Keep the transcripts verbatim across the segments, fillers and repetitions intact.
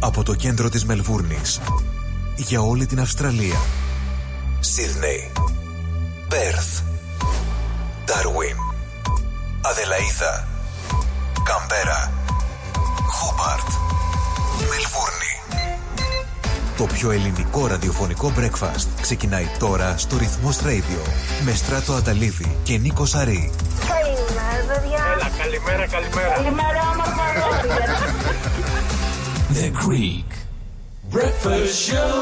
Από το κέντρο της Μελβούρνης, για όλη την Αυστραλία, Σίδνεϊ, Πέρθ, Ντάρουιν, Αδελαίδα, Καμπέρα, Χόμπαρτ, Μελβούρνη. Το πιο ελληνικό ραδιοφωνικό breakfast ξεκινάει τώρα στο Ρυθμός Radio με Στράτο Αταλίδη και Νίκο Σαρή. Καλημέρα, παιδιά. Έλα, καλημέρα, καλημέρα. Καλημέρα, όμορφα. The Greek Breakfast Show.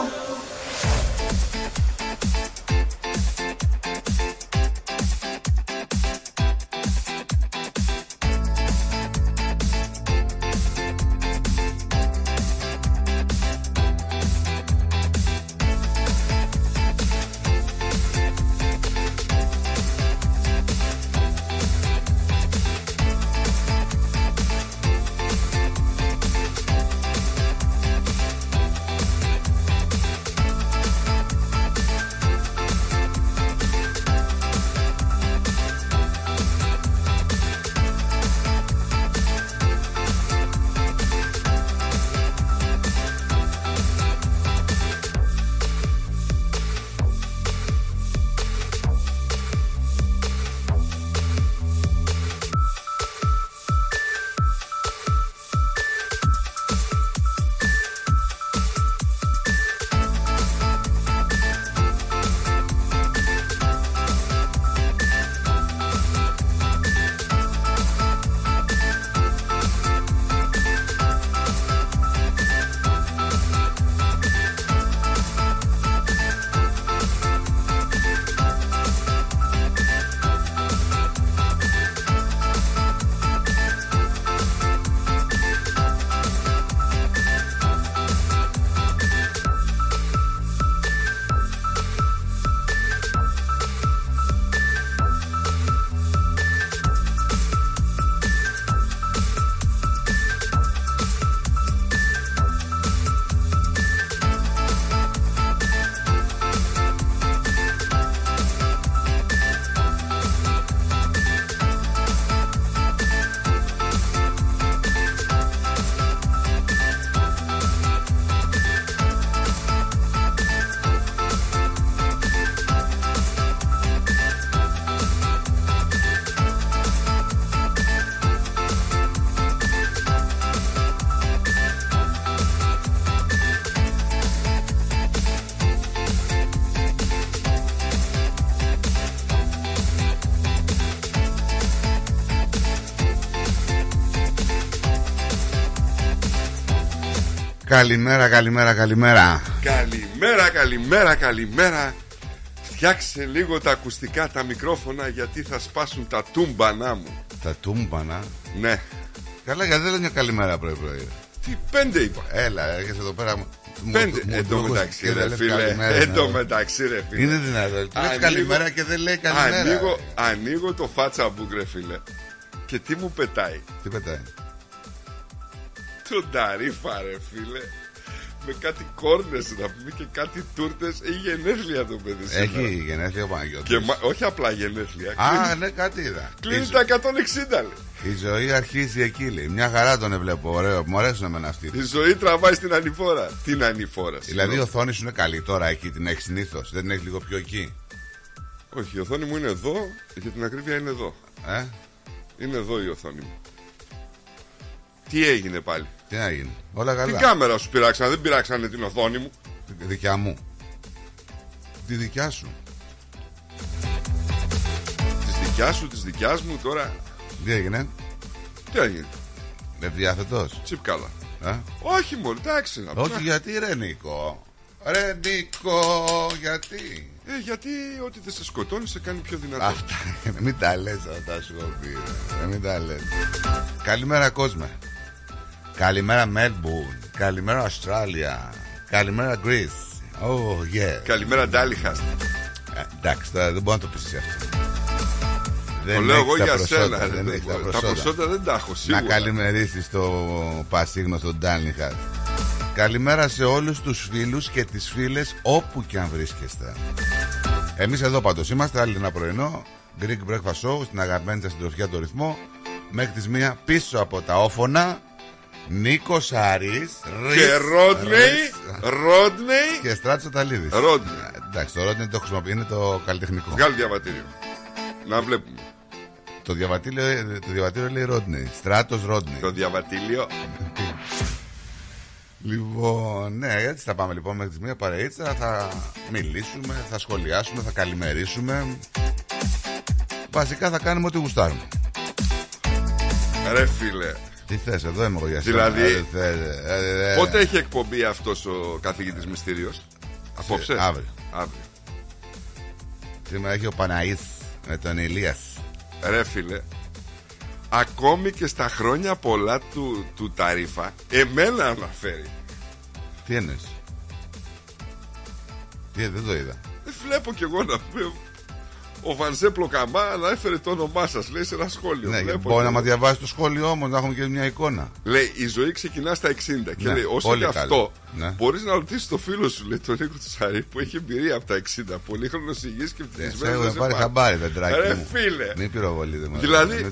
Καλημέρα, καλημέρα, καλημέρα. Καλημέρα, καλημέρα, καλημέρα. Φτιάξε λίγο τα ακουστικά, τα μικρόφωνα, γιατί θα σπάσουν τα τούμπανά μου. Τα τούμπανα? Ναι. Καλά, γιατί δεν είναι καλημέρα πρωί-πρωί? Τι πέντε είπα. Έλα, έρχεσαι εδώ πέρα. Πέντε. Εν τω μεταξύ, ρε φίλε. Εν τω μεταξύ, ρε φίλε. Είναι δυνατόν? Λες καλημέρα και δεν λέει καλημέρα. Ανοίγω, ανοίγω το φάτσα μπουκ, ρε φίλε. Και τι μου πετάει? Τι πετάει? Τον ταρίφα, ρε φίλε. Με κάτι κόρνες, να πούμε, και κάτι τούρτες. Έχει γενέθλια το παιδί σήμερα. Έχει γενέθλια ο Παναγιώτης. Όχι απλά γενέθλια. Α, κλείνει, ναι, κάτι είδα. Κλείνει τα εκατόν εξήντα. Η ζωή αρχίζει εκεί, λέει. Μια χαρά τον βλέπω. Ωραίο, μου αρέσουν εμένα αυτοί. Η ζωή τραβάει στην ανηφόρα. Την ανηφόρα. Δηλαδή η οθόνη σου είναι καλή τώρα εκεί, την έχει συνήθως? Δεν την έχει λίγο πιο εκεί? Όχι, η οθόνη μου είναι εδώ, για την ακρίβεια είναι εδώ. Ε? Είναι εδώ η οθόνη μου. Τι έγινε πάλι? Τι να γίνει, όλα καλά. Την κάμερα σου πειράξανε, δεν πειράξανε την οθόνη μου. Τη δικιά μου. Τη δικιά σου. Τη δικιά σου, τη δικιά μου τώρα. Τι έγινε? Τι έγινε? Με διάθετος. Τσιπκάλα. Ε? Όχι μόνο, εντάξει να πω. Όχι, γιατί ρε Νίκο. Ρε Νίκο, γιατί? Ε, γιατί ό,τι δεν σε σκοτώνει σε κάνει πιο δυνατό. Αυτά, μην τα λες αυτά σου έχω πει. Μην τα λες. Καλημέρα κόσμε. Καλημέρα Melbourne. Καλημέρα Αυστραλία. Καλημέρα Greece. Oh yeah. Καλημέρα Ντάλιχας. Εντάξει, τώρα δεν μπορώ να το πεις εσύ αυτό. Το λέω εγώ για σένα. Τα προσόντα δεν τα έχω σίγουρα. Να καλημερίσεις το πασίγνο στον Ντάλιχας. Καλημέρα σε όλους τους φίλους και τις φίλες όπου και αν βρίσκεστε. Εμείς εδώ πάντως είμαστε, άλλη ένα πρωινό Greek Breakfast Show στην αγαπημένη σας συντροφιά, το ρυθμό, μέχρι τις μία πίσω από τα όφωνα. Νίκος Σαρής και Ρόντνεϊ Ρόντνεϊ και Στράτος Αταλίδης. Ρόντνεϊ. Εντάξει, το Ρόντνεϊ το χρησιμοποιεί, είναι το καλλιτεχνικό. Βγάλει διαβατήριο. Να βλέπουμε. Το διαβατήριο, το διαβατήριο λέει Ρόντνεϊ. Στράτος Ρόντνεϊ. Το διαβατήριο. Λοιπόν, ναι, έτσι θα πάμε λοιπόν μέχρι τη μία παρεΐτσα. Θα μιλήσουμε, θα σχολιάσουμε, θα καλημερίσουμε. Βασικά θα κάνουμε ό,τι γουστάρουμε. Ρε φίλε. Τι θες, εδώ είμαι εγώ για σένα. Δηλαδή, πότε έχει εκπομπή αυτός ο καθηγητής Μυστήριος? Απόψε. Αύριο. Αύριο. Σήμερα έχει ο Παναής με τον Ηλίας. Ρε φίλε, ακόμη και στα χρόνια πολλά του, του Ταρίφα, εμένα αναφέρει. Τι εννοείς? Τι, δεν το είδα. Δεν βλέπω κι εγώ να πει. Ο Βανζέ Πλοκαμά ανέφερε το όνομά σας, λέει, σε ένα σχόλιο. Ναι, βλέπω, μπορεί να μας διαβάσει το σχόλιο όμως, να έχουμε και μια εικόνα. Λέει, η ζωή ξεκινά στα εξήντα. Ναι, και λέει, όσο και αυτό, ναι, μπορείς να ρωτήσεις το φίλο σου, λέει, τον Νίκο Σαρή, που έχει εμπειρία από τα εξήντα. Πολύχρονος υγιής και ευτυχισμένος. Ναι, σε πάρει χαμπάρι, πετράκι. Ρε φίλε. Μην πυροβολείτε, μάλλον. Δηλαδή,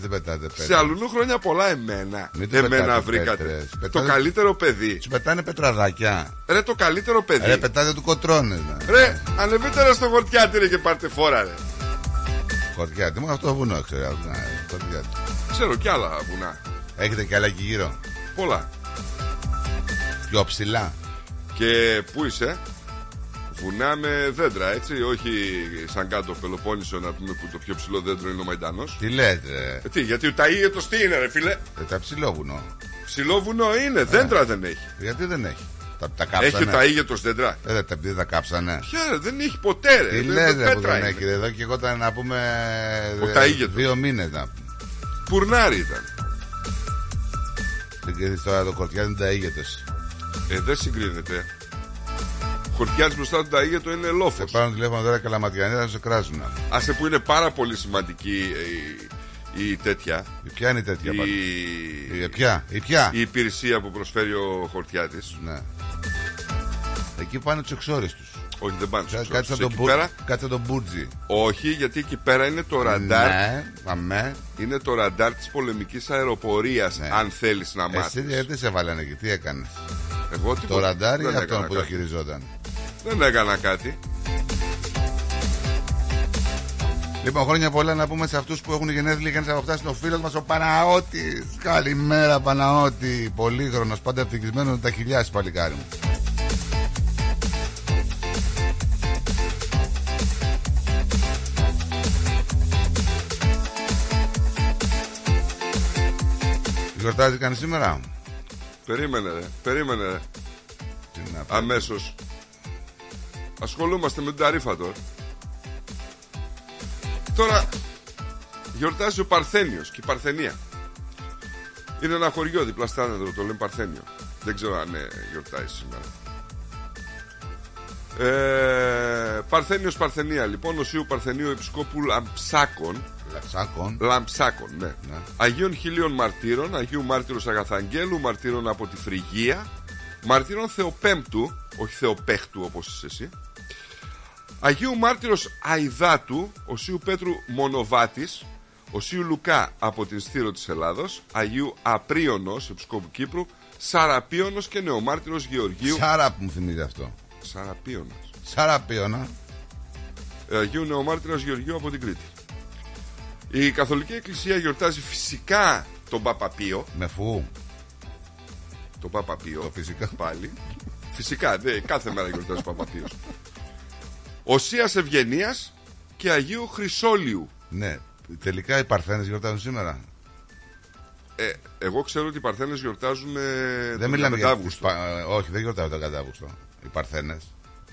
σε αλλού χρόνια πολλά εμένα. Εμένα βρήκατε. Το καλύτερο παιδί. Σου πετάνε πετραδάκια. Ρε, το καλύτερο παιδί. Ρε, πετάτε του κοτρώνε. Ρε, ανεβείτε στο χορτιάτηρε και πάρτε φόρα, ρε. Χορτιάτη, μόνο αυτό το βουνό ξέρω. Ξέρω κι άλλα βουνά. Έχετε κι άλλα εκεί γύρω? Πολλά. Πιο ψηλά. Και πού είσαι? Βουνά με δέντρα, έτσι. Όχι σαν κάτω Πελοπόννησο, να πούμε, που το πιο ψηλό δέντρο είναι ο Μαϊντανός. Τι λέτε? Ε, τι, γιατί ο Ταίγετος τι είναι, ρε φίλε? Ε, τα ψηλό βουνό. Ψηλό βουνό είναι, ε, δέντρα δεν έχει. Γιατί δεν έχει? Τα, τα έχει τα Αίγετος δέντρα. Ε, τα, δεν τα κάψανε. Ποια, δεν έχει ποτέ, ρε. Τι λες, ρε, που δεν έχει, ρε. Εδώ και εγώ ήταν να πούμε. Ο δε, δύο μήνες να πούμε. Πουρνάρι ήταν. Συγκρίνεις τώρα το χορτιάς με τα Αίγετος? Ε, δεν συγκρίνεται. Χορτιάς μπροστά του Ταίγετο είναι λόφος. Σε πάρουν τηλέφωνο τώρα καλαματιανοί να σε κράζουν. Άσε που είναι πάρα πολύ σημαντική η, η τέτοια. Η ποια είναι η τέτοια η... Η, ποια, η, ποια. η υπηρεσία που προσφέρει ο Χορτιάτης. Ναι. Εκεί πάνε τους εξόριστους. Όχι, δεν πάνε τους εξόριστους. Κάτσε τον Μπούρτζι. Όχι, γιατί εκεί πέρα είναι το ραντάρ. Ναι, αμέ. Είναι το ραντάρ της πολεμικής αεροπορίας, ναι. Αν θέλεις να μάθεις. Εσύ γιατί σε βάλανε εκεί, τι έκανες? Εγώ, το ραντάρ ή αυτόν που το χειριζόταν? Δεν έκανα κάτι. Λοιπόν, χρόνια πολλά να πούμε σε αυτούς που έχουν γενέθλια και να αποφτάσει ο φίλος μας ο Παναώτης. Καλημέρα, Παναώτη. Πολύχρονος, πάντα ευτυχισμένος με τα χιλιάς, παλικάρι μου. Γιορτάζει κανείς σήμερα? Περίμενε, ρε. Περίμενε, ρε. Αμέσως. Ασχολούμαστε με την ταρίφα τώρα. Τώρα γιορτάζει ο Παρθένιος και η Παρθενία. Είναι ένα χωριό δίπλα στα Άνεδρο, το λένε Παρθένιο. Δεν ξέρω αν ναι, γιορτάζει σήμερα. Ε, Παρθένιος Παρθενία, λοιπόν, νοσίου Παρθενίου Επισκόπου Λαμψάκων. Λαμψάκων. Λαμψάκων, ναι. ναι. Αγίων Χιλίων Μαρτύρων, Αγίου Μάρτυρος Αγαθαγγέλου, Μαρτύρων από τη Φρυγία, Μαρτύρων Θεοπέμπτου, όχι Θεοπέχτου όπως είσαι εσύ. Αγίου Μάρτυρος Αιδάτου, Οσίου Πέτρου Μονοβάτης, Οσίου Λουκά από την Στήρο της Ελλάδος, Αγίου Απρίωνος, Επισκόπου Κύπρου, Σαραπίωνος και Νεομάρτυρος Γεωργίου. Σαραπ μου θυμίζει αυτό. Σαραπίωνας. Σαραπίωνα. Αγίου Νεομάρτυρος Γεωργίου από την Κρήτη. Η Καθολική Εκκλησία γιορτάζει φυσικά τον Παπαπίο. Με φου. Τον Παπαπίο. Το φυσικά πάλι. Φυσικά, δε, κάθε μέρα γιορτάζει ο Παπαπίος. Οσίας Ευγενίας και Αγίου Χρυσόλιου. Ναι, τελικά οι Παρθένες γιορτάζουν σήμερα. Ε, εγώ ξέρω ότι οι Παρθένες γιορτάζουν ε, δεν τον δεκαπέντε Αύγουστο. Για... Όχι, δεν γιορτάζουν τον δεκαπέντε Αύγουστο. Οι Παρθένες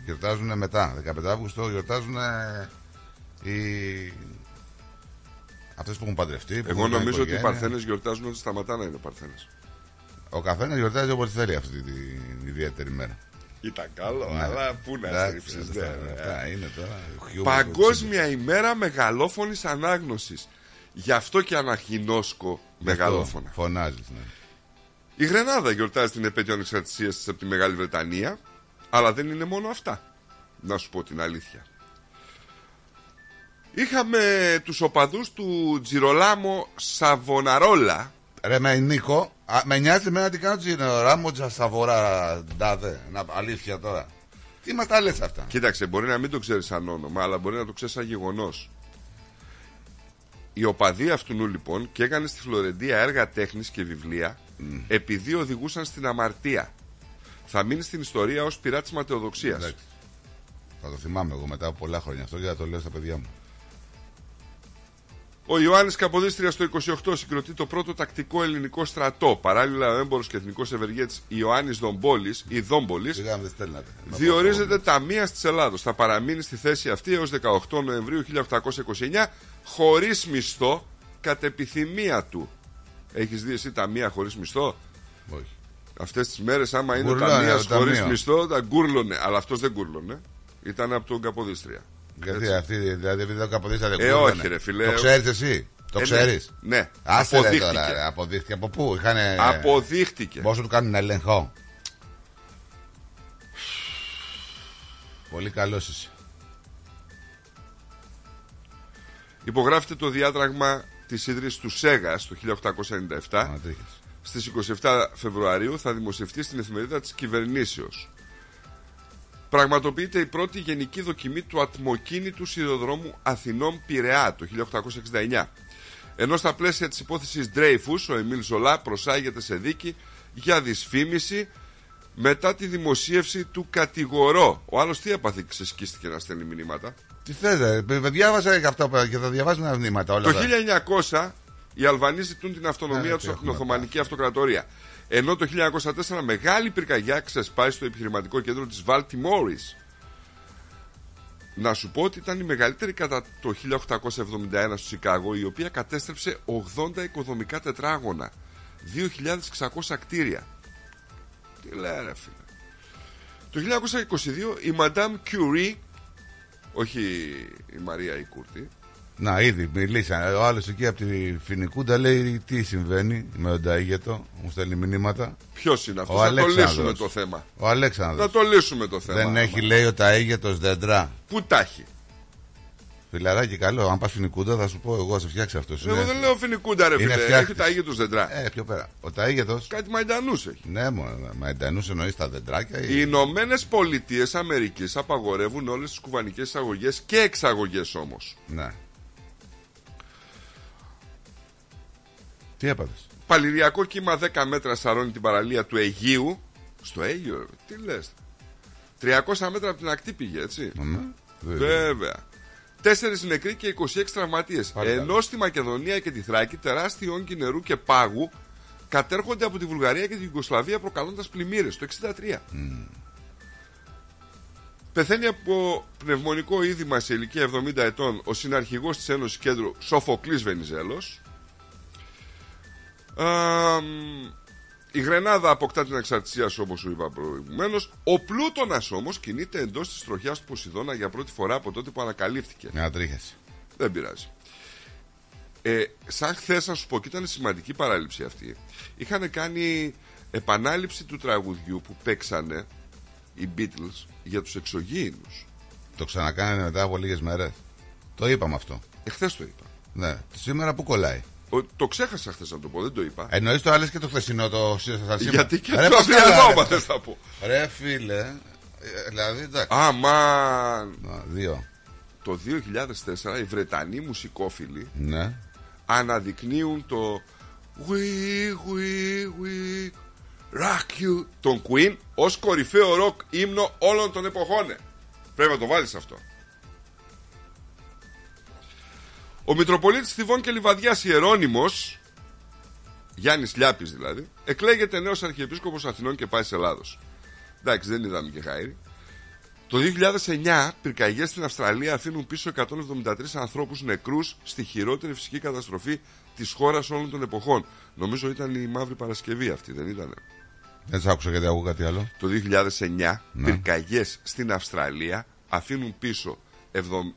γιορτάζουν μετά. δεκαπέντε Αύγουστο γιορτάζουν ε, οι... αυτές που έχουν παντρευτεί. Που εγώ νομίζω οικογένεια. Ότι οι Παρθένες γιορτάζουν ότι σταματά να είναι Παρθένες. Ο καθένας γιορτάζει όπως θέλει αυτή την ιδιαίτερη μέρα. Ήταν καλό, ναι, αλλά πού να κρύψεις. Ναι, ναι. Παγκόσμια ημέρα μεγαλόφωνης ανάγνωσης. Γι' αυτό και αναχινόσκω μεγαλόφωνα. Φωνάζεις, ναι. Η Γρενάδα γιορτάζει την επέτειο ανεξαρτησίας της από τη Μεγάλη Βρετανία, αλλά δεν είναι μόνο αυτά. Να σου πω την αλήθεια. Είχαμε τους οπαδούς του Τζιρολάμο Σαββαναρόλα. Ρε με Νίκο, α, με νοιάζει εμένα τι κάνω στην Ράμοτζα στα βορρά, ντάδε. Αλήθεια τώρα. Τι μας τα λες αυτά. Κοίταξε, μπορεί να μην το ξέρεις σαν όνομα, αλλά μπορεί να το ξέρεις σαν γεγονός. Η οπαδοί αυτού λοιπόν και έκανε στη Φλωρεντία έργα τέχνης και βιβλία mm. επειδή οδηγούσαν στην αμαρτία. Θα μείνει στην ιστορία ως πειρά της ματαιοδοξίας. Εντάξει. Θα το θυμάμαι εγώ μετά από πολλά χρόνια αυτό και θα το λέω στα παιδιά μου. Ο Ιωάννης Καποδίστριας το είκοσι οκτώ συγκροτεί το πρώτο τακτικό ελληνικό στρατό. Παράλληλα, ο έμπορος και εθνικός ευεργέτης Ιωάννης Δόμπολης ή Δόμπολης διορίζεται ταμείας της Ελλάδος. Θα παραμείνει στη θέση αυτή έως δεκαοκτώ Νοεμβρίου χίλια οκτακόσια είκοσι εννιά χωρίς μισθό, κατ' επιθυμία του. Έχεις δει εσύ ταμεία χωρίς μισθό? Όχι. Αυτές τις μέρες, άμα είναι ταμείας χωρίς μισθό, τα γκούρλωνε. Αλλά αυτός δεν γκούρλωνε. Ήταν από τον Καποδίστρια. Γιατί αυτή, δηλαδή δεν Καποδίστρια δεν γκούρλωνε. Ε, όχι, ρε φίλε. Το ξέρεις εσύ. Το ε, ξέρεις. Ναι. ναι. Άσε αποδείχτηκε. Τώρα, ρε. Αποδείχτηκε. Από πού είχανε. Αποδείχτηκε. Πόσο του κάνουν ελεγχό. Πολύ καλός εσύ. Υπογράφεται το διάτραγμα της ίδρυσης του ΣΕΓΑ το χίλια οκτακόσια ενενήντα επτά. Στις είκοσι επτά Φεβρουαρίου θα δημοσιευτεί στην εφημερίδα της Κυβερνήσεως. Πραγματοποιείται η πρώτη γενική δοκιμή του ατμοκίνητου σιδηροδρόμου Αθηνών Πειραιά το χίλια οκτακόσια εξήντα εννιά. Ενώ στα πλαίσια της υπόθεσης Dreyfus, ο Εμίλ Ζολά προσάγεται σε δίκη για δυσφήμιση μετά τη δημοσίευση του κατηγορό. Ο άλλος τι έπαθε, ξεσκίστηκε να στέλνει μηνύματα. Τι θέλετε, διάβασα και αυτά και θα διαβάζουμε τα μηνύματα όλα. Το χίλια εννιακόσια οι Αλβανοί ζητούν την αυτονομία τους από την Οθωμανική Αυτοκρατορία. Ενώ το χίλια εννιακόσια τέσσερα μεγάλη πυρκαγιά ξεσπάει στο επιχειρηματικό κέντρο της Βαλτιμόρης. Να σου πω ότι ήταν η μεγαλύτερη κατά το χίλια οκτακόσια εβδομήντα ένα στο Σικάγο, η οποία κατέστρεψε ογδόντα οικοδομικά τετράγωνα, δύο χιλιάδες εξακόσια κτίρια. Τι λέει ρε φίλε. Το χίλια εννιακόσια είκοσι δύο η Μαντάμ Κιουρί, όχι η Μαρία η Κούρτη. Να, ήδη μιλήσανε. Ο άλλος εκεί από τη Φινικούντα λέει τι συμβαίνει με τον Ταίγετο. Μου στέλνει μηνύματα. Ποιος είναι αυτός? Θα το λύσουμε το θέμα. Ο Αλέξανδρος. Θα το λύσουμε το θέμα. Δεν έχει, λέει, ο Ταίγετος δέντρα. Πού τα έχει. Φιλαράκι, καλό. Αν πας Φινικούντα θα σου πω εγώ, σε φτιάξει αυτό. Εγώ δεν λέω Φινικούντα, ρε φίλε. Έχει Ταίγετος δέντρα. Ε, πιο πέρα. Ο Ταίγετος. Κάτι μαϊντανούς έχει. Ναι, μαϊντανούς εννοεί τα δεντράκια. Οι Ηνωμένες Πολιτείες Αμερικής απαγορεύουν όλες τις κουβανικές εισαγωγές και εξαγωγές όμως. Ναι. Τι έπαθες? Παλιριακό κύμα δέκα μέτρα σαρώνει την παραλία του Αιγίου. Στο Αίγιο, τι λες. τριακόσια μέτρα από την ακτή πήγε, έτσι. Mm-hmm. Βέβαια. Τέσσερις νεκροί και είκοσι έξι τραυματίες. Άρα. Ενώ στη Μακεδονία και τη Θράκη τεράστιοι όγκοι νερού και πάγου κατέρχονται από τη Βουλγαρία και την Ιουγκοσλαβία προκαλώντας πλημμύρες το εξήντα τρία. Mm. Πεθαίνει από πνευμονικό είδημα σε ηλικία εβδομήντα ετών ο συναρχηγός της Ένωσης Κέντρου Σοφοκλής Βενιζέλος. Uh, η Γρενάδα αποκτά την εξαρτησία σου, όπως σου είπα προηγουμένως. Ο Πλούτονας όμως κινείται εντός της τροχιάς του Ποσειδώνα για πρώτη φορά από τότε που ανακαλύφθηκε. Μια τρίχες. Δεν πειράζει. ε, Σαν χθες να σου πω, και ήταν σημαντική παράληψη αυτή. Είχαν κάνει επανάληψη του τραγουδιού που παίξανε οι Beatles για τους εξωγήινους. Το ξανακάνανε μετά από λίγες μέρες. Το είπαμε αυτό. Εχθές το είπα. Ναι, σήμερα που κολλάει. Το ξέχασα χθες να το πω, δεν το είπα. Εννοείς το άλλες και το χθεσινό το σήμερα. Γιατί και ρε, το αυριανό θες να πω. Ρε φίλε, δηλαδή εντάξει. Αμάν. Δύο. Το δύο χιλιάδες τέσσερα οι Βρετανοί μουσικόφιλοι, ναι, αναδεικνύουν το We, we, we rock you τον Queen ως κορυφαίο ροκ ύμνο όλων των εποχών. Πρέπει να το βάλεις αυτό. Ο Μητροπολίτης Θηβών και Λιβαδιάς Ιερώνυμος, Γιάννης Λιάπης δηλαδή, εκλέγεται νέος Αρχιεπίσκοπος Αθηνών και Πάης Ελλάδος. Εντάξει, δεν είδαμε και χαίρι. Το δύο χιλιάδες εννιά πυρκαγιές στην Αυστραλία αφήνουν πίσω εκατόν εβδομήντα τρεις ανθρώπους νεκρούς στη χειρότερη φυσική καταστροφή της χώρας όλων των εποχών. Νομίζω ήταν η Μαύρη Παρασκευή αυτή, δεν ήτανε? Δεν σ' άκουσα γιατί ακούω κάτι άλλο. Το δύο χιλιάδες εννιά ναι, πυρκαγιές στην Αυστραλία αφήνουν πίσω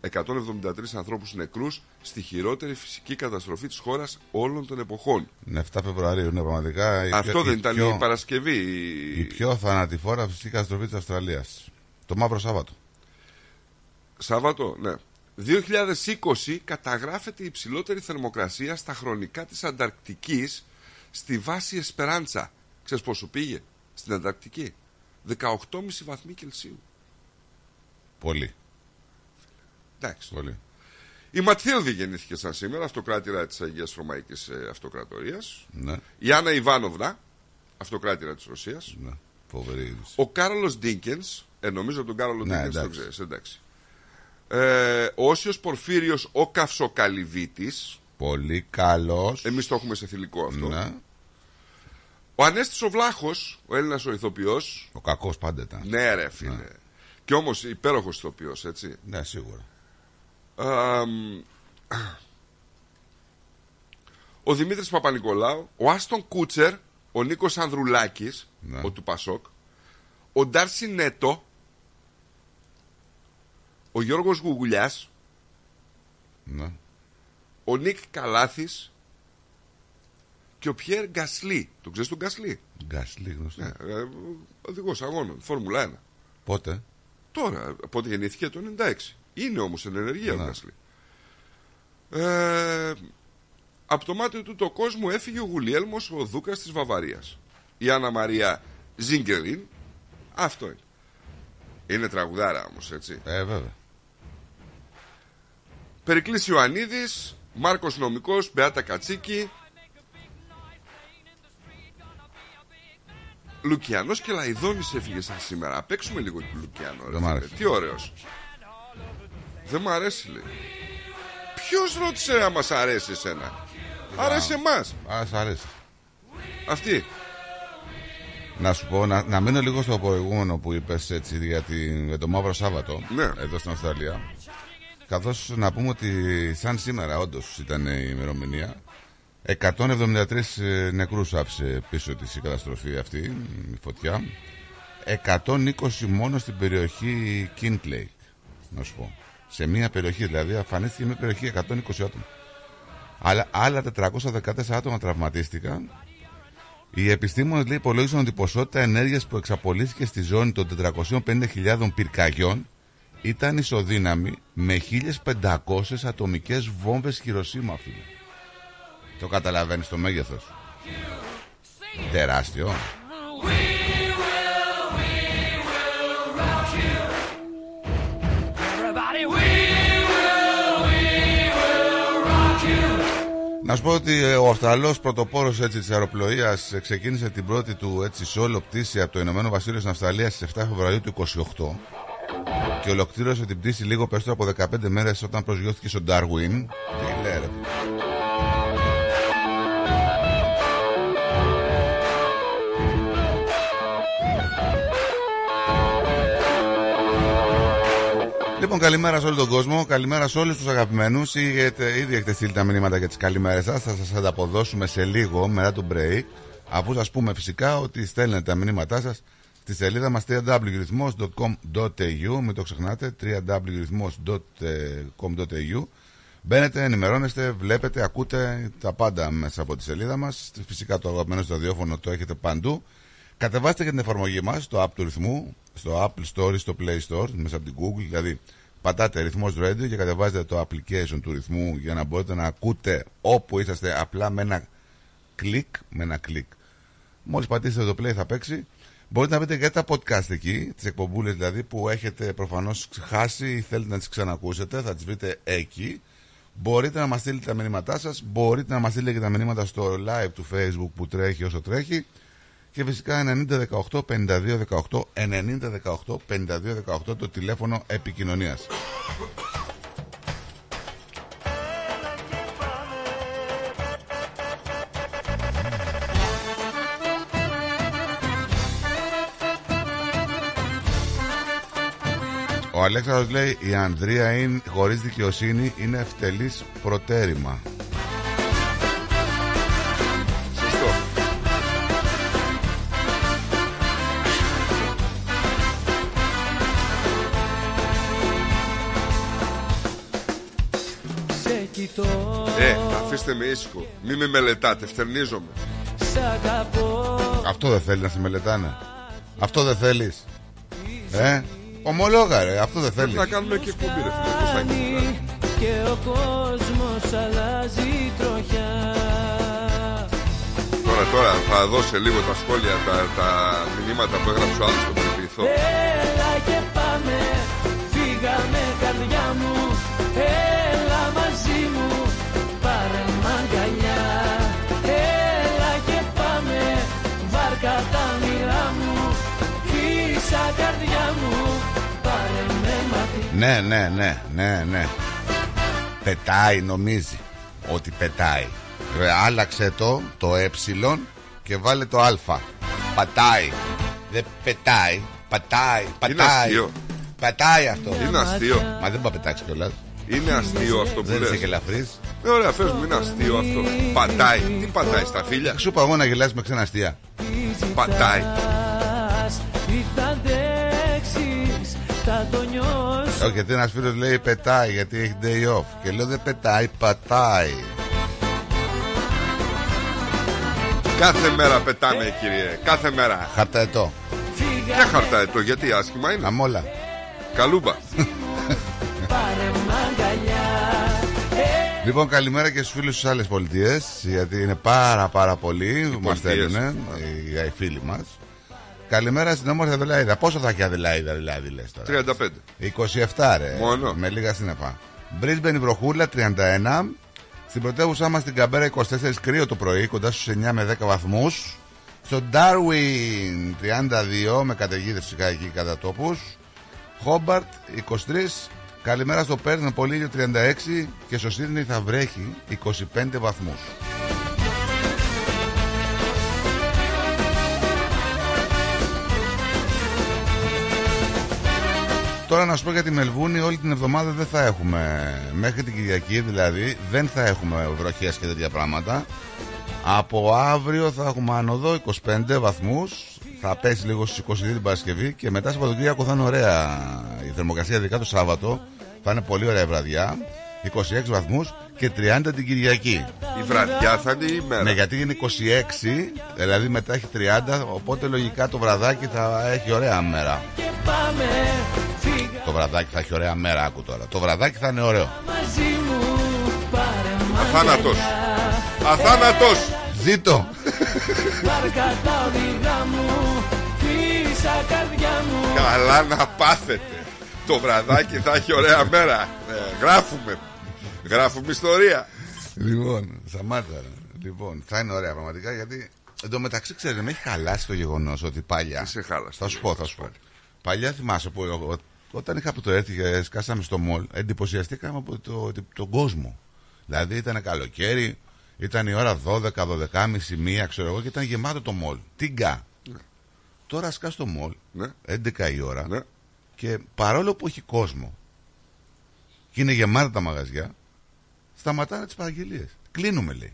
εκατόν εβδομήντα τρεις ανθρώπους νεκρούς στη χειρότερη φυσική καταστροφή της χώρας όλων των εποχών. εφτά Φεβρουαρίου είναι πραγματικά η... Αυτό δεν η ήταν πιο... η Παρασκευή η... η πιο θανατηφόρα φυσική καταστροφή της Αυστραλίας. Το Μαύρο Σάββατο. Σάββατο, ναι. δύο χιλιάδες είκοσι καταγράφεται η υψηλότερη θερμοκρασία στα χρονικά της Ανταρκτικής στη βάση Εσπεράντσα. Ξέρεις πόσο πήγε? Στην Ανταρκτική. δεκαοκτώ κόμμα πέντε βαθμοί Κελσίου. Πολύ. Εντάξει. Πολύ. Η Ματθίλδη γεννήθηκε σαν σήμερα, αυτοκράτηρα της Αγίας Ρωμαϊκής Αυτοκρατορίας. Ναι. Η Άννα Ιβάνοβνα, αυτοκράτηρα της Ρωσίας. Ναι. Φοβερή. Ο Κάρολος Ντίκενς, ε, νομίζω τον Κάρολο ναι, Ντίκενς το ξέρεις, εντάξει. Ε, ο Όσιος Πορφύριος ο Καυσοκαλυβίτης. Πολύ καλός. Εμείς το έχουμε σε θηλυκό αυτό. Ναι. Ο Ανέστης ο Βλάχος, ο Έλληνας ο ηθοποιός. Ο κακός πάντα ήταν. Ναι, ρε φίλε. Ναι. Και όμως υπέροχος ηθοποιός, έτσι. Ναι, σίγουρα. Um, ο Δημήτρης Παπανικολάου, ο Άστον Κούτσερ, ο Νίκος Ανδρουλάκης, ναι. ο του Πασόκ, ο Ντάρσι Νέτο, ο Γιώργος Γουγουλιάς, ναι. ο Νίκ Καλάθης και ο Πιέρ Γκασλί. Το ξέρεις τον Γκασλί? Γκασλί γνωστό. Ναι, οδηγός αγώνων, Φόρμουλα ένα. Πότε? Τώρα, πότε γεννήθηκε? Το ενενήντα έξι. Είναι όμως εν ενεργεία ο Γκασλί. Ε, από το μάτι του το κόσμο έφυγε ο Γουλιέλμος ο Δούκας της Βαβαρίας. Η Άννα Μαρία Ζίγκελιν. Αυτό είναι. Είναι τραγουδάρα όμως, έτσι. Ε, βέβαια. Περικλής Ιωαννίδης, Μάρκος Νομικός, Μπεάτα Κατσίκη, Λουκιανός και Λαϊδόνης έφυγε σαν σήμερα. Παίξουμε λίγο του Λουκιανό. Τι ωραίος. Δεν μ' αρέσει, λέει. Ποιος ρώτησε να μας αρέσει εσένα? Άρεσε εμάς. Ας αρέσει. Αυτή. Να σου πω, να, να μείνω λίγο στο προηγούμενο που είπες έτσι για, τη, για το Μαύρο Σάββατο, ναι. εδώ στην Αυστραλία. Καθώς να πούμε ότι σαν σήμερα όντως ήταν η ημερομηνία, εκατόν εβδομήντα τρεις νεκρούς άφησε πίσω της η καταστροφή αυτή, η φωτιά. εκατόν είκοσι μόνο στην περιοχή Kinglake, να σου πω. Σε μια περιοχή δηλαδή, αφανίστηκε μια περιοχή εκατόν είκοσι άτομα. Αλλά άλλα τετρακόσια δεκατέσσερα άτομα τραυματίστηκαν. Οι επιστήμονες λέει, υπολόγισαν ότι η ποσότητα ενέργειας που εξαπολύθηκε στη ζώνη των τετρακόσιων πενήντα χιλιάδων πυρκαγιών ήταν ισοδύναμη με χίλιες πεντακόσιες ατομικές βόμβες Χιροσίμα. Το καταλαβαίνεις το μέγεθος? Τεράστιο. Να σου πω ότι ο Αυστραλός πρωτοπόρος έτσι, της αεροπλοείας ξεκίνησε την πρώτη του έτσι, σόλο πτήση από το Ηνωμένο Βασίλειο στην Αυστραλία στις εφτά Φεβρουαρίου του είκοσι οκτώ και ολοκλήρωσε την πτήση λίγο περισσότερο από δεκαπέντε μέρες όταν προσγειώθηκε στον Ντάρουιν. Τι λέει ρε. Λοιπόν, καλημέρα σε όλο τον κόσμο, καλημέρα σε όλους τους αγαπημένους. Ήδη έχετε στείλει τα μηνύματα για τις καλημέρες σας. Θα σας ανταποδώσουμε σε λίγο μετά το break. Αφού σας πούμε φυσικά ότι στέλνετε τα μηνύματά σας στη σελίδα μας double-u double-u double-u τελεία ρυθμός τελεία κομ τελεία έι γιου. Μην το ξεχνάτε, double-u double-u double-u τελεία ρυθμός τελεία κομ τελεία έι γιου. Μπαίνετε, ενημερώνεστε, βλέπετε, ακούτε τα πάντα μέσα από τη σελίδα μας. Φυσικά το αγαπημένο στο ραδιόφωνο το έχετε παντού. Κατεβάστε και την εφαρμογή μας, το app του ρυθμού, στο Apple Store, στο Play Store, μέσα από την Google. Δηλαδή, πατάτε ρυθμός Radio και κατεβάζετε το application του ρυθμού για να μπορείτε να ακούτε όπου είσαστε απλά με ένα κλικ. Με ένα κλικ. Μόλις πατήσετε το Play θα παίξει. Μπορείτε να βρείτε και τα podcast εκεί, τις εκπομπούλες δηλαδή που έχετε προφανώς χάσει ή θέλετε να τις ξανακούσετε, θα τις βρείτε εκεί. Μπορείτε να μας στείλετε τα μηνύματά σας, μπορείτε να μας στείλετε και τα μηνύματα στο live του Facebook που τρέχει όσο τρέχει. Και φυσικά ενενήντα δεκαοκτώ πενήντα δύο δεκαοκτώ το τηλέφωνο επικοινωνίας. Ο Αλέξανδρος λέει η Ανδρία είναι, χωρίς δικαιοσύνη είναι ευτελής προτέρημα. Ε, αφήστε με ήσυχο. Μη με μελετάτε, φτερνίζομαι. Αυτό δεν θέλει να σε μελετάνε. Αυτό δεν θέλεις? Ε, ομολόγα ρε, αυτό δεν θέλεις. Θα κάνουμε και εκπομπή ρε φίλε. Και ο κόσμος αλλάζει τροχιά. Τώρα, τώρα θα δω σε λίγο τα σχόλια, τα, τα μηνύματα που έγραψε ο άλλος στον περιποιηθό. Έλα και πάμε, φύγαμε καρδιά μου, έλα μαζί μου, πάρε μ' αγκαλιά. Έλα και πάμε, βάρκα τα μοιρά μου, χύσα καρδιά μου, πάρε με μαζί. Ναι, ναι, ναι, ναι, ναι. Πετάει, νομίζει ότι πετάει. Ρε, άλλαξε το, το ε και βάλε το α. Πατάει. Δεν πετάει. Πατάει. Πατάει. Είναι αστείο. Πατάει αυτό. Είναι αστείο. Μα δεν πάει πετάξει κιόλας. Είναι αστείο αυτό που δεν λες. Δεν είσαι ελαφρύς. Ναι, ωραία, πες μου, είναι αστείο αυτό. Πατάει. Τι πατάει στα φίλια. Σου είπα εγώ να γελάς με ξένα αστεία. Πατάει. Όχι, γιατί ένας φίλος λέει πετάει γιατί έχει day off. Και λέω δεν πετάει, πατάει. Κάθε μέρα πετάμε, κύριε. Κάθε μέρα. Χαρταετό. Ποια χαρταετό, γιατί άσχημα είναι. Αμόλα. Καλούμπα. Λοιπόν, καλημέρα και στους φίλους στις άλλες πολιτείες. Γιατί είναι πάρα πάρα πολλοί που μας στέλνουν. Οι φίλοι μας. Καλημέρα στην όμορφη Αδελαίδα. Πόσο θα έχει Αδελαίδα δηλαδή λες τώρα. τριάντα πέντε. είκοσι εφτά ρε. Μόνο. Με λίγα σύννεφα. Μπρίσμπεν η βροχούλα τριάντα ένα. Στην πρωτεύουσά μας την Καμπέρα είκοσι τέσσερα, κρύο το πρωί, κοντά στους εννιά με δέκα βαθμούς. Στο Ντάρουιν τριάντα δύο, με καταιγίδες φυσικά εκεί κατά τόπους. Χόμπαρτ είκοσι τρία, καλημέρα στο Πέρθ με πολύ ήλιο τριάντα έξι και στο Σίδνεϊ θα βρέχει είκοσι πέντε βαθμούς. Τώρα να σου πω για τη Μελβούνη, όλη την εβδομάδα δεν θα έχουμε, μέχρι την Κυριακή δηλαδή, δεν θα έχουμε βροχές και τέτοια πράγματα. Από αύριο θα έχουμε άνοδο είκοσι πέντε βαθμούς, θα πέσει λίγο στις είκοσι δύο την Παρασκευή και μετά Σαββατοκύριακο θα είναι ωραία η θερμοκρασία, ειδικά το Σάββατο, θα είναι πολύ ωραία η βραδιά, είκοσι έξι βαθμούς και τριάντα την Κυριακή. Η βραδιά θα είναι η ημέρα. Ναι, γιατί είναι είκοσι έξι, δηλαδή μετά έχει τριάντα, οπότε λογικά το βραδάκι θα έχει ωραία μέρα. Το βραδάκι θα έχει ωραία μέρα, άκου τώρα. Το βραδάκι θα είναι ωραίο. Αθάνατος. Αθάνατος. Ζήτω. Καλά να πάθετε. Το βραδάκι θα έχει ωραία μέρα. ε, Γράφουμε Γράφουμε ιστορία. Λοιπόν, Σαμάτα. Λοιπόν, θα είναι ωραία πραγματικά, γιατί εν τω μεταξύ ξέρετε, με έχει χαλάσει το γεγονός ότι παλιά χάλασε, θα σου πω, θα σου πω. Παλιά θυμάσαι που εγώ, όταν είχα από το έρθει και σκάσαμε στο μολ, εντυπωσιαστήκαμε από το, το, τον κόσμο. Δηλαδή ήταν καλοκαίρι, ήταν η ώρα δώδεκα, δώδεκα και μισή, μία ξέρω εγώ, και ήταν γεμάτο το μολ. Τίγκα. Ναι. Τώρα σκάς το μολ, ναι. έντεκα η ώρα, ναι. και παρόλο που έχει κόσμο και είναι γεμάτα τα μαγαζιά, σταματάνε τις παραγγελίες. Κλείνουμε, λέει.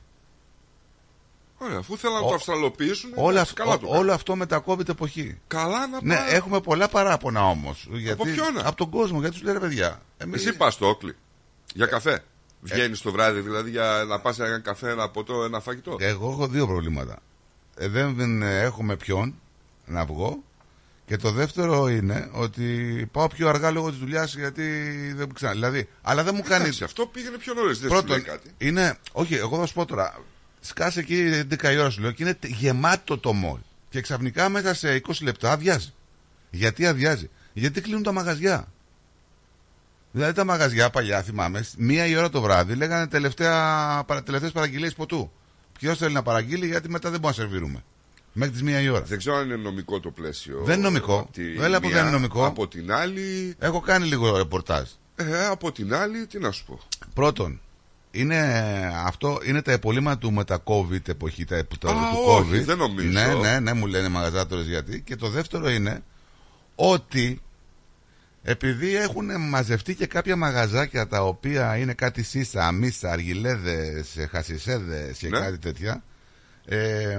Ωραία, αφού θέλουν να το αυστραλοποιήσουν, όλα, αυ... καλά το ό, όλο αυτό με τα COVID εποχή. Καλά να πάμε. Ναι, έχουμε πολλά παράπονα όμως. Από ποιον? Από τον κόσμο, γιατί τους λένε παιδιά. Εμείς... Εσύ πας στο Όκλι για καφέ. Ε... Βγαίνεις το βράδυ, δηλαδή, για να πας ένα καφέ, ένα ποτό, ένα φαγητό. Εγώ έχω δύο προβλήματα. Ε, δεν έχω με ποιον να βγω. Και το δεύτερο είναι ότι πάω πιο αργά λόγω της δουλειάς, γιατί δεν ξανά. Δηλαδή, αλλά δεν μου κάνει. Εντάξει, αυτό πήγαινε πιο νωρίς. Πρώτον, είναι. Όχι, εγώ θα σου πω τώρα. Σκάσε εκεί έντεκα η ώρα σου λέω και είναι γεμάτο το μόλ. Και ξαφνικά μέσα σε είκοσι λεπτά αδειάζει. Γιατί αδειάζει? Γιατί κλείνουν τα μαγαζιά. Δηλαδή τα μαγαζιά παλιά θυμάμαι, μία η ώρα το βράδυ λέγανε τελευταίες παραγγελίες ποτού. Ποιος θέλει να παραγγείλει, γιατί μετά δεν μπορεί να σερβίρουμε. Μέχρι τις μία η ώρα. Δεν ξέρω αν είναι νομικό το πλαίσιο. Δεν είναι νομικό. Βέβαια που δεν είναι νομικό. Από την άλλη. Έχω κάνει λίγο ρεπορτάζ. Ε, από την άλλη, τι να σου πω. Πρώτον. Είναι, αυτό είναι τα επολύματα του μετα-COVID εποχή, τα, του Α, COVID. Όχι, δεν νομίζω. Ναι, ναι, ναι, μου λένε οι μαγαζάτορες γιατί. Και το δεύτερο είναι ότι επειδή έχουν μαζευτεί και κάποια μαγαζάκια τα οποία είναι κάτι σίσα, μίσα, αργιλέδες, χασισέδες και ναι. κάτι τέτοια, ε,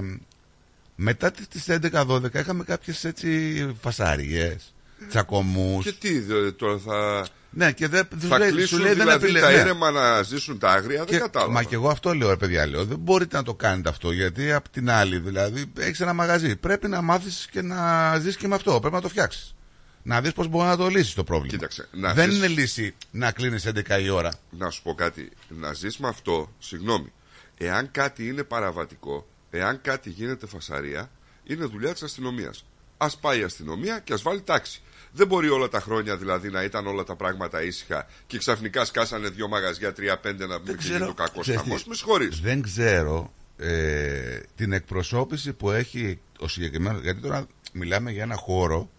μετά τις έντεκα δώδεκα είχαμε κάποιες έτσι φασάριες, τσακωμούς. Και τι τώρα θα... Ναι, και δεν θα λέει, κλείσουν λέει, δηλαδή δεν τα ήρεμα ναι. να ζήσουν τα άγρια, και, δεν κατάλαβα. Μα και εγώ αυτό λέω ρε παιδιά, λέω, δεν μπορείτε να το κάνετε αυτό, γιατί απ' την άλλη δηλαδή έχεις ένα μαγαζί, πρέπει να μάθεις και να ζεις και με αυτό, πρέπει να το φτιάξεις. Να δεις πώς μπορεί να το λύσεις το πρόβλημα. Κοίταξε, να δεν ζεις... είναι λύση να κλείνεις έντεκα η ώρα. Να σου πω κάτι, να ζεις με αυτό, συγγνώμη, εάν κάτι είναι παραβατικό, εάν κάτι γίνεται φασαρία, είναι δουλειά της αστυνομίας. Ας πάει η αστυνομία και ας βάλει τάξη. Δεν μπορεί όλα τα χρόνια δηλαδή να ήταν όλα τα πράγματα ήσυχα και ξαφνικά σκάσανε δύο μαγαζιά, τρία πέντε να μην γίνει το κακό χαμό. Με συγχωρείς. Δεν ξέρω ε, την εκπροσώπηση που έχει ο συγκεκριμένο. Γιατί τώρα μιλάμε για ένα χώρο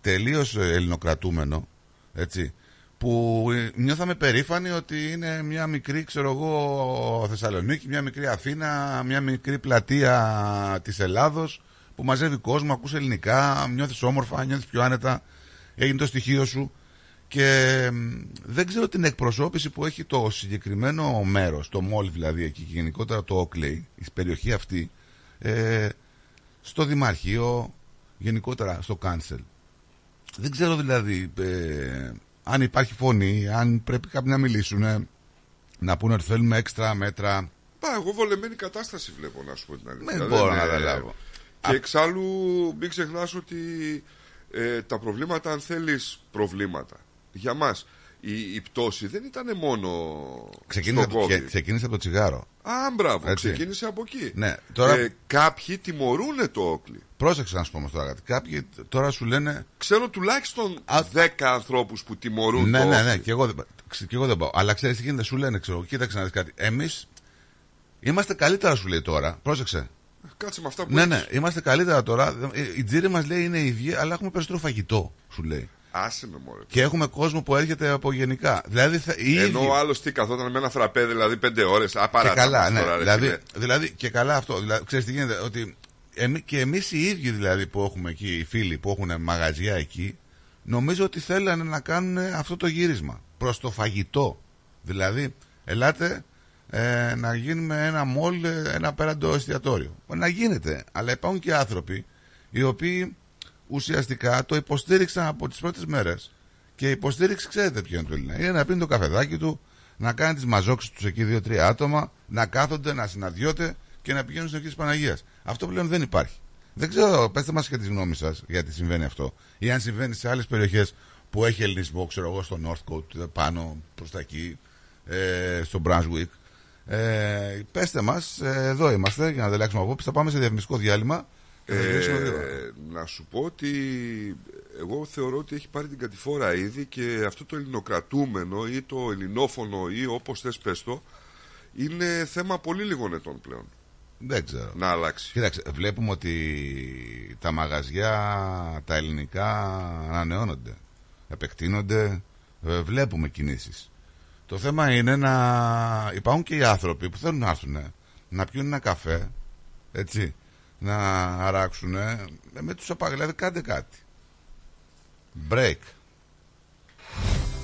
τελείως ελληνοκρατούμενο, έτσι, που νιώθαμε περήφανοι ότι είναι μια μικρή, ξέρω εγώ, Θεσσαλονίκη, μια μικρή Αθήνα, μια μικρή πλατεία της Ελλάδος που μαζεύει κόσμο, ακούς ελληνικά, νιώθεις όμορφα, νιώθεις πιο άνετα, έγινε το στοιχείο σου. Και δεν ξέρω την εκπροσώπηση που έχει το συγκεκριμένο μέρος, το μόλ δηλαδή εκεί, γενικότερα το Oakley, η περιοχή αυτή, ε, στο Δημαρχείο, γενικότερα στο Κάνσελ. Δεν ξέρω δηλαδή ε, αν υπάρχει φωνή, αν πρέπει κάποιοι να μιλήσουν, να πούνε ότι θέλουμε έξτρα μέτρα. Πα, εγώ βολεμένη κατάσταση βλέπω, να σου πω την αλήθεια. Δεν μπορώ να καταλάβω. Και εξάλλου μην ξεχνάς ότι ε, τα προβλήματα, αν θέλεις προβλήματα, για μας η, η πτώση δεν ήταν μόνο ξεκίνησε στο COVID. Ξεκίνησε από το τσιγάρο. Α, μπράβο, έτσι. Ξεκίνησε από εκεί. Ναι, τώρα... ε, κάποιοι τιμωρούν το Όκλι. Πρόσεξε να σου πω όμως τώρα κάτι. Κάποιοι τώρα σου λένε... Ξέρω τουλάχιστον Α... δέκα ανθρώπους που τιμωρούν ναι, το Όκλι. Ναι, ναι, ναι, και εγώ, και εγώ δεν πάω. Αλλά ξέρεις τι γίνεται, σου λένε, ξέρω, κοίταξε να δεις κάτι. Εμείς είμαστε καλύτερα, σου λέει τώρα. Πρόσεξε. Κάτσε με αυτά που ναι, έχεις. Ναι, είμαστε καλύτερα τώρα. Η τζίρη μας λέει είναι ίδια, αλλά έχουμε περισσότερο φαγητό, σου λέει. Άσε με, μωρέ. Και έχουμε κόσμο που έρχεται από γενικά. Δηλαδή θα, ενώ ίδιοι... ο άλλος τι καθόταν με ένα φραπέ, δηλαδή πέντε ώρες. Απαραίτητα. Και καλά, ναι, τώρα, δηλαδή, δηλαδή, δηλαδή και καλά αυτό. Δηλαδή, ξέρεις τι γίνεται, ότι εμείς, και εμείς οι ίδιοι δηλαδή που έχουμε εκεί, οι φίλοι που έχουν μαγαζιά εκεί, νομίζω ότι θέλανε να κάνουν αυτό το γύρισμα προς το φαγητό. Δηλαδή, ελάτε. Ε, να γίνουμε ένα μόλ, ένα απέραντο εστιατόριο. Να γίνεται, αλλά υπάρχουν και άνθρωποι οι οποίοι ουσιαστικά το υποστήριξαν από τις πρώτες μέρες. Και η υποστήριξη, ξέρετε ποιο είναι το Ελληνικό. Είναι να πίνει το καφεδάκι του, να κάνει τις μαζόξεις τους εκεί δύο-τρία άτομα, να κάθονται, να συναντιόνται και να πηγαίνουν στην Ευχή της Παναγίας. Αυτό πλέον δεν υπάρχει. Δεν ξέρω, πέστε μας και τη γνώμη σας γιατί συμβαίνει αυτό. Ή αν συμβαίνει σε άλλες περιοχές που έχει ελληνισμό, ξέρω εγώ, στο Northcote, πάνω προς τα εκεί, ε, στο Brunswick. Ε, πέστε μας, ε, εδώ είμαστε για να ανταλλάξουμε απόψεις. Θα πάμε σε διαφημιστικό διάλειμμα. Ε, ε, να σου πω ότι εγώ θεωρώ ότι έχει πάρει την κατηφόρα ήδη και αυτό το ελληνοκρατούμενο ή το ελληνόφωνο ή όπως θες πες το, είναι θέμα πολύ λίγων ετών πλέον. Δεν ξέρω. Να αλλάξει. Κοίταξε, βλέπουμε ότι τα μαγαζιά τα ελληνικά ανανεώνονται, επεκτείνονται, ε, βλέπουμε κινήσεις. Το θέμα είναι να υπάρχουν και οι άνθρωποι που θέλουν να έρθουν να πιούν ένα καφέ, έτσι, να αράξουν με τους απαγγελματίες. Δηλαδή κάντε κάτι. Break.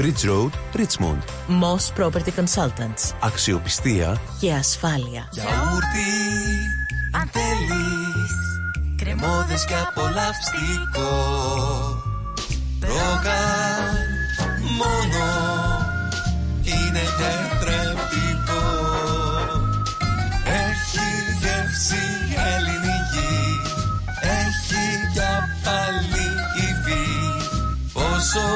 Bridge Road, Richmond. Moss Property Consultants. Αξιοπιστία και ασφάλεια. Γιαούρτι, αν θέλεις, κρεμόδες και απολαυστικό. Ρόγαν, μόνο, είναι τετρεπτικό. Έχει γεύση ελληνική, έχει για πάλι υφή. Όσο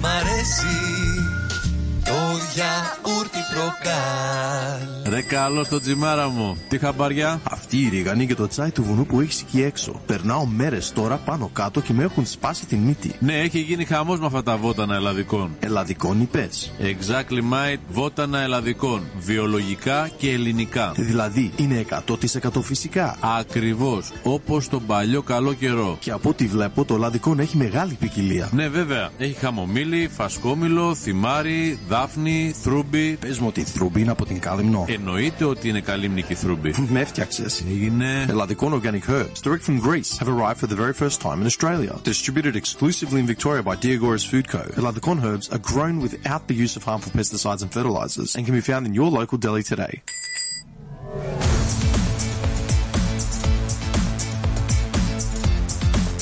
μ' αρέσει το γιαούρτι Προκάλ. Καλώς το τσιμάρα μου. Τι χαμπαριά. Αυτή η ρίγανη και το τσάι του βουνού που έχεις εκεί έξω. Περνάω μέρες τώρα πάνω κάτω και με έχουν σπάσει την μύτη. Ναι, έχει γίνει χαμός με αυτά τα βότανα ελλαδικών. Ελλαδικών είπες. Exactly mate, βότανα ελλαδικών. Βιολογικά και ελληνικά. Δηλαδή είναι εκατό τοις εκατό φυσικά. Ακριβώς. Όπως τον παλιό καλό καιρό. Και από ό,τι βλέπω το ελλαδικών έχει μεγάλη ποικιλία. Ναι, βέβαια. Έχει χαμομήλι, φασκόμηλο, θυμάρι, δάφνη, θρούμπι. Πες μου ότι η θρούμπι είναι από την Καλυμνό. Εννοείται ότι είναι καλύμνικη θρούμπι. Με έφτιαξες. Έγινε. Ελλαδικών organic herbs, direct from Greece, have arrived for the very first time in Australia. Distributed exclusively in Victoria by Diagoras Food Co. Ελλαδικών herbs are grown without the use of harmful pesticides and fertilizers and can be found in your local deli today.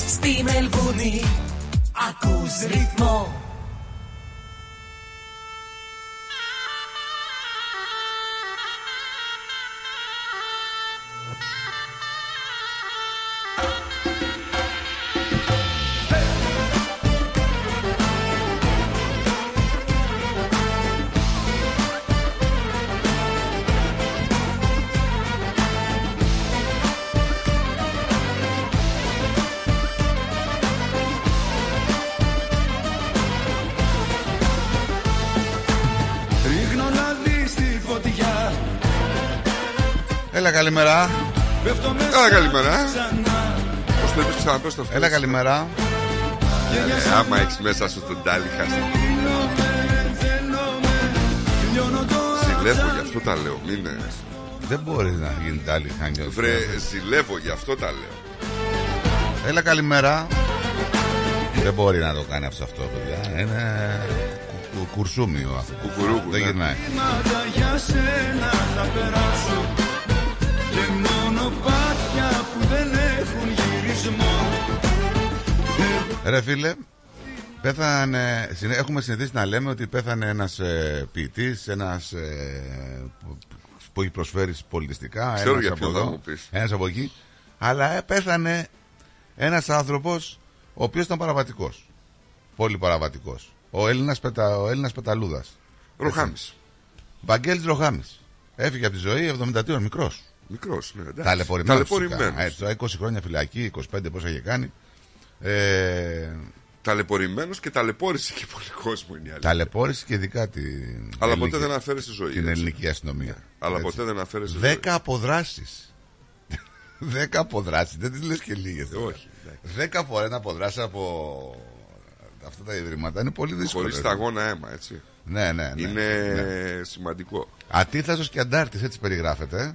Στη Μελβούνι, ακούς ρυθμό. Έλα καλημέρα. Έλα καλημέρα. Πώς το είπες ξανά, πες το. Έλα καλημέρα. Ε, άμα έχεις μέσα σου τον τάλιχα. Ζηλεύω, γι' αυτό τα λέω. Μην... Δεν μπορεί να γίνει τάλιχα. Βρε, ζηλεύω, γι' αυτό τα λέω. Έλα καλημέρα. Δεν μπορεί να το κάνει αυτό αυτό, παιδιά. Είναι... Κου, κουρσούμιο αυτό. Κουκουρούκου. Δεν γυρνάει. Και μονοπάτια που δεν έχουν γυρισμό. Ρε φίλε, πέθανε, έχουμε συνηθίσει να λέμε ότι πέθανε ένας ε, ποιητής, ένας ε, που, που έχει προσφέρει πολιτιστικά. Ξέρω ένας από εδώ, ένας από εκεί. Αλλά ε, πέθανε ένας άνθρωπος ο οποίος ήταν παραβατικός. Πολύ παραβατικός. Ο Έλληνας, πετα, ο Έλληνας Πεταλούδας Ροχάμης. Βαγγέλης Ροχάμης. Έφυγε από τη ζωή εβδομήντα τρία, μικρός. Μικρός, ναι, ταλαιπωρημένος. Έτσι, είκοσι χρόνια φυλακή, είκοσι πέντε πόσα είχε κάνει. Ε... Ταλαιπωρημένος και ταλαιπώρησε και πολύ κόσμο είναι η αλήθεια. Ταλαιπώρησε και ειδικά την. Αλλά ελληνική... ποτέ δεν αναφέρει στη ζωή. Την έτσι. Ελληνική αστυνομία. Ναι. Αλλά έτσι. Ποτέ δεν αναφέρει στη ζωή. δέκα αποδράσεις. δέκα αποδράσεις. Δεν τις λες και λίγες. Όχι. δέκα φορές να αποδράσει από αυτά τα ιδρύματα είναι πολύ δύσκολο. Χωρίς σταγόνα αίμα, έτσι. Ναι, ναι, ναι. Είναι ναι. Σημαντικό. Ατίθασος και αντάρτης, έτσι περιγράφεται.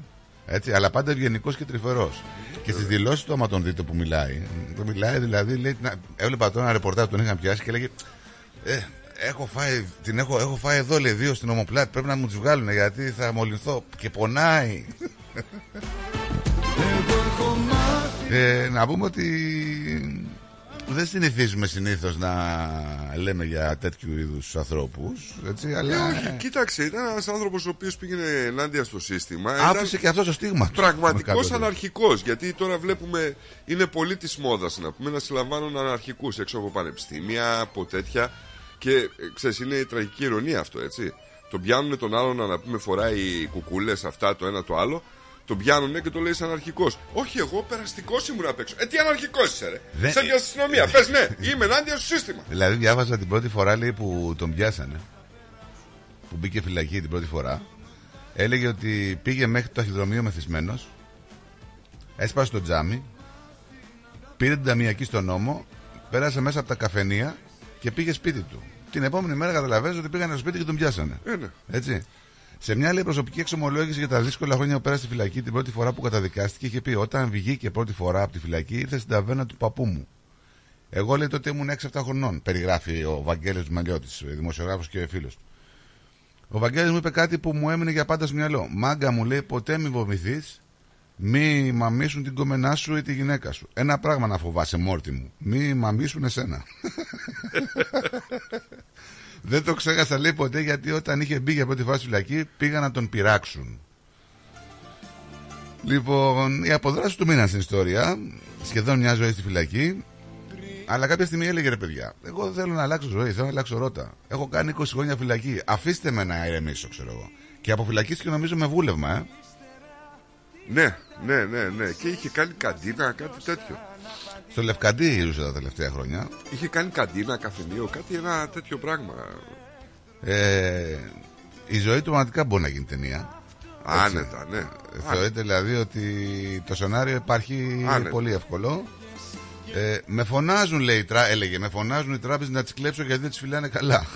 Έτσι, αλλά πάντα ευγενικός και τρυφερός. Mm-hmm. Και στις δηλώσεις του, άμα τον δείτε που μιλάει, το μιλάει δηλαδή, λέει, να... έβλεπα τώρα ένα ρεπορτάζ που τον είχαν πιάσει και λέγε ε, έχω φάει, την έχω, έχω φάει εδώ, λέει, δύο στην ομοπλάτη, πρέπει να μου τους βγάλουν γιατί θα μολυνθώ. Και πονάει. ε, να πούμε ότι δεν συνηθίζουμε συνήθως να λέμε για τέτοιου είδους ανθρώπους. Έτσι, αλλά... ε, όχι, κοίταξε, ήταν ένας άνθρωπος ο οποίος πήγαινε ενάντια στο σύστημα. Άφησε και αυτό το στίγμα. Πραγματικός αναρχικός. Γιατί τώρα βλέπουμε, είναι πολύ της μόδας να πούμε, να συλλαμβάνουν αναρχικούς έξω από πανεπιστήμια, από τέτοια. Και ε, ξέρεις, είναι η τραγική ειρωνία αυτό, έτσι. Τον πιάνουν τον άλλον να πούμε, φοράει κουκούλες, αυτά το ένα το άλλο. Τον πιάνουνε και το λέει αναρχικός. Όχι, εγώ περαστικός ήμουν απ' έξω. Ε, τι αναρχικός είσαι, ρε. Δεν... Σαν και αστυνομία. Πες ναι, είμαι ενάντια στο σύστημα. Δηλαδή, διάβαζα την πρώτη φορά λέει, που τον πιάσανε, που μπήκε φυλακή την πρώτη φορά, έλεγε ότι πήγε μέχρι το ταχυδρομείο μεθυσμένος, έσπασε το τζάμι, πήρε την ταμιακή στον ώμο, πέρασε μέσα από τα καφενεία και πήγε σπίτι του. Την επόμενη μέρα καταλαβαίνεις ότι πήγανε στο σπίτι και τον πιάσανε. Ε, ναι. Έτσι. Σε μια άλλη προσωπική εξομολόγηση για τα δύσκολα χρόνια που πέρασε στη φυλακή, την πρώτη φορά που καταδικάστηκε, είχε πει: όταν βγήκε πρώτη φορά από τη φυλακή, ήρθε στην ταβέρνα του παππού μου. Εγώ λέει τότε ήμουν έξι εφτά χρονών, περιγράφει ο Βαγγέλης Μαλιώτης, δημοσιογράφος και φίλος του. Ο Βαγγέλης μου είπε κάτι που μου έμεινε για πάντα στο μυαλό. Μάγκα μου λέει: ποτέ μην βομηθείς, μη μαμίσουν την κομμενά σου ή τη γυναίκα σου. Ένα πράγμα να φοβάσαι, μόρτι μου. Μη μαμίσουν εσένα. Δεν το ξέχασα λέει ποτέ γιατί όταν είχε μπει για πρώτη φορά στη φυλακή πήγαν να τον πειράξουν. Λοιπόν, οι αποδράσεις του μείναν στην ιστορία, σχεδόν μια ζωή στη φυλακή. Αλλά κάποια στιγμή έλεγε ρε παιδιά, εγώ θέλω να αλλάξω ζωή, θέλω να αλλάξω ρότα. Έχω κάνει είκοσι χρόνια φυλακή. Αφήστε με να ηρεμήσω, ξέρω εγώ. Και αποφυλακίστηκε νομίζω με βούλευμα, ε. Ναι, ναι, ναι, ναι. Και είχε κάνει καντίνα, κάτι τέτοιο. Στο Λευκαντή ήρθε τα τελευταία χρόνια. Είχε κάνει καντίνα, καφενείο, κάτι ένα τέτοιο πράγμα. Ε, η ζωή του πραγματικά μπορεί να γίνει ταινία. Άνετα, ναι. Θεωρείται δηλαδή ότι το σενάριο υπάρχει Άνετα. πολύ εύκολο. Ε, με φωνάζουν, λέει, τρά... έλεγε, με φωνάζουν οι τράπεζες να τις κλέψω γιατί δεν τις φιλάνε καλά.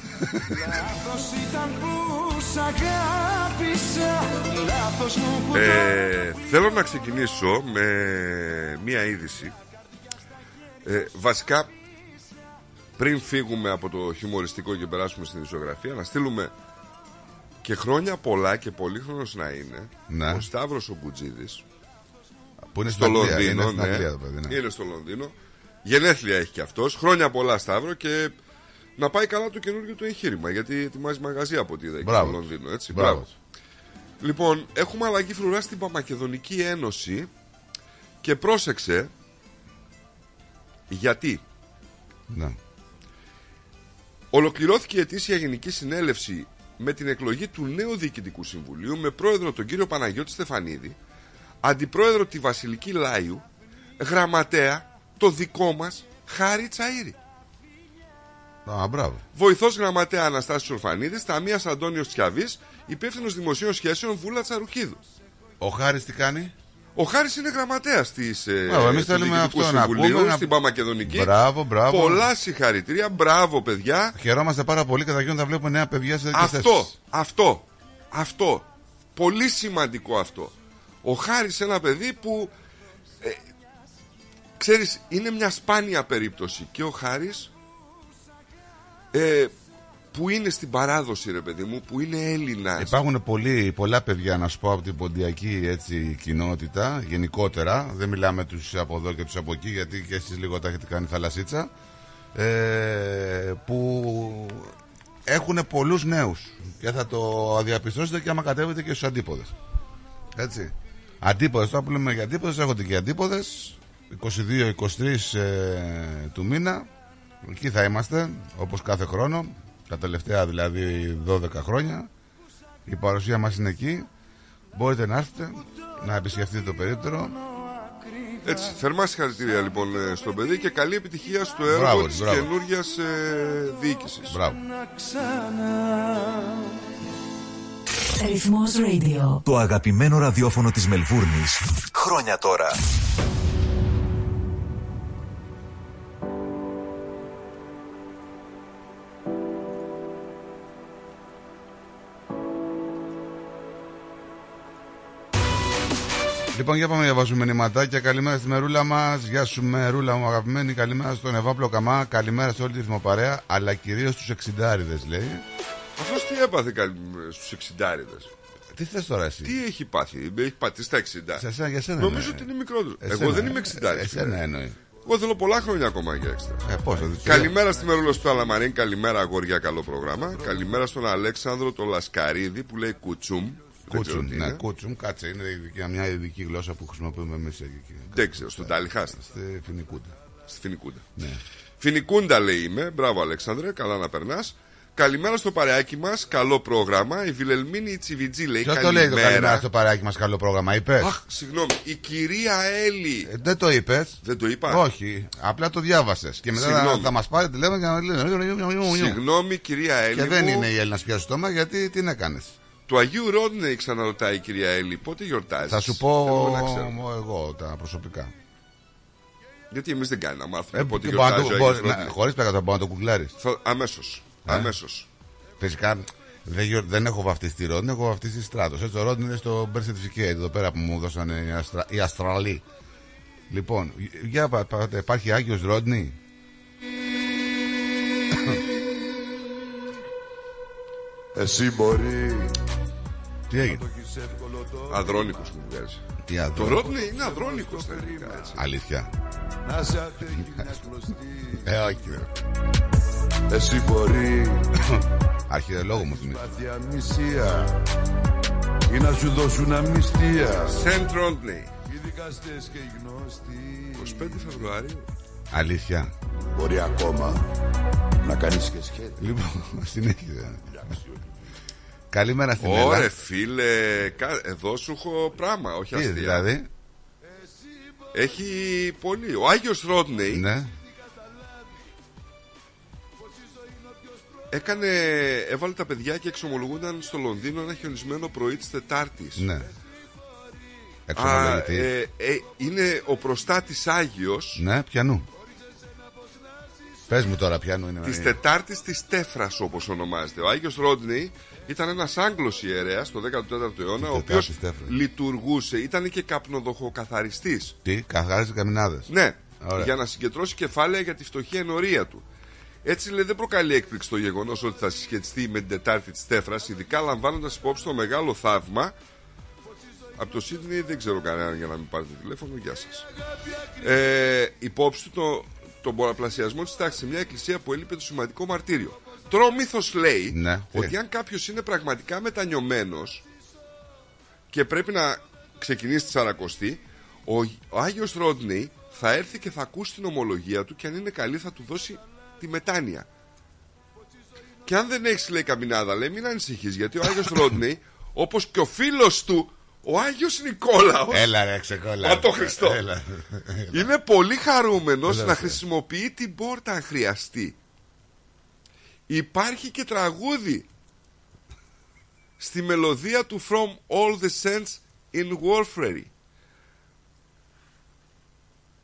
ε, θέλω να ξεκινήσω με μία είδηση. Ε, βασικά, πριν φύγουμε από το χιουμοριστικό και περάσουμε στην ισογραφία, να στείλουμε και χρόνια πολλά και πολύχρονος να είναι να. ο Σταύρος ο Μπουτζίδης, που είναι στο Λονδίνο. Είναι, ναι, Αγγλία, παιδί, ναι. είναι στο Λονδίνο. Γενέθλια έχει και αυτός. Χρόνια πολλά, Σταύρο, και να πάει καλά το καινούργιο του εγχείρημα, γιατί ετοιμάζει μαγαζί από ό,τι είδα εκεί στο Λονδίνο. Έτσι. Μπράβο. Μπράβο. Λοιπόν, έχουμε αλλαγή φρουρά στην Παπακεδονική Ένωση και πρόσεξε γιατί. Ναι. Ολοκληρώθηκε η ετήσια Γενική Συνέλευση με την εκλογή του νέου Διοικητικού Συμβουλίου, με πρόεδρο τον κύριο Παναγιώτη Στεφανίδη, αντιπρόεδρο τη Βασιλική Λάιου, γραμματέα το δικό μας Χάρη Τσαΐρη. Α, μπράβο. Βοηθός γραμματέα Αναστάσης Ορφανίδης, ταμείας Αντώνιος Τσιαβής, υπεύθυνος δημοσίων σχέσεων Βούλα Τσαρουκίδου. Ο Χάρης τι κάνει? Ο Χάρης είναι γραμματέας της Διοικητικού Συμβουλίου να... στην Παμακεδονική. Μπράβο, μπράβο. Πολλά συγχαρητήρια, μπράβο παιδιά. Χαιρόμαστε πάρα πολύ, καταρχήν όταν βλέπουμε νέα παιδιά σε τέτοιες θέσεις. Αυτό, αυτό, αυτό. Πολύ σημαντικό αυτό. Ο Χάρης ένα παιδί που ε, ξέρεις, είναι μια σπάνια περίπτωση. Και ο Χάρης ε, που είναι στην παράδοση, ρε παιδί μου, που είναι Έλληνας. Υπάρχουν πολλοί, πολλά παιδιά να σου πω από την ποντιακή έτσι, κοινότητα γενικότερα. Δεν μιλάμε τους από εδώ και τους από εκεί, γιατί και εσείς λίγο τα έχετε κάνει θαλασσίτσα, ε, που έχουν πολλούς νέους. Και θα το διαπιστώσετε και άμα κατέβετε και στους αντίποδες. Έτσι. Αντίποδες, τώρα που λέμε για αντίποδες, έρχονται και αντίποδες. είκοσι δύο είκοσι τρία ε, του μήνα. Εκεί θα είμαστε, όπως κάθε χρόνο. Τα τελευταία δηλαδή δώδεκα χρόνια. Η παρουσία μας είναι εκεί. Μπορείτε να έρθετε, να επισκεφτείτε το περίπτερο. Έτσι, θερμά συγχαρητήρια λοιπόν στο παιδί και καλή επιτυχία στο έργο. Μπράβο, της καινούργιας ε, διοίκησης. Μπράβο. Ρυθμός Radio. Το αγαπημένο ραδιόφωνο της Μελβούρνης. Χρόνια τώρα. Λοιπόν, για πάμε να διαβάσουμε μηνυματάκια. Καλημέρα στη Μερούλα μας. Γεια σου Μερούλα μου αγαπημένη. Καλημέρα στον Ευάπλο Καμά. Καλημέρα σε όλη τη ρυθμοπαρέα, αλλά κυρίως στους εξιντάριδες λέει. Αυτός τι έπαθε στους εξιντάριδες? Τι θες τώρα εσύ? Τι έχει πάθει? Έχει πατήσει στα εξήντα. Σε εσένα, για σένα. Νομίζω ναι. ότι είναι μικρότερο. Εγώ δεν είμαι εξιντάριδες. Εσένα εννοεί. Εγώ θέλω πολλά χρόνια ακόμα για εξήντα. Ε, πόσο, καλημέρα ε, στη Μερούλα του Ταλαμαρίν. Καλημέρα αγόρια, καλό πρόγραμμα. Καλημέρα στον Αλέξανδρο το Λασκαρίδη που λέει κουτσούμ. Κούτσουμ, ναι, κούτσουμ, κάτσε. Είναι ειδική, μια ειδική γλώσσα που χρησιμοποιούμε εμείς εκεί. Δεν ξέρω, στον Ταλιχάστη. Στη Φινικούντα. Στη Φινικούντα. Ναι. Φινικούντα λέει είμαι. Μπράβο, Αλέξανδρε, καλά να περνάς. Καλημέρα στο παρεάκι μας, καλό πρόγραμμα. Η Βιλελμίνη Τσιβιτζή λέει καλημέρα. Ποιος το λέει το καλημέρα στο παρεάκι μας, καλό πρόγραμμα, είπες? Αχ, συγγνώμη, η κυρία Έλλη. Ε, δεν το είπες. Δεν το είπα. Όχι, απλά το διάβασες. Και μετά συγγνώμη. Θα μας πάρει τηλέφωνο και να λέμε. Συγγνώμη, κυρία Έλλη. Και δεν είναι η Έλληνα πια στόμα, γιατί την έκανες. Του Αγίου Ρόντνεϊ ξαναρωτάει η κυρία Έλλη, πότε γιορτάζεις? Θα σου πω εγώ τα προσωπικά. Γιατί εμείς δεν κάνει να μάθουμε ε, πότε γιορτάζει ο Αγίος Ρόντνεϊ. Χωρίς πέρα να το κουκλάρεις. Αμέσως, ε? αμέσως. Φυσικά δεν, δεν έχω βαφτιστεί Ρόντνεϊ, έχω βαφτιστεί Στράτος. Έτσι, ο Ρόντνεϊ είναι στο birth certificate εδώ πέρα που μου δώσανε οι, αστρα, οι Αστραλοί. Λοιπόν, για πα, πα, υπάρχει Άγιος Ρόντνεϊ. Εσύ μπορεί. Τι έγινε? Αδρόνικος μου βγάζει. Τι αδρόνικος? Το Ρόντνεϊ είναι αδρόνικος στα ελληνικά, έτσι. Αλήθεια? Ε, όχι. Εσύ μπορεί. Αρχιδελόγο μου θυμίζει. Ή να σου δώσουν αμνηστία. Σεντ Ρόντνεϊ. εικοστή πέμπτη Φεβρουαρίου. Αλήθεια? Μπορεί ακόμα να κάνεις και σχέδια. Λοιπόν, συνέχεια. Καλημέρα στην Ελλάδα. Ωρε φίλε, εδώ σου έχω πράγμα, όχι αστεία. Τι δηλαδή? Έχει πολύ. Ο Άγιος Ρόντνεϊ, ναι, έκανε, έβαλε τα παιδιά και εξομολογούνταν στο Λονδίνο ένα χιονισμένο πρωί της Τετάρτης. Ναι. Α, ε, ε, είναι ο προστάτης Άγιος. Ναι, πιανού. Πες μου τώρα πιανού είναι. Της Τετάρτης της Τέφρας, όπως ονομάζεται. Ο Άγιος Ρόντνεϊ ήταν ένας Άγγλος ιερέας το δέκατο τέταρτο αιώνα, ο οποίος λειτουργούσε, ήταν και καπνοδοχοκαθαριστής. Τι, καθάριζε καμινάδες. Ναι. Ωραία. Για να συγκεντρώσει κεφάλαια για τη φτωχή ενορία του. Έτσι λέει, δεν προκαλεί έκπληξη το γεγονός ότι θα συσχετιστεί με την Τετάρτη της Τέφρας, ειδικά λαμβάνοντας υπόψη το μεγάλο θαύμα. Από το Σίδνεϊ δεν ξέρω κανέναν για να μην πάρει το τηλέφωνο. Γεια σας. Ε, υπόψη του τον πολλαπλασιασμό της τάξης, μια εκκλησία που έλειπε το σημαντικό μαρτύριο. Τώρα ο μύθος λέει, ναι, ότι αν κάποιος είναι πραγματικά μετανιωμένος και πρέπει να ξεκινήσει τη Σαρακοστή, ο Άγιος Ρόντνεϊ θα έρθει και θα ακούσει την ομολογία του και αν είναι καλή θα του δώσει τη μετάνοια. Και αν δεν έχεις, λέει, καμινάδα, λέει, μην ανησυχείς, γιατί ο Άγιος Ρόντνεϊ, όπως και ο φίλος του ο Άγιος Νικόλαος, έλα ρε ξεκόλα, το Χριστό, έλα, έλα, είναι πολύ χαρούμενος, έλα, να χρησιμοποιεί την πόρτα αν χρειαστεί. Υπάρχει και τραγούδι στη μελωδία του From All the Saints in Warfare.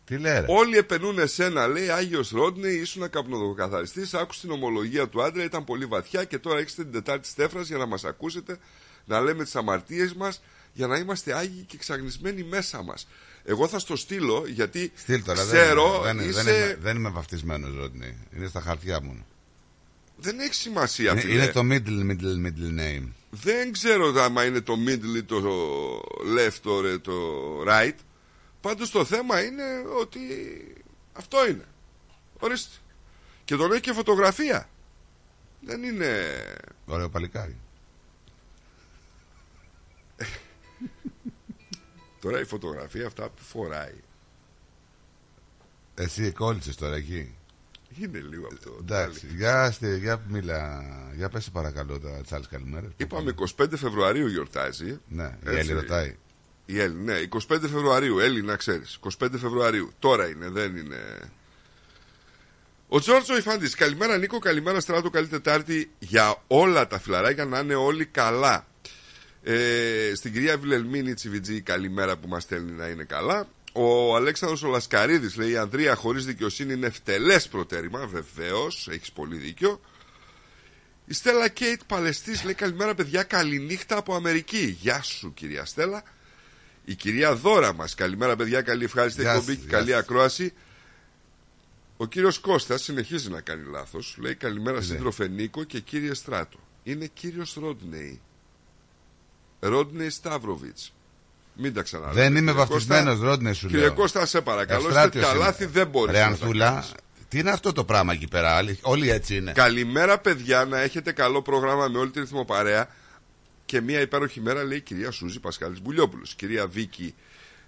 Τι λέει, ρε? Όλοι επενούν εσένα, λέει, Άγιος Ρόντνεϊ, ήσουν καπνοδοκαθαριστής, άκουσε την ομολογία του άντρα, ήταν πολύ βαθιά και τώρα έχετε την Τετάρτη της Τέφρας για να μας ακούσετε, να λέμε τις αμαρτίες μας, για να είμαστε άγιοι και εξαγνισμένοι μέσα μας. Εγώ θα στο στείλω, γιατί τώρα, ξέρω δεν, δεν, είσαι... δεν, είμαι, δεν είμαι βαφτισμένος, Ρόντνεϊ. Είναι στα χαρτιά μου. Δεν έχει σημασία. Είναι, είναι το middle, middle, middle name. Δεν ξέρω άμα είναι το middle ή το left or το right. Πάντως το θέμα είναι ότι αυτό είναι. Ορίστε. Και το λέει και φωτογραφία. Δεν είναι... Ωραίο παλικάρι. Τώρα η φωτογραφία αυτά που φοράει. Εσύ κόλλησες τώρα εκεί. Είναι λίγο αυτό. Εντάξει, για, για, μιλά, για πες παρακαλώ τα τσάλες καλημέρες. Είπαμε εικοστή πέμπτη Φεβρουαρίου γιορτάζει. Ναι, η Έλλη ρωτάει. Η Έλλη, ναι, εικοστή πέμπτη Φεβρουαρίου, Έλλη να ξέρεις. εικοστή πέμπτη Φεβρουαρίου, τώρα είναι, δεν είναι. Ο Τζόρτζο Ιφάντης, καλημέρα Νίκο, καλημέρα Στράτο, καλή Τετάρτη για όλα τα φιλαράκια, να είναι όλοι καλά. Ε, στην κυρία Βιλελμίνη Τσιβιτζή, καλημέρα που μας στέλνει, να είναι καλά. Ο Αλέξανδρος ο Λασκαρίδης λέει: η Ανδρία χωρίς δικαιοσύνη είναι ευτελές προτέρημα. Βεβαίως, έχεις πολύ δίκιο. Η Στέλλα Κέιτ Παλαιστής λέει: καλημέρα παιδιά, καληνύχτα από Αμερική. Γεια σου κυρία Στέλλα. Η κυρία Δώρα μας, καλημέρα παιδιά, καλή ευχάριστη εκπομπή και καλή ακρόαση. Ο κύριος Κώστας συνεχίζει να κάνει λάθος. Λέει: καλημέρα σύντροφε Νίκο και κύριε Στράτο. Είναι κύριος Ρόντνεϊ. Ρόντνεϊ Σταύροβιτς. Μην τα ξαναλέω. Δεν είμαι βαφτισμένος, Ρόντνεϊ, σου λέω. Κύριε Κώστα, σε παρακαλώ. Τα λάθη δεν μπορεί. Ρε Ανθούλα, τι είναι αυτό το πράγμα εκεί πέρα? Όλοι έτσι είναι. Καλημέρα, παιδιά, να έχετε καλό πρόγραμμα με όλη τη ρυθμοπαρέα. Και μια υπέροχη μέρα, λέει η κυρία Σούζη Πασχάλης Μπουλιόπουλος. Κυρία Βίκη,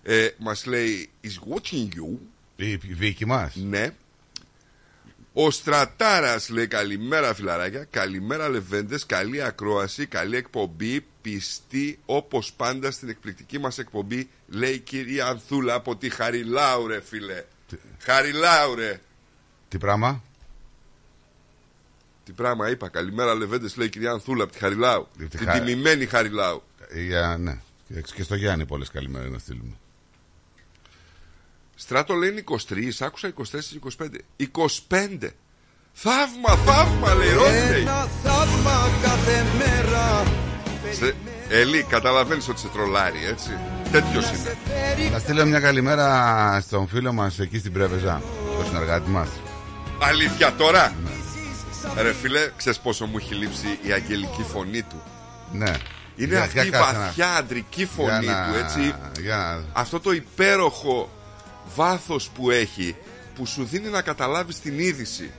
ε, μας λέει is watching you. Η, η Βίκη μας. Ναι. Ο Στρατάρας λέει: καλημέρα, φιλαράκια. Καλημέρα, Λεβέντες. Καλή ακρόαση, καλή εκπομπή. Πιστή όπως πάντα στην εκπληκτική μας εκπομπή, λέει η κυρία Ανθούλα από τη Χαριλάουρε, φίλε. Τι... Χαριλάουρε. Τι πράγμα? Τι πράγμα είπα? Καλημέρα, Λεβέντες, λέει η κυρία Ανθούλα από τη Χαριλάου. Τη την χα... τιμημένη Χαριλάου. Για, ναι. Και στο Γιάννη πολλές καλημέρες να στείλουμε. Στράτο λέει είκοσι τρία, άκουσα είκοσι τέσσερα είκοσι πέντε. είκοσι πέντε. Θαύμα, θαύμα, λέει Ρόντνεϊ. Ένα θαύμα κάθε μέρα. Σε... Ελί, καταλαβαίνεις ότι σε τρολάρει, έτσι. Τέτοιος είναι. Θα στείλω μια καλημέρα στον φίλο μας εκεί στην Πρέβεζα, τον συνεργάτη μας. Αλήθεια τώρα? Ναι. Ρε φίλε, ξέρεις πόσο μου έχει λείψει η αγγελική φωνή του? Ναι. Είναι για, αυτή η βαθιά να... αντρική φωνή να... του, έτσι. Για... Αυτό το υπέροχο βάθος που έχει, που σου δίνει να καταλάβεις την είδηση.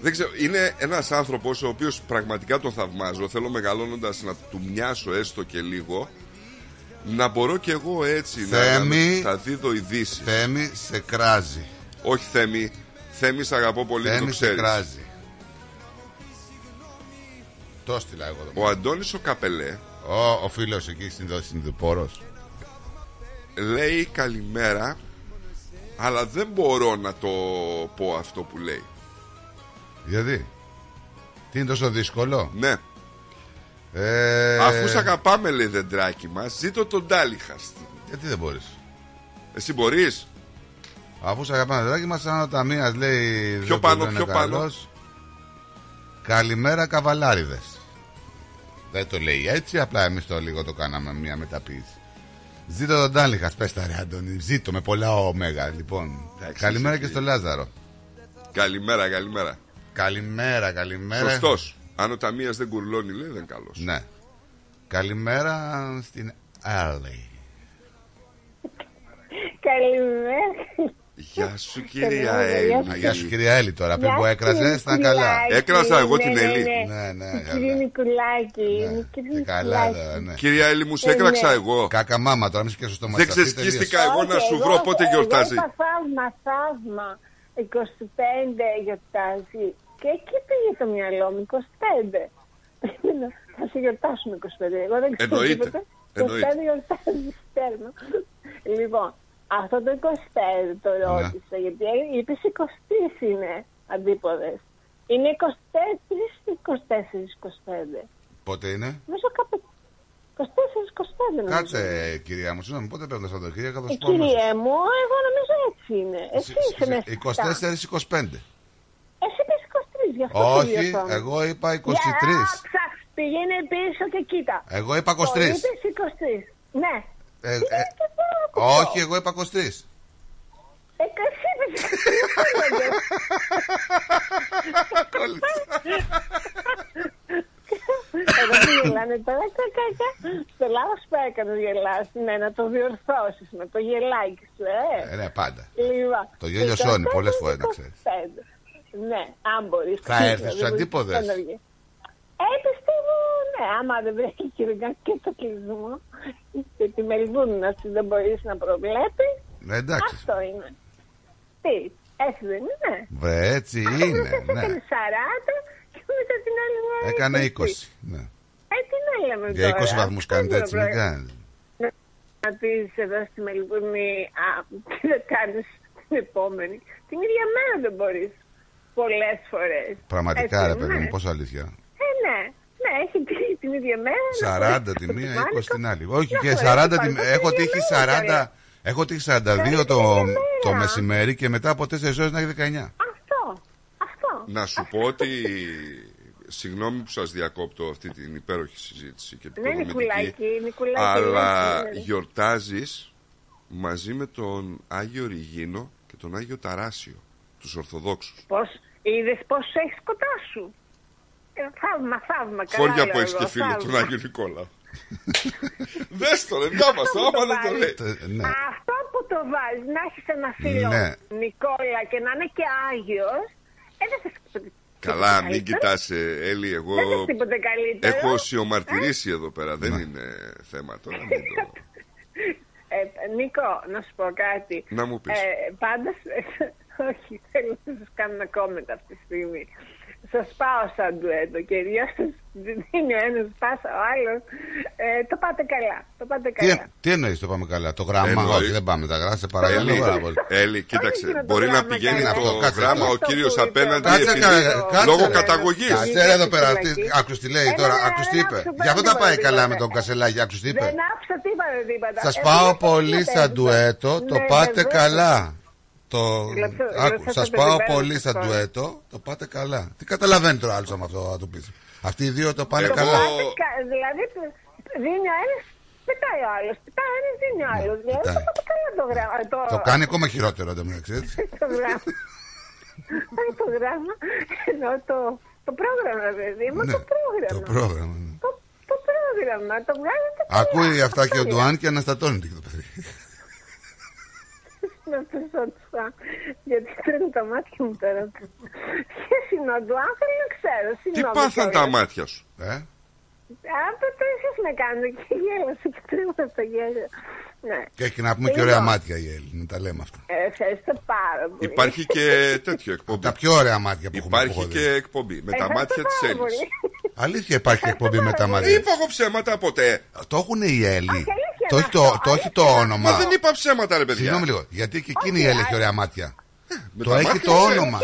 Δεν ξέρω, είναι ένας άνθρωπος ο οποίος πραγματικά τον θαυμάζω. Θέλω μεγαλώνοντας να του μοιάσω έστω και λίγο, να μπορώ και εγώ έτσι, Θέμη, να τα δίδω ειδήσεις. Θέμη, σε κράζει. Όχι Θέμη, Θέμη σε αγαπώ πολύ, Θέμη, το ξέρεις. Θέμη, σε κράζει. Το στείλα εγώ. Ο Αντώνης ο Καπελέ, ο, ο φίλος εκεί στην Δοσυνδουπόρος, λέει καλημέρα, αλλά δεν μπορώ να το πω αυτό που λέει. Γιατί? Τι είναι τόσο δύσκολο? Ναι. Ε... Αφού σ' αγαπάμε, λέει, δεντράκι μας, ζήτω τον Τάλιχας. Γιατί δεν μπορείς? Εσύ μπορείς? Αφού σ' αγαπάμε δεντράκι μας, σαν ο Ταμίας, λέει. Πιο πάνω, πιο καλός. Πάνω. Καλημέρα καβαλάριδες. Δεν το λέει έτσι, απλά εμείς το λίγο το κάναμε μια μεταποίηση. Ζήτω τον Τάλιχας, πες τα ρε Αντώνη. Ζήτω με πολλά ωμέγα, λοιπόν. Τάξε, καλημέρα και στο Λάζαρο. Καλημέρα, καλημέρα. Καλημέρα, καλημέρα. Σωστός. Αν ο Ταμίας δεν κουρλώνει, λέει, δεν καλός. Ναι. Καλημέρα στην Άλλη. Καλημέρα. Γεια σου κυρία Έλλη. Γεια σου κυρία Έλλη τώρα. Πριν που έκραζες ήταν καλά. Έκρασα εγώ την Έλλη. Ναι, ναι. Κύριε Νικουλάκη. Καλά, ναι. Κυρία Έλλη μου, σε έκραξα εγώ. Κάκα μάμα τώρα, μην σκέφτεσαι στο μάτι. Δεν ξεσκίστηκα εγώ να σου βρω πότε γιορτάζει. Θαύμα, θαύμα. είκοσι πέντε γιορτάζει. Και εκεί πήγε το μυαλό μου, είκοσι πέντε. Θα σε γιορτάσουμε είκοσι πέντε. Εγώ δεν ξέρω. Εννοείται. Γιορτάζει στέρμα. Λοιπόν, αυτό το είκοσι πέντε το ρώτησα, γιατί είπες είκοσι τρία είναι αντίποδες. Είναι είκοσι τέσσερα, είκοσι τέσσερα, είκοσι πέντε. Πότε είναι? Μέσα κάπου είκοσι τέσσερα είκοσι πέντε. Κάτσε κυρία μου, συγγνώμη, πότε πέφτει αυτό το κύριε? Κυρία μου, εγώ νομίζω έτσι είναι. Εσύ είσαι μέσα. είκοσι τέσσερα είκοσι πέντε. Εσύ είπες είκοσι τρία, γι' αυτό. Όχι, εγώ είπα είκοσι τρία. Για ψάξ, πηγαίνε πίσω και κοίτα. Εγώ είπα είκοσι τρία. Το είπες είκοσι τρία, ναι. Ε, ε, όχι, εγώ είπα είκοσι τρία. Εσύ είπες εγώ τι γελάνε τώρα, κακά. Στο λάθος που έκανες γελάς. Ναι, να το διορθώσεις με το γελάκι σου. Ε, ναι, πάντα. Το γέλιο σώνει πολλές φορές, να ξέρεις. Ναι, αν μπορείς. Θα έρθεις στους αντίποδες. Ε, πιστεύω, ναι, άμα δεν βρέχει και το κλεισμό και τη Μελβούρνα δεν μπορείς να προβλέπεις. Εντάξει. Αυτό είναι. Τι, έτσι δεν είναι? Βρε, έτσι είναι. Αυτή ναι. Έκανε σαράντα και μετά την άλλη μέρα έκανε είκοσι. Ναι. Ε, τι να λέμε για τώρα. Για είκοσι βαθμούς κάνετε έτσι, μην κάνετε. Να πεις εδώ στη Μελβούρνη, α, τι θα κάνεις την επόμενη. Την ίδια μέρα δεν μπορείς πολλές φορές. Πραγματικά, έτσι, ρε παιδί μου, πόσο αλήθεια. Ναι, ναι, έχει τύχει την ίδια μέρα. σαράντα τη μία, είκοσι την άλλη. Όχι, και σαράντα την. Έχω τύχει σαράντα δύο το μεσημέρι και μετά από τέσσερις ώρες να έχει δεκαεννιά. Αυτό. Αυτό. Να σου πω ότι. Συγγνώμη που σας διακόπτω αυτή την υπέροχη συζήτηση και την Νικουλάκη, αλλά γιορτάζεις μαζί με τον Άγιο Ριγίνο και τον Άγιο Ταράσιο, τους Ορθοδόξους. Είδες πώς έχεις κοντά σου. Θαύμα, θαύμα, καλά. Χώρια που έχει και φίλο τον Άγιο Νικόλαο. Δες το, δεν διάβασα, άμα δεν το λέει. Αυτό που το βάζει, να έχει ένα φίλο Νικόλα και να είναι και Άγιος, καλά, μην κοιτάς, Έλλη, εγώ έχω σιωμαρτυρήσει εδώ πέρα, δεν είναι θέμα τώρα. Νίκο, να σου πω κάτι. Να μου πεις. Πάντα, όχι, θέλω να σας κάνω κόμματα αυτή τη στιγμή. Σας πάω σαν ντουέτο, κυρίως είναι ο ένας πάσα, ο άλλος. Ε, το πάτε καλά, το πάτε καλά. Τι, τι εννοείς το πάμε καλά, το γράμμα? Όχι, δεν πάμε τα γράμματα, σε παρακαλώ. Έλλη, κοίταξε, μπορεί να πηγαίνει το γράμμα ο κύριος απέναντι λόγω καταγωγής. Κάτσε εδώ πέρα, άκουσες τι λέει τώρα, άκουσες τι είπε. Γι' αυτό τα πάει καλά με τον Κασελάκη, άκουσες τι είπε. Δεν άκουσα τίποτα. Σας πάω πολύ σαν ντουέτο, το πάτε καλά. Το... Άκου, σας πάω πολύ σαν ντουέτο, το πάτε καλά. Τι καταλαβαίνει τώρα άλλος με αυτό να του πεις. Αυτοί οι δύο το πάνε το καλά. Κα... Δηλαδή δίνει ο ένας, πετάει ο άλλος. Πετάει ο ένας, δίνει ο άλλος. Ναι, δηλαδή, το πάτε καλά το γράμμα. Το... το κάνει ακόμα χειρότερο το μεταξύ. Το γράμμα. Το γράμμα. Ενώ το, το πρόγραμμα, παιδί μου, ναι, το πρόγραμμα. Το πρόγραμμα, ναι. Το, το πρόγραμμα, το βγάζετε καλά. Ακούει αυτά και ο Ντουάν και αναστατώνει το παιδί. Να πεισότουσα, γιατί τρώνε τα μάτια μου τώρα. Ποιες είναι ο Ντουάν, θέλω να ξέρω. Τι πάθαν τα μάτια σου, ε? Α, το εσείς με κάνετε και γέλασε και τρέμουν από το γέλιο. Ναι. Και έχει να πούμε και ωραία μάτια η Έλληνη, τα λέμε αυτά. Ευχαριστώ πάρα πολύ. Υπάρχει και τέτοιο εκπομπή. Τα πιο ωραία μάτια που έχουμε. Υπάρχει και εκπομπή με τα μάτια της Έλλης. Αλήθεια υπάρχει εκπομπή με τα μάτια. Είπα εγώ ψέματα ποτέ? Το έχουν οι Έλλη. Το έχει το, το, το όνομα. Μα δεν είπα ψέματα, ρε παιδιά. Συγγνώμη λίγο. Γιατί και εκείνη η Έλλη έχει ωραία μάτια. Το έχει το όνομα.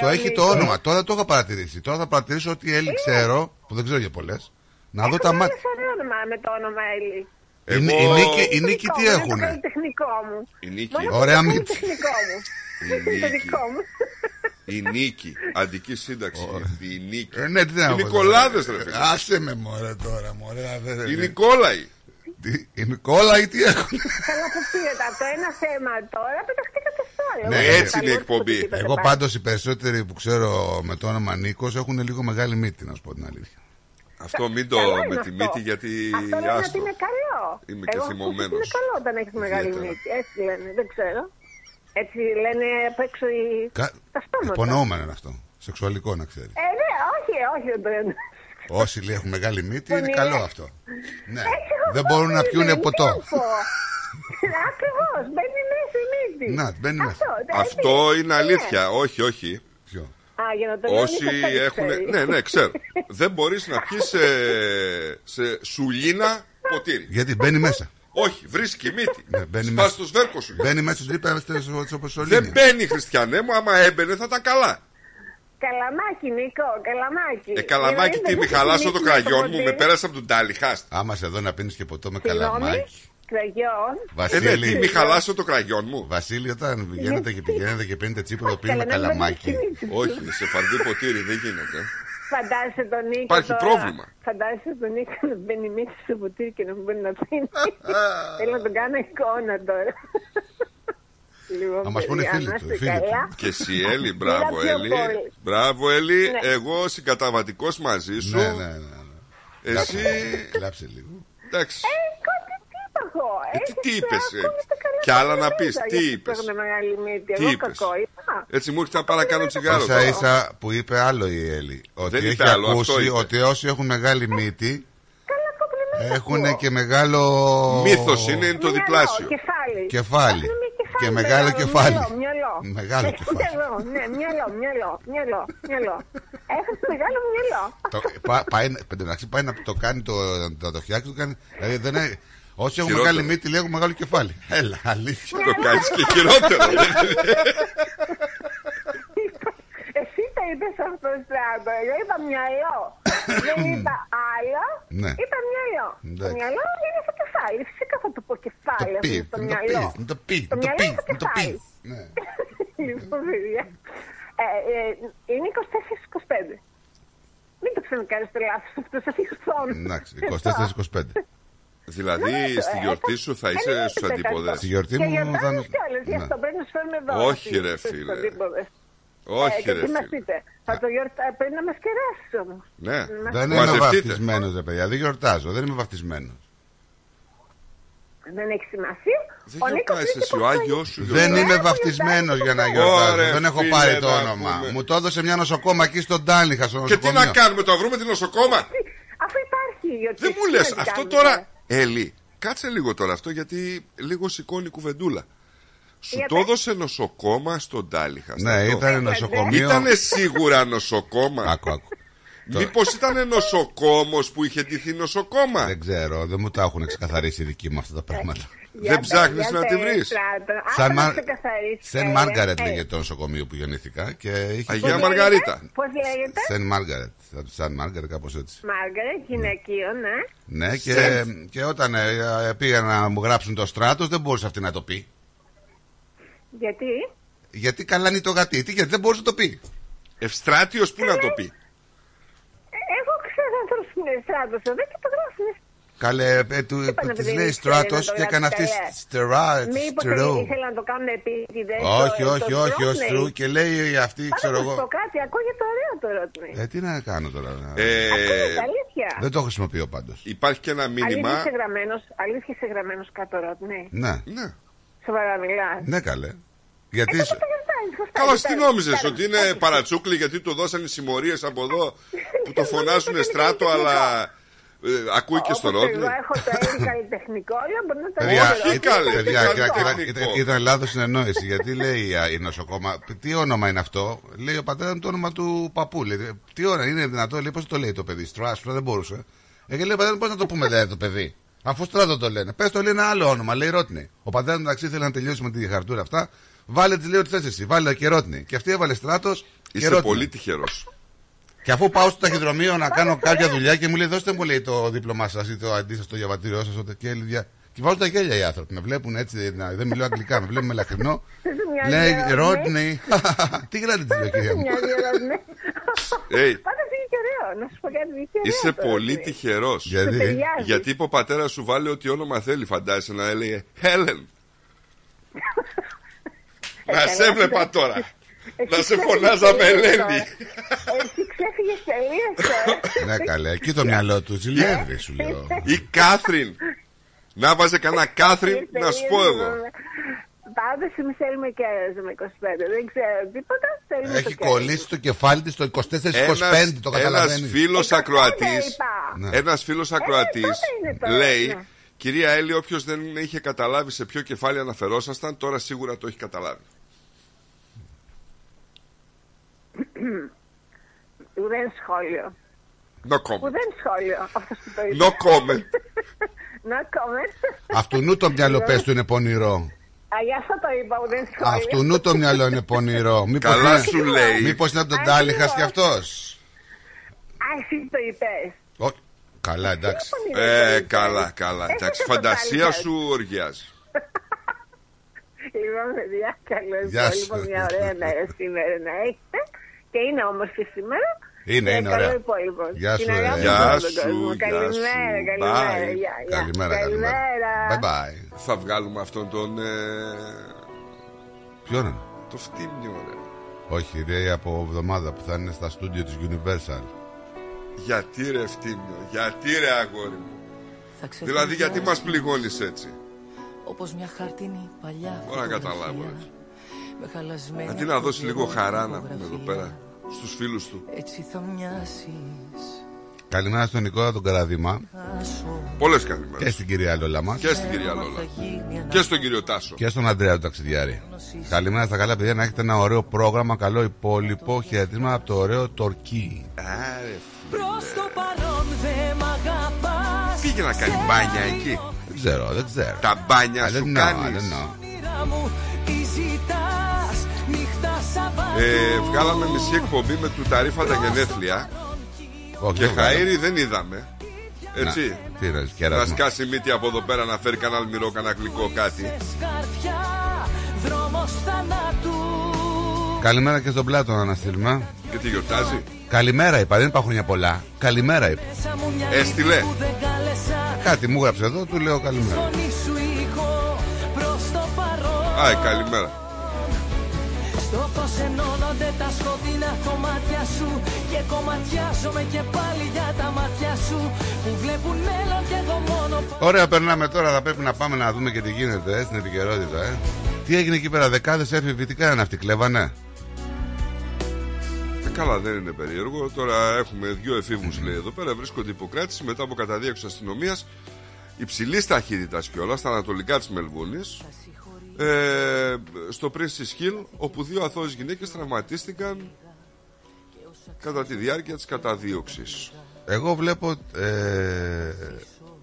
Το έχει το όνομα. Τώρα το έχω παρατηρήσει. Τώρα θα παρατηρήσω ότι η Έλλη ξέρω, που δεν ξέρω για πολλές. Να δω τα μάτια. Με το όνομα Έλλη. Εγώ... Η Νίκη τι έχουνε? Είναι το τεχνικό μου. Η Νίκη. Ωραία μύτη. Η Νίκη. Αντική σύνταξη. Η Νίκη. Οι Νικολάδες, ρε φίλε. Άσε με μωρέ τώρα. Η Νικόλαη. Η Νικόλαη τι έχουνε? Καλά που πήρετε από το ένα θέμα τώρα. Πεταχτήκατε στο άλλο. Ναι, έτσι είναι η εκπομπή. Εγώ πάντως οι περισσότεροι που ξέρω με το όνομα Νίκος έχουν λίγο μεγάλη μύτη, να σου πω την αλήθεια. Αυτό μην το με τη μύτη, γιατί αυτό είναι άστο. Είναι καλό. Είμαι και θυμωμένος. Είναι καλό όταν έχεις μεγάλη μύτη. Έτσι λένε, δεν ξέρω. Έτσι λένε απ' έξω οι... Κα... τα στόματα. Υπονοούμενο είναι αυτό. Σεξουαλικό, να ξέρεις. Ε, ναι, όχι, όχι. Δεν... Όσοι λέει, έχουν μεγάλη μύτη, είναι καλό αυτό. Ναι. Έτσι, δεν μπορούν είναι, να πιούνε ποτό. Ακριβώς, μπαίνει μέσα η μύτη. Να, μπαίνει μέσα. Αυτό είναι αλήθεια. Όχι, όχι. Ποιο? Α, όσοι έχουν. Ναι, ναι, ξέρω. Δεν μπορείς να πιεις σε, σε σουλίνα ποτήρι. Γιατί μπαίνει μέσα. Όχι, βρίσκει μύτη. Ναι, σπάς το σβέρκο σου. Μπαίνει μέσα στο τρίπεδο. Δεν μπαίνει, Χριστιανέ μου, άμα έμπαινε θα ήταν καλά. Καλαμάκι, Νίκο, καλαμάκι. Ε, καλαμάκι τι, μη χαλάσω το κραγιόν μου, με πέρασε από τον Τάλιχαστ. Άμα σε εδώ να πίνεις και ποτό με καλαμάκι. Βασίλη, ε, ναι, μη χαλάσω το κραγιόν μου. Βασίλη, όταν πηγαίνετε και πηγαίνετε και παίρνετε τσίπουρο, πίνετε καλαμάκι. Όχι, σε φαρδί ποτήρι δεν γίνεται. Φαντάζεσαι τον Νίκο. Υπάρχει πρόβλημα. Φαντάζεσαι τον Νίκο να μπαίνει μέσα στο ποτήρι και να μην μπορεί να πίνει. Θέλω να τον κάνω εικόνα τώρα. Να μας πούνε φίλοι του. Και εσύ, Έλλη, μπράβο, Έλλη. Μπράβο, Έλλη, εγώ συγκαταβατικός μαζί σου. Ναι, ναι, ναι. Εσύ. Κλάψε λίγο. Εντάξει. Ε, τι τι είπες έτσι? Κι άλλα να πεις. Τι είπες? Τι είπες? Έτσι μου έρχεται να παρακάνω τσιγάρο. Ίσα ίσα που είπε άλλο η Έλλη. Ότι δεν έχει άλλο, ακούσει ότι όσοι έχουν μεγάλη μύτη έχουν και μεγάλο μύθος, είναι, είναι το διπλάσιο. Κεφάλι. Κεφάλι. Και μεγάλο κεφάλι. Μεγάλο κεφάλι. Ναι, μυαλό, μυαλό, μυαλό, μυαλό. Έχεις μεγάλο μυαλό. Πάει να το κάνει το φτιάξει του κάνει. Δηλαδή δεν έχει. Όσοι έχουν μεγάλη μύτη λέγουν μεγάλο κεφάλι. Έλα, αλήθεια. Το κάνεις και χειρότερο. Εσύ τα είπες αυτό, Στράτο. Εγώ είπα μυαλό. Δεν είπα άλλο. Είπα μυαλό. Το μυαλό είναι στο κεφάλι. Φυσικά θα το πω κεφάλι. Το μυαλό. Το πει, το πει, το πει. Λοιπόν, παιδιά. Είναι είκοσι τέσσερα είκοσι πέντε. Μην το ξανακάνεις το λάθος αυτό. Σας έχει χθόνο. Εντάξει, είκοσι τέσσερα είκοσι πέντε. Δηλαδή στη γιορτή σου θα είσαι στους αντίποδες. Στη γιορτή μου θα είσαι. Όχι, ρε φίλε. Όχι, ρε φίλε. Πρέπει να με σκεράσεις όμως. Ναι, δεν είμαι βαφτισμένος, ρε παιδιά. Δεν γιορτάζω, δεν είμαι βαφτισμένος. Δεν έχει σημασία. Δεν γιορτάζεις εσύ ο Άγιος σου. Δεν είμαι βαφτισμένος για να γιορτάζω. Δεν έχω πάρει το όνομα. Μου το έδωσε μια νοσοκόμα εκεί στον Τάλιχα. Και τι να κάνουμε, το βρούμε την νοσοκόμα? Αφού υπάρχει. Δεν μου λες αυτό τώρα. Έλλη, κάτσε λίγο τώρα αυτό, γιατί λίγο σηκώνει κουβεντούλα. Σου για το έδωσε νοσοκόμα στον Τάλιχα. Ναι, ήταν νοσοκομείο. Ήτανε σίγουρα νοσοκόμα. Άκου, άκου. Μήπως ήταν νοσοκόμος που είχε ντυθεί νοσοκόμα? Δεν ξέρω, δεν μου τα έχουν ξεκαθαρίσει οι δικοί μου αυτά τα πράγματα. Δεν ψάχνεις να τη βρεις? Σεν Μάργαρετ λέγεται το νοσοκομείο που γεννήθηκα. Αγία Μαργαρίτα. Πώς λέγεται? Σεν Μάργαρετ. Σαν Μάργαρετ, κάπως έτσι. Μάργαρετ, γυναικείο, ναι. Ναι, και όταν πήγα να μου γράψουν το Στράτος, δεν μπορούσε αυτή να το πει. Γιατί? Γιατί καλάνει το γατί. Γιατί δεν μπορούσε να το πει. Ευστράτιος, πού να το πει? Εγώ ξέρω ανθρώπους που είναι Στράτος εδώ και το γράφουν. Καλέ, τη λέει Στράτος και έκανε αυτή στερά. Μήπως ήθελα να το κάνουν επίτηδες? Όχι, όχι, όχι, ως τρου. Και λέει αυτή, ξέρω εγώ. Πάμε να σου πω κάτι, ακούγεται ωραίο το ερώτημα. Ε, τι να κάνω τώρα. Ακούγεται αλήθεια. Δεν το χρησιμοποιώ πάντως. Υπάρχει και ένα μήνυμα. Αλήθεια είσαι γραμμένος κάτω ερώτημα? Ναι. Σοβαρά μιλάς? Ναι, καλέ. Γιατί... Καλά, τι νόμιζες ότι είναι παρατσούκλι γιατί του δώσανε συμμορίες από εδώ που το φωνάζουν Στράτο, αλλά ακούει και στο Ρόντνεϊ. Εγώ έχω το έργο καλλιτεχνικό, αλλά μπορεί να το λέω. Ήταν λάθος συνεννόηση, γιατί λέει η νοσοκόμα, τι όνομα είναι αυτό, λέει ο πατέρα μου το όνομα του παππού. Τι ώρα είναι δυνατό, λέει, πώς το λέει το παιδί, Στράσφρα δεν μπορούσε. Εγώ λέει ο πατέρα μου, πώς να το πούμε δε το παιδί. Αφού Στράτο το λένε. Πες το λέει ένα άλλο όνομα, λέει Ρόντνεϊ. Ο πατέρα μου εντάξει ήθελε να τελειώσει με τη χαρτούρα αυτά. Βάλε τη λέει ότι θες εσύ, βάλε και Ρόντνεϊ. Και αυτή έβαλε Στράτος. Είσαι πολύ τυχερός. Και αφού πάω στο ταχυδρομείο να κάνω κάποια δουλειά και μου λέει δώστε μου λέει το δίπλωμά σας ή το αντίστοιχο στο διαβατήριό σας, ό,τι και λέει. Και βάζουν τα γέλια οι άνθρωποι. Με βλέπουν έτσι, δεν μιλάω αγγλικά, με βλέπουν με λαχρινό. Λέει Ρόντνεϊ. Τι γράφει τη κυρία μου. Πάντα πήγε και ωραίο, να σου πω κάτι. Είσαι πολύ τυχερός. Γιατί είπε ο πατέρα σου βάλε ό,τι όνομα θέλει, φαντάζεσαι να έλεγε Helen. Να σε έβλεπα τώρα. Να σε φωνάζα με Ελένη. Εσύ ξέφυγες τελείως. Ναι καλέ, εκεί το μυαλό του ζηλεύει σου λέω. Ή Κάθριν. Να βάζε κανένα Κάθριν να σου πω εγώ. Πάντως εμείς θέλουμε και με είκοσι πέντε. Δεν ξέρω τίποτα. Έχει κολλήσει το κεφάλι της το είκοσι τέσσερα είκοσι πέντε. Το καταλαβαίνεις. Ένας φίλος ακροατής Ένας φίλος ακροατής λέει κυρία Έλλη, όποιος δεν είχε καταλάβει σε ποιο κεφάλι αναφερόσασταν, τώρα σίγουρα το έχει καταλάβει. Ουδέν σχόλιο. No comment. Ουδέν σχόλιο. No comment. No comment. Αυτουνού το μυαλό πες του είναι πονηρό. Αγιά θα το είπα, ουδέν σχόλιο. Αυτουνού το μυαλό είναι πονηρό. Καλά σου λέει. Μήπως είναι από τον Τάλιχας κι αυτός. Εσύ το είπες. Καλά εντάξει. Ε, καλά, καλά. Εντάξει, φαντασία σου οργιάζει. Λοιπόν, παιδιά, καλώς ήρθατε. Λοιπόν, μια ωραία μέρα σήμερα να έχετε. Και είναι όμορφη σήμερα. Είναι, είναι ωραία. Γεια σου, Ρέα. Γεια σου, καλημέρα, καλημέρα. Καλημέρα, bye. Θα βγάλουμε αυτόν τον... Ποιον είναι? Το φτύμιο, ρε. Όχι, Ρέα, από εβδομάδα που θα είναι στα στούντιο της Universal. Γιατί ρε φτύμιο, γιατί ρε αγόρι μου. Δηλαδή, γιατί μας πληγώνεις έτσι. Όπως μια χαρτίνη παλιά. Μπορώ να καταλάβω. Αντί να δώσει λίγο χαρά να πούμε εδώ πέρα στους φίλους του. Έτσι θα μοιάσεις. Καλημέρα στον Νικόλα τον Καραδήμα. Πολλές καλημέρες. Και στην κυρία Λόλα μας. Και στην κυρία Λόλα. Και στον κύριο Τάσο. Και στον Αντρέα του Ταξιδιάρη. Καλημέρα στα καλά παιδιά, να έχετε ένα ωραίο πρόγραμμα. Καλό υπόλοιπο χαιρετίσμα από το ωραίο Τορκί. Άρε φίλε. Πήγε να κάνει μπάνια εκεί. Δεν ξέρω, δεν ξέρω. Τα μπάνια σου κάνεις. Ε, βγάλαμε μισή εκπομπή με του Ταρίφα τα γενέθλια. Όχι, και Χαΐρι δεν είδαμε. Έτσι. Να, να σκάσει μύτη από εδώ πέρα να φέρει κανένα αλμυρό, κανένα γλυκό κάτι. Καλημέρα και στον Πλάτωνα αναστείλουμε. Και τι γιορτάζει. Καλημέρα είπα, δεν είπα χρόνια πολλά. Καλημέρα είπα. Έστειλε. Κάτι μου γράψε εδώ, του λέω καλημέρα. Άι, καλημέρα. Στο φως ενώνονται τα σκοτεινά κομμάτια σου και κομματιάζομαι και πάλι για τα μάτια σου που βλέπουν μέλλον και εδώ μόνο. Ωραία, περνάμε τώρα. Θα πρέπει να πάμε να δούμε και τι γίνεται ε, στην επικαιρότητα. Ε. Τι έγινε εκεί πέρα, δεκάδες εφηβητικά είναι αυτοί, κλέβανε. Καλά, δεν είναι περίεργο. Τώρα έχουμε δύο εφήβους, λέει εδώ πέρα. Βρίσκονται υποκράτηση μετά από καταδίωξη αστυνομίας υψηλής ταχύτητας κιόλας στα ανατολικά της Μελβούνης. Ε, στο Prince's Hill, όπου δύο αθώες γυναίκες τραυματίστηκαν κατά τη διάρκεια της καταδίωξης. Εγώ βλέπω ε,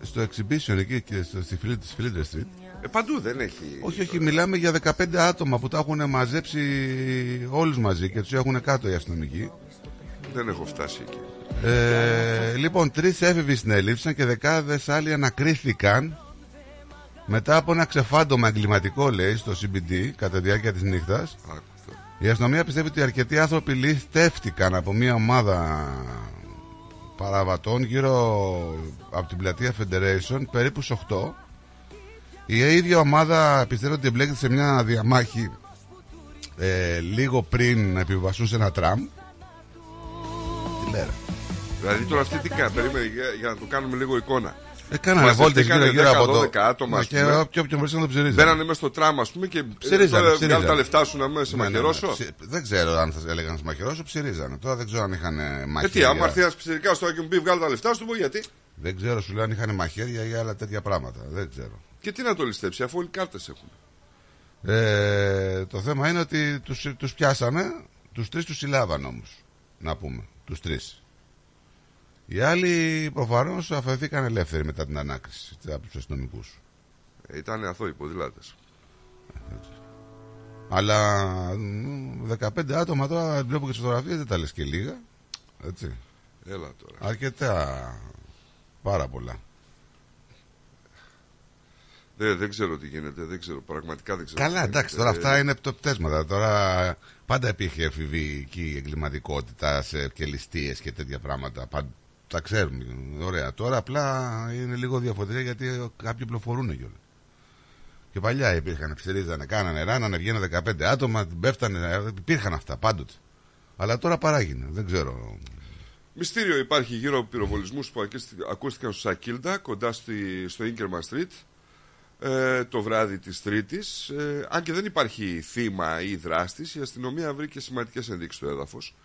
στο exhibition εκεί και στο, στη Flinders Street. Ε, παντού δεν έχει. Όχι, όχι, μιλάμε για δεκαπέντε άτομα που τα έχουν μαζέψει όλους μαζί και τους έχουν κάτω οι αστυνομικοί. Δεν έχω φτάσει εκεί. Ε, λοιπόν, τρεις έφηβοι συνελήφθησαν και δεκάδες άλλοι ανακρίθηκαν μετά από ένα ξεφάντωμα εγκληματικό, λέει, στο σι μπι ντι κατά τη διάρκεια της νύχτας. Η αστυνομία πιστεύει ότι αρκετοί άνθρωποι ληστεύτηκαν από μια ομάδα παραβατών γύρω από την πλατεία Federation, περίπου στις οκτώ. Η ίδια ομάδα πιστεύει ότι εμπλέκεται σε μια διαμάχη ε, λίγο πριν να επιβιβαστούσε ένα τραμ. Τι λέρα. Δηλαδή τώρα αυτή τι κάνει, περίμενε για, για να το κάνουμε λίγο εικόνα. Έκαναν βόλτες γύρω-γύρω από το... άτομα, και όποιον βρίσκαν το ψηρίζαν. Μπαίνανε μέσα στο τραμ, ας πούμε, και βγάλουν τα λεφτά σου να με σε μαχαιρώσω. Δεν ξέρω αν θα έλεγαν να σε μαχαιρώσω, ψηρίζανε. Τώρα δεν ξέρω αν είχαν μαχαιρώσει. Γιατί, άμα έρθει ένα ψηρικά στο Άγιο Μπι, βγάλει τα λεφτά σου, γιατί. Δεν ξέρω, σου λέω, αν είχαν μαχαίρια ή άλλα τέτοια πράγματα. Δεν ξέρω. Και τι να το ληστέψει, αφού όλοι κάρτες έχουν. Ε, το θέμα είναι ότι τους, τους πιάσανε, τους τρεις τους συλλάβαν όμως. Να πούμε, τους τρεις. Οι άλλοι προφανώς αφαιρεθήκαν ελεύθεροι μετά την ανάκριση από τους αστυνομικούς. Ε, ήταν αθώοι ποδηλάτες. Αλλά δεκαπέντε άτομα τώρα βλέπω και τις φωτογραφίες, δεν τα λες και λίγα. Έτσι. Έλα τώρα. Αρκετά. Πάρα πολλά. Δεν, δεν ξέρω τι γίνεται, δεν ξέρω, πραγματικά δεν ξέρω. Καλά, εντάξει, τώρα ε... αυτά είναι πτώματα. Τώρα πάντα υπήρχε εφηβική εγκληματικότητα σε ληστείες και τέτοια πράγματα. Πάντα, τα ξέρουμε. Ωραία. Τώρα απλά είναι λίγο διαφορετικά γιατί κάποιοι πληροφορούν κιόλα. Και παλιά υπήρχαν, ψηρίζανε, κάνανε, ράνανε, βγαίνανε δεκαπέντε άτομα, πέφτανε. Υπήρχαν αυτά πάντοτε. Αλλά τώρα παράγεινε, δεν ξέρω. Μυστήριο υπάρχει γύρω από πυροβολισμούς που ακούστηκαν στο Σακίλντα, κοντά στη, στο Ίνκερμαν Street, ε, το βράδυ της Τρίτης. Ε, αν και δεν υπάρχει θύμα ή δράστης, η αστυνομία βρήκε σημαντικές ενδείξεις στο έδαφος.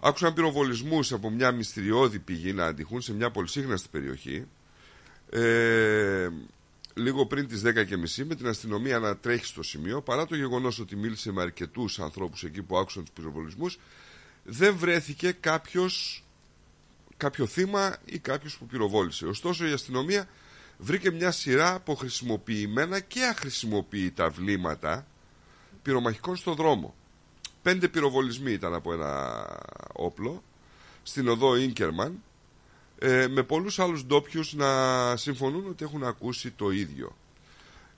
Άκουσαν πυροβολισμούς από μια μυστηριώδη πηγή να αντιχούν σε μια πολυσύχναστη περιοχή. Ε, λίγο πριν τις δέκα και μισή με την αστυνομία να τρέχει στο σημείο, παρά το γεγονός ότι μίλησε με αρκετούς ανθρώπους εκεί που άκουσαν τους πυροβολισμούς, δεν βρέθηκε κάποιος, κάποιο θύμα ή κάποιος που πυροβόλησε. Ωστόσο η αστυνομία βρήκε μια σειρά από χρησιμοποιημένα και αχρησιμοποιητά βλήματα πυρομαχικών στο δρόμο. Πέντε πυροβολισμοί ήταν από ένα όπλο στην οδό Ίνκερμαν, με πολλούς άλλους ντόπιους να συμφωνούν ότι έχουν ακούσει το ίδιο.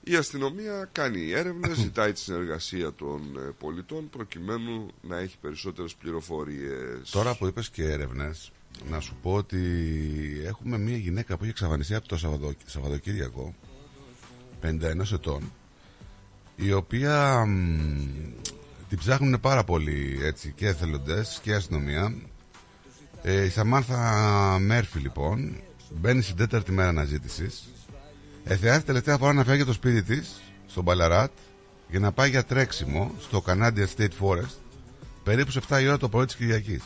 Η αστυνομία κάνει έρευνες, ζητάει τη συνεργασία των πολιτών προκειμένου να έχει περισσότερες πληροφορίες. Τώρα που είπες και έρευνες, να σου πω ότι έχουμε μια γυναίκα που έχει εξαφανιστεί από το Σαββαδοκύ... Σαββαδοκύριακο, πενήντα ένα ετών, η οποία μ, την ψάχνουν πάρα πολύ, έτσι, και εθελοντές και αστυνομία. Ε, η Σαμάνθα Μέρφυ λοιπόν μπαίνει στην τέταρτη μέρα αναζήτησης. Εθεάζει τελευταία φορά να φεύγει το σπίτι της στον Παλαράτ για να πάει για τρέξιμο στο Canadian State Forest περίπου σε εφτά η ώρα το πρωί της Κυριακής.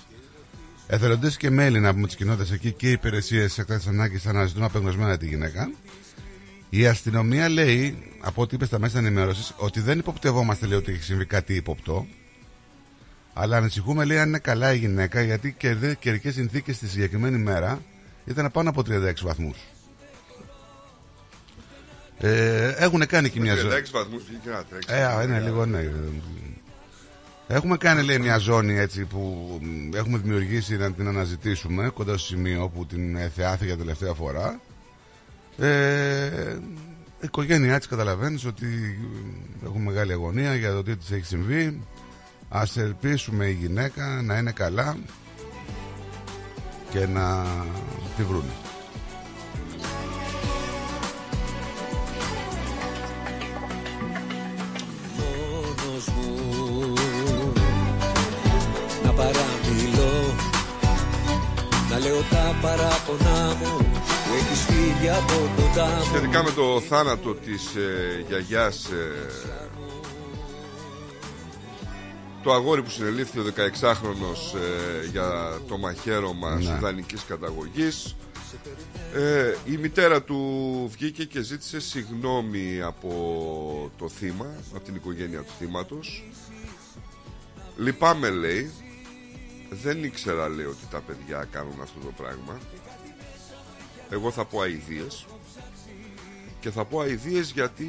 Εθελοντές και μέλη να πούμε της κοινότητας εκεί και οι υπηρεσίες εκτάκτης ανάγκης αναζητούν απεγνωσμένα τη γυναίκα. Η αστυνομία λέει, από ό,τι είπε στα μέσα ενημέρωσης, ότι δεν υποπτευόμαστε, λέει, ότι έχει συμβεί κάτι υποπτό, αλλά ανησυχούμε, λέει, αν είναι καλά η γυναίκα, γιατί καιρικές συνθήκες στη συγκεκριμένη μέρα ήταν πάνω από τριάντα έξι βαθμούς. Ε, έχουν κάνει και μια ζώνη. Ε, είναι λίγο, ναι. Έχουμε κάνει, λέει, μια ζώνη έτσι που έχουμε δημιουργήσει να την αναζητήσουμε κοντά στο σημείο που την θεάθηκε για τελευταία φορά. Ε, η οικογένειά της, καταλαβαίνεις ότι έχουμε μεγάλη αγωνία για το τι της έχει συμβεί. Ας ελπίσουμε η γυναίκα να είναι καλά και να τη βρουν. Παραμιλώ, να λέω τα παραπονά μου που έχεις φύγει από κοντά μου. Σχετικά με το θάνατο της ε, γιαγιάς, ε, το αγόρι που συνελήφθη ο δεκαεξάχρονος ε, για το μαχαίρωμα σουδανικής καταγωγής, ε, η μητέρα του βγήκε και ζήτησε συγγνώμη από το θύμα, από την οικογένεια του θύματος. Λυπάμαι, λέει. Δεν ήξερα, λέει, ότι τα παιδιά κάνουν αυτό το πράγμα. Εγώ θα πω αηδίες. Και θα πω αηδίες γιατί...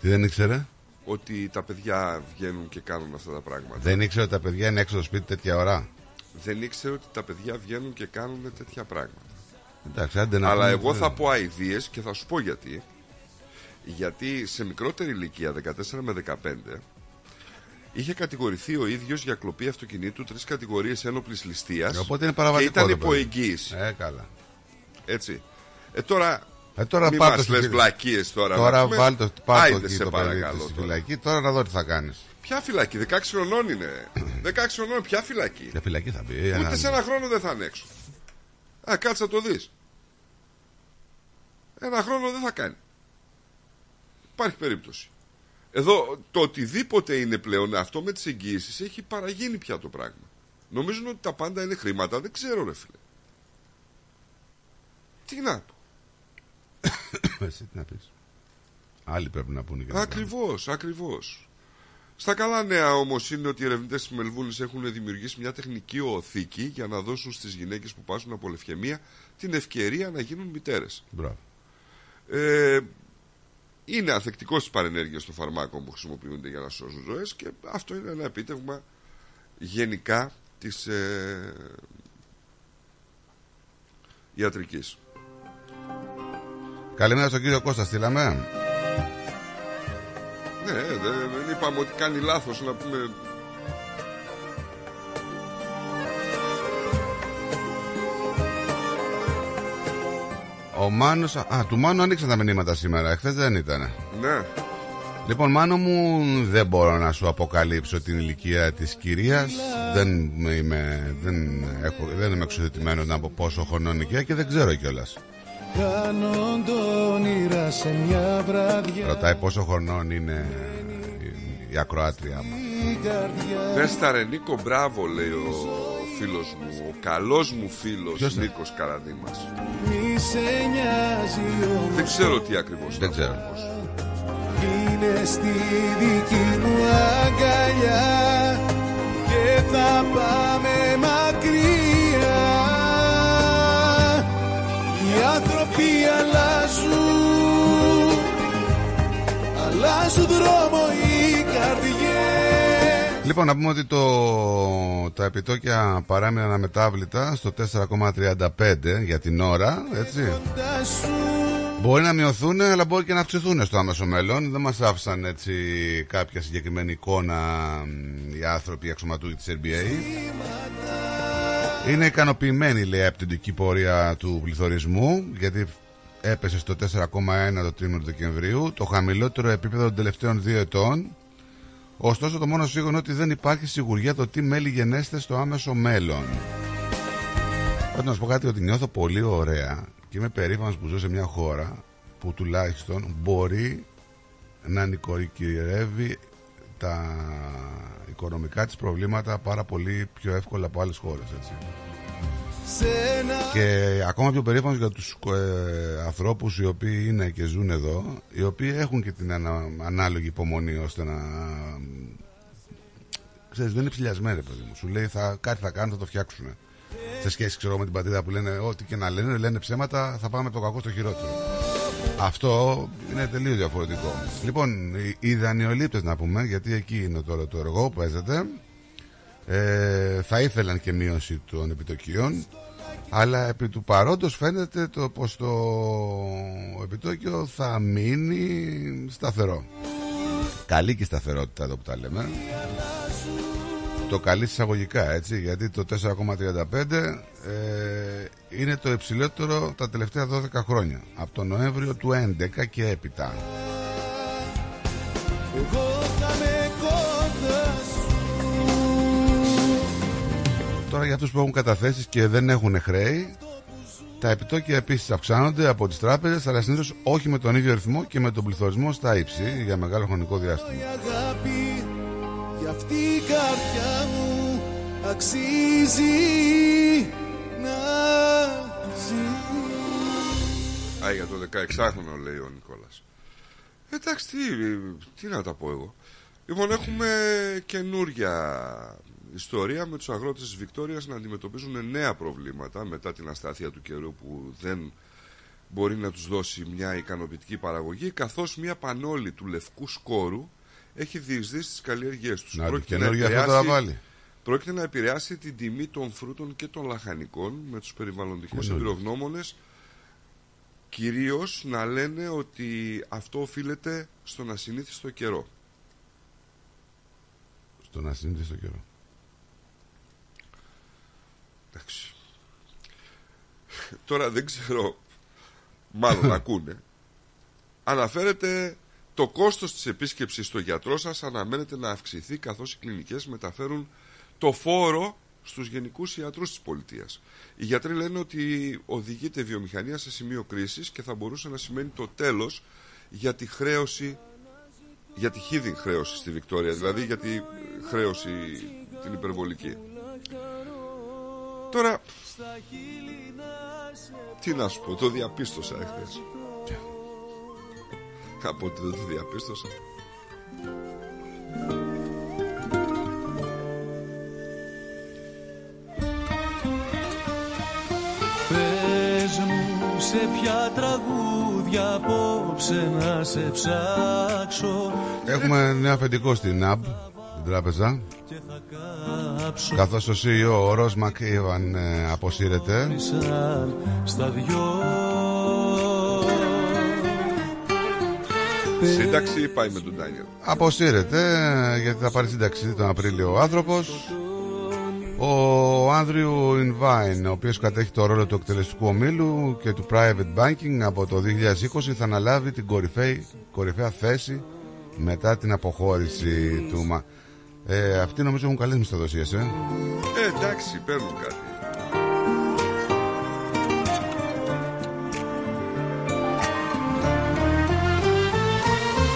Τι δεν ήξερα? Ότι τα παιδιά βγαίνουν και κάνουν αυτά τα πράγματα. Δεν ήξερα ότι τα παιδιά είναι έξω στο σπίτι τέτοια ώρα. Δεν ήξερα ότι τα παιδιά βγαίνουν και κάνουν τέτοια πράγματα. Εντάξει, άντε να... Αλλά εγώ θα πω αηδίες και θα σου πω γιατί. Γιατί σε μικρότερη ηλικία, δεκατέσσερα με δεκαπέντε... είχε κατηγορηθεί ο ίδιος για κλοπή αυτοκινήτου, τρεις κατηγορίες ένοπλης ληστείας. Οπότε είναι παραβατικό. Και ήταν υπό εγγύηση. Ε, καλά. Έτσι. Ε, τώρα. Ε, τώρα μην μας λες βλακίες τώρα. Τώρα βάλ' το εκεί το παρακαλώ, στη φυλακή, τώρα να δω τι θα κάνεις. Ποια φυλακή, δεκαέξι χρονών είναι. δεκαέξι χρονών, ποια φυλακή. Ποια φυλακή θα πει. Ούτε ένα... σε ένα χρόνο δεν θα είναι έξω. Α, κάτσε να το δεις. Ένα χρόνο δεν θα κάνει. Υπάρχει περίπτωση. Εδώ το οτιδήποτε είναι πλέον αυτό με τις εγγύησεις έχει παραγίνει πια το πράγμα. Νομίζουν ότι τα πάντα είναι χρήματα. Δεν ξέρω, ρε φίλε. Τι να πω. Εσύ τι να πεις. Άλλοι πρέπει να πούνε. Ακριβώς, ακριβώς. Στα καλά νέα όμως είναι ότι οι ερευνητές της Μελβούρνης έχουν δημιουργήσει μια τεχνική οθήκη για να δώσουν στις γυναίκες που πάσχουν από λευκαιμία την ευκαιρία να γίνουν μητέρες. Μπράβο. Ε, είναι αθεκτικός στις παρενέργειες των φαρμάκων που χρησιμοποιούνται για να σώσουν ζωές και αυτό είναι ένα επίτευγμα γενικά της ε, ιατρικής. Καλημέρα στον κύριο Κώστα, στείλαμε. Ναι, δεν είπαμε ότι κάνει λάθος να πούμε. Ο Μάνος, α, του Μάνου ανοίξαν τα μηνύματα σήμερα, εχθές δεν ήτανε. Ναι. Λοιπόν, Μάνο μου, δεν μπορώ να σου αποκαλύψω την ηλικία της κυρίας. Δεν είμαι, δεν έχω, δεν είμαι εξοδετημένος να πω πόσο χρονών ηλικία και δεν ξέρω κιόλας. Ρωτάει πόσο χρονών είναι η ακροάτρια μας. Πες τα ρε Νίκο, μπράβο, λέει ο φίλος μου, ο καλός μου φίλος. Ποιος Νίκος Καραδίμας. Δεν ξέρω τι ακριβώς. Δεν ξέρω. Είναι στη δική μου αγκαλιά και θα πάμε μακριά. Οι άνθρωποι αλλάζουν, αλλάζουν δρόμο οι καρδιές. Λοιπόν, να πούμε ότι το, τα επιτόκια παράμειναν αμετάβλητα στο τέσσερα κόμμα τριάντα πέντε για την ώρα, έτσι. Μπορεί να μειωθούν, αλλά μπορεί και να αυξηθούν στο άμεσο μέλλον. Δεν μας άφησαν έτσι κάποια συγκεκριμένη εικόνα οι άνθρωποι αξιωματούχοι της Ν Μπι Έι. Είναι ικανοποιημένοι, λέει, από την τική πορεία του πληθωρισμού, γιατί έπεσε στο τέσσερα κόμμα ένα το τρίμηνο του Δεκεμβρίου, το χαμηλότερο επίπεδο των τελευταίων δύο ετών. Ωστόσο, το μόνο σίγουρο είναι ότι δεν υπάρχει σιγουριά το τι μέλη γενέστε στο άμεσο μέλλον. Όταν να σου πω κάτι, ότι νιώθω πολύ ωραία και είμαι περήφανος που ζω σε μια χώρα που τουλάχιστον μπορεί να νοικοκυρεύει τα οικονομικά της προβλήματα πάρα πολύ πιο εύκολα από άλλες χώρες, έτσι. Σένα... Και ακόμα πιο περήφανος για τους ε, ανθρώπους οι οποίοι είναι και ζουν εδώ, οι οποίοι έχουν και την ανα, ανάλογη υπομονή ώστε να... Ξέρεις, δεν είναι ψηλιασμένοι, παιδί μου. Σου λέει θα, κάτι θα κάνουν, θα το φτιάξουν. Σε σχέση, ξέρω, με την πατρίδα που λένε ό,τι και να λένε, λένε ψέματα, θα πάμε από το κακό στο χειρότερο. Αυτό είναι τελείως διαφορετικό. Λοιπόν, οι δανειολήπτες, να πούμε, γιατί εκεί είναι τώρα το εργό που παίζεται, ε, θα ήθελαν και μείωση των επιτοκίων, αλλά επί του παρόντος φαίνεται το πως το επιτόκιο θα μείνει σταθερό. Καλή και σταθερότητα εδώ που τα λέμε. Το καλή εισαγωγικά, έτσι, γιατί το τέσσερα κόμμα τριάντα πέντε ε, είναι το υψηλότερο τα τελευταία δώδεκα χρόνια, από τον Νοέμβριο του έντεκα και έπειτα. Τώρα για αυτούς που έχουν καταθέσεις και δεν έχουν χρέη, τα επιτόκια επίσης αυξάνονται από τις τράπεζες, αλλά συνήθως όχι με τον ίδιο αριθμό και με τον πληθωρισμό στα ύψη για μεγάλο χρονικό διάστημα. Κι αυτή η καρδιά μου αξίζει να ζει. Α, για το δεκαεξάχρονο λέει ο Νικόλας. Εντάξει, τι, τι να τα πω εγώ. Λοιπόν, έχουμε καινούρια ιστορία με τους αγρότες της Βικτόριας να αντιμετωπίζουν νέα προβλήματα μετά την αστάθεια του καιρού που δεν μπορεί να τους δώσει μια ικανοποιητική παραγωγή, καθώς μια πανόλη του λευκού σκόρου έχει διεισδύσει τις καλλιεργίες τους. Να, πρόκειται, να επηρεάσει, πρόκειται να επηρεάσει την τιμή των φρούτων και των λαχανικών, με τους περιβαλλοντικούς εμπειρογνώμονες κυρίως να λένε ότι αυτό οφείλεται στον ασυνήθιστο καιρό. Στον ασυνήθιστο καιρό. Εντάξει. Τώρα δεν ξέρω, μάλλον ακούνε. Αναφέρεται... Το κόστος της επίσκεψης στο γιατρό σας αναμένεται να αυξηθεί, καθώς οι κλινικές μεταφέρουν το φόρο στους γενικούς ιατρούς της πολιτείας. Οι γιατροί λένε ότι οδηγείται η βιομηχανία σε σημείο κρίσης και θα μπορούσε να σημαίνει το τέλος για τη χρέωση, για τη χίδιν χρέωση στη Βικτόρια, δηλαδή για τη χρέωση την υπερβολική. Τώρα, τι να σου πω, το διαπίστωσα εχθές. Κάποτε δεν το διαπίστωσα. Πες μου σε ποια τραγούδια απόψε να σε ψάξω. Έχουμε νέο αφεντικό στην ΑΜΠ, την τράπεζα. Καθώς ο σι ι ο ο Ρος Μακίβαν αποσύρεται. Σύνταξη ή πάει με τον Ντάνιελ? Αποσύρεται γιατί θα πάρει σύνταξη τον Απρίλιο ο άνθρωπος. Ο Άνδριου Ινβάιν, ο οποίος κατέχει το ρόλο του εκτελεστικού ομίλου και του private banking από το δύο χιλιάδες είκοσι, θα αναλάβει την κορυφαία, κορυφαία θέση μετά την αποχώρηση του Μα. Ε, αυτοί νομίζω έχουν καλές μισθοδοσίες. Ε, ε εντάξει, παίρνουν κάτι.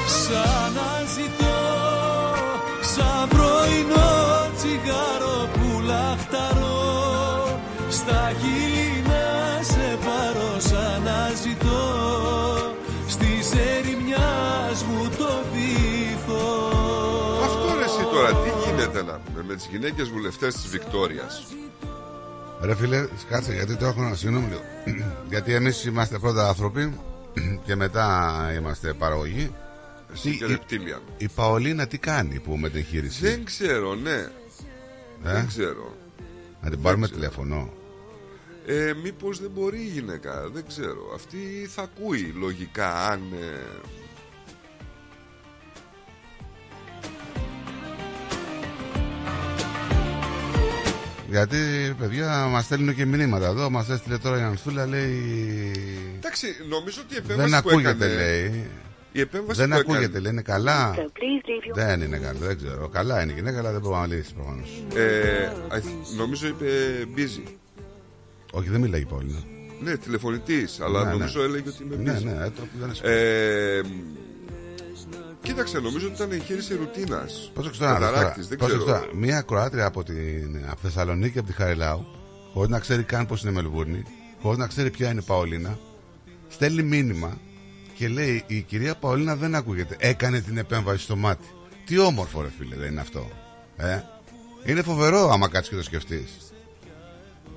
Σαν να ζητώ, σαν πρωινό τσιγάρο που λαχταρώ, στα χείλη να σε πάρω. Σαν να ζητώ, στις ερημιάς μου το βήθο. Αυτό ρε εσύ τώρα, τι γίνεται να πούμε με τις γυναίκες βουλευτές της Βικτόριας? Ρε φίλε, κάτσε, γιατί το έχω να συγγνώμη. Γιατί εμείς είμαστε πρώτα άνθρωποι και μετά είμαστε παραγωγοί. Η, η, η Παολίνα τι κάνει που με την χείριση? Δεν ξέρω, ναι. Ε? Δεν ξέρω. Να την πάρουμε τηλέφωνο. Ε, μήπως δεν μπορεί η γυναίκα, δεν ξέρω. Αυτή θα ακούει λογικά αν... Ε... Γιατί παιδιά μας στέλνουν και μηνύματα εδώ. Μας έστειλε τώρα η Ανθούλα, λέει. Εντάξει, νομίζω ότι η επέμβαση δεν που ακούγεται, έκανε... λέει. Η δεν ακούγεται, έκανε... λέει, είναι καλά. Δεν είναι καλά, δεν ξέρω. Καλά είναι η γυναίκα, αλλά δεν μπορούμε να λύσει προφανώς. Ε, νομίζω είπε busy. Όχι, δεν μιλάει πολύ. Ναι, ναι, τηλεφωνητής, αλλά ναι, νομίζω ναι. έλεγε ότι είμαι busy. Ναι, ναι, το... ε, κοίταξε, νομίζω ότι ήταν εγχείρηση ρουτίνας. Πόσο ξανά, μία Κροάτρια από τη Θεσσαλονίκη, από τη Χαριλάου, χωρίς να ξέρει καν πώς είναι η Μελβούρνη, χωρίς να ξέρει ποια είναι η Παολίνα, στέλνει μήνυμα. Και λέει, η κυρία Παολίνα δεν ακούγεται. Έκανε την επέμβαση στο μάτι. Τι όμορφο ρε φίλε δεν είναι αυτό, ε? Είναι φοβερό άμα κάτσεις και το σκεφτείς.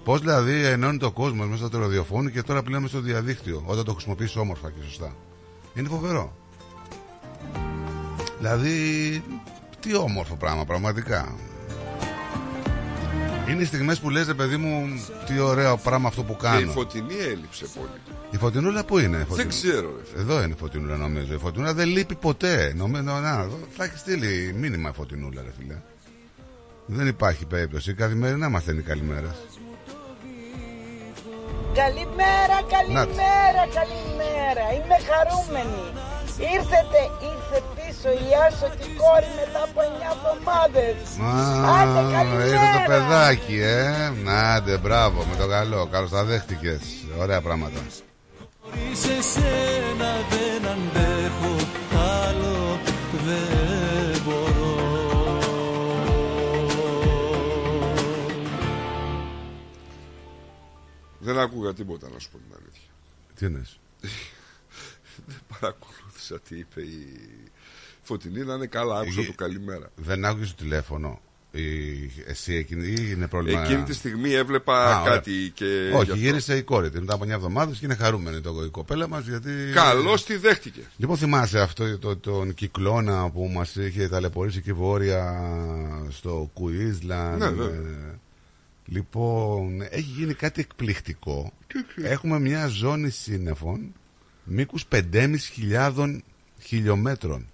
Πώς δηλαδή ενώνει το κόσμο μέσα στο ραδιοφώνο και τώρα πλέον στο διαδίκτυο, όταν το χρησιμοποιείς όμορφα και σωστά. Είναι φοβερό. Δηλαδή, τι όμορφο πράγμα πραγματικά. Είναι οι στιγμές που λες, ρε παιδί μου, τι ωραίο πράγμα αυτό που κάνω. Και η Φωτεινή έλειψε πολύ. Η Φωτεινούλα πού είναι? Φωτεινούλα. Δεν ξέρω. Ρε. Εδώ είναι η Φωτεινούλα νομίζω. Η Φωτεινούλα δεν λείπει ποτέ. Νομίζω, να, θα έχει στείλει μήνυμα η Φωτεινούλα, ρε φίλε. Δεν υπάρχει περίπτωση. Καθημερινά μαθαίνει καλημέρα. Καλημέρα, καλημέρα, καλημέρα. Είμαι χαρούμενη. Ήρθετε, ήρθε πίσω η Άσο και η κόρη μετά από εννιά εβδομάδες. Άντε, ήρθε το παιδάκι, ε. Άντε, μπράβο, με το καλό. Καλώς τα δέχτηκες. Ωραία πράγματα. Χωρίς εσένα δεν αντέχω, άλλο δεν μπορώ. Δεν ακούγα τίποτα, να σου πω την αλήθεια. Τι εννοείς? Δεν παρακολούθησα τι είπε η Φωτεινή, να είναι καλά, άκουσα το καλημέρα. Δεν άκουγες το τηλέφωνο, η... εσύ εκείνη ή είναι πρόβλημα? Εκείνη τη στιγμή έβλεπα Α, κάτι ωραία. Και... Όχι, γύρισε η κόρη της μετά από εννιά εβδομάδες και είναι χαρούμενη το, η κοπέλα μας γιατί... Καλώς τη δέχτηκε. Λοιπόν, θυμάσαι αυτό το, τον κυκλώνα που μας είχε ταλαιπωρήσει και βόρεια στο Κουίσλαν. Ναι, ναι. Ε... Λοιπόν, έχει γίνει κάτι εκπληκτικό. Έχουμε μια ζώνη σύννεφων μήκους πέντε χιλιάδες πεντακόσια χιλιόμετρων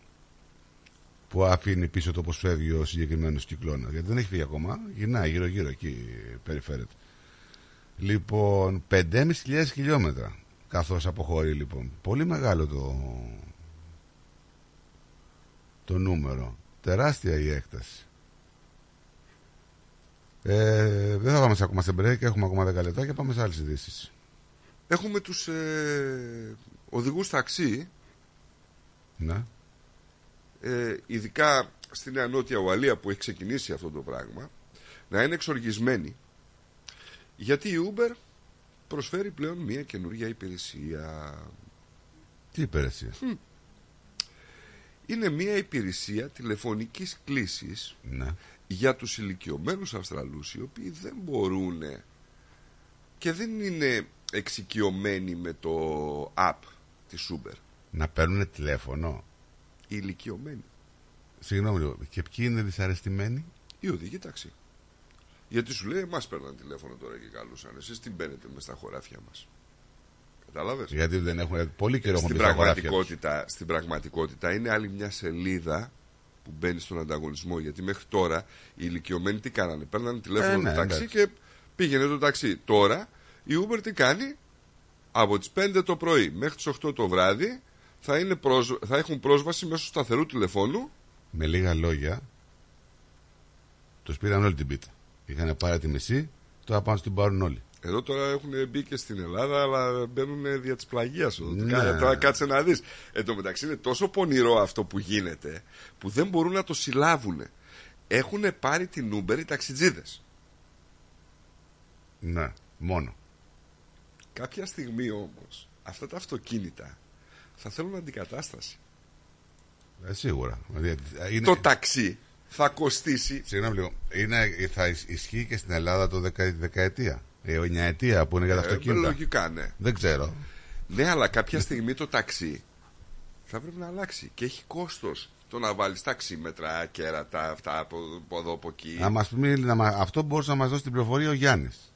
που αφήνει πίσω το πως φεύγει ο συγκεκριμένος κυκλώνας. Γιατί δεν έχει φύγει ακόμα, γυρνάει γύρω-γύρω εκεί, περιφέρεται. Λοιπόν, πέντε χιλιάδες πεντακόσια χιλιόμετρα καθώς αποχωρεί λοιπόν. Πολύ μεγάλο το, το νούμερο. Τεράστια η έκταση. Ε, δεν θα πάμε σε ακόμα σε break, έχουμε ακόμα δέκα λεπτά και πάμε σε άλλες ειδήσεις. Έχουμε τους ε, οδηγούς ταξί. Ναι. Ε, ειδικά στη Νέα Νότια Ουαλία που έχει ξεκινήσει αυτό το πράγμα, να είναι εξοργισμένοι Γιατί η Uber προσφέρει πλέον μια καινούργια υπηρεσία. Τι υπηρεσία? Mm. Είναι μια υπηρεσία τηλεφωνικής κλήσης, ναι, για τους ηλικιωμένους Αυστραλούς, οι οποίοι δεν μπορούν και δεν είναι εξοικειωμένοι με το app της Uber. Να παίρνουν τηλέφωνο οι ηλικιωμένοι. Συγγνώμη λίγο, και ποιοι είναι δυσαρεστημένοι? Οι οδηγοί ταξί. Γιατί σου λέει, εμάς παίρναν τηλέφωνο τώρα και καλούσαν. Εσείς την παίρνετε μες στα χωράφια μας. Κατάλαβες? Γιατί δεν έχουν πολύ καιρό στην πραγματικότητα, στην πραγματικότητα είναι άλλη μια σελίδα που μπαίνει στον ανταγωνισμό. Γιατί μέχρι τώρα οι ηλικιωμένοι τι κάνανε? Παίρνανε τηλέφωνο ε, ναι, το ταξί, εντάξει, και πήγαινε το ταξί. Τώρα η Uber τι κάνει? Από τις πέντε το πρωί μέχρι τις οκτώ το βράδυ θα, είναι προσ... θα έχουν πρόσβαση μέσω σταθερού τηλεφώνου. Με λίγα λόγια, τους πήραν όλη την πίτα. Είχαν πάρει τη μισή, τώρα πάνε να την πάρουν όλοι. Εδώ τώρα έχουν μπει και στην Ελλάδα, αλλά μπαίνουν δια της πλαγίας. Ναι. Τώρα κάτσε να δεις. Εν τω μεταξύ είναι τόσο πονηρό αυτό που γίνεται, που δεν μπορούν να το συλλάβουν. Έχουν πάρει την Uber οι ταξιτζίδες. Ναι, μόνο. Κάποια στιγμή όμως αυτά τα αυτοκίνητα θα θέλουν αντικατάσταση. Ε, σίγουρα. Είναι... Το ταξί θα κοστίσει. Συγγνώμη λίγο. Θα ισχύει και στην Ελλάδα το δεκα, δεκαετία, ε, εννιαετία που είναι για τα αυτοκίνητα. Ε, λογικά, ναι. Δεν ξέρω. Ναι, αλλά κάποια στιγμή το ταξί θα πρέπει να αλλάξει. Και έχει κόστος το να βάλεις ταξίμετρα, κέρατα, αυτά από, από εδώ, από εκεί. Να μας πει, να, αυτό μπορούσε να μας δώσει την πληροφορία ο Γιάννης.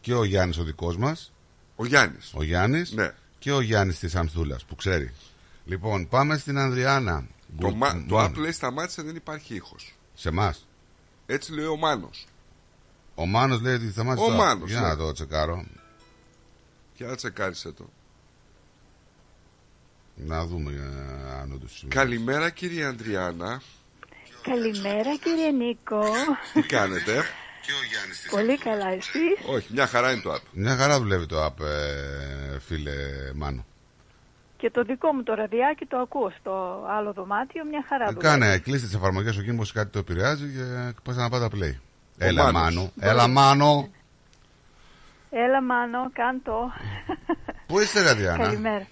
Και ο Γιάννης ο δικός μας. Ο Γιάννης. Ο Γιάννης, ναι. Και ο Γιάννης της Ανθούλας που ξέρει. Λοιπόν, πάμε στην Ανδριάννα. Το, Good, μα, το app λέει σταμάτησε, δεν υπάρχει ήχος. Σε εμάς. Έτσι λέει ο Μάνος. Ο Μάνος λέει ότι σταμάτησε. Ο το... Μάνος. Για ναι, να το τσεκάρω. Για να τσεκάρισε το. Να δούμε ε, αν το σημαίνει. Καλημέρα κύριε Ανδριάννα. Καλημέρα κύριε Νίκο. Τι κάνετε? Και ο Γιάννης της. Πολύ καλά, εσείς? Όχι, μια χαρά είναι το app. Μια χαρά δουλεύει το app, ε, φίλε Μάνο. Και το δικό μου το ραδιάκι το ακούω στο άλλο δωμάτιο, μια χαρά δουλεύει. Κάνε, κλείστε τις εφαρμογές, ο κίνδυνος κάτι το επηρεάζει και πας να πάτα play. Έλα Μάνο, έλα Μάνο. Έλα Μάνο, κάντο. Πού είστε Ραδιάνα? Καλημέρα.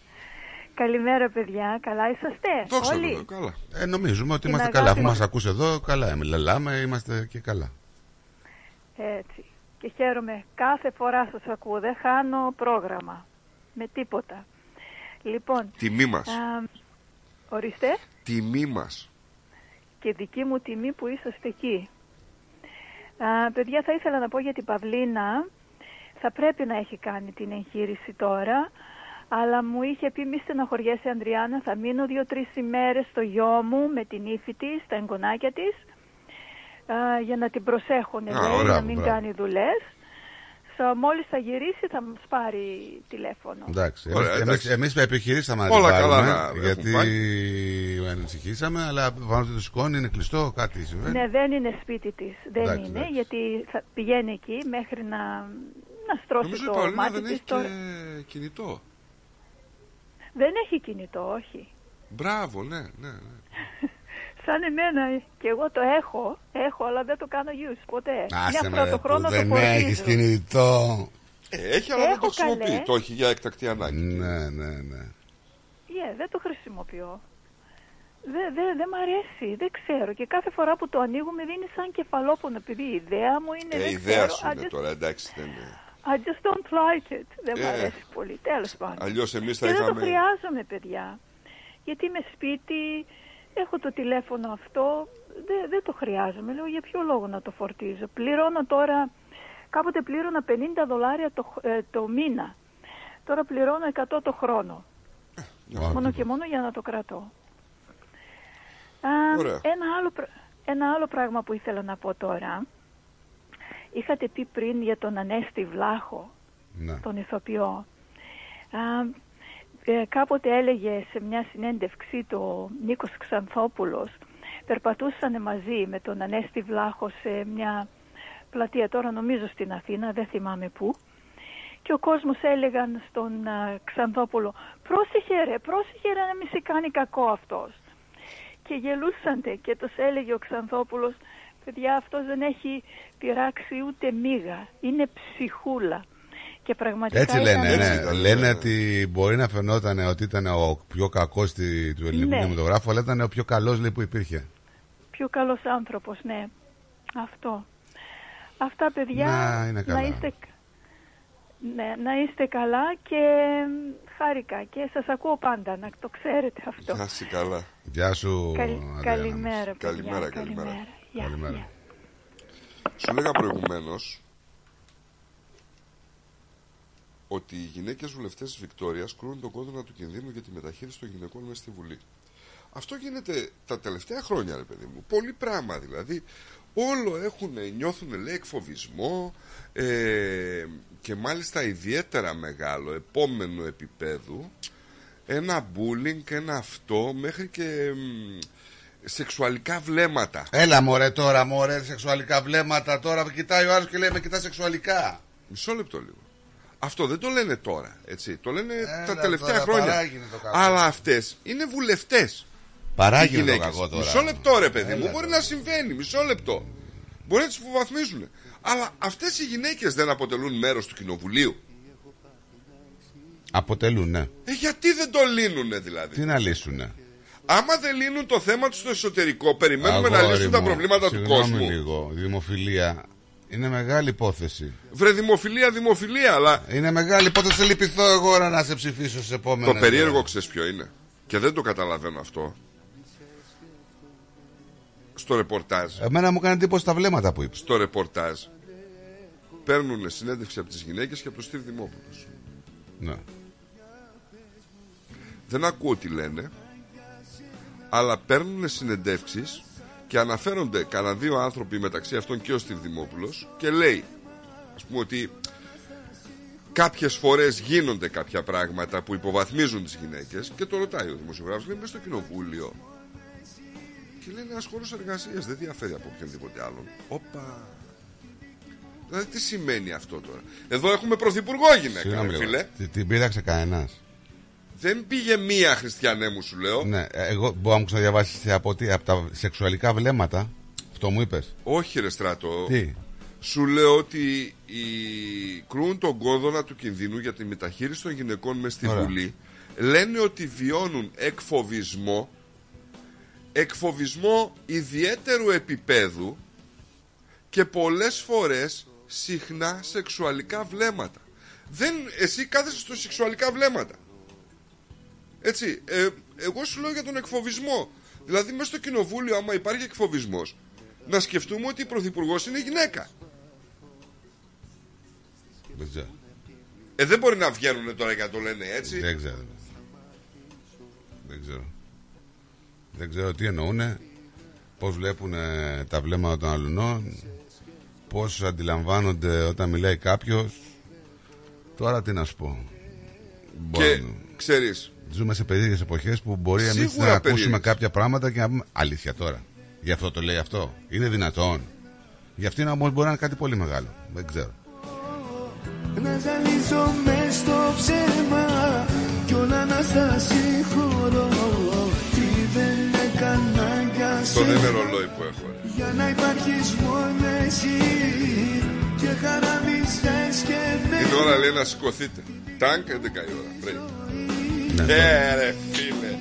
Καλημέρα παιδιά, καλά είσαστε? Δόξα τω, καλά. Ε, νομίζουμε ότι είμαστε καλά, αφού μας ακούσει εδώ, καλά, μιλάμε, είμαστε και καλά. Έτσι. Και χαίρομαι κάθε φορά σας ακούω, δεν χάνω πρόγραμμα με τίποτα. Λοιπόν, τιμή μας. Α, ορίστε. Τιμή μας. Και δική μου τιμή που είσαστε εκεί. Α, παιδιά, θα ήθελα να πω για την Παυλίνα. Θα πρέπει να έχει κάνει την εγχείρηση τώρα. Αλλά μου είχε πει μη στεναχωριέσαι Ανδριάννα, θα μείνω δύο-τρεις ημέρες στο γιο μου με την ύφη της, τα εγγονάκια της. Α, για να την προσέχουν, α, λέει, ωραία, να μην μπράβο. Κάνει δουλειές. So, μόλις θα γυρίσει θα μας πάρει τηλέφωνο. Εντάξει, ωραία, εμείς, εμείς επιχειρήσαμε όλα να την πάρουμε, καλά, γιατί ανησυχήσαμε, αλλά πάνω το σηκώνει, είναι κλειστό, κάτι συμβαίνει. Ναι, δεν είναι σπίτι της, δεν εντάξει, είναι, εντάξει. Γιατί θα πηγαίνει εκεί μέχρι να, να στρώσει νομίζω το μάτι δεν της. Δεν έχει και κινητό. Δεν έχει κινητό, όχι. Μπράβο, ναι, ναι, ναι. Σαν εμένα και εγώ το έχω, έχω, αλλά δεν το κάνω use ποτέ. Άσε με ρε που δεν έχεις κινητό. Έχει, αλλά έχω δεν το χρησιμοποιεί. Καλέ. Το έχει για εκτακτή ανάγκη. Ναι, ναι, ναι. Yeah, δεν το χρησιμοποιώ. Δεν δε, δε μ' αρέσει, δεν ξέρω. Και κάθε φορά που το ανοίγω με δίνει σαν κεφαλόπονο, επειδή η ιδέα μου είναι... Ε, η ιδέα σου είναι just... τώρα, εντάξει, δεν είναι... I just don't like it. Δεν ε, μ' αρέσει πολύ, τέλος πάντων. Αλλιώς εμείς θα είχαμε... Και δεν το χρειάζομαι, παιδιά. Γιατί είμαι σπίτι... Έχω το τηλέφωνο αυτό, δεν, δεν το χρειάζομαι. Λέω για ποιο λόγο να το φορτίζω. Πληρώνω τώρα, κάποτε πλήρωνα πενήντα δολάρια το, ε, το μήνα. Τώρα πληρώνω εκατό το χρόνο. Άρα. Μόνο και μόνο για να το κρατώ. Α, ένα, άλλο, ένα άλλο πράγμα που ήθελα να πω τώρα. Είχατε πει πριν για τον Ανέστη Βλάχο, ναι, τον ηθοποιό. Α, Ε, κάποτε έλεγε σε μια συνέντευξή του ο Νίκος Ξανθόπουλος, περπατούσαν μαζί με τον Ανέστη Βλάχο σε μια πλατεία, τώρα νομίζω στην Αθήνα, δεν θυμάμαι πού, και ο κόσμος έλεγαν στον α, Ξανθόπουλο, πρόσεχε ρε, πρόσεχε ρε να μην σε κάνει κακό αυτός. Και γελούσαντε και τους έλεγε ο Ξανθόπουλος, Παιδιά, αυτός δεν έχει πειράξει ούτε μίγα. Είναι ψυχούλα. Και πραγματικά έτσι λένε, ήταν... ναι. Έτσι, λένε ότι μπορεί να φαινόταν ότι ήταν ο πιο κακός του ελληνικού κινηματογράφου, ναι, αλλά ήταν ο πιο καλός, λέει, που υπήρχε. Πιο καλός άνθρωπος, ναι. Αυτό. Αυτά, παιδιά, να, είναι καλά. Να, είστε... ναι, να είστε καλά και χάρηκα. Και σας ακούω πάντα, να το ξέρετε αυτό. Να είστε καλά. Γεια σου. Καλ... Καλημέρα, καλημέρα, καλημέρα. Yeah, καλημέρα. Yeah. Σου λέγα προηγουμένως ότι οι γυναίκες βουλευτές της Βικτόριας κρούν τον κόδωνα του κινδύνου για τη μεταχείριση των γυναικών μέσα στη Βουλή. Αυτό γίνεται τα τελευταία χρόνια, ρε παιδί μου. Πολύ πράγμα δηλαδή. Όλο έχουν, νιώθουν, λέει, εκφοβισμό ε, και μάλιστα ιδιαίτερα μεγάλο, επόμενο επίπεδου, ένα bullying, ένα αυτό, μέχρι και... σεξουαλικά βλέμματα. Έλα μωρέ τώρα, μωρέ, σεξουαλικά βλέμματα. Τώρα κοιτάει ο άλλος και λέει με κοιτά σεξουαλικά. Μισό λεπτό λίγο. Αυτό δεν το λένε τώρα, έτσι. Το λένε Έλα, τα τελευταία τώρα, χρόνια. Αλλά αυτές είναι βουλευτές. Παράγεινε το κακό τώρα. Μισό λεπτό ρε παιδί Έλα, μου, μπορεί τώρα. να συμβαίνει. Μισό λεπτό. Μπορεί να τις υποβαθμίζουν. Αλλά αυτές οι γυναίκες δεν αποτελούν μέρος του κοινοβουλίου. Αποτελούν, ναι. Ε, γιατί δεν το λύνουνε δηλαδή. Τι να λύσουνε. Άμα δεν λύνουν το θέμα του στο εσωτερικό, περιμένουμε Αγόρι να λύσουν μου. τα προβλήματα Συγγνώμη του κόσμου. Λίγο. Δημοφιλία. Είναι μεγάλη υπόθεση. Βρε, δημοφιλία, δημοφιλία, αλλά. Είναι μεγάλη υπόθεση. Λυπηθώ εγώ να σε ψηφίσω σε επόμενο. Το περίεργο ξέρεις ποιο είναι. Και δεν το καταλαβαίνω αυτό. Στο ρεπορτάζ. Εμένα μου κάνει εντύπωση τα βλέμματα που είπες. Στο ρεπορτάζ. Παίρνουν συνέντευξη από τις γυναίκες και από τον Στίβ Δημόπουλο. Ναι. Δεν ακούω τι λένε. Αλλά παίρνουν συνεντεύξεις και αναφέρονται κανένα δύο άνθρωποι, μεταξύ αυτών και ο Στίβ Δημόπουλος, και λέει, ας πούμε, ότι κάποιες φορές γίνονται κάποια πράγματα που υποβαθμίζουν τις γυναίκες και το ρωτάει ο δημοσιογράφος, λέει, μέσα στο κοινοβούλιο. Και λέει, είναι ένας χώρος εργασίας, δεν διαφέρει από οποιονδήποτε άλλον. Όπα. Δηλαδή, τι σημαίνει αυτό τώρα. Εδώ έχουμε πρωθυπουργό γυναίκα, ρε φίλε. Την πήραξε κανένας. Δεν πήγε μία, Χριστιανέ μου, σου λέω. Ναι, εγώ μπορώ να μου ξαναδιαβάσεις από, τι, από τα σεξουαλικά βλέμματα. Αυτό μου είπες. Όχι, ρε Στράτο. Τι. Σου λέω ότι οι... κρούν τον κόδωνα του κινδύνου για τη μεταχείριση των γυναικών μες στη Ωραία. Βουλή. Λένε ότι βιώνουν εκφοβισμό, εκφοβισμό ιδιαίτερου επίπεδου και πολλές φορές συχνά σεξουαλικά βλέμματα. Δεν, εσύ κάθεσαι στο σεξουαλικά βλέμματα. Έτσι, ε, εγώ σου λέω για τον εκφοβισμό. Δηλαδή, μέσα στο κοινοβούλιο, άμα υπάρχει εκφοβισμός, να σκεφτούμε ότι η πρωθυπουργός είναι γυναίκα. Δεν ξέρω. Ε, δεν μπορεί να βγαίνουν τώρα και να το λένε έτσι. Δεν ξέρω. Δεν ξέρω. Δεν ξέρω τι εννοούνε, πώς βλέπουν τα βλέμματα των αλλουνών, πώς αντιλαμβάνονται όταν μιλάει κάποιος. Τώρα τι να σου πω. Και ξέρεις. Ζούμε σε περίεργες εποχές που μπορεί εμείς να περίεργες. ακούσουμε κάποια πράγματα και να πούμε αλήθεια τώρα. Γι' αυτό το λέει αυτό. Είναι δυνατόν. Γι' αυτήν όμως μπορεί να είναι κάτι πολύ μεγάλο. Δεν ξέρω. Να ζαλίζομαι στο ψέμα κι όλα να σας συγχωρώ. Τι δεν έκανα για σένα. Το δεν είναι ρολόι που έχω. Για να υπάρχεις μόνο εσύ και χαραμιστές και δεν. Είναι ώρα, λέει, να σηκωθείτε. Τάγκ, έντεκα η ώρα. Πρέπει. Ναι, ε, ρε φίλε,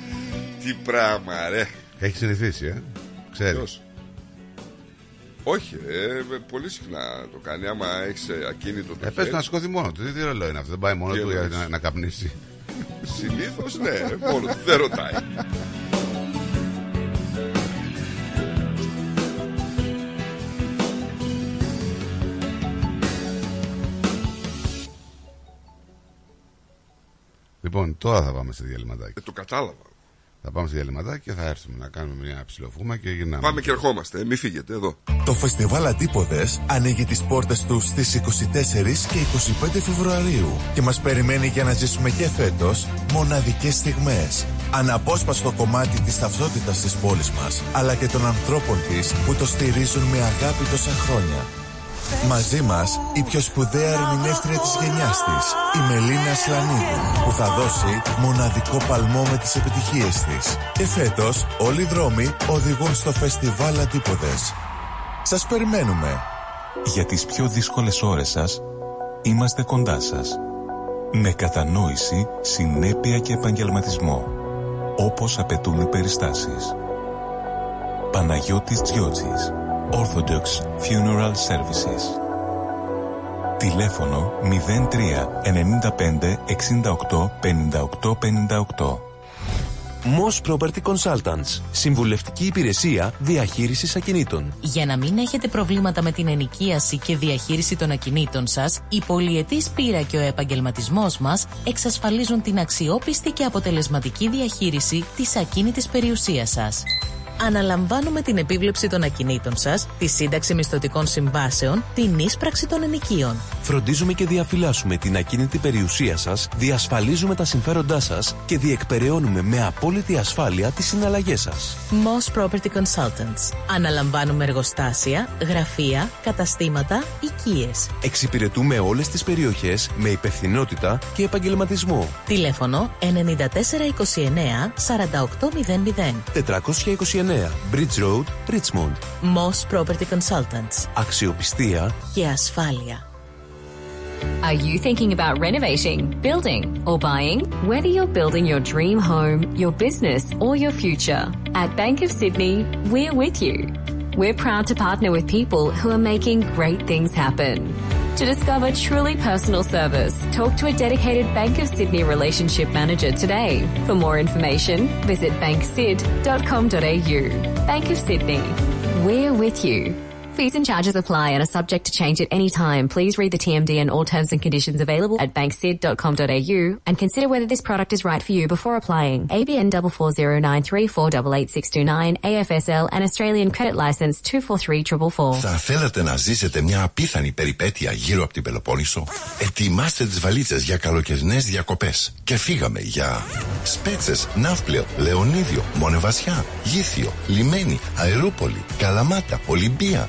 τι πράγμα, ρε. Έχει συνηθίσει, ε. Ξέρεις. Όχι, ε, πολύ συχνά το κάνει. Άμα έχεις ακίνητο το ε, χέρι. Πες να σηκώθει μόνο του. Τι ρολόι είναι αυτό. Δεν πάει μόνο του για να, να καπνίσει. Συνήθως, ναι, μόνο του. Δεν ρωτάει. Λοιπόν, τώρα θα πάμε σε διαλυματάκι. Ε, το κατάλαβα. Θα πάμε σε διαλυματάκι και θα έρθουμε να κάνουμε μια ψηλοφούμα και γυρνάμε. Πάμε και ερχόμαστε, μην φύγετε εδώ. Το Φεστιβάλ Αντίποδες ανοίγει τις πόρτες του στις είκοσι τέσσερις και είκοσι πέντε Φεβρουαρίου και μας περιμένει για να ζήσουμε και φέτος μοναδικές στιγμές. Αναπόσπαστο κομμάτι της ταυτότητας της πόλης μας, αλλά και των ανθρώπων της που το στηρίζουν με αγάπη τόσα χρόνια. Μαζί μας η πιο σπουδαία ερμηνεύτρια της γενιάς της, η Μελίνα Σλανίδου, που θα δώσει μοναδικό παλμό με τις επιτυχίες της. Και φέτος όλοι οι δρόμοι οδηγούν στο Φεστιβάλ Αντίποδες. Σας περιμένουμε. Για τις πιο δύσκολες ώρες σας, είμαστε κοντά σας. Με κατανόηση, συνέπεια και επαγγελματισμό, όπως απαιτούν οι περιστάσεις. Παναγιώτης Τζιότζης, Orthodox Funeral Services. Τηλέφωνο μηδέν τρία εννιά πέντε εξήντα οκτώ πενήντα οκτώ πενήντα οκτώ. Moss Property Consultants. Συμβουλευτική υπηρεσία διαχείρισης ακινήτων. Για να μην έχετε προβλήματα με την ενοικίαση και διαχείριση των ακινήτων σας, η πολυετής πείρα και ο επαγγελματισμός μας εξασφαλίζουν την αξιόπιστη και αποτελεσματική διαχείριση της ακίνητης περιουσίας σας. Αναλαμβάνουμε την επίβλεψη των ακινήτων σας, τη σύνταξη μισθωτικών συμβάσεων, την ίσπραξη των ενοικίων. Φροντίζουμε και διαφυλάσσουμε την ακίνητη περιουσία σας, διασφαλίζουμε τα συμφέροντά σας και διεκπεραιώνουμε με απόλυτη ασφάλεια τις συναλλαγές σας. Moss Property Consultants. Αναλαμβάνουμε εργοστάσια, γραφεία, καταστήματα, οικίες. Εξυπηρετούμε όλες τις περιοχές με υπευθυνότητα και επαγγελματισμό. Τηλέφωνο εννιά τέσσερα δύο εννιά τέσσερα οκτώ μηδέν μηδέν τετρακόσια είκοσι εννιά. Bridge Road, Richmond. Moss Property Consultants. Αξιοπιστία και ασφάλεια. Are you thinking about renovating, building, or buying? Whether you're building your dream home, your business, or your future, at Bank of Sydney, we're with you. We're proud to partner with people who are making great things happen. To discover truly personal service, talk to a dedicated Bank of Sydney relationship manager today. For more information, visit bank sid dot com dot a u. Bank of Sydney, we're with you. Fees and charges apply and are subject to change at any time. Please read the T M D and all terms and conditions available at bank sid dot com dot a u and consider whether this product is right for you before applying. A B N four four zero nine three four eight eight six two nine, A F S L and Australian Credit License two four three four four. Θα θέλατε να ζήσετε μια απίθανη περιπέτεια γύρω από την Πελοπόννησο? Ετοιμάστε τις βαλίτσες για καλοκαιρινές διακοπές. Και φύγαμε για Σπέτσες, Ναύπλαιο, Λεωνίδιο, Μονεβασιά, Γήθιο, Λιμένη, Αερούπολη, Καλαμάτα, Ολυμπία,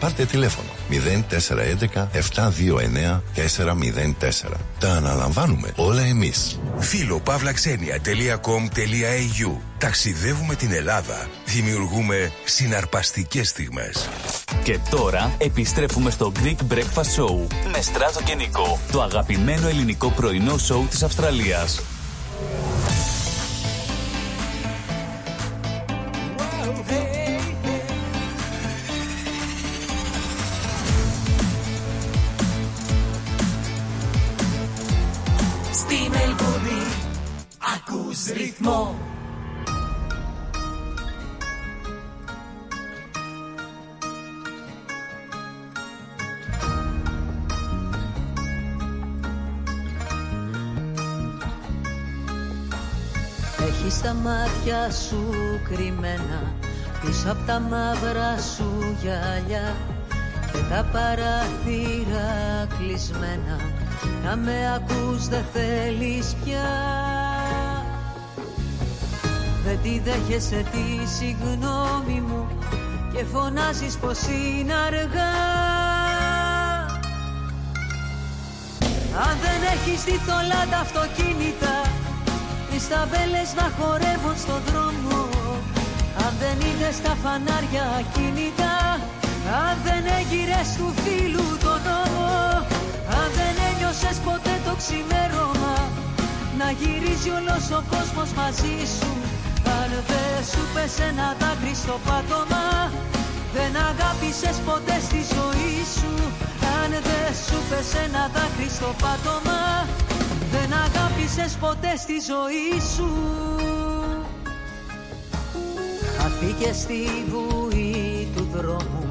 Πάρτε τηλέφωνο μηδέν τέσσερα ένα ένα επτά δύο εννιά τέσσερα μηδέν τέσσερα. Τα αναλαμβάνουμε όλα εμείς. Φιλοπαύλα ξένια τελεία com.au. Ταξιδεύουμε την Ελλάδα. Δημιουργούμε συναρπαστικές στιγμές. Και τώρα επιστρέφουμε στο Greek Breakfast Show με Στράτο και Νίκο, το αγαπημένο ελληνικό πρωινό σοου της Αυστραλίας. Ρυθμό. Έχεις τα μάτια σου κρυμμένα πίσω απ' τα μαύρα σου γυαλιά και τα παράθυρα κλεισμένα. Να με ακούς δεν θέλεις πια. Δεν τη δέχεσαι τη συγγνώμη μου και φωνάζεις πως είναι αργά. Αν δεν έχεις δει θολά τα αυτοκίνητα, τις ταμπέλες να χορεύουν στον δρόμο. Αν δεν είδες τα φανάρια κινητά, αν δεν έγειρες του φίλου τον νόμο, αν δεν ένιωσες ποτέ το ξημέρωμα να γυρίζει όλος ο κόσμος μαζί σου. Αν δεν σου πες ένα δάκρυ στο πάτωμα, δεν αγάπησες ποτέ στη ζωή σου. Αν δεν σου πες ένα δάκρυ στο πάτωμα, δεν αγάπησες ποτέ στη ζωή σου. Χαθήκες στη βουή του δρόμου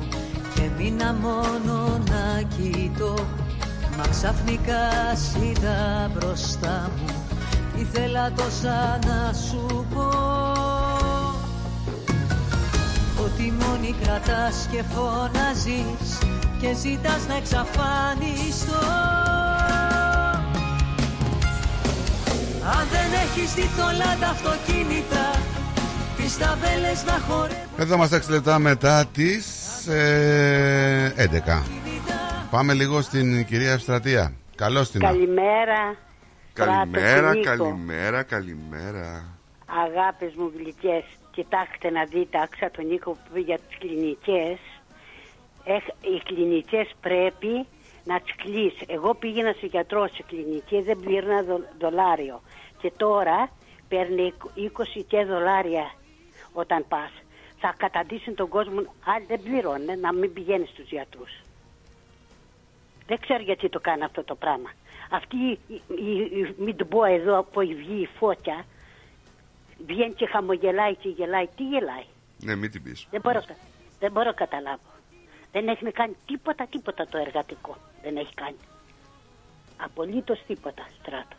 και μείνα μόνο να κοιτώ. Μα ξαφνικά σ' είδα μπροστά μου, ήθελα τόσα να σου πω. τιμόνι κρατάς και φωνάζεις και ζητάς να εξαφανιστώ. Αν δεν έχεις τη θολά τα αυτοκίνητα, τις ταμπέλες να χορεύουν. Εδώ είμαστε έξι λεπτά μετά τις ε, έντεκα. Πάμε λίγο στην κυρία Ευστρατεία. Καλώς την. Καλημέρα. Καλημέρα, καλημέρα, καλημέρα. Αγάπες μου γλυκές, κοιτάξτε να δείτε, άκουσα τον Νίκο που πει για τις κλινικές. Έχ, οι κλινικές πρέπει να τις κλείσει. Εγώ πήγαινα σε γιατρό σε κλινική, δεν πλήρωνα δο, δολάριο. Και τώρα παίρνει είκοσι δολάρια όταν πας. Θα καταντήσουν τον κόσμο, άλλοι δεν πληρώνουν, να μην πηγαίνεις στους γιατρούς. Δεν ξέρω γιατί το κάνει αυτό το πράγμα. Αυτή, μην το πω εδώ, που βγει η φώτια, βγαίνει και χαμογελάει και γελάει. Τι γελάει? Ναι, μην την πεις. Δεν μπορώ, δεν μπορώ καταλάβω. Δεν έχει κάνει τίποτα, τίποτα το εργατικό. Δεν έχει κάνει. Απολύτως τίποτα, Στράτο.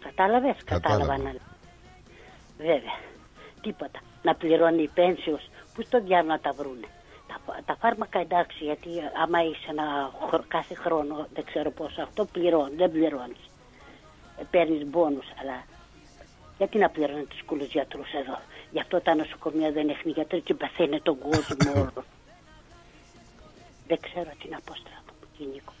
Κατάλαβες, κατάλαβα. Να... Βέβαια, τίποτα. Να πληρώνει η πένσιος, πού στο διάβλο να τα βρούνε. Τα, τα φάρμακα εντάξει, γιατί άμα είσαι ένα, κάθε χρόνο, δεν ξέρω πόσο, αυτό πληρώνει, δεν πληρώνεις. Παίρνεις μπόνους, αλλά... Γιατί να πληρώνουν τους κουλούς γιατρούς εδώ? Γι' αυτό τα νοσοκομεία δεν έχουν γιατροί και παθαίνουν τον κόσμο. Δεν ξέρω τι να πω, Στράτο μου και Νίκο.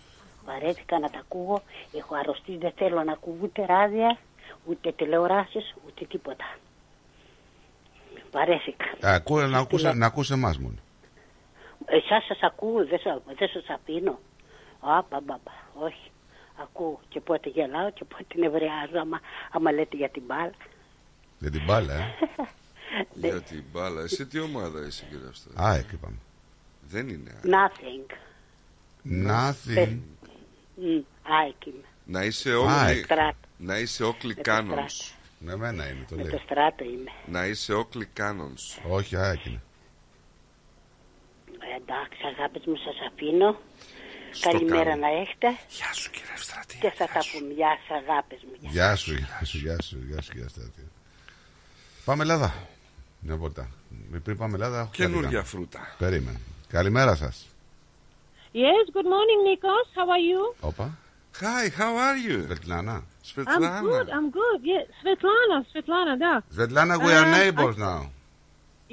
Βαρέθηκα να τα ακούω. Έχω αρρωστεί, δεν θέλω να ακούω ούτε ράδια, ούτε τηλεοράσεις, ούτε τίποτα. Βαρέθηκα. Ακού, να ακούσα, να ακούσει εμάς μόνο. Εσάς σας ακούω, δεν, δεν σας αφήνω. Α, πα, πα, πα, όχι. Ακούω και πότε γελάω και πότε νευριάζω άμα, άμα λέτε για την μπάλα. Για την μπάλα, ε. Για την μπάλα. Εσύ τι ομάδα είσαι, κύριε Αυστρά? Α, εκεί πάμε. Δεν είναι. Nothing. Nothing. Α, εκεί. Να είσαι όκλη. Να είσαι όκλη κάνονς. Με μένα είμαι, το λέω. Με το Στράτο είμαι. Να είσαι όκλη κάνονς. Όχι, α, εκεί. Εντάξει, αγάπη μου, σας αφήνω. Καλημέρα να έχετε. Γεια σου, κύριε Ευστρατεία. Και θα τα πούμε. Γεια σας, αγάπες μου. Γεια σου, γεια σου, γεια σου, γεια σου, κύριε Ευστρατεία. Πάμε Ελλάδα. Μια βόλτα. Πριν πάμε Ελλάδα, καινούργια φρούτα. Περίμενε. Καλημέρα σας. Yes, good morning, Nikos. How are you? Opa. Hi, how are you? Svetlana. Svetlana. I'm good, I'm good. Yes, Svetlana, Svetlana, da. Svetlana, we are neighbors now.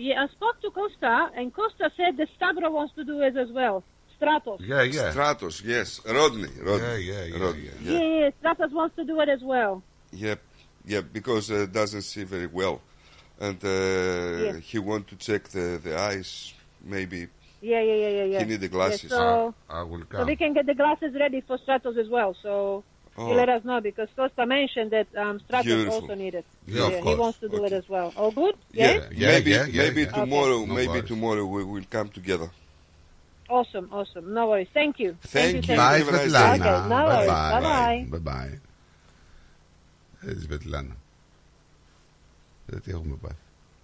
Yeah, I spoke to Costa, and Costa said that Stavro wants to do it as well. Stratos. Yeah, yeah. Stratos, yes. Rodney. Rodney. Yeah, yeah, yeah. Rodney. Yeah, yeah, yeah. Stratos wants to do it as well. Yep, yep, because uh, doesn't see very well. And uh, yes. He wants to check the, the eyes, maybe. Yeah, yeah, yeah, yeah, yeah. He needs the glasses. Yeah, so, I, I will come. So we can get the glasses ready for Stratos as well. So oh. You let us know, because Costa mentioned that um, Stratos Beautiful. Also needed. Yeah, yeah, of course. He wants to do okay. it as well. All good? Yeah, yeah, yeah. Maybe, yeah, yeah, maybe yeah. tomorrow, okay. no maybe worries. Tomorrow we will come together. Awesome, awesome. No worries. Thank you. Thank you. Bye, Svetlana. Bye, bye. Bye, Έτσι, Svetlana. Δεν τι έχουμε πάθει.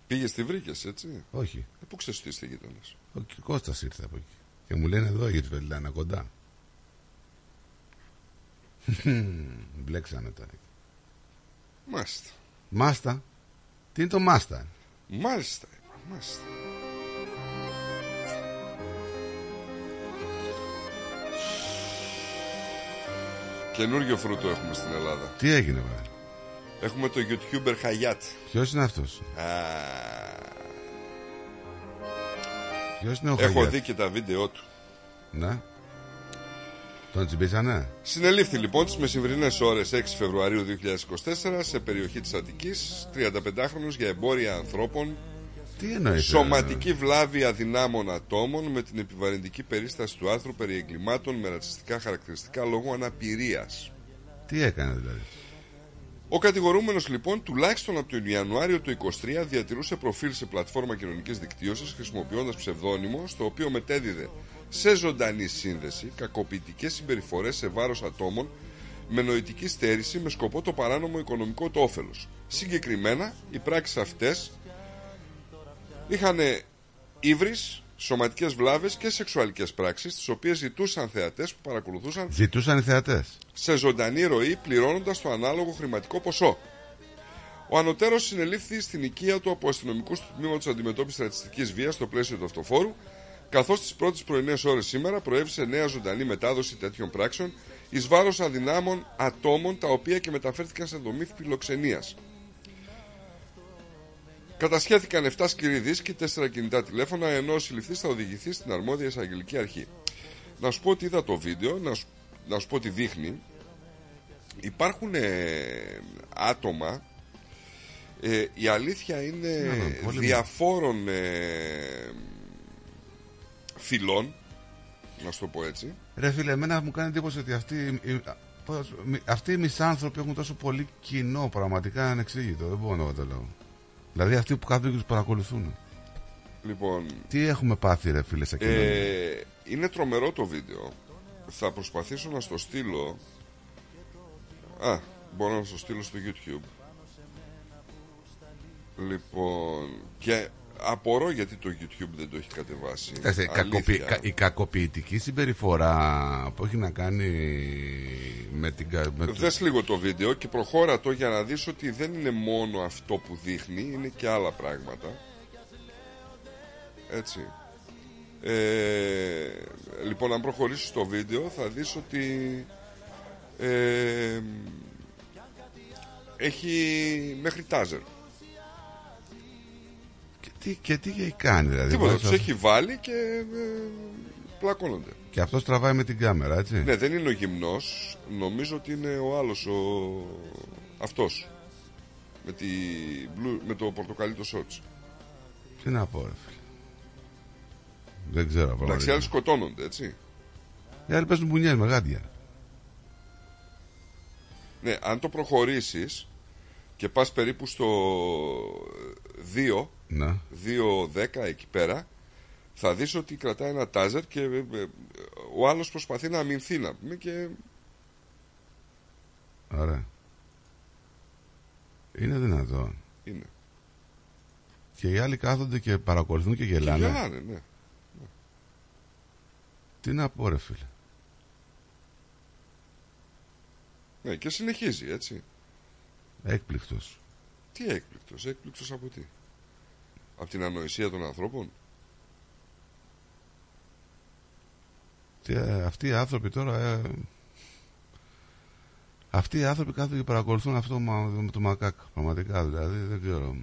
Πήγες στη βρήκες, έτσι. Όχι. Ε, πού ξέρεις τι είστε γείτονες? Ο Κώστας ήρθε από εκεί. Και μου λένε εδώ για τη Svetlana, κοντά. Μπλέξανε τώρα. Μάστα. Μάστα. Τι είναι το μάστα? Μάλιστα, μάστα. Καινούργιο φρούτο έχουμε στην Ελλάδα. Τι έγινε, βέβαια. Έχουμε το YouTuber Χαγιάτ. Ποιος είναι αυτός? Α... Ποιος είναι ο Χαγιάτ? Έχω δει και τα βίντεο του. Ναι. Τον τσιμπήσανε. Συνελήφθη λοιπόν τις μεσημβρινές ώρες έξι Φεβρουαρίου δύο χιλιάδες είκοσι τέσσερα σε περιοχή της Αττικής, τριανταπεντάχρονος για εμπόρια ανθρώπων. Τι εννοείς? Σωματική βλάβη αδυνάμων ατόμων με την επιβαρυντική περίσταση του άρθρου περί εγκλημάτων με ρατσιστικά χαρακτηριστικά λόγω αναπηρίας. Τι έκανε δηλαδή? Ο κατηγορούμενος λοιπόν, τουλάχιστον από τον Ιανουάριο του είκοσι τρία, διατηρούσε προφίλ σε πλατφόρμα κοινωνικής δικτύωσης χρησιμοποιώντας ψευδώνυμο, στο οποίο μετέδιδε σε ζωντανή σύνδεση κακοποιητικές συμπεριφορές σε βάρος ατόμων με νοητική στέρηση με σκοπό το παράνομο οικονομικό του όφελος. Συγκεκριμένα, οι πράξεις αυτές είχαν ύβρις, σωματικές βλάβες και σεξουαλικές πράξεις, τις οποίες ζητούσαν θεατές που παρακολουθούσαν. Ζητούσαν οι θεατές. Σε ζωντανή ροή, πληρώνοντας το ανάλογο χρηματικό ποσό. Ο ανωτέρως συνελήφθη στην οικία του από αστυνομικούς του τμήματος αντιμετώπισης ρατσιστικής βίας στο πλαίσιο του αυτοφόρου, καθώς τις πρώτες πρωινές ώρες σήμερα προέβησε νέα ζωντανή μετάδοση τέτοιων πράξεων εις βάρος αδυνάμων ατόμων, τα οποία και μεταφέρθηκαν σε δομή φιλοξενίας. Κατασχέθηκαν επτά σκληροί δίσκοι και τέσσερα κινητά τηλέφωνα, ενώ ο συλληφθής θα οδηγηθεί στην αρμόδια εισαγγελική αρχή. Να σου πω ότι είδα το βίντεο, να σου, να σου πω ότι δείχνει. Υπάρχουν ε, άτομα, ε, η αλήθεια είναι yeah, διαφόρων ε, φυλών, να σου το πω έτσι. Ρε φίλε, εμένα μου κάνει εντύπωση ότι αυτοί, αυτοί οι μισάνθρωποι έχουν τόσο πολύ κοινό, πραγματικά ανεξήγητο, δεν μπορώ να καταλάβω. Δηλαδή αυτοί που κάθονται και τους παρακολουθούν. Λοιπόν, τι έχουμε πάθει ρε φίλε σε κοινωνία. Ε, είναι τρομερό το βίντεο. Θα προσπαθήσω να στο στείλω. Α, μπορώ να στο στείλω στο YouTube. Λοιπόν, και απορώ γιατί το YouTube δεν το έχει κατεβάσει. Κοιτάξτε, κακοποιη, κα, η κακοποιητική συμπεριφορά που έχει να κάνει με την... Με δες το... λίγο το βίντεο και προχώρα το για να δεις ότι δεν είναι μόνο αυτό που δείχνει, είναι και άλλα πράγματα. Έτσι. Ε, λοιπόν, αν προχωρήσεις το βίντεο θα δεις ότι... Ε, έχει μέχρι τάζερ. Και τι, και τι έχει κάνει δηλαδή? Τίποτα, τους έχει βάλει και ε, πλακώνονται. Και αυτός τραβάει με την κάμερα, έτσι? Ναι, δεν είναι ο γυμνός. Νομίζω ότι είναι ο άλλος, ο... αυτός με, τη... με το πορτοκαλί το σότς. Τι να πω ρε φίλε, δεν ξέρω πραγματικά. Εντάξει, άλλοι σκοτώνονται, έτσι. Οι άλλοι παίζουν μπουνιές με γάντια. Ναι, αν το προχωρήσεις και πας περίπου στο δύο, ναι, δύο δέκα εκεί πέρα, θα δεις ότι κρατάει ένα τάζερ και ο άλλος προσπαθεί να αμυνθεί, να πούμε, και... Ωραία. Είναι δυνατόν? Είναι. Και οι άλλοι κάθονται και παρακολουθούν και γελάνε. Και γελάνε, ναι. Τι να πω ρε φίλε. Ναι, και συνεχίζει, έτσι. Έκπληκτος. Τι έκπληκτος, έκπληκτος από τι? Από την ανοησία των ανθρώπων. Τι, ε, αυτοί οι άνθρωποι τώρα... Ε, αυτοί οι άνθρωποι κάθονται και παρακολουθούν αυτό με το μακάκ. Πραγματικά, δηλαδή, δεν ξέρω.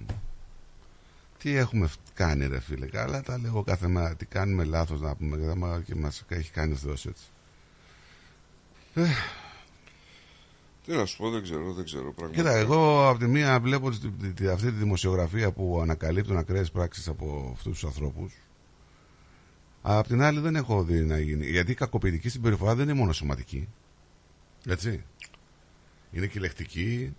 Τι έχουμε κάνει ρε φίλε, καλά τα λέγω κάθε μέρα. Τι κάνουμε λάθος να πούμε, και, και μας έχει κάνει ο Θεός έτσι. Ε, Τι να σου πω, δεν ξέρω, δεν ξέρω πραγματικά. Κοίτα, εγώ από τη μία βλέπω αυτή τη δημοσιογραφία που ανακαλύπτουν ακραίες πράξεις από αυτούς τους ανθρώπους. Απ' την άλλη δεν έχω δει να γίνει. Γιατί η κακοποιητική συμπεριφορά δεν είναι μόνο σωματική. Έτσι. Είναι και λεκτική.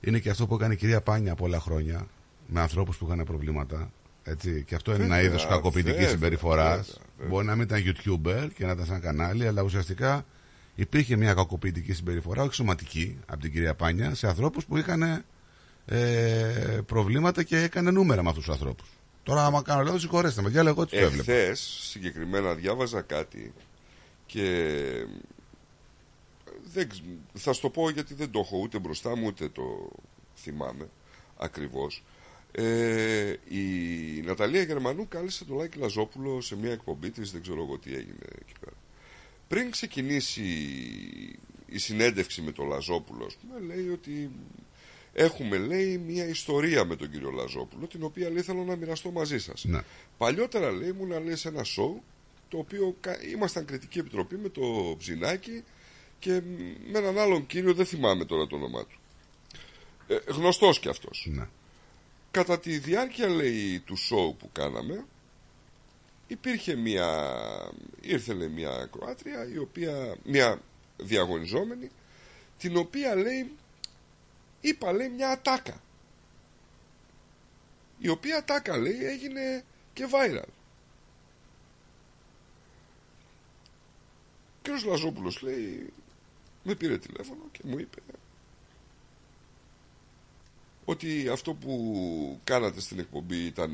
Είναι και αυτό που έκανε η κυρία Πάνια πολλά χρόνια. Με ανθρώπους που είχαν προβλήματα. Έτσι. Και αυτό είναι ένα είδος κακοποιητικής συμπεριφοράς. Μπορεί να μην ήταν YouTuber και να ήταν σαν κανάλι, αλλά ουσιαστικά. Υπήρχε μια κακοποιητική συμπεριφορά, όχι σωματική, από την κυρία Πάνια, σε ανθρώπους που είχαν ε, προβλήματα και έκανε νούμερα με αυτούς τους ανθρώπους. Τώρα, άμα κάνω λάθος, συγχωρέστε με, για λέγω ότι το έβλεπα. Εχθές, συγκεκριμένα, διάβαζα κάτι και δεν, θα σου το πω γιατί δεν το έχω ούτε μπροστά μου, ούτε το θυμάμαι ακριβώς. Ε, η Ναταλία Γερμανού κάλεσε τον Λάκη Λαζόπουλο σε μια εκπομπή της, δεν ξέρω εγώ τι έγινε εκεί πέρα. Πριν ξεκινήσει η συνέντευξη με τον Λαζόπουλο, ας πούμε, λέει ότι έχουμε, λέει, μια ιστορία με τον κύριο Λαζόπουλο, την οποία λέει θέλω να μοιραστώ μαζί σας. Ναι. Παλιότερα, λέει, ήμουν, λέει, σε ένα σοου, το οποίο ήμασταν κριτική επιτροπή με το Ψινάκι και με έναν άλλον κύριο, δεν θυμάμαι τώρα το όνομά του. Ε, γνωστός κι αυτός. Ναι. Κατά τη διάρκεια, λέει, του σοου που κάναμε, υπήρχε μια, ήρθε λέει, μια ακροάτρια, η οποία, μια διαγωνιζόμενη, την οποία λέει, είπα λέει μια ατάκα. Η οποία ατάκα λέει έγινε και viral. Και ο κ. Λαζόπουλος λέει, με πήρε τηλέφωνο και μου είπε ότι αυτό που κάνατε στην εκπομπή ήταν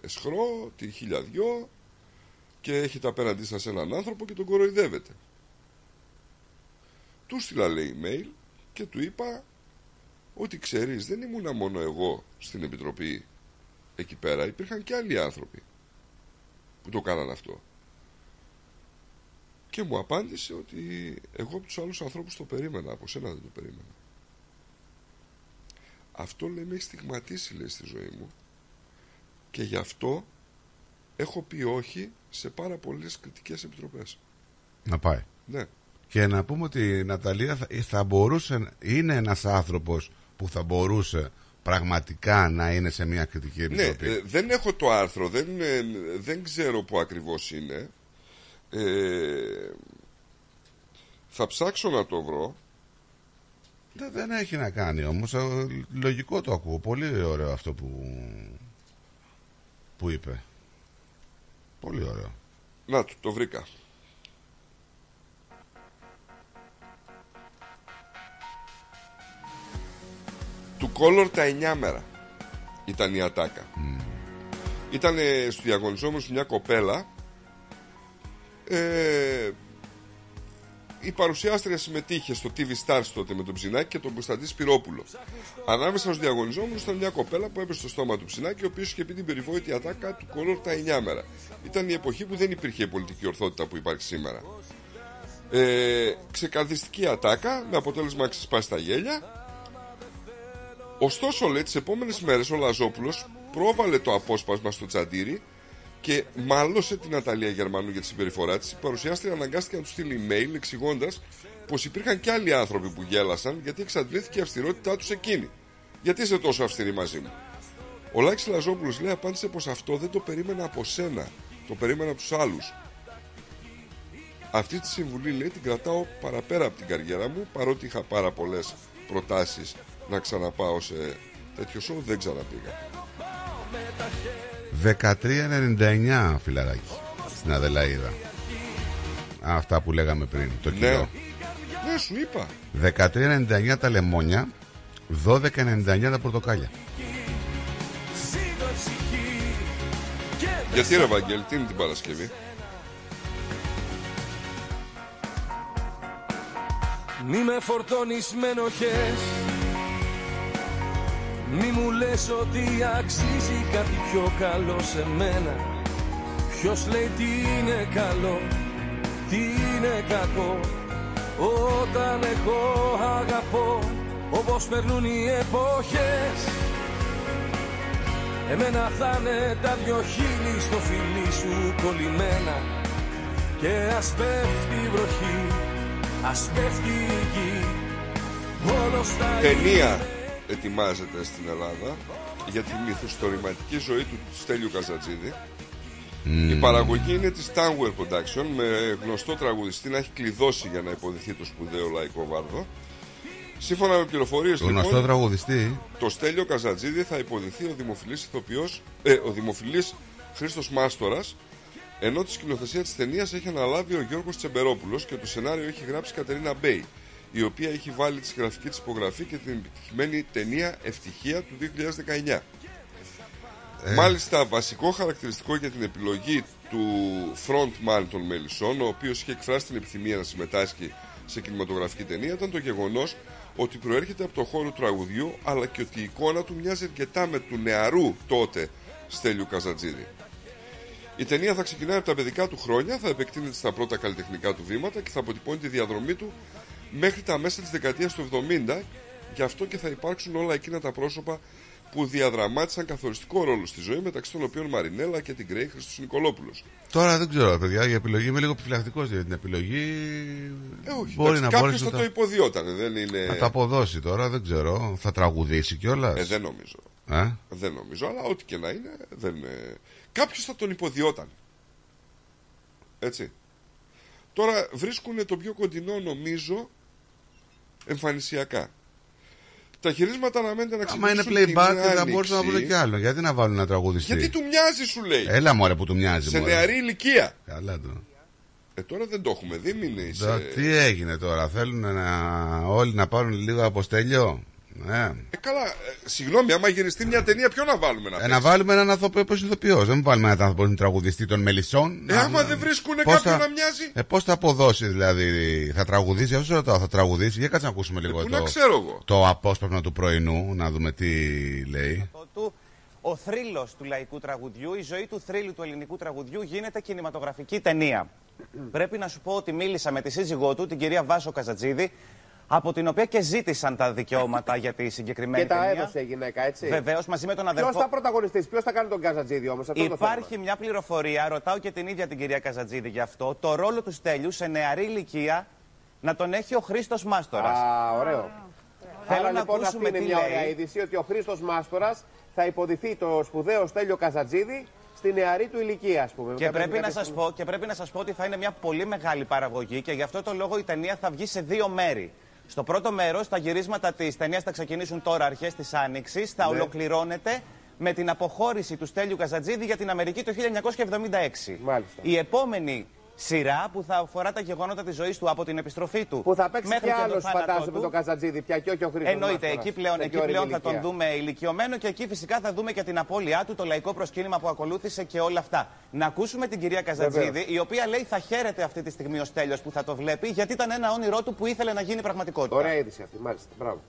εσχρό, τη χιλιαδιό, και έχετε απέναντί σας έναν άνθρωπο και τον κοροϊδεύετε. Του στείλα λέει email και του είπα ότι ξέρεις, δεν ήμουνα μόνο εγώ στην Επιτροπή εκεί πέρα, υπήρχαν και άλλοι άνθρωποι που το κάναν αυτό. Και μου απάντησε ότι εγώ από τους άλλους ανθρώπους το περίμενα, από σένα δεν το περίμενα. Αυτό, λέει, με έχει στιγματίσει, λέει, στη ζωή μου, και γι' αυτό έχω πει όχι σε πάρα πολλές κριτικές επιτροπές. Να πάει. Ναι. Και να πούμε ότι η Ναταλία θα, θα μπορούσε, είναι ένας άνθρωπος που θα μπορούσε πραγματικά να είναι σε μια κριτική επιτροπή. Ναι, ε, δεν έχω το άρθρο, δεν, ε, δεν ξέρω που ακριβώς είναι. Ε, θα ψάξω να το βρω. Δεν, δεν έχει να κάνει όμως, λογικό το ακούω, πολύ ωραίο αυτό που, που είπε. Πολύ ωραίο. Να, το, το βρήκα. Του Κόλλορ τα εννιά μέρα ήταν η ατάκα. Mm. Ήταν στου διαγωνιζόμενους μια κοπέλα. Ε, η παρουσιάστρια συμμετείχε στο τι βι Stars τότε με τον Ψινάκη και τον Κωνσταντή Σπυρόπουλο. Ανάμεσα στους διαγωνιζόμενους ήταν μια κοπέλα που έπεσε στο στόμα του Ψινάκη, ο οποίος είχε πει την περιβόητη ατάκα του Κόλλορ τα εννιά μέρα. Ήταν η εποχή που δεν υπήρχε η πολιτική ορθότητα που υπάρχει σήμερα. Ε, ξεκαρδιστική ατάκα με αποτέλεσμα να ξεσπάσει τα γέλια. Ωστόσο, λέει, τις επόμενες μέρες ο Λαζόπουλος πρόβαλε το απόσπασμα στο τσαντήρι και μάλωσε την Ναταλία Γερμανού για τη συμπεριφορά της. Η παρουσιάστρια αναγκάστηκε να του στείλει email εξηγώντας πως υπήρχαν και άλλοι άνθρωποι που γέλασαν γιατί εξαντλήθηκε η αυστηρότητά τους εκείνη. Γιατί είσαι τόσο αυστηρή μαζί μου? Ο Λάκης Λαζόπουλος, λέει, απάντησε πως αυτό δεν το περίμενα από σένα, το περίμενα από τους άλλους. Αυτή τη συμβουλή, λέει, την κρατάω παραπέρα από την καριέρα μου, παρότι είχα πάρα πολλές προτάσεις να ξαναπάω σε τέτοιο show, δεν ξαναπήγα. δεκατρία ενενήντα εννιά φιλαράκι στην Αδελαίδα. Αυτά που λέγαμε πριν, το ναι. Κοινό. Ναι, σου είπα. δεκατρία ενενήντα εννιά τα λεμόνια, δώδεκα ενενήντα εννιά τα πορτοκάλια. Γιατί ρε Βαγγέλη, τι είναι την Παρασκευή? Μη με φορτώνεις με ενοχές, μη μου λες ότι αξίζει κάτι πιο καλό σε μένα. Ποιος λέει τι είναι καλό, τι είναι κακό, όταν εγώ αγαπώ? Όπως περνούν οι εποχές, εμένα θα είναι τα δυο χείλη στο φιλί σου κολλημένα. Και ας πέφτει η βροχή, ας πέφτει η γη, όλος τα ταινία ετοιμάζεται στην Ελλάδα για τη μυθιστορηματική ζωή του Στέλιου Καζατζίδη. Mm. Η παραγωγή είναι της Tower Production, με γνωστό τραγουδιστή να έχει κλειδώσει για να υποδηθεί το σπουδαίο λαϊκό βάρδο. Σύμφωνα με πληροφορίες, λοιπόν, γνωστό τραγουδιστή, το Στέλιο Καζατζίδη θα υποδηθεί ο δημοφιλής ηθοποιός, ε, ο δημοφιλής Χρήστος Μάστορας, ενώ τη σκηνοθεσία της ταινίας έχει αναλάβει ο Γιώργος Τσεμπερόπουλος και το σενάριο έχει γράψει η Κατερίνα Ιμπέη, η οποία έχει βάλει τη γραφική της υπογραφή και την επιτυχημένη ταινία Ευτυχία του δύο χιλιάδες δεκαεννιά. Ε. Μάλιστα, βασικό χαρακτηριστικό για την επιλογή του frontman των Μελισσών, ο οποίος είχε εκφράσει την επιθυμία να συμμετάσχει σε κινηματογραφική ταινία, ήταν το γεγονός ότι προέρχεται από το χώρο του τραγουδιού, αλλά και ότι η εικόνα του μοιάζει αρκετά με του νεαρού τότε Στέλιου Καζατζίδη. Η ταινία θα ξεκινάει από τα παιδικά του χρόνια, θα επεκτείνεται στα πρώτα καλλιτεχνικά του βήματα και θα αποτυπώνει τη διαδρομή του μέχρι τα μέσα της δεκαετίας του εβδομήντα, γι' αυτό και θα υπάρξουν όλα εκείνα τα πρόσωπα που διαδραμάτισαν καθοριστικό ρόλο στη ζωή, μεταξύ των οποίων Μαρινέλλα και την Γκρέι Χριστός Νικολόπουλος. Τώρα δεν ξέρω, παιδιά, για επιλογή είμαι λίγο επιφυλακτικός, για την επιλογή. Ε, όχι, μπορεί εντάξει, να κάποιος θα το, το υποδιόταν, δεν είναι. Θα τα αποδώσει τώρα, δεν ξέρω, θα τραγουδήσει κιόλας. Ε, δεν νομίζω. Ε? Δεν νομίζω, αλλά ό,τι και να είναι, δεν είναι. Κάποιος θα τον υποδιόταν. Έτσι. Τώρα βρίσκουν το πιο κοντινό, νομίζω, εμφανισιακά. Τα χειρίσματα αναμένεται να ξεκινήσουν. Άμα είναι playback, θα μπορούσαν να βρουν και άλλο. Γιατί να βάλουν ένα τραγουδιστή? Γιατί του μοιάζει, σου λέει. Έλα, μωρέ, που του μοιάζει. Σε μωρέ. Νεαρή ηλικία. Καλά το. Ε, τώρα δεν το έχουμε δει, μην είσαι. Τι έγινε τώρα, θέλουν να... όλοι να πάρουν λίγο αποστέλιο. Ναι. Ε, καλά, ε, συγγνώμη, άμα γυριστεί μια ταινία, ποιο να βάλουμε να παίξει. Ε, να βάλουμε έναν άνθρωπο ως ηθοποιός. Δεν βάλουμε έναν άνθρωπο τραγουδιστή των Μελισσών. Ε, να, άμα δεν βρίσκουν κάποιον θα, να μοιάζει. Ε, πώς θα αποδώσει, δηλαδή. Θα τραγουδήσει, αυτό ρωτάω, θα τραγουδήσει. Για κάτσε να ακούσουμε λίγο ε, το, το, το απόσπασμα του πρωινού, να δούμε τι λέει. Ο θρύλος του λαϊκού τραγουδιού, η ζωή του θρύλου του ελληνικού τραγουδιού γίνεται κινηματογραφική ταινία. Πρέπει να σου πω ότι μίλησα με τη σύζυγό του, την κυρία Βάσω Καζατζίδη, από την οποία και ζήτησαν τα δικαιώματα για τη συγκεκριμένη ταινία. Και τα έδωσε η γυναίκα, έτσι. Βεβαίως, μαζί με τον αδερφό. Ποιος θα πρωταγωνιστήσει, ποιος θα κάνει τον Καζατζίδη όμως, αυτό το θέμα. Υπάρχει μια πληροφορία, ρωτάω και την ίδια την κυρία Καζατζίδη γι' αυτό, το ρόλο του Στέλιου σε νεαρή ηλικία να τον έχει ο Χρήστος Μάστορας. Α, ωραίο. Θέλω Άρα, να λοιπόν, ακούσουμε αυτή είναι μια ωραία είδηση, ότι ο Χρήστος Μάστορας θα υποδηθεί το σπουδαίο Στέλιο Καζατζίδη στη νεαρή του ηλικία, ας πούμε. Και πρέπει, να σας πω, και πρέπει να σας πω ότι θα είναι μια πολύ μεγάλη παραγωγή και γι' αυτό το λόγο η ταινία θα βγει σε δύο μέρη. Στο πρώτο μέρος, τα γυρίσματα της ταινίας θα ξεκινήσουν τώρα αρχές της Άνοιξης, θα ναι. ολοκληρώνεται με την αποχώρηση του Στέλιου Καζατζίδη για την Αμερική το χίλια εννιακόσια εβδομήντα έξι. Μάλιστα. Η επόμενη σειρά που θα αφορά τα γεγονότα της ζωής του από την επιστροφή του. Που θα παίξει μέχρι και άλλος, φαντάζομαι, τον Καζατζίδη πια και όχι ο Χρήστος. Εννοείται, Μάστορας, εκεί πλέον, εκεί πλέον θα τον δούμε ηλικιωμένο και εκεί φυσικά θα δούμε και την απώλειά του, το λαϊκό προσκύνημα που ακολούθησε και όλα αυτά. Να ακούσουμε την κυρία Καζατζίδη, Βεβαίως. η οποία λέει θα χαίρεται αυτή τη στιγμή ο Στέλιος που θα το βλέπει, γιατί ήταν ένα όνειρό του που ήθελε να γίνει πραγματικότητα. Ωραία είδηση αυτή, μάλιστα. Μπράβο.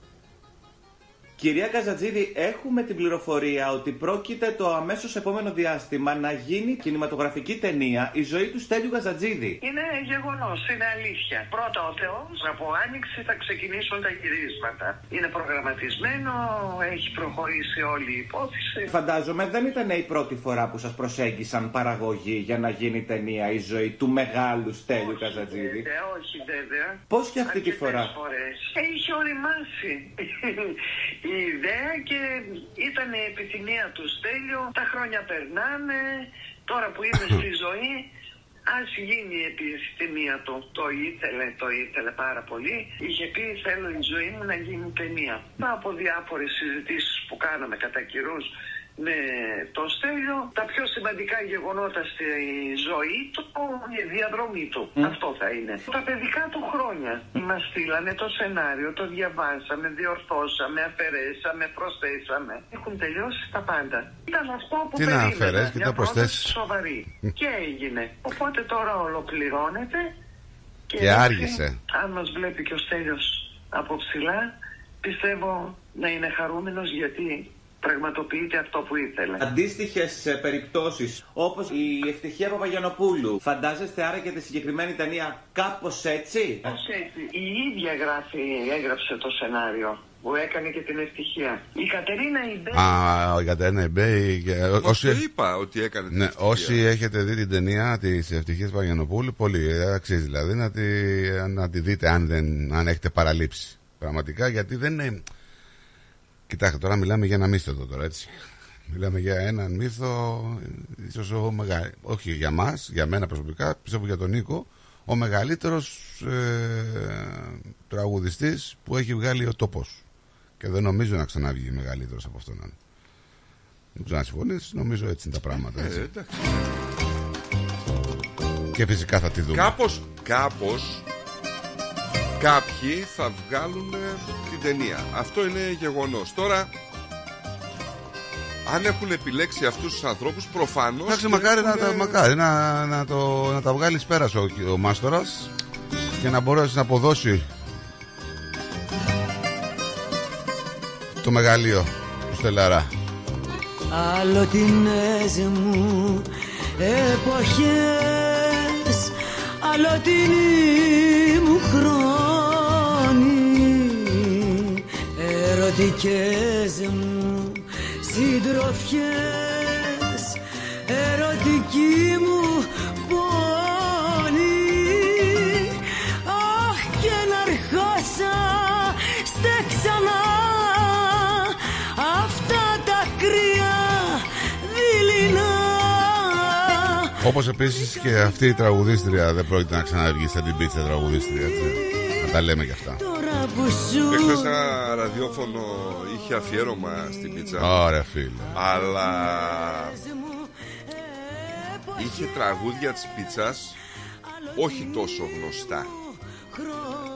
Κυρία Καζατζίδη, έχουμε την πληροφορία ότι πρόκειται το αμέσως επόμενο διάστημα να γίνει κινηματογραφική ταινία η ζωή του Στέλιου Καζατζίδη. Είναι γεγονός, είναι αλήθεια. Πρώτα ο Θεός, από Άνοιξη θα ξεκινήσουν τα γυρίσματα. Είναι προγραμματισμένο, έχει προχωρήσει όλη η υπόθεση. Φαντάζομαι δεν ήταν η πρώτη φορά που σας προσέγγισαν παραγωγή για να γίνει ταινία η ζωή του μεγάλου Στέλιου όχι, Καζατζίδη. Βέβαια, όχι βέβαια. Πώς και αυτή Αρκετές τη φορά. Φορές. Είχε οριμάσει η ιδέα και ήταν η επιθυμία του Στέλιου, τα χρόνια περνάνε, τώρα που είναι στη ζωή, ας γίνει η επιθυμία του. Το ήθελε, το ήθελε πάρα πολύ, είχε πει θέλω η ζωή μου να γίνει ταινία. Από διάφορες συζητήσεις που κάναμε κατά καιρούς με το Στέλιο, τα πιο σημαντικά γεγονότα στη ζωή του, η διαδρομή του. Mm. Αυτό θα είναι. Τα παιδικά του χρόνια. Mm. Μας στείλανε το σενάριο, το διαβάσαμε, διορθώσαμε, αφαιρέσαμε, προσθέσαμε. Έχουν τελειώσει τα πάντα. Ήταν αυτό που Τι περίμενα. Τι να αφαιρές και τα προσθέσεις. Σοβαρή. Και έγινε. Οπότε τώρα ολοκληρώνεται. Και, και άργησε. Αν μας βλέπει και ο Στέλιος από ψηλά, πιστεύω να είναι χαρούμενος γιατί πραγματοποιείται αυτό που ήθελε. Αντίστοιχες περιπτώσεις όπως η Ευτυχία Παπαγιανοπούλου. Φαντάζεστε άρα και τη συγκεκριμένη ταινία κάπως έτσι. Κάπως έτσι. Η ίδια γράφει, έγραψε το σενάριο που έκανε και την Ευτυχία. Η Κατερίνα Ιμπέη. Α, η Κατερίνα Ιμπέη. Όσοι... είπα ότι έκανε την ναι, όσοι έχετε δει την ταινία της Ευτυχίας Παπαγιανοπούλου, πολύ αξίζει δηλαδή να τη, να τη δείτε αν, δεν, αν έχετε παραλείψει. Πραγματικά γιατί δεν είναι. Κοιτάξτε, τώρα μιλάμε για ένα μύθο εδώ, τώρα, έτσι. Μιλάμε για έναν μύθο, ίσως ο μεγα... όχι για μας, για μένα προσωπικά, πιστεύω για τον Νίκο, ο μεγαλύτερος ε, τραγουδιστής που έχει βγάλει ο τόπος. Και δεν νομίζω να ξαναβγεί μεγαλύτερος από αυτόν. Αν. Δεν ξέρω να συμφωνείς, νομίζω έτσι είναι τα πράγματα. Έτσι. Ε, και φυσικά θα τη δούμε. Κάπως, κάπως... κάποιοι θα βγάλουν την ταινία. Αυτό είναι γεγονός. Τώρα, αν έχουν επιλέξει αυτούς τους ανθρώπους, προφανώς... Εντάξει, μακάρι, έχουν... να, τα, μακάρι να, να, το, να τα βγάλεις πέρας ο, ο Μάστορας και να μπορέσει να αποδώσει το μεγαλείο του Στελαρά. Αλλοτινές μου εποχές, αλλοτινή μου χρόνη, ερωτικές μου συντροφιές, ερωτική μου πόνη. Αχ και να αρχόσα στε ξανά αυτά τα κρύα δειλινά. Όπως επίσης και αυτή η τραγουδίστρια δεν πρόκειται να ξαναβγεί σαν την πίτσα τραγουδίστρια. Να τα λέμε κι αυτά. Εχθές ένα ραδιόφωνο είχε αφιέρωμα στην πίτσα. Ωραία φίλε. Αλλά είχε τραγούδια της πίτσας όχι τόσο γνωστά.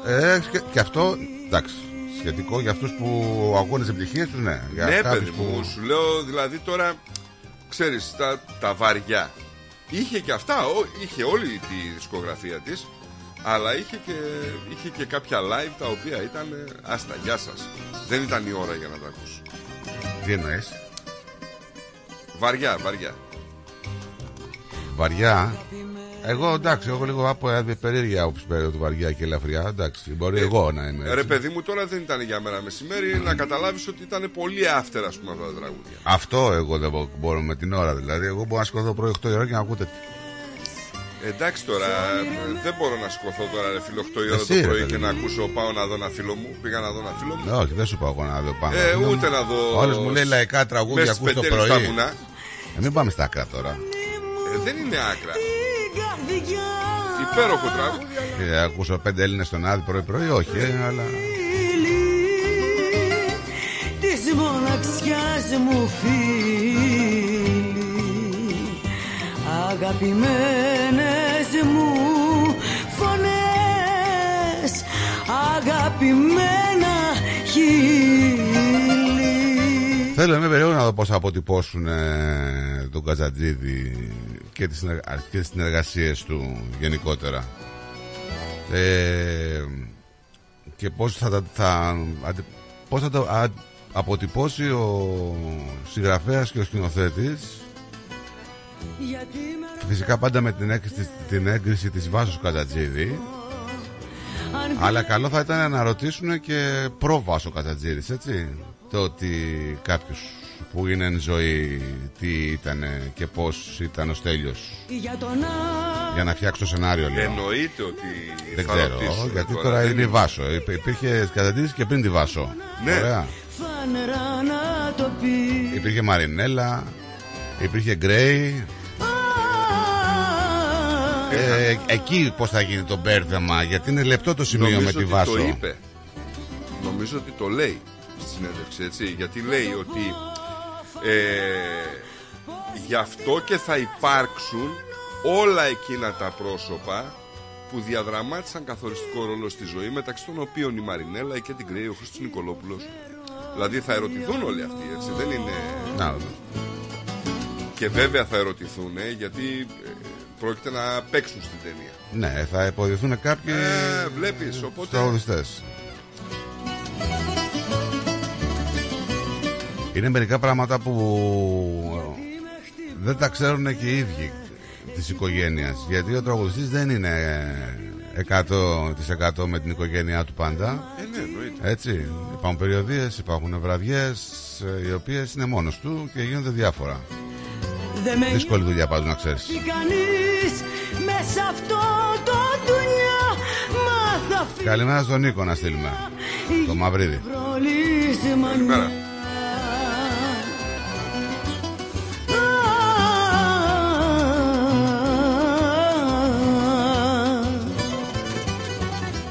Ε, και, και αυτό εντάξει. Σχετικό για αυτούς που αγώνες επιτυχίες τους, ναι. Για ναι, παιδί που... μου, σου λέω δηλαδή τώρα, ξέρεις, τα, τα βαριά. Είχε και αυτά, ό, είχε όλη τη δισκογραφία της, αλλά είχε και, είχε και κάποια live τα οποία ήταν άστα, γεια σας. Δεν ήταν η ώρα για να τα ακούσω. Τι εννοείς? Βαριά, βαριά. Βαριά. Εγώ εντάξει, έχω λίγο από περίεργη άποψη του βαριά και ελαφριά. Εντάξει, μπορεί ε, εγώ να είμαι. Έτσι. Ρε παιδί μου, τώρα δεν ήταν για μένα μεσημέρι να καταλάβεις ότι ήταν πολύ άφτερα, ας πούμε, αυτά τα τραγούδια. Αυτό εγώ δεν μπορώ με την ώρα. Δηλαδή, εγώ μπορώ να σηκωθώ πρωί οκτώ η ώρα και να ακούτε. Εντάξει τώρα, δεν μπορώ να σηκωθώ τώρα, ρε φίλο, οκτώ η ώρα εσύ, το πρωί ρε, και να ακούσω πάω να δω ένα φίλο μου. Πήγα να δω ένα φίλο μου. Όχι, δεν σου πάω εγώ να δω πάνω. Ε, ούτε, ούτε να δω. Όλες μου λέει λαϊκά τραγούδια, ακούς το πρωί. Ε, μην πάμε στα άκρα τώρα. Ε, δεν είναι άκρα. Υπέροχο τραγούδι. Ε, ακούσω πέντε Έλληνες στον Άδη πρωί-πρωί, όχι, ε, αλλά. Τη μοναξιά μου φίλη, αγαπημένες μου φωνές, αγαπημένα χείλη. Θέλω, είμαι περίεργο να δω πώς θα αποτυπώσουν ε, τον Καζατζίδη και τις συνεργασίες του γενικότερα ε, και πώς θα, θα, πώς θα το α, αποτυπώσει ο συγγραφέας και ο σκηνοθέτης, φυσικά πάντα με την έγκριση, την έγκριση της Βάσου Καζατζίδη. Αλλά καλό θα ήταν να ρωτήσουν και προ Βάσου Καζατζίδης, έτσι, το ότι κάποιος που είναι εν ζωή, τι ήταν και πώς ήταν ο Στέλιος. Για, τον... για να φτιάξω το σενάριο, λέω. Εννοείται ότι. Δεν ξέρω, γιατί τώρα, τώρα είναι η Βάσο. Υπήρχε Καζατζίδης και πριν τη Βάσο. Ναι. Ωραία. Το πει. Υπήρχε Μαρινέλλα, υπήρχε Γκρέι. Ε, ε, εκεί πώς θα γίνει το μπέρδεμα, γιατί είναι λεπτό το σημείο. Νομίζω με τη Βάσο. Νομίζω ότι το είπε. Νομίζω ότι το λέει στη συνέντευξη, έτσι. Γιατί λέει ότι. Ε, γι' αυτό και θα υπάρξουν όλα εκείνα τα πρόσωπα που διαδραμάτισαν καθοριστικό ρόλο στη ζωή, μεταξύ των οποίων η Μαρινέλλα και την Greggio, ο Χρήστος Νικολόπουλος. Δηλαδή θα ερωτηθούν όλοι αυτοί, έτσι, δεν είναι... Να. Και βέβαια θα ερωτηθούν, ε, γιατί πρόκειται να παίξουν στην ταινία. Ναι, θα υποδηθούν κάποιοι ε, βλέπεις, οπότε... τραγουδιστές. Είναι μερικά πράγματα που δεν τα ξέρουν και οι ίδιοι της οικογένειας. Γιατί ο τραγουδιστής δεν είναι εκατό τοις εκατό με την οικογένειά του πάντα. Ε, ναι, έτσι, υπάρχουν περιοδίες, υπάρχουν βραδιές, οι οποίες είναι μόνος του και γίνονται διάφορα. Δύσκολη δουλειά πάντως, να ξέρεις. Καλημέρα στον Νίκο να στείλουμε, το Μαυρίδη. Καλημέρα.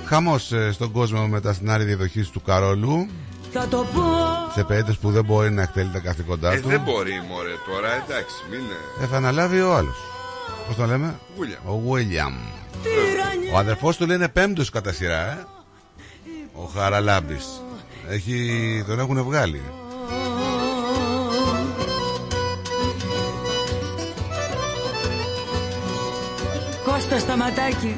Χαμός στον κόσμο με τα σενάρια διαδοχής του Καρόλου. Θα το πω. Σε περίπτωση που δεν μπορεί να εκτελεί τα καθήκοντά ε, του. Δεν μπορεί, μωρέ, τώρα, εντάξει, μην είναι. Ε, θα αναλάβει ο άλλος. Πώς το λέμε, William. Ο Βίλιαμ. Ο αδερφός του λέει είναι πέμπτος κατά σειρά. Ε? Ο Χαραλάμπης. Έχει... τον έχουν βγάλει. Κώστα Σταματάκη.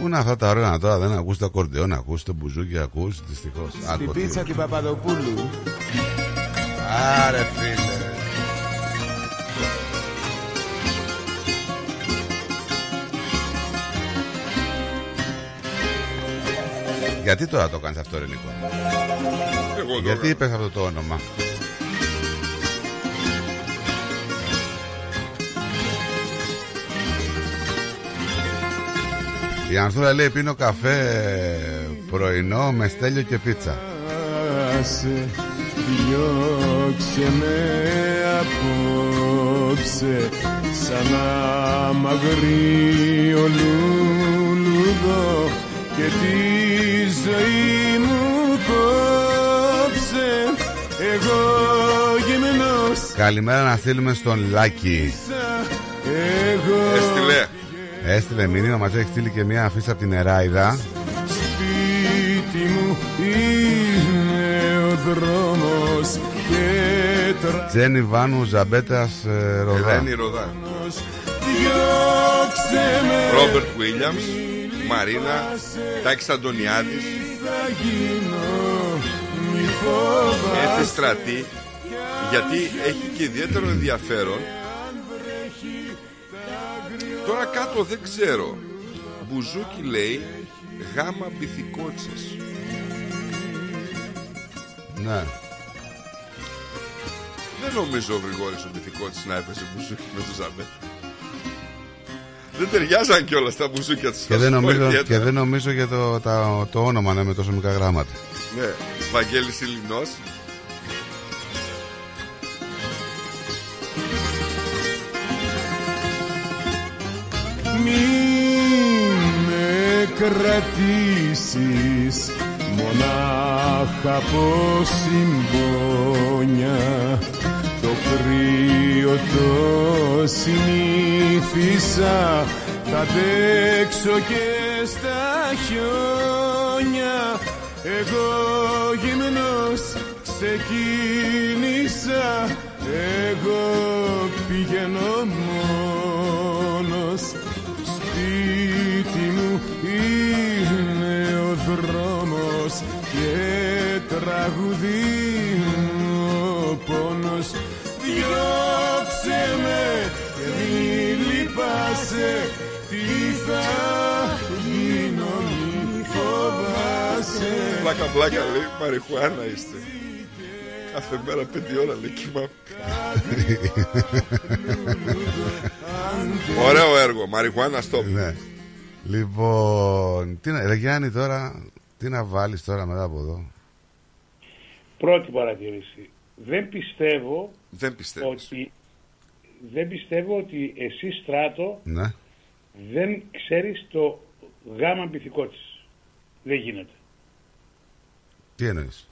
Πού είναι αυτά τα όργανα τώρα, δεν ακούς το ακορντεόν, ακούς το μπουζούκι, ακούς δυστυχώς. Στην πίτσα την Παπαδοπούλου. Άρε φίλε. Γιατί τώρα το κάνεις αυτό, ρε Νίκο? Γιατί είπες αυτό το όνομα? Η Ανθούρα λέει πίνω καφέ πρωινό με στέλιο και πίτσα. Διώξε με απόψε σαν αμαγρύ ολούλουδο και τη ζωή μου. Καλημέρα να στείλουμε στον Λάκη. Έστειλε Έστειλε μήνυμα, μας έχει στείλει και μια αφίσα από την Εράιδα. Σπίτι μου είναι ο δρόμος και τρα... Τζένι Βάνου Ζαμπέτας ε, Ροδά. Ελένη Ροδά. Ρόμπερτ Βίλιαμς, Μαρίνα, Τάκης Αντωνιάδης, Έφη Στρατή. Γιατί έχει και ιδιαίτερο ενδιαφέρον. Τώρα κάτω δεν ξέρω. Μπουζούκι λέει γάμα Μπιθικότσης. Ναι. Δεν νομίζω ο Γρηγόρης ο Μπιθικότσης να έπεσε μπουζούκι με το Ζαμπέτα. Δεν ταιριάζαν κιόλας τα μπουζούκια τους. Και, δεν νομίζω, και δεν νομίζω για το, τα, το όνομα να είναι με τόσο μικρά γράμματα. Ναι, Βαγγέλης Ιλινός. Μη με κρατήσεις μονάχα από συμπόνια. Το κρύο το συνήθισα, θα δέξω και στα χιόνια. Εγώ γυμνός ξεκίνησα, εγώ πηγαίνω μόνος. Σπίτι μου είναι ο δρόμος και τραγουδίνω ο πόνος. Διώξε με και μη λυπάσαι, τι θα γίνω μη φοβάσαι. Πλάκα πλάκα λέει, μαριχουάνα είστε. Κάθε μέρα πέντε ώρα λέει κοιμάμαι. Ωραίο έργο, μαριχουάνα στο. Ναι. Λοιπόν, τι να, ρε Γιάννη τώρα, τι να βάλεις τώρα μετά από εδώ. Πρώτη παρατήρηση. Δεν πιστεύω, δεν πιστεύω ότι δεν πιστεύω ότι εσύ Στράτο, ναι, δεν ξέρεις το γάμα πυθικό της. Δεν γίνεται. Τι εννοείς?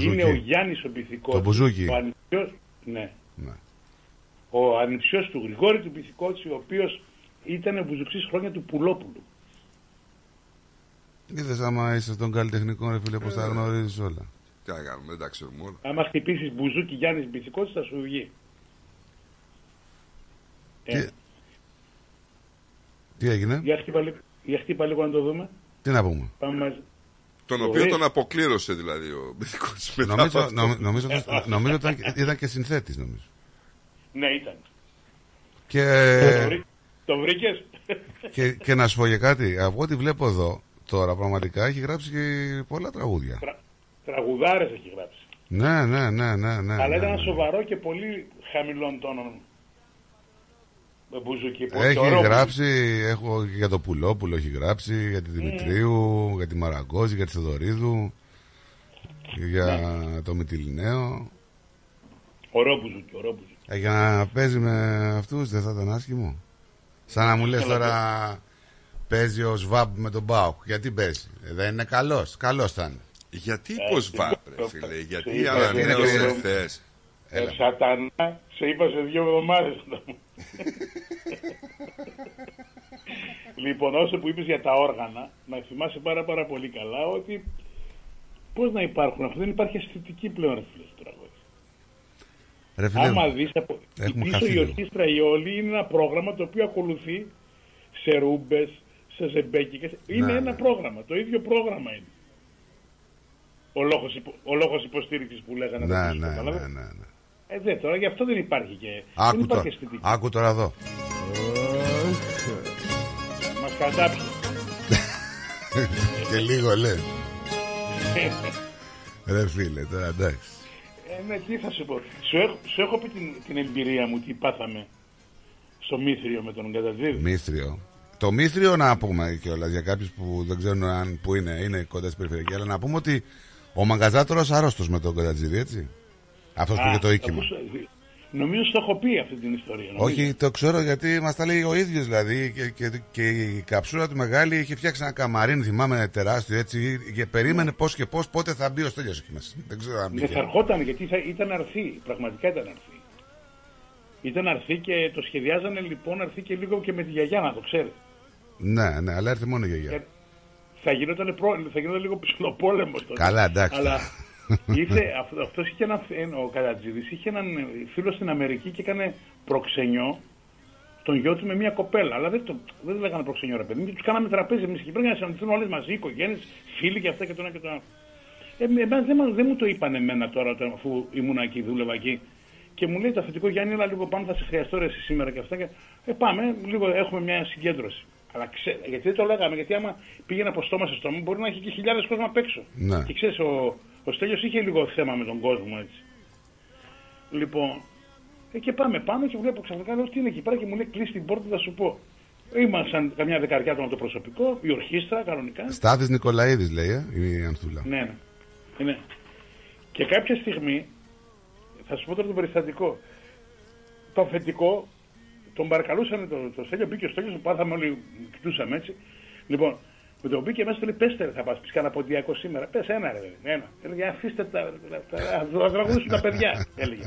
Είναι ο Γιάννης ο Πυθικότης. Το Μπουζούκι. Ο ανιψιός, ναι, ναι. Ο ανιψιός του Γρηγόρη του Πυθικότη, ο οποίος ήταν ο Μπουζουξής χρόνια του Πουλόπουλου. Είδες άμα είσαι στον καλλιτεχνικό ρε φίλε, πως τα γνωρίζεις όλα. Τι να κάνουμε, δεν τα ξέρουμε όλα. Άμα χτυπήσεις Μπουζούκι Γιάννης Πυθικότης θα σου βγει. Τι, ε. Τι έγινε? Για χτύπα, για χτύπα λίγο να το δούμε. Τι να πούμε? Πάμε μαζί. Τον το οποίο δει. Τον αποκλήρωσε δηλαδή ο Μπιθικότης μετά. Νομίζω, νομ, νομίζω, νομίζω ότι ήταν, ήταν και συνθέτης νομίζω. Ναι, ήταν. Και... Το βρήκες? Και, και να σου πω για κάτι. Από ό,τι βλέπω εδώ τώρα πραγματικά έχει γράψει και πολλά τραγούδια. Τρα, τραγουδάρες έχει γράψει. Ναι, ναι, ναι, ναι, ναι. Αλλά ήταν, ναι, σοβαρό και πολύ χαμηλών τόνων. Μπουζουκί, έχει τώρα, γράψει, έχω για το Πουλόπουλο έχει γράψει, για τη Δημητρίου, mm. για τη Μαραγκόζη, για τη Θεοδωρίδου, για mm. το Μυτιληναίο. Ωραίο μπουζουκί, ωραίο μπουζουκί. Ε, για να παίζει με αυτούς δεν θα ήταν άσχημο? Σαν να μου λες τώρα παίζει ο Σβάμπ με τον Μπάουκ, γιατί παίζει, δεν είναι καλός, καλός θα είναι. Γιατί πως Σβάμπ ρε φίλε, γιατί ανανέωσε χθες. Ε, σατανά, σε είπα σε δύο εβδομάδες. Λοιπόν, όσο που είπες για τα όργανα, να θυμάσαι πάρα πάρα πολύ καλά ότι πώς να υπάρχουν, αφού δεν υπάρχει αισθητική πλέον αισθητική στο τραγούδι. Άμα δεις από... η πίσω η ορχήστρα η όλη είναι ένα πρόγραμμα το οποίο ακολουθεί σε ρούμπες, σε ζεμπέκικες. Είναι ναι, ένα ναι. πρόγραμμα, το ίδιο πρόγραμμα είναι. Ο λόγος, υπο... ο λόγος υποστήριξης που λέγανε. Ναι, ναι, ναι, ναι, ναι. Ε, δε, τώρα γι' αυτό δεν υπάρχει και... Άκου, δεν υπάρχει τώρα. Άκου τώρα εδώ. Μας κατάψει. Και λίγο λέει. Ρε φίλε, τώρα εντάξει. Ε, ναι, τι θα σου πω. Σου έχω, σου έχω πει την, την εμπειρία μου, τι πάθαμε στο Μύθριο με τον Καζατζίδη. Μύθριο. Το Μύθριο να πούμε κιόλας για κάποιους που δεν ξέρουν αν που είναι, είναι κοντά στην περιφερειακή, αλλά να πούμε ότι ο μαγκαζάτορας άρρωστος με τον Καζατζίδη, έτσι. Αυτό που είχε το οίκημα. Νομίζω το έχω πει αυτή την ιστορία. Νομίζω. Όχι, το ξέρω γιατί μας τα λέει ο ίδιος δηλαδή. Και, και, και η καψούρα του μεγάλη είχε φτιάξει ένα καμαρίν, θυμάμαι, ένα τεράστιο έτσι. Και περίμενε πώς και πώς, πότε θα μπει ο Στέλιος εκεί μέσα. Δεν ξέρω αν μπήκε. Δεν θα ερχόταν γιατί θα, ήταν αρθή. Πραγματικά ήταν αρθή. Ήταν αρθή και το σχεδιάζανε λοιπόν αρθή και λίγο και με τη γιαγιά, να το ξέρετε. Ναι, ναι, αλλά έρθει μόνο η γιαγιά. Και θα γινόταν, προ, θα γινόταν λίγο ψηλοπόλεμο τότε. Καλά, εντάξει. Αλλά... Ήρθε, αυτό, αυτός είχε ένα, ο Καζατζίδης είχε έναν φίλο στην Αμερική και έκανε προξενιό τον γιο του με μια κοπέλα. Αλλά δεν το, δεν το λέγανε προξενιό, ρε παιδί μου, και τους κάναμε τραπέζι. Εμείς εκεί πρέπει να συναντηθούν όλες μαζί, οικογένειες, φίλοι και αυτά και το ένα και το άλλο. Ε, εμένα δεν, δεν μου το είπαν εμένα τώρα, αφού ήμουν εκεί, δούλευα εκεί. Και μου λέει το αφεντικό Γιάννη, έλα λίγο πάνω, θα σε χρειαστώ ρε σήμερα και αυτά. Και, ε, πάμε, λίγο έχουμε μια συγκέντρωση. Αλλά ξέ, γιατί δεν το λέγαμε, γιατί άμα πήγαινε από στόμα σε στόμα, μπορεί να έχει και χιλιάδες κόσμο απ' έξω. Ναι. Και ξέρεις, ο, ο Στέλιος είχε λίγο θέμα με τον κόσμο έτσι. Λοιπόν, ε, και πάμε πάνω και βλέπω ξαφνικά, λέω τι είναι εκεί πέρα και μου λέει κλείσει την πόρτα, θα σου πω. Ήμασταν καμιά δεκαριά άτομα το προσωπικό, η ορχήστρα κανονικά. Στάθης Νικολαίδης λέει, ε, η Ανθούλα. Ναι, ναι, ναι. Και κάποια στιγμή, θα σου πω τώρα το περιστατικό, το αφεντικό. Τον παρακαλούσαν το, το Στέλιο, μπήκε ο Στέλιος, πάθαμε όλοι, κοιτούσαμε έτσι. Λοιπόν, με τον μπήκε μέσα του λέει: πέστε, θα πας, πεις κάνα ποντιακό σήμερα. Πες ένα, ρε, ένα. Έλεγε: αφήστε τα. Θα τραγουδήσουν τα παιδιά, έλεγε.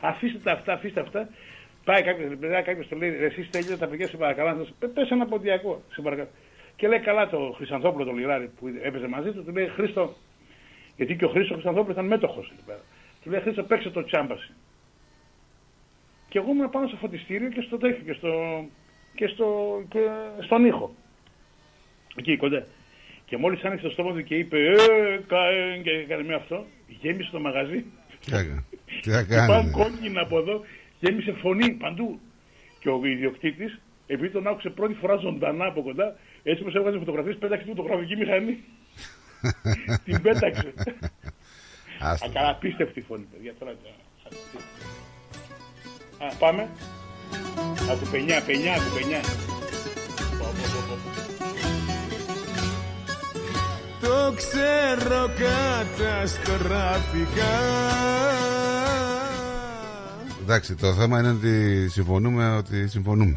Αφήστε τα αυτά, αφήστε αυτά. Πάει κάποιος, του λέει: εσύ Στέλιο, τα παιδιά σε παρακαλάνε. Πες ένα ποντιακό, σε παρακαλώ. Και λέει: καλά, το Χρυσανθόπουλο, το λιγάρι που έπαιζε μαζί του, του λέει: Χρήστο, γιατί και ο Χρήστο Χρυσανθόπουλο ήταν μέτοχος εκεί πέρα. Του λέει: Χρήστο, παίξε το τσάμπαση. Και εγώ ήμουν πάνω στο φωτιστήριο και στο τέχιο και, στο, και, στο, και στον ήχο. Εκεί κοντά. Και μόλις άνοιξε το στόμα του και είπε «Ε, καέ» και έκανε με αυτό, γέμισε το μαγαζί. Τι έκανε. Και πάνω κόκκινα από εδώ, γέμισε φωνή παντού. Και ο ιδιοκτήτης, επειδή τον άκουσε πρώτη φορά ζωντανά από κοντά, έτσι όπως έβγαζε φωτογραφίες, πέταξε την φωτογραφική μηχανή. Την πέταξε. Ακαταπίστευτη φωνή, παιδιά. Τώρα, Α, πάμε. Α, του πενιά, πενιά, του πενιά. Το ξέρω καταστράφηκα. Εντάξει, το θέμα είναι ότι συμφωνούμε ότι συμφωνούμε.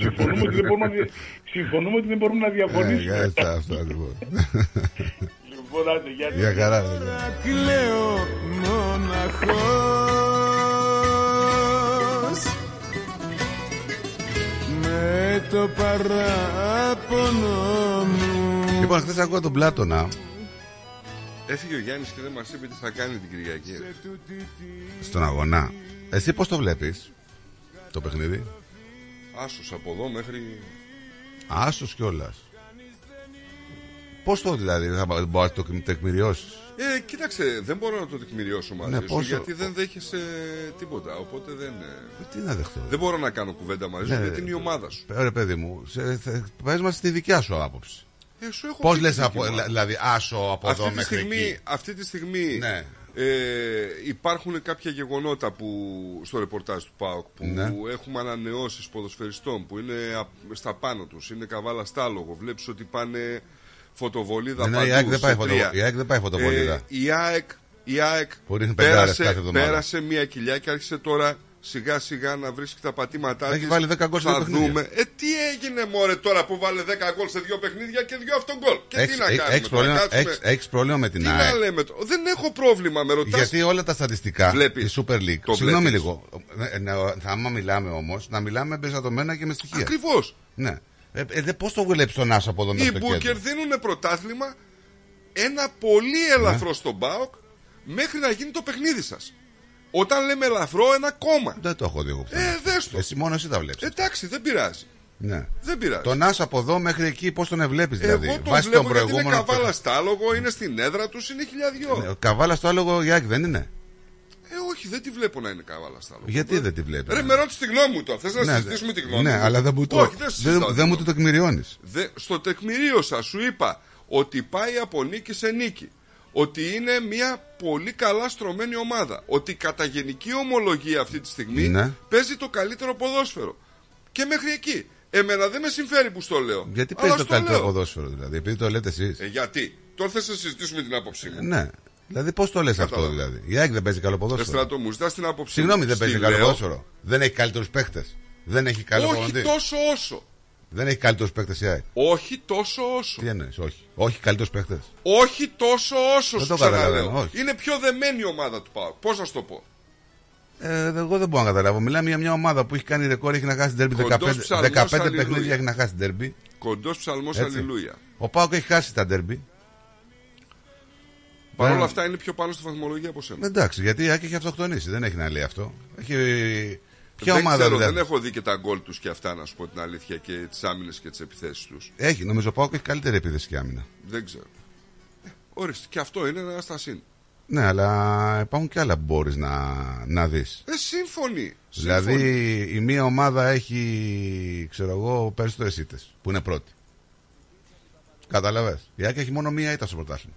συμφωνούμε, ότι δεν μπορούμε να... συμφωνούμε ότι δεν μπορούμε να διαφωνήσουμε. Ε, αυτά, αυτά, λοιπόν. λοιπόν, άντε, γιατί... Για χαρά. Κλαίω μοναχό. Με το παράπονο μου. Λοιπόν, χθες ακούω τον Πλάτωνα. Έφυγε ο Γιάννης και δεν μας είπε τι θα κάνει την Κυριακή. Στον αγωνά. Εσύ πώς το βλέπεις το παιχνίδι? Άσος από εδώ μέχρι... Άσος κιόλας. Πώς το δηλαδή θα μπορείς να το τεκμηριώσεις? Ε, κοίταξε, δεν μπορώ να το τεκμηριώσω μαζί ναι, σου πόσο... γιατί δεν δέχεσαι τίποτα. Οπότε δεν. Τι να δεχτώ. Δεν μπορώ να κάνω κουβέντα μαζί σου ναι, γιατί είναι η ομάδα σου. Ωραία, παιδί μου, πες μας τη δικιά σου άποψη. Ε, πώς λες, από, δηλαδή, άσο από αυτή εδώ τη μέχρι στιγμή, εκεί. Αυτή τη στιγμή ναι. ε, υπάρχουν κάποια γεγονότα που, στο ρεπορτάζ του ΠΑΟΚ που ναι. έχουμε ανανεώσεις ποδοσφαιριστών που είναι στα πάνω τους, είναι καβάλα στάλογο. Βλέπεις ότι πάνε. Φωτοβολίδα ναι, παντού, η, ΑΕΚ φωτοβολίδα. η ΑΕΚ δεν πάει φωτοβολίδα. Ε, η ΑΕΚ, η ΑΕΚ πέρασε, πέρασε μία κοιλιά και άρχισε τώρα σιγά σιγά να βρίσκει τα πατήματά της. Έχει βάλει δέκα γκολ σε δύο παιχνίδια. Ε, τι έγινε μωρέ τώρα που βάλε δέκα γκολ σε δύο παιχνίδια και δύο αυτόν γκολ. Και έχεις, τι να κάνουμε. Έχεις πρόβλημα με την ΑΕΚ. Δεν έχω πρόβλημα, με ρωτάς. Γιατί όλα τα στατιστικά, βλέπει, η Super League. Συγγνώμη λίγο. Άμα μιλάμε όμως, να μιλάμε εμπεριστατωμένα και με στοιχεία. Ακριβώς. Ναι. Ε, ε, πώς το βλέπει τον Άσο από εδώ μέχρι το κέντρο? Οι Μπούκερ δίνουν πρωτάθλημα ένα πολύ ελαφρό ναι. στον ΠΑΟΚ μέχρι να γίνει το παιχνίδι σας. Όταν λέμε ελαφρό, ένα κόμμα. Δεν το έχω δει εγώ. Ε, δες το. Εσύ μόνο εσύ τα βλέπεις. Ε, εντάξει, δεν πειράζει. Ναι. Δεν πειράζει. Τον Άσο από εδώ μέχρι εκεί, πώς τον βλέπεις δηλαδή? Εγώ τον βλέπω τον γιατί είναι καβάλα το... στάλογο, είναι στην έδρα τους, είναι χιλιαδιό. Ναι, καβάλα στάλογο Γιάκ δεν είναι? Ε, όχι, δεν τη βλέπω να είναι καβάλα στα λόγια. Γιατί δεν τη βλέπω? Ρε, με ρώτησε τη γνώμη μου τώρα. Θες να ναι, συζητήσουμε τη γνώμη μου? Ναι, αλλά δεν μου το, όχι, δεν δεν, δεν μου το τεκμηριώνεις. Δε, στο τεκμηρίωσα, σου είπα ότι πάει από νίκη σε νίκη. Ότι είναι μια πολύ καλά στρωμένη ομάδα. Ότι κατά γενική ομολογία αυτή τη στιγμή ναι. παίζει το καλύτερο ποδόσφαιρο. Και μέχρι εκεί. Εμένα δεν με συμφέρει που στο λέω. Γιατί παίζει το καλύτερο ποδόσφαιρο, δηλαδή? Επειδή το λέτε εσείς. Ε, γιατί. Τώρα θες να συζητήσουμε την άποψή μου. Ναι. Δηλαδή, πώς το λες αυτό, δηλαδή. Η ΑΕΚ δεν παίζει καλό ποδόσφαιρο. Στράτο, μου ζητάς την άποψή. Συγγνώμη, δεν παίζει καλό ποδόσφαιρο. Δεν έχει καλύτερους παίκτες. Δεν έχει καλό ποδόσφαιρο. Όχι τόσο όσο. Δεν έχει καλύτερους παίκτες η ΑΕΚ. Όχι τόσο όσο. Τι εννοείς, όχι. Όχι καλύτερους παίκτες. Όχι τόσο όσο. Δεν το καταλαβαίνω. Είναι πιο δεμένη η ομάδα του ΠΑΟΚ. Πώς να σου το πω. Ε, εγώ δεν μπορώ να καταλάβω. Μιλάμε για μια ομάδα που έχει κάνει ρεκόρ, έχει να χάσει ντέρμπι. δεκαπέντε παιχνίδια έχει να χάσει ντέρμπι. Κοντός ψαλμός αλληλούια. Ο ΠΑΟΚ έχει χάσει τα ντέρμπι. Παρ' όλα αυτά είναι πιο πάνω στη βαθμολογία από σένα. Εντάξει, γιατί η ΑΕΚ έχει αυτοκτονήσει. Δεν έχει να λέει αυτό. Έχει... Ποια δεν ομάδα ξέρω, δηλαδή. Δεν έχω δει και τα γκολ τους και αυτά, να σου πω την αλήθεια, και τις άμυνες και τις επιθέσεις τους. Έχει, νομίζω ο ΠΑΟΚ έχει καλύτερη επίθεση και άμυνα. Δεν ξέρω. Ορίστε, και αυτό είναι ένα στασίν. Ναι, αλλά υπάρχουν και άλλα που μπορείς να, να δεις. Ε, σύμφωνοι. Δηλαδή, η μία ομάδα έχει, ξέρω εγώ, περισσότερες ήττες, που είναι πρώτη. Καταλαβες. Η ΑΕΚ έχει μόνο μία ήττα στο πρωτάθλημα.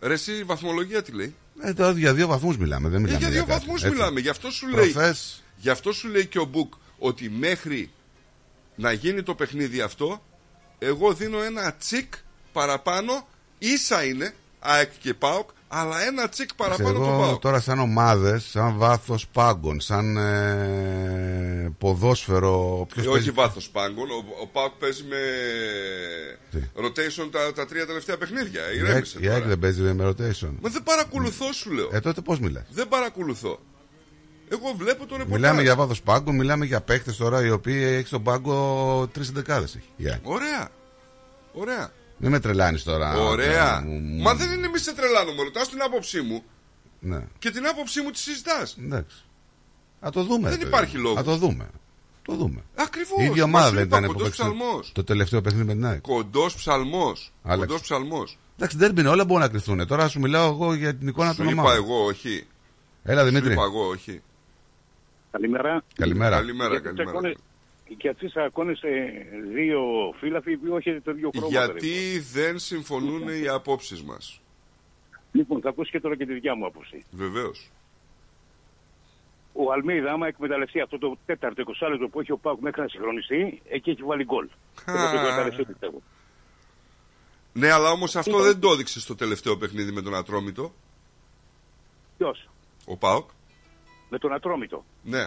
Ρε, εσύ, η βαθμολογία τι λέει. Ε, τώρα για δύο βαθμούς μιλάμε, δεν μιλάμε. Ε, για δύο για βαθμούς έτσι. Μιλάμε. Γι' αυτό, σου λέει, γι' αυτό σου λέει και ο Μπουκ ότι μέχρι να γίνει το παιχνίδι αυτό, εγώ δίνω ένα τσικ παραπάνω, ίσα είναι ΑΕΚ και ΠΑΟΚ, αλλά ένα τσικ παραπάνω από ΠΑΟΚ. Τώρα, σαν ομάδες, σαν βάθος πάγκων, σαν ε, ποδόσφαιρο. Ε, όχι παίζει... βάθος πάγκων. Ο, ο ΠΑΟΚ παίζει με τι? Rotation τα, τα τρία τελευταία παιχνίδια. Η ΑΕΚ δεν παίζει με rotation. Μα δεν παρακολουθώ, σου λέω. Ε, τότε πώς μιλάς. Δεν παρακολουθώ. Εγώ βλέπω τον ρεπορτάζ. Μιλάμε για βάθος πάγκων, μιλάμε για παίχτες τώρα οι οποίοι έχει στον πάγκο τρεις δεκάδες. Ωραία. Ωραία. Μην με τρελάνεις τώρα. Ωραία. Μου, μου... Μα δεν είναι μη σε τρελάνομαι. Ρωτάς την άποψή μου. Ναι. Και την άποψή μου τη συζητάς. Εντάξει. Α το δούμε. Δεν το υπάρχει λόγο. Α το δούμε. Το δούμε. Ακριβώς. Η ίδια ομάδα δεν ήταν που παίξε το τελευταίο παιχνίδι με την ΑΕΚ. Κοντός ψαλμός. Κοντός ψαλμός. Εντάξει, δεν είναι όλα μπορούν να κρυφθούν. Τώρα σου μιλάω εγώ για την εικόνα του ομάδας. Σου είπα εγώ, όχι. Έλα Δημήτρη. Σου είπα εγώ, όχι. Καλημέρα. Καλημέρα. Και αυτοί σακώνεσαι δύο φύλαφοι που έχετε το ίδιο χρώμα. Γιατί δηλαδή. Δεν συμφωνούν οι απόψεις μας. Λοιπόν, θα ακούσει και τώρα και τη δικιά μου άποψη. Βεβαίως. Ο Αλμίδα, άμα εκμεταλλευτεί αυτό το τέταρτο εικοσάλεπτο που έχει ο ΠΑΟΚ μέχρι να συγχρονιστεί, εκεί έχει βάλει γκολ. Ναι, αλλά όμως αυτό δεν το έδειξε στο τελευταίο παιχνίδι με τον Ατρόμητο. Ποιος? Ο ΠΑΟΚ. Με τον Ατρόμητο. Ναι.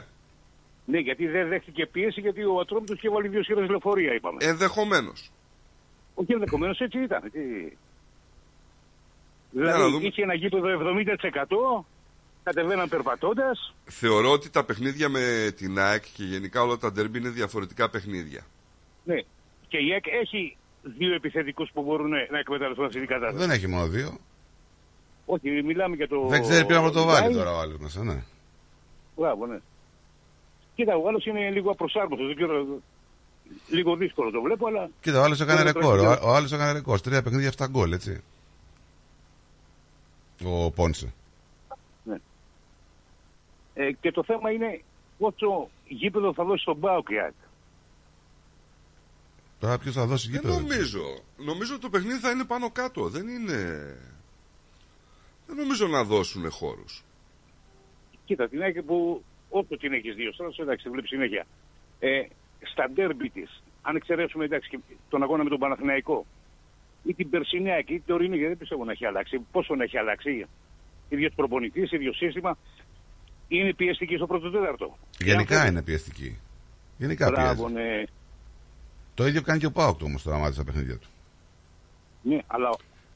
Ναι, γιατί δεν δέχτηκε πίεση, γιατί ο Ατρόμητος είχε βάλει δύο σειρές λεωφορεία, είπαμε. Ενδεχομένως. Όχι, ενδεχομένως έτσι ήταν. Τι... Δηλαδή είχε ένα γήπεδο εβδομήντα τοις εκατό, κατεβαίναν περπατώντας. Θεωρώ ότι τα παιχνίδια με την ΑΕΚ και γενικά όλα τα ντερμπι είναι διαφορετικά παιχνίδια. Ναι, και η ΑΕΚ έχει δύο επιθετικούς που μπορούν να εκμεταλλευτούν αυτή την κατάσταση. Δεν έχει μόνο δύο. Όχι, μιλάμε για το. Δεν ξέρει ποιο να το βάλει τώρα ο άλλος μέσα, ναι. Μπράβο, ναι. Κοίτα, ο άλλος είναι λίγο απροσάρμοστος, λίγο δύσκολο το βλέπω, αλλά... Κοίτα, ο άλλος έκανε ρεκόρ, ο, ο άλλος έκανε ρεκόρ, τρία παιχνίδια, εφτά γκολ, έτσι. Ο Πόνσε. Ναι. Ε, και το θέμα είναι πόσο γήπεδο θα δώσει στον ΠΑΟΚ. Τώρα ποιος θα δώσει γήπεδο. Δεν νομίζω. Νομίζω ότι το παιχνίδι θα είναι πάνω κάτω. Δεν είναι... Δεν νομίζω να δώσουν χώρους. Κοίτα, την άκρη που... Όσο την έχεις δύο στράτος, εντάξει, βλέπει συνέχεια. Ε, στα ντέρμπι της, αν εξαιρέσουμε εντάξει, τον αγώνα με τον Παναθηναϊκό, ή την περσινιά και την ορεινή, δεν πιστεύω να έχει αλλάξει. Πόσο να έχει αλλάξει, ίδιος προπονητής, ίδιο σύστημα, είναι πιεστική στο πρώτο τέταρτο. Γενικά είναι πιεστική. Γενικά πιεστική. Ναι. Το ίδιο κάνει και ο ΠΑΟΚ όμως τώρα, μάλιστα στα παιχνίδια του. Ναι, αλλά.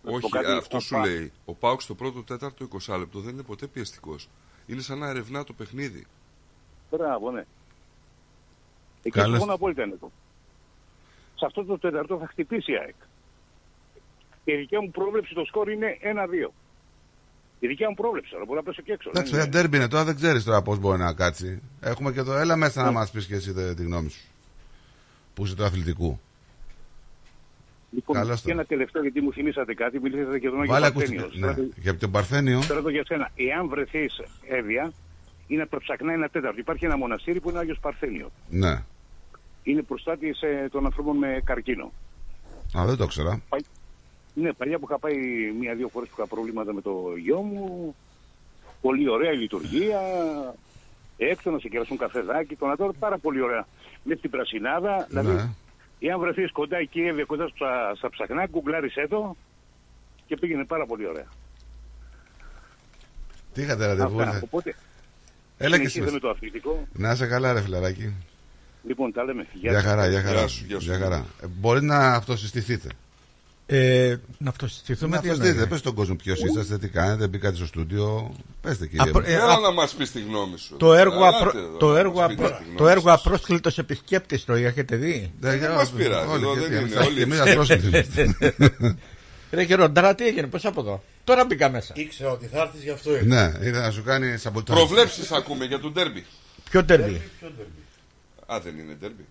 Όχι, κάτι, αυτό ο σου ο λέει. Ο ΠΑΟΚ στο πρώτο τέταρτο είκοσι λεπτό δεν είναι ποτέ πιεστικός. Είναι σαν να ερευνά το παιχνίδι. Μπράβο, ναι. Εκεί μόνο απόλυτα είναι το. Σε αυτό το τέταρτο θα χτυπήσει η ΑΕΚ. Η δικιά μου πρόβλεψη το σκορ είναι ένα δύο. Η δικιά μου πρόβλεψη, αλλά μπορεί να πέσω και έξω. Εντάξει, για ντέρμπι είναι τώρα, δεν ξέρεις τώρα πώς μπορεί να κάτσει. Έχουμε και το έλα μέσα να μας πεις και εσύ τη γνώμη σου. Που είσαι του αθλητικού. Λοιπόν, καλώς και ένα τελευταίο, γιατί μου θυμήσατε κάτι, μιλήσατε και τον Άγιο Παρθένιο. Ναι. Και από τον Παρθένιο. Στράτο, για σένα, εάν βρεθείς έβια, είναι προψακνά ένα τέταρτο. Υπάρχει ένα μοναστήρι που είναι Άγιος Παρθένιο. Ναι. Είναι προστάτης ε, των ανθρώπων με καρκίνο. Α, δεν το ξέρα. Πα... Ναι, παλιά που είχα πάει μία-δύο φορές που είχα προβλήματα με το γιο μου, πολύ ωραία η λειτουργία, έξω να σε κεράσουν καφεδάκι, τον ατόρ, πάρα πολύ ωραία. Με την πρασινάδα, δηλαδή... Ναι. Εάν βρεθείς κοντά εκεί, έβγαινε κοντά στα, στα ψαχνά, κουκλάρισέ το και πήγαινε πάρα πολύ ωραία. Τι είχατε ραντεβού, α, οπότε... Έλα και εσύ. Να σε καλά, ρε φιλαράκι. Λοιπόν, τα λέμε. Για χαρά, για χαρά. Για χαρά. Μπορεί να αυτοσυστηθείτε. Ε, να αυτοσυστηθούμε. Να αυτοσυστηθείτε. Πες στον κόσμο ποιος είσαστε, τι κάνετε, μπήκατε στο στούντιο. Πέστε, κύριε. Απ... Ε, α... να μας πεις τη γνώμη σου. Το έργο, απρο... εδώ, το έργο, απρο... το έργο απρόσκλητος επισκέπτης το έχετε δει. Δεν μας πειράζει. Εμείς απρόσκλητοι. Ρε και Ροντάρα, τι έγινε, πώς από εδώ. Τώρα μπήκα μέσα. Ήξερα ότι θα έρθεις, γι' αυτό έγινε. Ναι, είδα να σου κάνει σαμποτάζ. Προβλέψεις ακούμε για το ντέρμπι. Ποιο ντέρμπι? Α, δεν είναι ντέρμπι.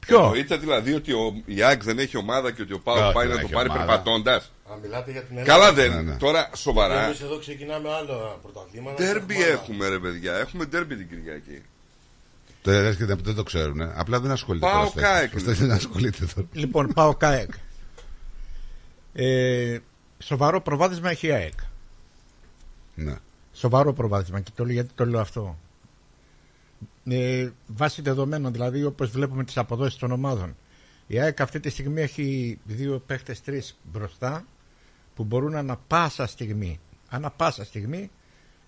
Ποιο? Εννοείται δηλαδή ότι ο Ιάκ δεν έχει ομάδα και ότι ο Πάο πάει να το πάρει περπατώντας. Α, μιλάτε για την Ελλάδα. Καλά δεν είναι. Τώρα σοβαρά. Εμείς εδώ ξεκινάμε άλλα πρωταθλήματα. Ντέρμπι έχουμε, ρε παιδιά. Έχουμε ντέρμπι την Κυριακή. Δεν το ξέρουν. Απλά δεν ασχολείται. Πάο ΚΑΕΚ. Λοιπόν, Πάο ΚΑΕΚ. Ε, σοβαρό προβάδισμα έχει η ΑΕΚ. Ναι. Σοβαρό προβάδισμα. Και το λέω, γιατί το λέω αυτό. Ε, βάσει δεδομένων, δηλαδή, όπως βλέπουμε τις αποδόσεις των ομάδων. Η ΑΕΚ αυτή τη στιγμή έχει δύο παίχτες, τρεις μπροστά, που μπορούν ανά πάσα στιγμή, ανά πάσα στιγμή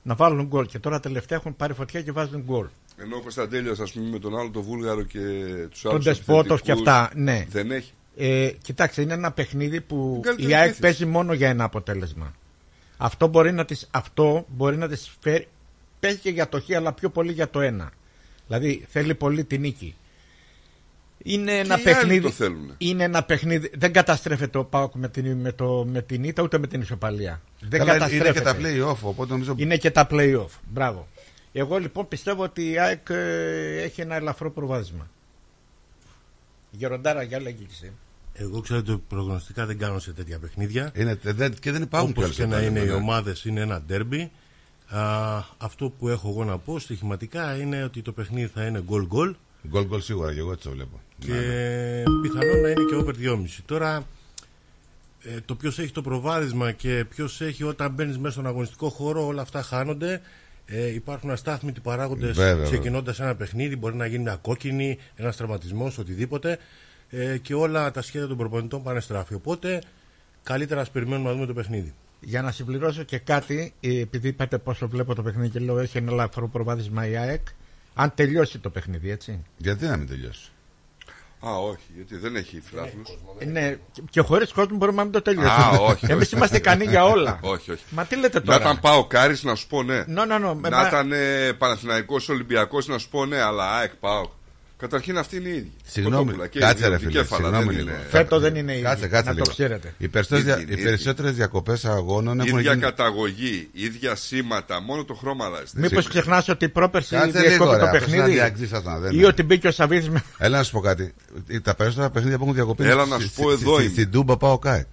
να βάλουν γκολ. Και τώρα τελευταία έχουν πάρει φωτιά και βάζουν γκολ. Ενώ ο Κωνσταντέλιος, ας πούμε, με τον άλλο, τον Βούλγαρο και τους άλλους. Τον Τεσπότοφ και αυτά. Ναι. Δεν έχει. Ε, κοιτάξτε, είναι ένα παιχνίδι που η ΑΕΚ παίζει μόνο για ένα αποτέλεσμα. Αυτό μπορεί να της, αυτό μπορεί να της φέρει, παίζει και για το χ, αλλά πιο πολύ για το ένα. Δηλαδή θέλει πολύ την νίκη. Είναι και ένα παιχνίδι, είναι ένα παιχνίδι. Δεν καταστρέφεται ο ΠΑΟΚ με την, με το, με την ήττα, ούτε με την ισοπαλία. Δεν καταστρέφεται. Είναι και τα play-off, οπότε νομίζω... Είναι και τα play-off, μπράβο. Εγώ λοιπόν πιστεύω ότι η ΑΕΚ ε, έχει ένα ελαφρό προβάδισμα. Γεροντάρα, για λέγει εσύ. Εγώ ξέρω ότι προγνωστικά δεν κάνω σε τέτοια παιχνίδια. Είναι, δεν, και δεν υπάρχουν. Όπως και να είναι οι ομάδες, είναι ένα ντέρμπι. Αυτό που έχω εγώ να πω στοιχηματικά είναι ότι το παιχνίδι θα είναι γκολ-γκολ. Γκολ-γκολ σίγουρα, και εγώ έτσι το βλέπω. Και να, ναι. Πιθανόν να είναι και over δύο κόμμα πέντε. Τώρα, ε, το ποιος έχει το προβάδισμα και ποιος έχει όταν μπαίνεις μέσα στον αγωνιστικό χώρο, όλα αυτά χάνονται. Ε, υπάρχουν αστάθμητοι παράγοντες ξεκινώντας ένα παιχνίδι. Μπορεί να γίνει μια κόκκινη, ένας τραυματισμός, οτιδήποτε. Ε, και όλα τα σχέδια των προπονητών πάνε στράφη. Οπότε καλύτερα ας περιμένουμε να δούμε το παιχνίδι. Για να συμπληρώσω και κάτι, επειδή είπατε πόσο βλέπω το παιχνίδι και λέω έχει ένα ελαφρό προβάδισμα η ΑΕΚ. Αν τελειώσει το παιχνίδι, έτσι. Γιατί να μην τελειώσει? Α, όχι, γιατί δεν έχει φιλάθλους. Ναι, και χωρίς κόσμο μπορούμε να μην το τελειώσουμε. Εμείς είμαστε ικανοί για όλα. Όχι, όχι. Μα τι λέτε τώρα. Να ήταν πάω Κάρης να σου πω ναι. No, no, no. Να ήταν ε, Παναθηναϊκός Ολυμπιακός να σου πω ναι, αλλά ΑΕΚ πάω. Καταρχήν αυτή είναι η ίδια. Συγγνώμη, κάτσε ρε φίλε. Φέτο δεν είναι η ίδια. Να το ξέρετε. Οι περισσότερες διακοπές αγώνων έχουν γίνει. Ίδια καταγωγή, ίδια σήματα, μόνο το χρώμα αλλάζει. Μήπως ξεχνάς ότι η πρόπερση διακόπη το παιχνίδι ή ότι μπήκε ο Σαββίδης. Έλα να σου πω κάτι. Τα περισσότερα παιχνίδια που έχουν διακοπεί. Έλα να σου πω εδώ. Στην Τούμπα πάω ΚΑΕΚ.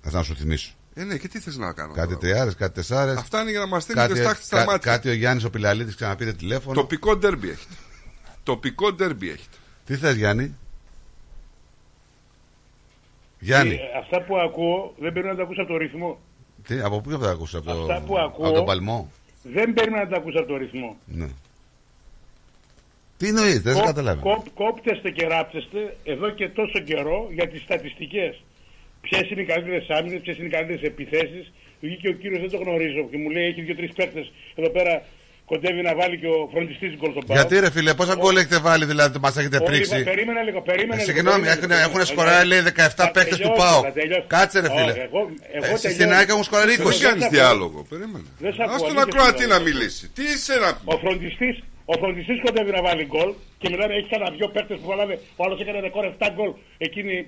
Θα σου θυμίσω. Ε, ναι, και τι θες να κάνω. Κάτι τριάρες, κάτι τεσσάρες. Αυτά είναι για να μας στείλουν και στάχτη στα μάτια. Κάτι ο Γιάννης ο Πιλαλίτης ξαναπήρε τηλέφωνο. Τοπικό ντέρμπι έχετε. Τοπικό ντέρμπι έχετε. Τι θες, Γιάννη? Γιάννη. Ε, αυτά που ακούω δεν πρέπει να τα ακούσω από το ρυθμό. Τι, από πού θα τα ακούσω? Από, αυτά που ακούω, από τον Παλμό. Δεν πρέπει να τα ακούσω από το ρυθμό. Ναι. Τι εννοείς, δεν σε καταλάβει. Κόπ, κόπτεστε και ράψεστε εδώ και τόσο καιρό για τις στατιστικές. Ποιες είναι οι καλύτερες άμυνες, ποιες είναι οι καλύτερες επιθέσεις. Βγήκε ο κύριος, δεν το γνωρίζω, και μου λέει έχει δύο-τρεις παίκτες εδώ πέρα. Κοντεύει να βάλει και ο φροντιστής γκολ στον Πάο. Γιατί ρε φίλε, πόσα γκολ έχετε βάλει, δηλαδή μας έχετε πρίξει? Περίμενα λίγο, περίμενα λίγο. Συγγνώμη, έχουν σκοράρει λέει δεκαεπτά παίκτες του Πάο. Κάτσε ρε φίλε. Στην ΑΕΚ έχουν σκοράρει είκοσι. Δεν κάνεις διάλογο. Ας τον ακροατή να μιλήσει. Τι είσαι να πει. Ο φροντιστής κοντεύει να βάλει γκολ και μιλάμε, έχει κανένα δυο παίκτες που βάλαμε. Ο άλλος έκανε ρεκόρ επτά γκολ. Εκείνη.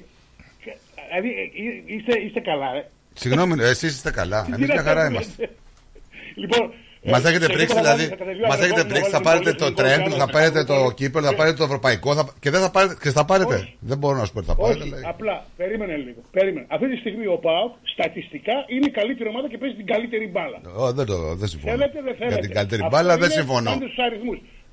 Δηλαδή είστε καλά, ρε. Συγγνώμη, εσείς είστε καλά. Εμείς μια χαρά είμαστε. Λοιπόν. Μας έχετε πρίξει, δηλαδή. Μας έχετε πρίξει, θα πάρετε το τρέμπλ, θα πάρετε το κύπελο, θα πάρετε το ευρωπαϊκό και δεν θα πάρετε. Και θα πάρετε. Δεν μπορώ να σου πω ότι θα πάρετε. Απλά περίμενε λίγο. Περίμενε. Αυτή τη στιγμή ο ΠΑΟΚ στατιστικά είναι η καλύτερη ομάδα και παίζει την καλύτερη μπάλα. Δεν συμφωνώ. Για την καλύτερη μπάλα δεν συμφωνώ.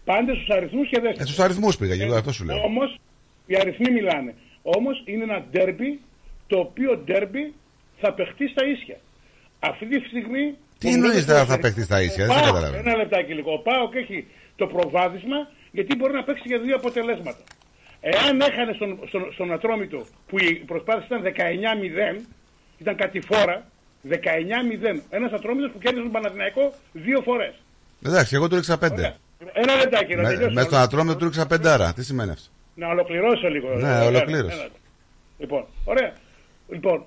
Πάντε στους αριθμούς και δέστε. Στους αριθμούς πήγα, γιατί αυτό σου λέω. Όμως οι αριθμοί μιλάνε. Όμως είναι ένα ντέρμπι, το οποίο ντέρμπι θα παιχτεί στα ίσια. Αυτή τη στιγμή. Τι εννοείς τώρα θα παίξει στα ίσια, δεν καταλαβαίνω. Ένα λεπτάκι λίγο. Ο ΠΑΟΚ έχει το προβάδισμα γιατί μπορεί να παίξει για δύο αποτελέσματα. Εάν έχανε στον, στον, στον Ατρόμητο που η προσπάθεια ήταν δεκαεννιά μηδέν, ήταν κατηφόρα, δεκαεννιά μηδέν. Ένας Ατρόμητος που κέρδισε τον Παναθηναϊκό δύο φορές. Εντάξει, εγώ του ρίξα πέντε. Okay. Ένα λεπτάκι, να τελειώσω. Με τον Ατρόμητο του ρίξα πέντε. Τι σημαίνει αυτό? Να ολοκληρώσω λίγο. Ναι, ολοκλήρωσε. Λοιπόν, ωραία. Λοιπόν,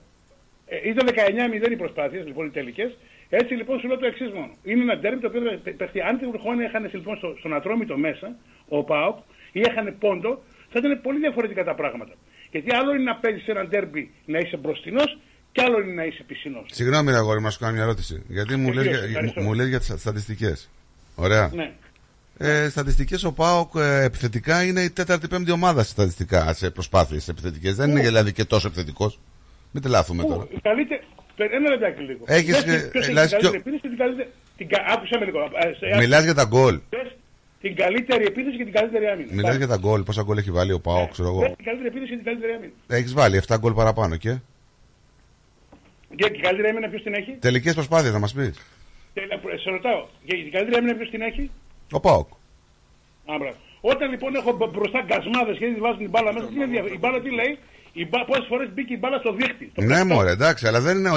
ε, ήταν δεκαεννιά μηδέν οι προσπάθειες, λοιπόν, οι τελικές. Έτσι λοιπόν σου λέω το εξής μόνο. Είναι ένα ντέρμπι το οποίο παιχτεί. Αν την Ουρχόνη έχανε λοιπόν στο, στον Ατρόμητο μέσα, ο ΠΑΟΚ, ή έχανε πόντο, θα ήταν πολύ διαφορετικά τα πράγματα. Γιατί άλλο είναι να παίζει ένα ντέρμπι να είσαι μπροστινός και άλλο είναι να είσαι πισινός. Συγγνώμη, αγόρι, να σου κάνω μια ερώτηση. Γιατί μου λες για, για τις στατιστικές. Ωραία. Ναι. Ε, στατιστικές ο ΠΑΟΚ ε, επιθετικά είναι η τέταρτη-πέμπτη ομάδα στατιστικά σε προσπάθειες επιθετικές. Δεν είναι δηλαδή και τόσο επιθετικός. Μην τελάθουμε τώρα. Καλύτε... Ένα λεπτάκι λίγο. Έχεις... Δες, ποιος έχει την καλύτερη επίθεση και την καλύτερη... Άκουσα με λίγο. Μιλάς για τα γκολ. Την καλύτερη επίθεση και την καλύτερη άμυνα. Μιλάς για τα γκολ. Πόσα γκολ έχει βάλει ο ΠΑΟΚ, ξέρω εγώ. Την καλύτερη επίθεση και την καλύτερη άμυνα. Έχεις βάλει επτά γκολ παραπάνω και. Και την καλύτερη άμυνα ποιος την έχει? Τελικές προσπάθειες να μας πεις. Σε ρωτάω. Και την καλύτερη άμυνα ποιος την έχει? Ο ΠΑΟΚ. Άμπρα. Όταν λοιπόν έχω μπροστά γκασμάδες και δεν βάζουν την μπάλα μέσα, η μπάλα τι λέει? Πόσες φορές μπήκε η μπάλα στο δίχτυ? Ναι, μωρέ, εντάξει, αλλά δεν είναι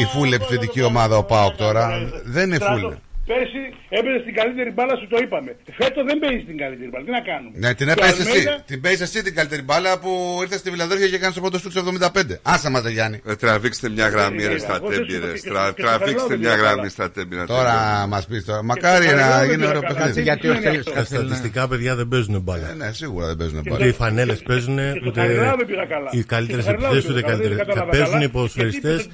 η φούλη επιθετική ομάδα ο ΠΑΟΚ τώρα. Δεν είναι φούλη. Πέρσι έπαιζε την καλύτερη μπάλα, σου το είπαμε. Φέτος δεν παίζει την καλύτερη μπάλα. Τι να κάνουμε. Ναι, την έπαιζε εσύ. Την παίζει εσύ την καλύτερη μπάλα που ήρθε στη Βιλαδόρια και κάνει το πρώτο σου του εβδομήντα πέντε. Άσα μα, Γιάννη. Τραβήξτε μια γραμμή στα τέμπιρε. Τραβήξτε μια γραμμή στα τέμπιρε. Τώρα μα πει τώρα. Μακάρι να γίνει ωραίο παιχνίδι. Γιατί τα στατιστικά παιδιά δεν παίζουν μπάλα. Ναι, σίγουρα δεν παίζουν μπάλα. Οι φανέλε παίζουν. Οι καλύτερε επιθέσει ούτε καλύτερε. Θα παίζουν οι ποδοσφαιριστέ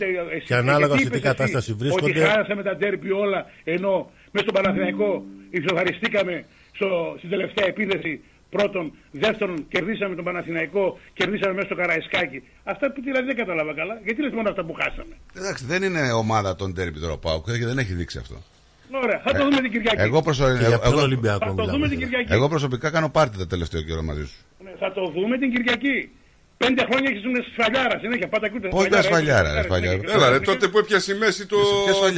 και ανάλογα σε τι κατάσταση βρίσκονται. Ότι χάρασε με τα τέρπι όλα ενώ. Μέσα στον Παναθηναϊκό ισοφαριστήκαμε στο, στην τελευταία επίθεση πρώτον, δεύτερον, κερδίσαμε τον Παναθηναϊκό, κερδίσαμε μέσα στο Καραϊσκάκι. Αυτά που δηλαδή δεν κατάλαβα καλά, γιατί λες μόνο αυτά που χάσαμε. Εντάξει, δεν είναι ομάδα των ντέρμπι τώρα ΠΑΟΚ και δεν έχει δείξει αυτό. Ωραία, θα το ε, δούμε την Κυριακή. Εγώ, προσω... εγώ... Θα το δούμε την Κυριακή. Εγώ προσωπικά κάνω πάρτι το τελευταίο καιρό μαζί σου. Ναι, θα το δούμε την Κυριακή. Πέντε χρόνια έχεις ζουν σφαλιάρα, συνέχεια πάντα ακούτε. Πώς ήταν σφαλιάρα, σφαλιάρα. Έλα ρε, τότε που έπιασε η μέση το,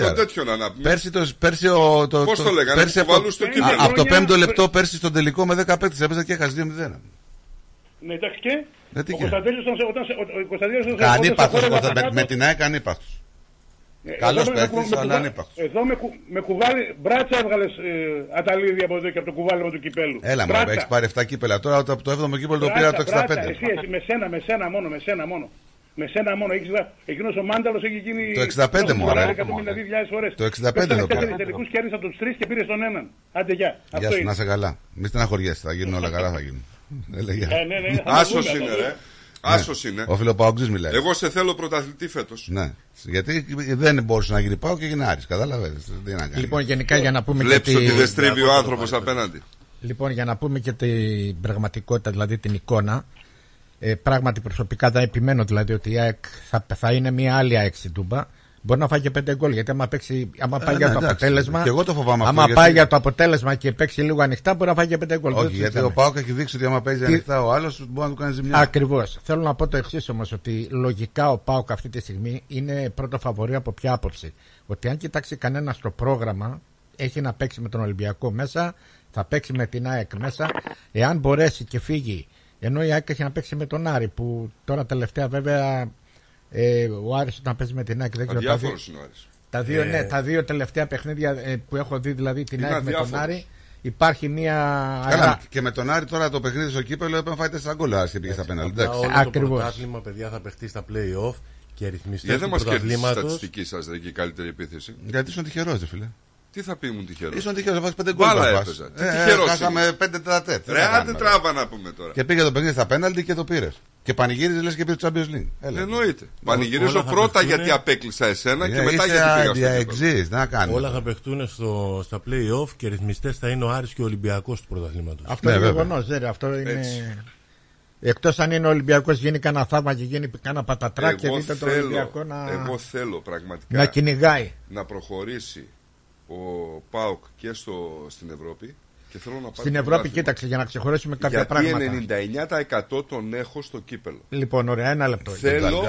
το τέτοιο να αναπτύξει. Πέρσι το... Πέρσι το, το πώς το λέγανε, που βάλουν στο κύπελλο. Από το πέμπτο λεπτό πέρσι στον τελικό με δεκαπέντε έπαιζε και έχασε δύο μηδέν. Ναι, εντάξει και. Ο Κωνσταντέλιος όταν... Κάνει ύπαθος, με την ΑΕΚ κάνει ύπαθος. Καλός παίκτης, αλλά ανύπαθος. Εδώ με κουβάλι, μπράτσα έβγαλες Αταλίδη από εδώ και από το κουβάλιμα του κυπέλου. Έλα μου, έχεις πάρει επτά κύπελα τώρα, από το έβδομο κύπελο το πήρα το εξήντα πέντε. Εσύ, εσύ, με σένα, με σένα μόνο, με σένα μόνο. Με σένα μόνο, εκείνος ο Μάνταλος έχει γίνει... Το εξήντα πέντε μου, ωραία. Το εξήντα πέντε το πήρα. Τους τελικούς κέρδισαν από τους τρεις και πήρες τον έναν. Άντε, γεια. Γεια σου, να είσαι καλά. Μη στεναχωριέσαι, θα γίνουν όλα καλά, θα γίνουν. Άσος είναι, ρε. Άσος είναι. Ο φιλοπαοξής μιλάει. Εγώ σε θέλω πρωταθλητή φέτος. Ναι. Γιατί δεν μπορούσε να γίνει πάω και γίνει Άρης. Καταλαβαίνεις. Λοιπόν, γενικά για να πούμε. Βλέπεις και ότι τη... δεν στρίβει ο άνθρωπος απέναντι. Λοιπόν, για να πούμε και την πραγματικότητα, δηλαδή την εικόνα. Ε, πράγματι, προσωπικά θα επιμένω δηλαδή ότι η ΑΕΚ θα, θα είναι μια άλλη ΑΕΚ στην Τούμπα. Μπορεί να φάει και πέντε γκολ. Γιατί άμα, παίξει, άμα πάει ε, για ναι, το εντάξει, αποτέλεσμα. Και εγώ το φοβάμαι άμα αυτό, πάει γιατί... για το αποτέλεσμα και παίξει λίγο ανοιχτά, μπορεί να φάει και πέντε γκολ. Όχι, γιατί δηλαδή ο ΠΑΟΚ έχει δείξει ότι άμα παίζει τι... ανοιχτά ο άλλο, μπορεί να του κάνει ζημιά. Ακριβώς. Θέλω να πω το εξής όμως, ότι λογικά ο ΠΑΟΚ αυτή τη στιγμή είναι πρώτο φαβορί από ποια άποψη. Ότι αν κοιτάξει κανένα στο πρόγραμμα, έχει να παίξει με τον Ολυμπιακό μέσα, θα παίξει με την ΑΕΚ μέσα. Εάν μπορέσει και φύγει, ενώ η ΑΕΚ έχει να παίξει με τον Άρη, που τώρα τελευταία βέβαια. Ε, ο Άρης όταν παίζει με την ΑΕΚ δεν ξέρω τα δύο, τα, δύο, ε... ναι, τα δύο τελευταία παιχνίδια ε, που έχω δει δηλαδή την ΑΕΚ με τον Άρη υπάρχει μια καλά, και με τον Άρη τώρα το παιχνίδι στο κύπελλο έπαιρνε φάει τέσσερα γκολ και πήγε στα πέναλτι. Όλο το πρωτάθλημα παιδιά θα παιχτεί στα play-off και αριθμιστές του πρωταθλήματος. Γιατί δεν μας κερδίζει η στατιστική σας και η καλύτερη επίθεση? Γιατί ήσουν τυχερός ρε φίλε. Τι θα πει μου τυχερός? Ήσουν τυχερός, βάζει πέντε γκολ. Μπάλα έπαιζα. Χάσαμε πέντε τετατέτ. Ρε άντε τράβα να πούμε τώρα. Και πήγε το παιχνίδι στα πέναλτι και το πήρες. Και πανηγύριζε λες και πήρε το Champions League. Εννοείται. Πανηγυρίζω πρώτα γιατί απέκλεισα εσένα και μετά γιατί πήγα στο κύπελλο. Όλα θα παιχτούν στα play-off και ρυθμιστές θα είναι ο Άρης και ο Ολυμπιακός του πρωταθλήματος. Αυτό είναι γεγονός. Αυτό είναι. Εκτός αν είναι ο Ολυμπιακός γίνει κανένα θαύμα και γίνει κανένα πατατρά και δείτε τον Ολυμπιακό να. Εγώ θέλω πραγματικά να κυνηγάει. Να προχωρήσει ο ΠΑΟΚ και στην Ευρώπη. Και θέλω να στην Ευρώπη, κοίταξε για να ξεχωρίσουμε κάποια γιατί πράγματα. ενενήντα εννιά τοις εκατό τον έχω στο κύπελλο. Λοιπόν, ωραία, ένα λεπτό. Θέλω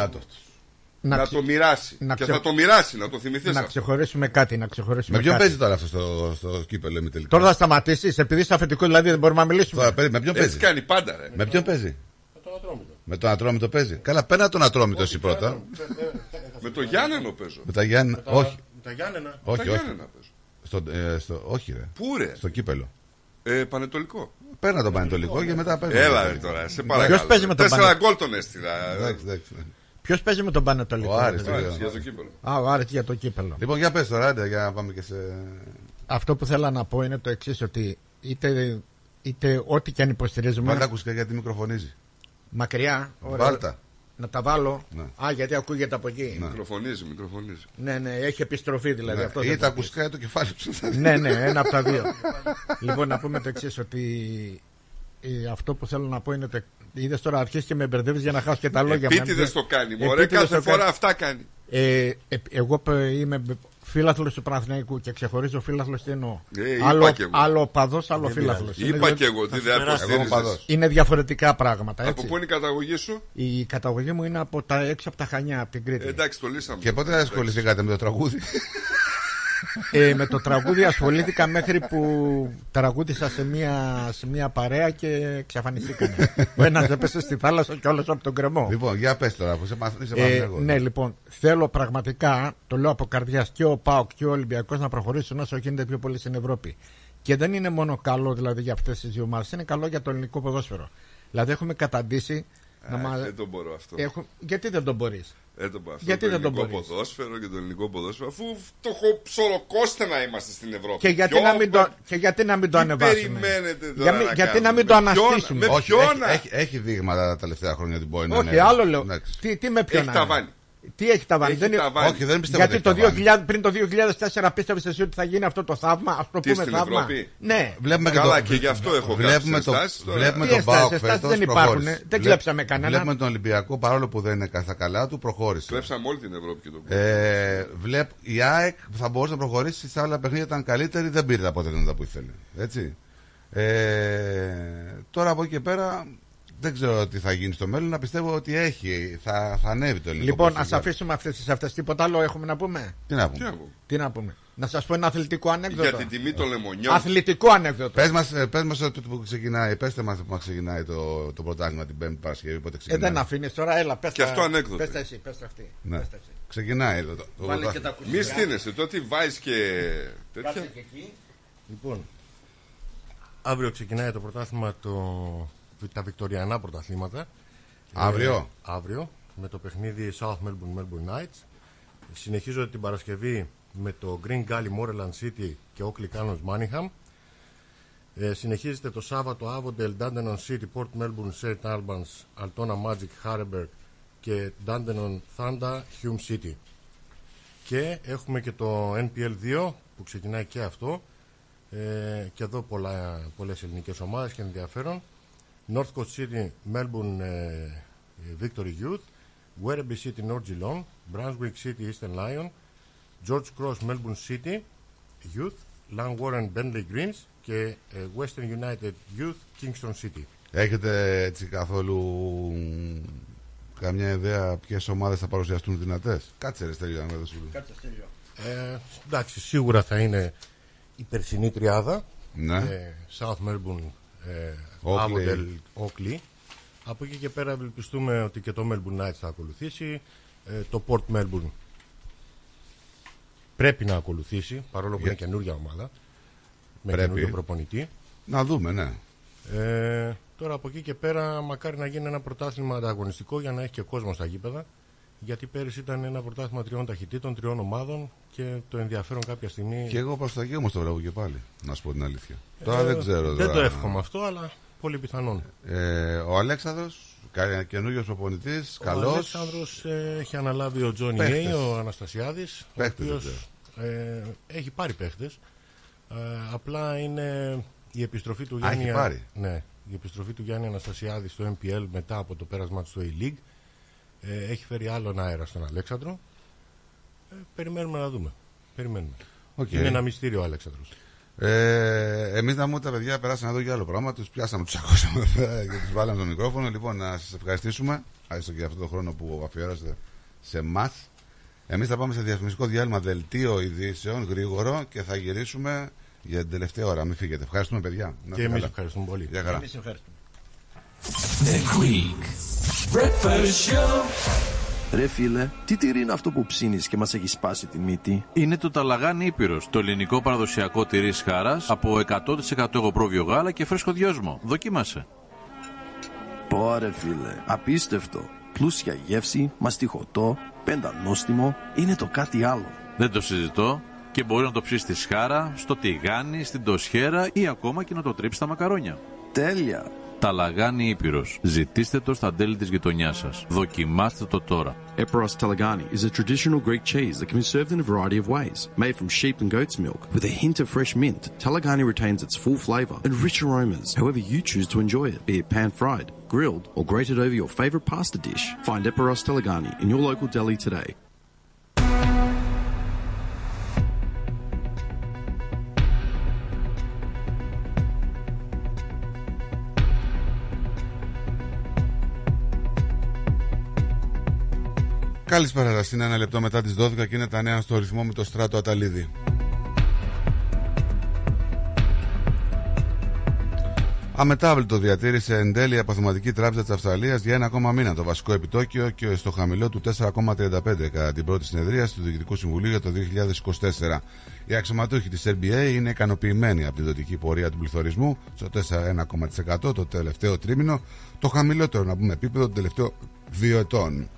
να, να ξε... το μοιράσει. Να ξε... Και θα το μοιράσει, να το θυμηθεί. Να ξεχωρίσουμε κάτι. Να ξεχωρίσουμε με ποιον κάτι. Παίζει τώρα αυτό στο, στο κύπελλο, εμεί τελικά. Τώρα θα σταματήσει, επειδή είσαι αφεντικό, δηλαδή δεν μπορούμε να μιλήσουμε. Τώρα, με ποιον παίζει. Έχει κάνει πάντα, ρε. Με ποιον παίζει. Με τον Ατρόμητο. Με τον Ατρόμητο παίζει. Καλά, πέρα τον Ατρόμητο εσύ πρώτα. Με τον Γιάννενο παίζω. Με τα Γιάννενα. Όχι. Με τα Γιάννενα. Όχι, όχι. Πού ρε. Στο κύπελο. Πανετολικό. Παίρνα τον Πανετολικό και μετά παίρνει. Έλα τώρα, σε παρακαλώ. Τέσσερα γκολ τον έστειλα. Ποιο παίζει με τον Πανετολικό. Ο Άρης για το κύπελο. Α, ο Άρης για το κύπελο. Λοιπόν, για πες τώρα, για να πάμε και σε. Αυτό που θέλω να πω είναι το εξής, ότι είτε, είτε ό,τι και αν υποστηρίζουμε. Βάλτε ακουστικά γιατί μικροφωνίζει. Μακριά. Ωραία. Βάλτα. Να τα βάλω. Ναι. Α, γιατί ακούγεται από εκεί. Ναι. Μικροφωνίζει, μικροφωνίζει. Ναι, ναι, έχει επιστροφή δηλαδή. Ναι. Αυτό ή τα ακουστικά ή το κεφάλι του. Ναι, ναι, ένα από τα δύο. Λοιπόν, να πούμε το εξής, ότι αυτό που θέλω να πω είναι το. Είδες τώρα, αρχίζει και με μπερδεύεις για να χάσω και τα λόγια μου. Επίτηδες το κάνει. Μωρέ, κάθε φορά αυτά κάνει. Ε, ε, εγώ είμαι φίλαθλος του Παναθηναϊκού και ξεχωρίζω φίλαθλος τι εννοώ. Ε, άλλο, άλλο οπαδός, άλλο φίλαθλος. Είπα είναι, και εγώ τι δεν αποστήριζες. Είναι διαφορετικά πράγματα. Έτσι. Από πού είναι η καταγωγή σου? Η καταγωγή μου είναι από τα έξω από τα Χανιά, από την Κρήτη. Ε, εντάξει, το λύσαμε. Και πότε ασχοληθήκατε με το τραγούδι? Ε, με το τραγούδι ασχολήθηκα μέχρι που τραγούδισα σε μια, σε μια παρέα και εξαφανιστήκαμε. Ο ένας έπεσε στη θάλασσα και όλος από τον κρεμό. Λοιπόν, για πες τώρα, που σε μάθω, σε μάθω ε, εγώ. Ναι, λοιπόν, θέλω πραγματικά, το λέω από καρδιάς, και ο ΠΑΟΚ και ο Ολυμπιακός να προχωρήσουν όσο γίνεται πιο πολύ στην Ευρώπη. Και δεν είναι μόνο καλό δηλαδή για αυτές τις δύο ομάδες, είναι καλό για το ελληνικό ποδόσφαιρο. Δηλαδή έχουμε καταντήσει. Α, μα... Δεν τον μπορώ αυτό. Έχω... Γιατί δεν τον μπορείς? Ε, το, αυτό γιατί το δεν τον μπορείς? Το ελληνικό ποδόσφαιρο και το ελληνικό ποδόσφαιρο, αφού φτωχοψωροκόστε να είμαστε στην Ευρώπη. Και γιατί, να μην, το... και γιατί να μην το ανεβάσουμε? Για μη... να γιατί να μην με το αναστήσουμε? Ποιον... Όχι, ποιον... Έχει, έχει δείγματα τα τελευταία χρόνια ότι μπορεί να. Όχι, άλλο λέω. Τι, τι με ποιον να ανέβει? Τι έχει τα βάλει? Δεν... Όχι, δεν πιστεύω. Γιατί το δύο χιλιάδες, πριν το δύο χιλιάδες τέσσερα πίστευε εσύ ότι θα γίνει αυτό το θαύμα? Α το πούμε θαύμα. Ευρώπη. Ναι, βλέπουμε. Καλά, και, το... και γι' αυτό έχω βλέπουμε το... στάσεις, βλέπουμε τον ΠΑΟΚ. Δεν υπάρχουν. Προχώρησε. Δεν κλέψαμε κανέναν. Βλέπουμε τον Ολυμπιακό, παρόλο που δεν είναι καθα καλά του, προχώρησε. Κλέψαμε όλη την Ευρώπη και τον ΠΑΟΚ. Ε, βλέπ... Η ΑΕΚ θα μπορούσε να προχωρήσει σε άλλα παιχνίδια, ήταν καλύτερη, δεν πήρε τα αποτελέσματα που ήθελε. Έτσι. Ε, τώρα από εκεί και πέρα. Δεν ξέρω τι θα γίνει στο μέλλον, να πιστεύω ότι έχει, θα, θα ανέβει το ελληνικό. Λοιπόν, ας αφήσουμε αυτές τις αυτές. Τίποτα άλλο έχουμε να πούμε. Τι να πούμε. Τι να πούμε. Τι να πούμε. Να σας πω ένα αθλητικό ανέκδοτο. Για την τιμή των λεμονιών. Αθλητικό ανέκδοτο. Πες μας, πες μας που ξεκινάει, πέστε μας που ξεκινάει το, το πρωτάθλημα την Πέμπτη Παρασκευή. Πότε ξεκινάει. Ε, δεν αφήνεις τώρα, έλα, πες τα. Και αυτό ανέκδοτο. Πες τα εσύ, πες τα αυτή. Ναι. Πες τα εσύ. Ξεκινάει το, το πρωτάθλημα. Μη στείνεσαι, τότε βάζεις και τέτοια. Λοιπόν, αύριο ξεκινάει το πρωτάθλημα το. Τα βικτοριανά πρωταθλήματα. Αύριο. Ε, αύριο με το παιχνίδι South Melbourne Melbourne Knights. Συνεχίζω την Παρασκευή με το Green Gully Moreland City και Oakley Cannons Manningham. Ε, συνεχίζεται το Σάββατο Avondale Dandenong City Port Melbourne Saint Albans Altona Magic Harberg και Dandenong Thunder Hume City. Και έχουμε και το εν πι ελ δύο που ξεκινάει και αυτό. Ε, και εδώ πολλά, πολλές ελληνικές ομάδες και ενδιαφέρον. North Coast City, Melbourne uh, Victory Youth, Werribee City, North Geelong, Brunswick City, Eastern Lion, George Cross, Melbourne City Youth, Lang Warren, Bentley Greens και uh, Western United Youth, Kingston City. Έχετε έτσι καθόλου καμιά ιδέα ποιες ομάδες θα παρουσιαστούν δυνατές? Κάτσε ρε Στέλιο. Κάτσε Στέλιο. Ε, εντάξει, σίγουρα θα είναι η περσινή τριάδα. Ναι. Ε, South Melbourne, ε, Όκλι. Από εκεί και πέρα ευελπιστούμε ότι και το Melbourne Knights θα ακολουθήσει. Ε, το Port Melbourne πρέπει να ακολουθήσει, παρόλο που yeah. είναι καινούργια ομάδα. Με καινούργιο προπονητή. Να δούμε, ναι. Ε, τώρα από εκεί και πέρα μακάρι να γίνει ένα πρωτάθλημα ανταγωνιστικό για να έχει και κόσμο στα γήπεδα. Γιατί πέρυσι ήταν ένα πρωτάθλημα τριών ταχυτήτων, τριών ομάδων και το ενδιαφέρον κάποια στιγμή. Και εγώ προς τα εκεί όμως το βλέπω και πάλι, να σου πω την αλήθεια. Ε, τώρα δεν ξέρω. Δεν τώρα... το εύχομαι αυτό, αλλά. Πολύ πιθανόν. Ε, ο Αλέξανδρος, καινούριος προπονητής, καλός. Ο Αλέξανδρος ε, έχει αναλάβει ο Τζόνι Νέι, ο Αναστασιάδης, παίχτες, ο οποίος ε, έχει πάρει παίχτες. Ε, απλά είναι η επιστροφή του Α, Γιάννη, έχει ναι, η επιστροφή του Γιάννη Αναστασιάδη στο εμ πι ελ μετά από το πέρασμα του στο A-League. Ε, έχει φέρει άλλον αέρα στον Αλέξανδρο. Ε, περιμένουμε να δούμε. Περιμένουμε. Okay. Είναι ένα μυστήριο ο Αλέξανδρος. Ε, εμείς να μου τα παιδιά περάσαμε εδώ για άλλο πράγμα. Τους πιάσαμε, τους ακούσαμε και τους βάλαμε το μικρόφωνο. Λοιπόν, να σας ευχαριστήσουμε έστω και για αυτόν τον χρόνο που αφιέρωσατε σε εμάς. Εμείς θα πάμε σε διαφημιστικό διάλειμμα, δελτίο ειδήσεων γρήγορο, και θα γυρίσουμε για την τελευταία ώρα. Μην φύγετε. Ευχαριστούμε παιδιά. Και εμείς ευχαριστούμε πολύ. Γεια χαρά. Ρε φίλε, τι τυρί είναι αυτό που ψήνεις και μας έχει σπάσει τη μύτη? Είναι το Talagani Ipiros, το ελληνικό παραδοσιακό τυρί σχάρας από εκατό τοις εκατό εγωπρόβιο γάλα και φρέσκο δυόσμο. Δοκίμασε. Πω ρε φίλε, απίστευτο. Πλούσια γεύση, μαστιχωτό, πεντανόστιμο, είναι το κάτι άλλο. Δεν το συζητώ. Και μπορεί να το ψήσει στη σχάρα, στο τηγάνι, στην τοσχέρα ή ακόμα και να το τρίψει στα μακαρόνια. Τέλεια! Talagani Ipiros. Ζητήστε το στα τέλη της γειτονιάς σας. Δοκιμάστε το τώρα. Epiros Talagani is a traditional Greek cheese that can be served in a variety of ways. Made from sheep and goat's milk, with a hint of fresh mint, Talagani retains its full flavour and rich aromas, however you choose to enjoy it, be it pan-fried, grilled or grated over your favourite pasta dish. Find Epiros Talagani in your local deli today. Καλησπέρα σας, είναι ένα λεπτό μετά τις δώδεκα και είναι τα νέα στο ρυθμό με το Στράτο Αταλίδη. Αμετάβλητο διατήρησε εν τέλει η Απαθηματική Τράπεζα της Αυστραλίας για ένα ακόμα μήνα το βασικό επιτόκιο και στο χαμηλό του τέσσερα κόμμα τριάντα πέντε κατά την πρώτη συνεδρία του Διοικητικού Συμβουλίου για το δύο χιλιάδες είκοσι τέσσερα. Οι αξιωματούχοι της Αρ Μπι Έι είναι ικανοποιημένοι από τη δοτική πορεία του πληθωρισμού στο τέσσερα κόμμα ένα τοις εκατό το τελευταίο τρίμηνο, το χαμηλότερο να πούμε επίπεδο των τελευταίων δύο ετών.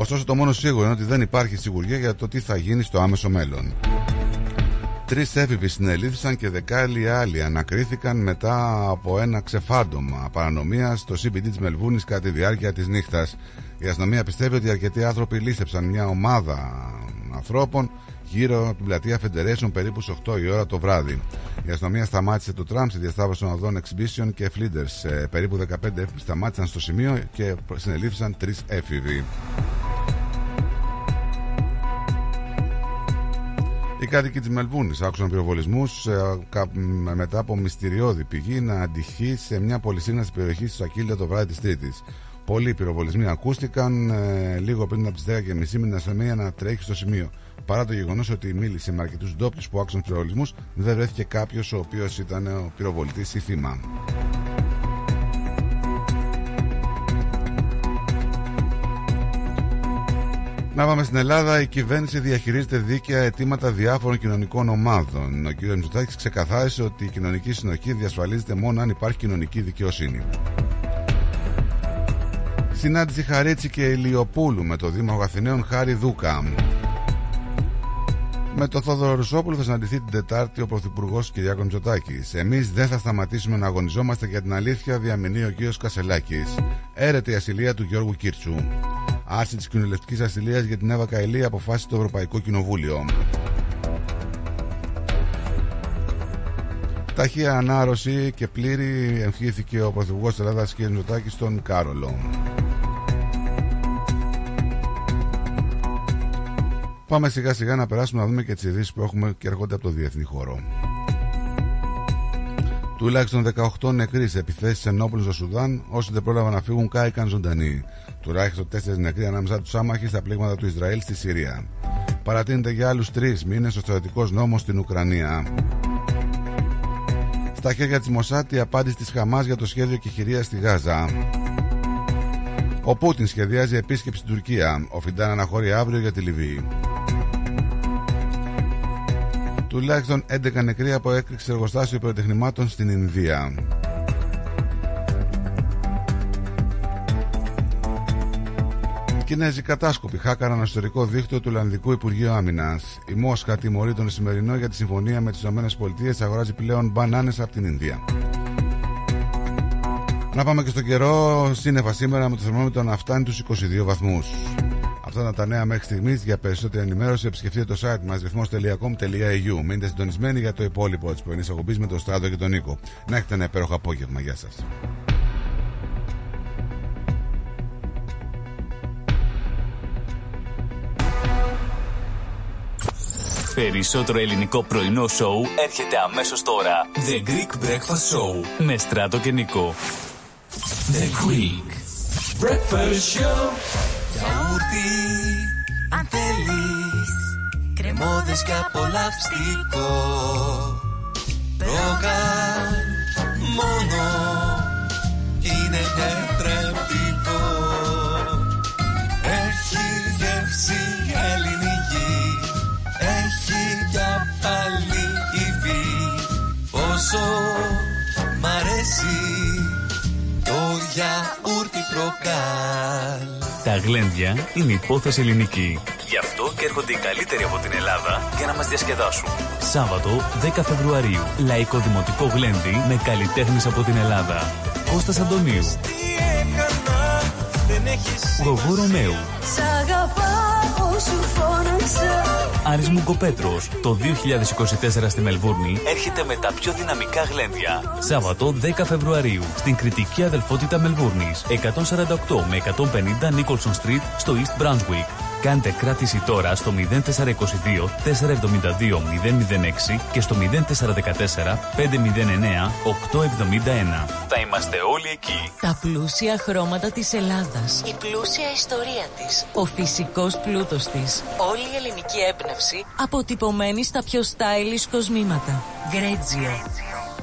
Ωστόσο, το μόνο σίγουρο είναι ότι δεν υπάρχει σιγουριά για το τι θα γίνει στο άμεσο μέλλον. Τρεις έφηβοι συνελήφθησαν και δεκάλοι άλλοι ανακρίθηκαν μετά από ένα ξεφάντωμα παρανομίας στο Σι Μπι Ντι της Μελβούρνης κατά τη διάρκεια της νύχτας. Η αστυνομία πιστεύει ότι αρκετοί άνθρωποι λήστεψαν μια ομάδα ανθρώπων γύρω από την πλατεία Federation περίπου στις οκτώ η ώρα το βράδυ. Η αστυνομία σταμάτησε το τραμ σε διασταύρωση των οδών Exhibition και Flinders. Περίπου δεκαπέντε έφηβοι σταμάτησαν στο σημείο και συνελήφθησαν τρεις έφηβοι. Οι κάτοικοι της Μελβούρνης άκουσαν πυροβολισμούς μετά από μυστηριώδη πηγή να αντυχεί σε μια πολυσύναση περιοχή στη Σακίλια το βράδυ της Τρίτης. Πολλοί πυροβολισμοί ακούστηκαν λίγο πριν από τις δέκα και μισή με την αστυνομία να τρέχει στο σημείο. Παρά το γεγονός ότι μίλησε με αρκετούς ντόπιους που άκουσαν πυροβολισμούς, δεν βρέθηκε κάποιος ο οποίος ήταν ο πυροβολητής ή θύμα. Να πάμε στην Ελλάδα. Η κυβέρνηση διαχειρίζεται δίκαια αιτήματα διάφορων κοινωνικών ομάδων. Ο κ. Μητσοτάκης ξεκαθάρισε ότι η κοινωνική συνοχή διασφαλίζεται μόνο αν υπάρχει κοινωνική δικαιοσύνη. Συνάντηση Χαρίτση και Ηλιοπούλου με το Δήμαρχο Αθηναίων Χάρη Δούκα. Με τον Θόδωρο Ρουσόπουλο θα συναντηθεί την Τετάρτη ο Πρωθυπουργός κ. Μητσοτάκης. Εμείς δεν θα σταματήσουμε να αγωνιζόμαστε για την αλήθεια, διαμηνεί ο κ. Κασελάκης. Έρεται η ασυλία του Γιώργου Κίρτσου. Άρση της κοινοβουλευτικής ασυλίας για την Εύα Καηλή αποφάσισε το Ευρωπαϊκό Κοινοβούλιο. Ταχεία ανάρρωση και πλήρη ευχήθηκε ο Πρωθυπουργός της Ελλάδας κ. Μητσοτάκης στον Κάρολο. Πάμε σιγά σιγά να περάσουμε να δούμε και τις ειδήσεις που έχουμε και έρχονται από το διεθνή χώρο. Τουλάχιστον δεκαοκτώ νεκροί σε επιθέσεις ενόπλων στο Σουδάν. Όσοι δεν πρόλαβαν να φύγουν, κάηκαν ζωντανοί. Τουλάχιστον τέσσερις νεκροί ανάμεσα τους άμαχοι στα πλήγματα του Ισραήλ στη Συρία. Παρατείνεται για άλλους τρεις μήνες ο στρατιωτικός νόμος στην Ουκρανία. Στα χέρια της Μοσάτ η απάντηση της Χαμάς για το σχέδιο κεχηρίας στη Γάζα. Ο Πούτιν σχεδιάζει επίσκεψη στην Τουρκία. Ο Φιντάν αναχωρεί αύριο για τη Λιβύη. Τουλάχιστον έντεκα νεκροί από έκρηξη εργοστάσεων υπεροτεχνημάτων στην Ινδία. Κινέζοι κατάσκοποι χάκαραν ένα ιστορικό δίκτυο του Ολλανδικού Υπουργείου Άμυνας. Η Μόσχα τιμωρεί τον Ισημερινό για τη συμφωνία με τις ΗΠΑ, αγοράζει πλέον μπανάνες από την Ινδία. Να πάμε και στο καιρό. Σύννεφα σήμερα με το θερμόμετρο να φτάνει τους είκοσι δύο βαθμούς. Αυτά ήταν τα νέα μέχρι στιγμής. Για περισσότερη ενημέρωση επισκεφτείτε το site μας ρυθμός τελεία κομ.au. Μείνετε συντονισμένοι για το υπόλοιπο της πρωινής εκπομπής με τον Στράτο και τον Νίκο. Να έχετε ένα υπέροχο απόγευμα. Γεια σας. Περισσότερο ελληνικό πρωινό σοου έρχεται αμέσως τώρα. The Greek Breakfast Show με Στράτο και Νίκο. The Greek Breakfast Show. Γιαούρτι, αν θέλεις, κρεμόδες και απολαυστικό. Ρόγαν μόνο είναι είναι τραπτικό. Έχει γεύση ελληνική, έχει για πάλι υφή. Πόσο μ' αρέσει το γιαούρτι προκάλ. Τα γλέντια είναι υπόθεση ελληνική. Γι' αυτό και έρχονται οι καλύτεροι από την Ελλάδα για να μας διασκεδάσουν. Σάββατο δέκα Φεβρουαρίου. Λαϊκό Δημοτικό Γλέντι με καλλιτέχνες από την Ελλάδα. Κώστας Αντωνίου. Γογού Ρωμαίου. Άρης Μουγκοπέτρος. Το δύο χιλιάδες είκοσι τέσσερα στη Μελβούρνη έρχεται με τα πιο δυναμικά γλέντια. Σάββατο δέκα Φεβρουαρίου στην Κρητική Αδελφότητα Μελβούρνης, εκατόν σαράντα οκτώ με εκατόν πενήντα Nicholson Street στο East Brunswick. Κάντε κράτηση τώρα στο μηδέν τέσσερα δύο δύο τέσσερα εβδομήντα δύο μηδέν μηδέν έξι και στο μηδέν τέσσερα ένα τέσσερα πέντε μηδέν εννέα οκτώ εβδομήντα ένα. Θα είμαστε όλοι εκεί. Τα πλούσια χρώματα της Ελλάδας, η πλούσια ιστορία της, ο φυσικός πλούτος της, όλη η ελληνική έμπνευση αποτυπωμένη στα πιο stylish κοσμήματα. Greggio.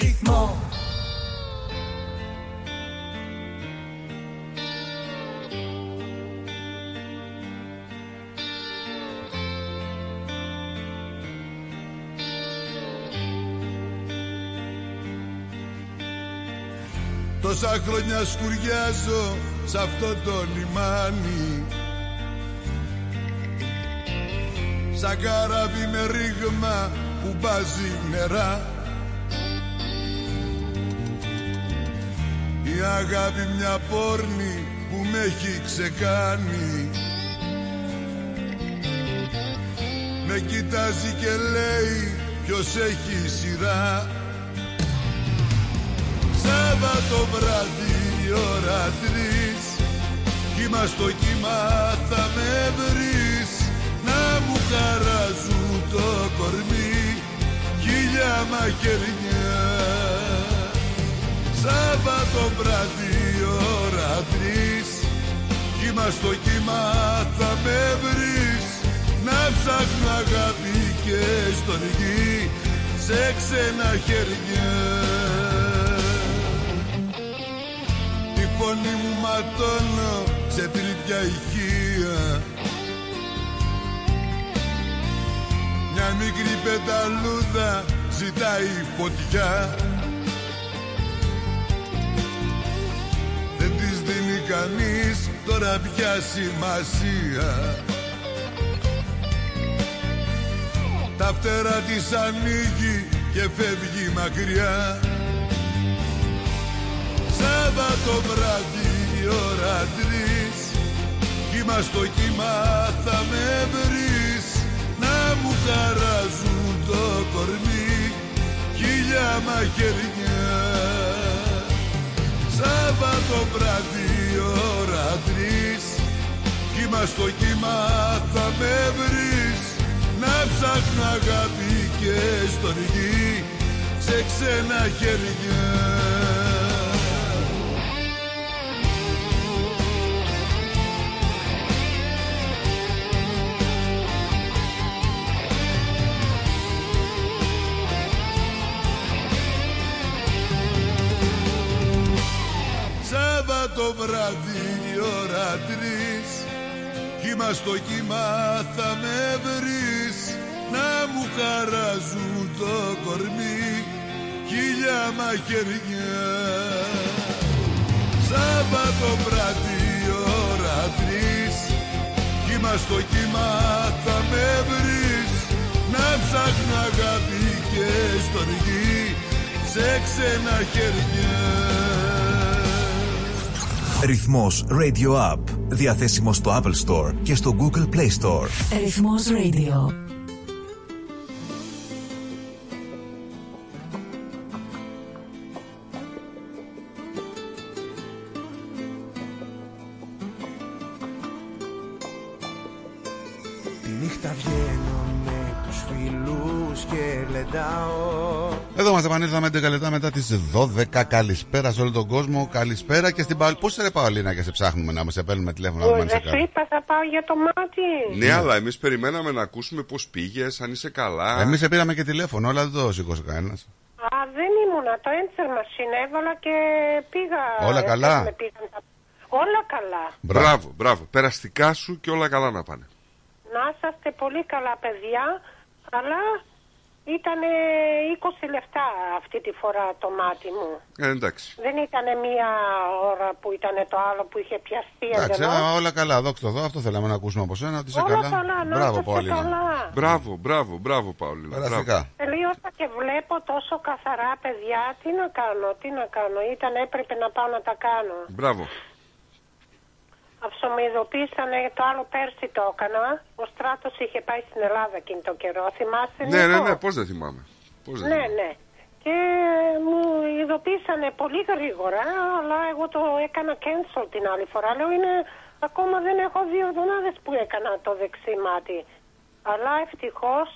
Ρυθμό. Τόσα χρόνια σκουριάζω σ' αυτό το λιμάνι, σαν καράβι με ρήγμα που μπάζει νερά. Η αγάπη μια πόρνη που με έχει ξεκάνει, με κοιτάζει και λέει ποιος έχει σειρά. Σάββατο βράδυ η ώρα τρεις, κύμα στο κύμα θα με βρεις. Να μου χαράζουν το κορμί χίλια μαχαιριά. Σάββατο βράδυ ώρα τρεις, κύμα στο κύμα θα με βρεις. Να ψάχνω αγάπη και στοργή σε ξένα χέρια. Τη φωνή μου ματώνω σε τρίπια ηχεία, μια μικρή πεταλούδα ζητάει φωτιά. Κανείς τώρα πια σημασία, τα φτερά της ανοίγει και φεύγει μακριά. Σάββατο βράδυ η ώρα τρεις, κύμα στο κύμα θα με βρεις. Να μου χαράζουν το κορμί χίλια μαχαιριά. Σάββατο βράδυ ώρα τρεις, κύμα στο κύμα θα με βρεις. Να ψάχνω αγάπη και στοργή σε ξένα χέρια. Το βράδυ η ώρα τρεις, κύμα στο κύμα θα με βρεις. Να μου χαράζουν το κορμί χίλια μαχαιριά. Σάββατο βράδυ τρεις, κύμα στο κύμα θα με βρεις. Να ψάχνω αγάπη και στοργή σε ξένα χέρια. Ρυθμός Radio App. Διαθέσιμο στο Apple Store και στο Google Play Store. Ρυθμός Radio. Εδώ μας επανήλθαμε έντεκα λεπτά μετά τις δώδεκα. Καλησπέρα σε όλο τον κόσμο. Καλησπέρα και στην Παολίνα. Πώς σε ρε Παολίνα και σε ψάχνουμε να μας παίρνουμε τηλέφωνο. Όχι, δεν σου είπα, θα πάω για το μάτι. Ναι, αλλά εμείς περιμέναμε να ακούσουμε πώς πήγες, αν είσαι καλά. Εμείς σε πήραμε και τηλέφωνο, αλλά δεν το σήκωσε κανένας. Α, δεν ήμουνα, το έντσερ μας συνέβαλα και πήγα. Όλα καλά. Πήγαν, πήγαν, όλα καλά. Μπράβο, μπράβο. Περαστικά σου και όλα καλά να πάνε. Να είσαστε πολύ καλά, παιδιά, αλλά. Ήταν είκοσι λεπτά αυτή τη φορά το μάτι μου. Ε, εντάξει. Δεν ήταν μία ώρα που ήταν το άλλο που είχε πιαστεί. Εντάξει, α, όλα καλά. Δόξα τω Θεώ, αυτό θέλαμε να ακούσουμε από σένα. Ότι είσαι όλα καλά. Καλά, μπράβο, Παολίνα. Καλά. Μπράβο, μπράβο, μπράβο, Παολίνα. Περαστικά. Τελείωσα και βλέπω τόσο καθαρά, παιδιά. Τι να κάνω, τι να κάνω. Ήταν, έπρεπε να πάω να τα κάνω. Μπράβο. Αυσομειδοποίησανε το άλλο πέρσι το έκανα. Ο Στράτος είχε πάει στην Ελλάδα εκείνη το καιρό. Θυμάσαι? Ναι, ναι, ναι, πώς δεν θυμάμαι. Πώς δεν ναι, θυμάμαι. Ναι. Και μου ειδοποίησανε πολύ γρήγορα, αλλά εγώ το έκανα cancel την άλλη φορά. Λέω είναι, ακόμα δεν έχω δύο εβδομάδες που έκανα το δεξί μάτι. Αλλά ευτυχώς,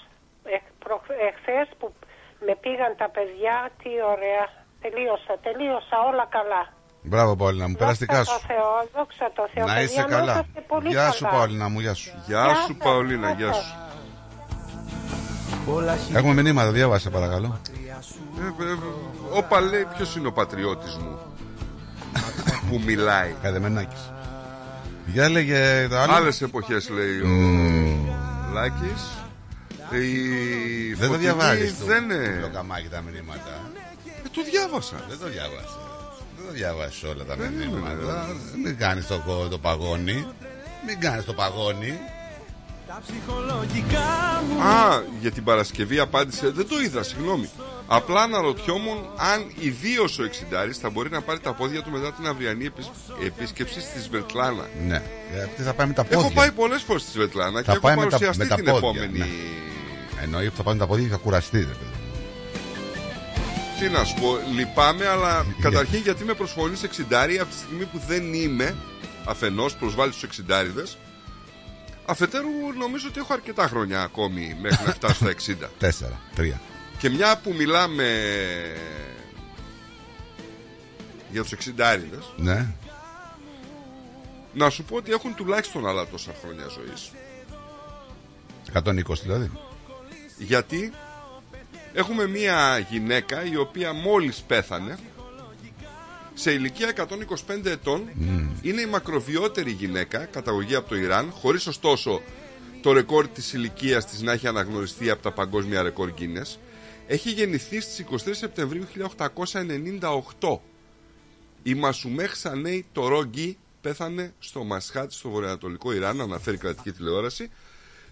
εχ, προ, εχθές που με πήγαν τα παιδιά, τι ωραία. Τελείωσα, τελείωσα, όλα καλά. Μπράβο, Παολίνα μου, περαστικά σου. Δόξα τω Θεώ, να είσαι καλά. Γεια σου, Παολίνα μου, γεια σου. Γεια σου, Παολίνα, γεια σου. Έχουμε μηνύματα, διάβασε παρακαλώ. Όπα λέει, ποιος είναι ο πατριώτης μου που μιλάει. Καδεμενάκης. Για λέγε τα άλλα. Άλλες εποχές λέει ο Λάκης. Δεν το διαβάζεις το μπλοκαμάκι τα μηνύματα. Δεν το διάβασα. Δεν το διάβασα. Δεν διαβάσεις όλα τα μηνύματα. Μην κάνεις το, το παγόνι. Μην κάνεις το παγόνι. Α, για την Παρασκευή απάντησε. Δεν το είδα, συγγνώμη. Απλά αναρωτιόμουν αν ιδίως ο εξιντάρης θα μπορεί να πάρει τα πόδια του μετά την αυριανή επισ... επίσκεψη στη Σβετλάνα. Ναι, γιατί θα πάει με τα πόδια. Έχω πάει πολλές φορές στη Σβετλάνα και έχω παρουσιαστεί με τα... την με τα πόδια, επόμενη. Ναι. Εννοεί ότι θα πάει με τα πόδια και θα κουραστεί, δε παιδί. Τι να σου πω, λυπάμαι, αλλά καταρχήν γιατί με προσφωνείς εξιντάρι από τη στιγμή που δεν είμαι αφενός προσβάλλει στους εξιντάριδες. Αφετέρου νομίζω ότι έχω αρκετά χρόνια ακόμη μέχρι να φτάσω στα εξήντα. Τέσσερα, τρία. Και μια που μιλάμε για τους εξιντάριδες, ναι. Να σου πω ότι έχουν τουλάχιστον άλλα τόσα χρόνια ζωής. εκατόν είκοσι δηλαδή. Γιατί... Έχουμε μία γυναίκα η οποία μόλις πέθανε σε ηλικία εκατόν είκοσι πέντε ετών. Mm. Είναι η μακροβιότερη γυναίκα, καταγωγή από το Ιράν, χωρίς ωστόσο το ρεκόρ της ηλικίας της να έχει αναγνωριστεί από τα παγκόσμια ρεκόρ Guinness. Έχει γεννηθεί στις εικοστή τρίτη Σεπτεμβρίου χίλια οκτακόσια ενενήντα οκτώ. Η Μασουμέχ Σανέι Τορόγκι πέθανε στο Μασχάτ, στο βορειοανατολικό Ιράν, αναφέρει η κρατική τηλεόραση,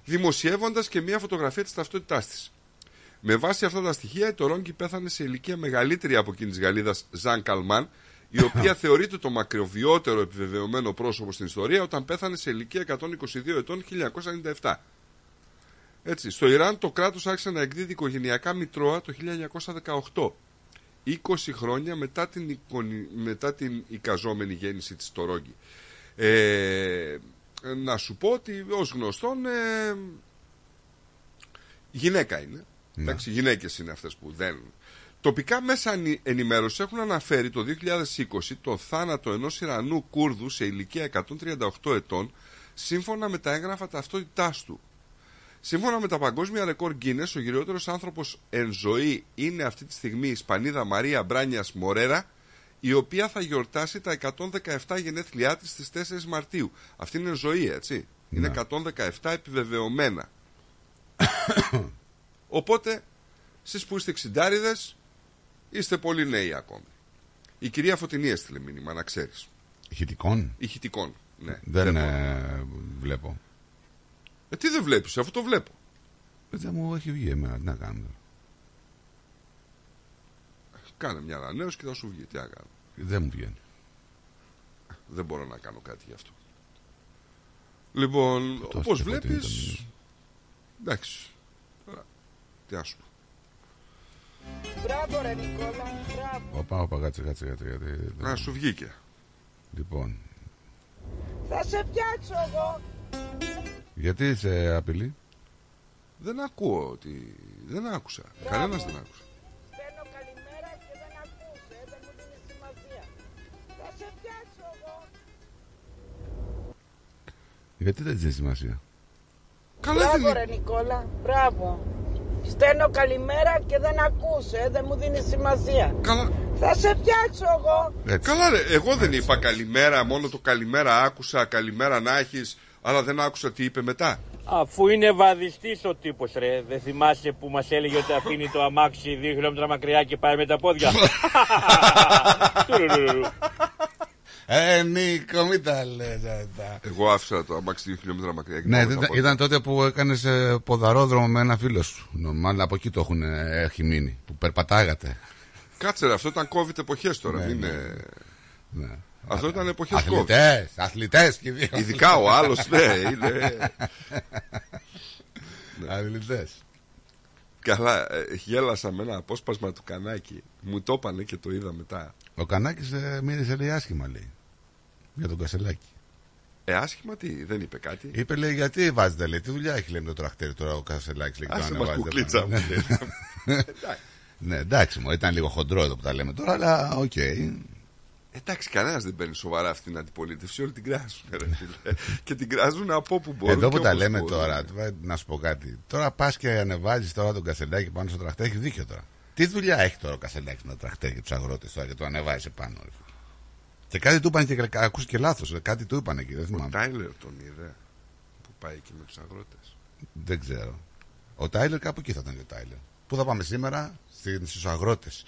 δημοσιεύοντας και μία φωτογραφία της ταυτότητάς της. Με βάση αυτά τα στοιχεία, η Τορόγκη πέθανε σε ηλικία μεγαλύτερη από εκείνη της Γαλλίδας Ζαν Καλμάν, η οποία θεωρείται το μακροβιότερο επιβεβαιωμένο πρόσωπο στην ιστορία, όταν πέθανε σε ηλικία εκατόν είκοσι δύο ετών χίλια εννιακόσια ενενήντα επτά. Έτσι, στο Ιράν το κράτος άρχισε να εκδίδει οικογενειακά μητρώα το χίλια εννιακόσια δεκαοκτώ, είκοσι χρόνια μετά την, εικονι... μετά την εικαζόμενη γέννηση της Τορόγκη. Ε... Να σου πω ότι ως γνωστόν ε... γυναίκα είναι. Εντάξει, γυναίκες είναι αυτές που δεν. Τοπικά μέσα ενημέρωση έχουν αναφέρει το δύο χιλιάδες είκοσι το θάνατο ενός Ιρανού Κούρδου σε ηλικία εκατόν τριάντα οκτώ ετών σύμφωνα με τα έγγραφα ταυτότητάς του. Σύμφωνα με τα παγκόσμια ρεκόρ Guinness, ο γυριότερος άνθρωπος εν ζωή είναι αυτή τη στιγμή η Ισπανίδα Μαρία Μπράνιας Μορέρα, η οποία θα γιορτάσει τα εκατόν δεκαεπτά γενέθλιά της στις τέσσερις Μαρτίου. Αυτή είναι εν ζωή, έτσι. Να. Είναι εκατόν δεκαεπτά επιβεβαιωμένα. Οπότε, εσείς που είστε εξιντάριδες, είστε πολύ νέοι ακόμη. Η κυρία Φωτεινή έστειλε μήνυμα, να ξέρεις. Ηχητικών. Ηχητικών. Ναι, δεν βλέπω. Ε, βλέπω. Ε, τι δεν βλέπεις, αφού το βλέπω. Παιδιά μου, έχει βγει εμένα, τι να κάνω. Κάνε μια ανανέωση και θα σου βγει, τι να κάνω. Δεν μου βγαίνει. Δεν μπορώ να κάνω κάτι γι' αυτό. Λοιπόν, το όπως βλέπεις... Ήταν... Εντάξει. Τώρα, τι να σου πω. Μπράβο ρε Νικόλα, μπράβο. Οπα, οπα, κάτσε, κάτσε, κάτσε. Να σου βγήκε. Λοιπόν. Θα σε πιάσω εγώ. Γιατί σε απειλεί? Δεν ακούω ότι... Δεν άκουσα. Μπράβο. Κανένας δεν άκουσε. Στέλνω καλημέρα και δεν ακούς. Δεν μου δίνει σημασία. Θα σε πιάσω εγώ. Γιατί δεν δίνει σημασία? Μπράβο ρε Νικόλα, μπράβο. Στέλνω καλημέρα και δεν ακούσε, δεν μου δίνει σημασία. Καλά. Θα σε πιάσω εγώ. Έτσι. Καλά ρε, εγώ δεν έτσι, είπα έτσι. Καλημέρα, μόνο το καλημέρα άκουσα, καλημέρα να έχεις, αλλά δεν άκουσα τι είπε μετά. Αφού είναι βαδιστής ο τύπος ρε, δεν θυμάσαι που μας έλεγε ότι αφήνει το αμάξι δύο χιλιόμετρα μακριά και πάει με τα πόδια. Ε, Νίκο, μην τα λες αυτά. Εγώ άφησα το αμάξι δύο χιλιόμετρα μακριά. Ναι, ήταν, ήταν τότε που έκανες ποδαρόδρομο με ένα φίλο σου. Μάλλον από εκεί το έχουν, έχει μείνει. Που περπατάγατε. Κάτσε, αυτό ήταν COVID εποχές τώρα. Ναι, είναι... ναι. Αυτό ήταν εποχές COVID. Αθλητές, αθλητές και δύο. Ειδικά ο άλλος, ναι, είναι. Ναι. Αθλητές. Καλά, γέλασα με ένα απόσπασμα του Κανάκη. Μου το έπανε και το είδα μετά. Ο Κανάκης ε, μύρισε λέει άσχημα λέει για τον Κασελάκη. Ε, άσχημα τι, δεν είπε κάτι. Είπε λέει γιατί βάζετε λέει, τι δουλειά έχει λέει με το τραχτέρι τώρα ο Κασελάκης. Λέει, άσε μας κουκλίτσα μου. Ναι εντάξει μου, ήταν λίγο χοντρό εδώ που τα λέμε τώρα, αλλά οκ. Okay. Εντάξει, κανένας δεν παίρνει σοβαρά αυτή την αντιπολίτευση, όλοι την κράζουν. Ρε, και την κράζουν από όπου μπορούν. Εδώ που τα λέμε μπορούν, τώρα, ναι. Να σου πω κάτι. Τώρα πας και ανεβάζεις τώρα τον Κασελάκη πάνω στο τραχτέρι, έχει δίκιο τώρα. Τι δουλειά έχει τώρα ο Κασελάκης με τα τραχτέρια και τους αγρότες τώρα και το ανεβάζει πάνω. Ρε. Και κάτι του είπαν και ακούσει και λάθος. Κάτι του είπαν εκεί. Δεν θυμάμαι. Ο Τάιλερ τον είδε που πάει εκεί με τους αγρότες. Δεν ξέρω. Ο Τάιλερ κάπου εκεί θα ήταν και ο Τάιλερ. Πού θα πάμε σήμερα? Στους αγρότες.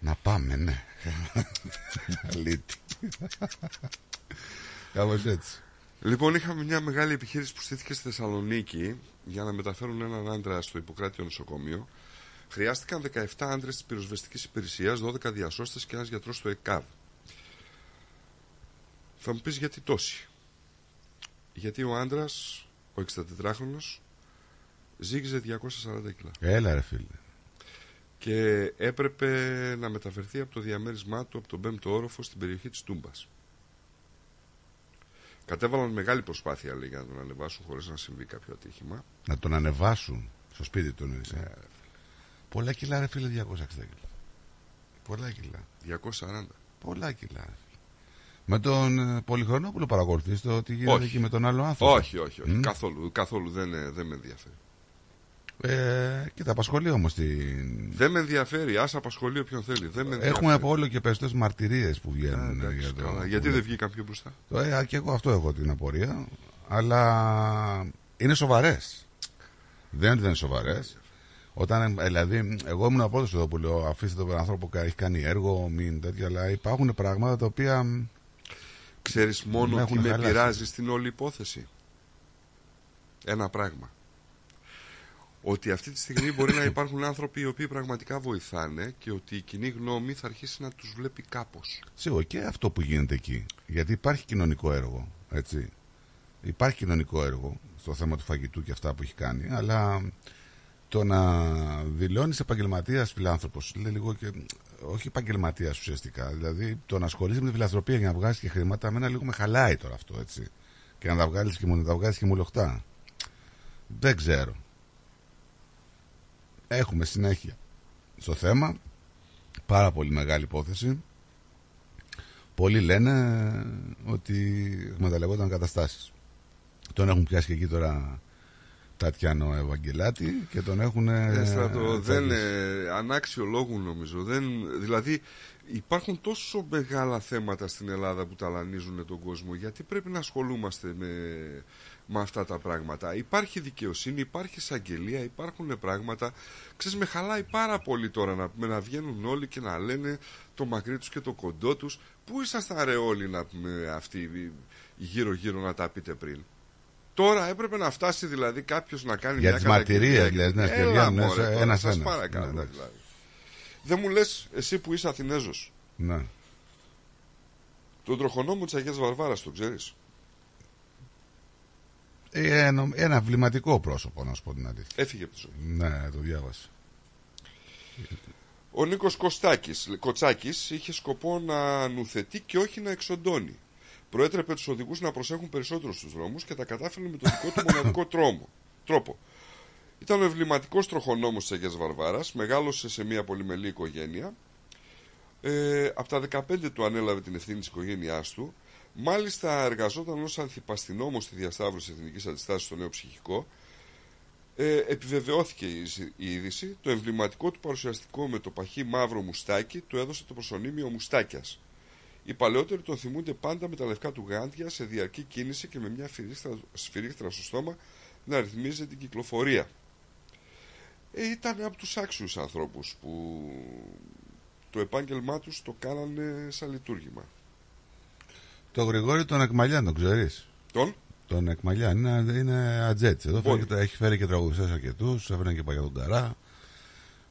Να πάμε, ναι. Αλήτη. Κάπως έτσι. Λοιπόν, είχαμε μια μεγάλη επιχείρηση που στήθηκε στη Θεσσαλονίκη για να μεταφέρουν έναν άντρα στο Ιπποκράτειο νοσοκομείο. Χρειάστηκαν δεκαεπτά άντρες της πυροσβεστικής υπηρεσίας, δώδεκα διασώστες και ένας γιατρός στο ΕΚΑΒ. Θα μου πεις γιατί τόσοι. Γιατί ο άντρας, ο εξήντα τετράχρονος, ζύγιζε διακόσια σαράντα κιλά. Έλα ρε φίλε. Και έπρεπε να μεταφερθεί από το διαμέρισμά του από τον πέμπτο όροφο στην περιοχή της Τούμπας. Κατέβαλαν μεγάλη προσπάθεια λέει, για να τον ανεβάσουν χωρίς να συμβεί κάποιο ατύχημα. Να τον ανεβάσουν στο σπίτι του εννοείς. Ναι. Πολλά κιλά ρε φίλε, διακόσια εξήντα κιλά. Πολλά κιλά. διακόσια σαράντα. Πολλά κιλά. Με τον Πολυχρονόπουλο παρακολουθείς το ότι γίνεται και με τον άλλο άνθρωπο? Όχι, όχι, όχι. Mm? Καθόλου, καθόλου δεν, δεν με ενδιαφέρει. Ε, και τα απασχολεί όμως την... Δεν με ενδιαφέρει, ας απασχολεί όποιον θέλει. Δεν με έχουμε από όλο και περισσότερες μαρτυρίες που βγαίνουν. Yeah, για το... Γιατί δεν βγήκαν πιο μπροστά. Ε, και εγώ αυτό έχω την απορία. Αλλά είναι σοβαρές. Δεν, δεν είναι σοβαρές. Όταν, δηλαδή, εγώ ήμουν από εδώ που λέω αφήστε τον άνθρωπο που έχει κάνει έργο, μην τέτοια, αλλά υπάρχουν πράγματα τα οποία. Ξέρεις μόνο τι με πειράζει στην όλη υπόθεση. Ένα πράγμα. Ότι αυτή τη στιγμή μπορεί να υπάρχουν άνθρωποι οι οποίοι πραγματικά βοηθάνε και ότι η κοινή γνώμη θα αρχίσει να τους βλέπει κάπως. Σίγουρα και αυτό που γίνεται εκεί. Γιατί υπάρχει κοινωνικό έργο. Έτσι. Υπάρχει κοινωνικό έργο στο θέμα του φαγητού και αυτά που έχει κάνει, αλλά. Το να δηλώνεις επαγγελματίας φιλάνθρωπος, λέει λίγο και. Όχι επαγγελματίας ουσιαστικά. Δηλαδή το να ασχολείσαι με τη φιλανθρωπία για να βγάλεις και χρήματα, εμένα λίγο με χαλάει τώρα αυτό έτσι. Και να τα βγάλεις και, και μουλοχτά. Δεν ξέρω. Έχουμε συνέχεια στο θέμα. Πάρα πολύ μεγάλη υπόθεση. Πολλοί λένε ότι εκμεταλλευόταν καταστάσεις. Τον έχουν πιάσει και εκεί τώρα. Τατιάνο Ευαγγελάτη και τον έχουν... Ε, στρατό, δεν, ε, ανάξιο λόγου νομίζω. Δεν, δηλαδή υπάρχουν τόσο μεγάλα θέματα στην Ελλάδα που ταλανίζουν τον κόσμο. Γιατί πρέπει να ασχολούμαστε με, με αυτά τα πράγματα. Υπάρχει δικαιοσύνη, υπάρχει εισαγγελία, υπάρχουν πράγματα. Ξέρεις, με χαλάει πάρα πολύ τώρα να, με, να βγαίνουν όλοι και να λένε το μακρύ τους και το κοντό τους. Πού ήσασταν ρε όλοι να, με, αυτοί γύρω-γύρω να τα πείτε πριν. Τώρα έπρεπε να φτάσει δηλαδή κάποιος να κάνει για μια καταγγελία. Για τις μαρτυρίες, ένα σας παρακαλώ. Ναι, δηλαδή. Δεν μου λες εσύ που είσαι Αθηνέζος. Ναι. Τον τροχονόμο της Αγίας Βαρβάρας το ξέρεις. Ε, ένα, ένα βληματικό πρόσωπο να σου πω την αλήθεια. Έφυγε από τη ζωή. Ναι, το διάβασα. Ο Νίκος Κωστάκης, Κοτσάκης είχε σκοπό να νουθετεί και όχι να εξοντώνει. Προέτρεπε τους οδηγούς να προσέχουν περισσότερο στους δρόμους και τα κατάφερε με τον δικό του μοναδικό τρόμο, τρόπο. Ήταν ο εμβληματικός τροχονόμος της Αγίας Βαρβάρας, μεγάλωσε σε μια πολυμελή οικογένεια. Ε, από τα δεκαπέντε του ανέλαβε την ευθύνη της οικογένειάς του. Μάλιστα εργαζόταν ως ανθιπαστινόμος στη διασταύρωση εθνικής αντιστάσης στο Νέο Ψυχικό. Ε, επιβεβαιώθηκε η είδηση. Το εμβληματικό του παρουσιαστικό με το παχύ μαύρο μουστάκι του έδωσε το προσωνύμιο Μουστάκιας. Οι παλαιότεροι τον θυμούνται πάντα με τα λευκά του γάντια σε διαρκή κίνηση και με μια σφυρίχτρα στο στόμα να ρυθμίζει την κυκλοφορία. Ε, ήταν από τους άξιους ανθρώπους που το επάγγελμά τους το κάνανε σαν λειτουργήμα. Το Γρηγόρη τον Εκμαλιάν τον ξέρεις. Τον? Τον Εκμαλιάν είναι, είναι ατζέτης. Εδώ φέρει και, έχει φέρει και τραγουδιστές αρκετούς, έφερε και Παγιατονταρά.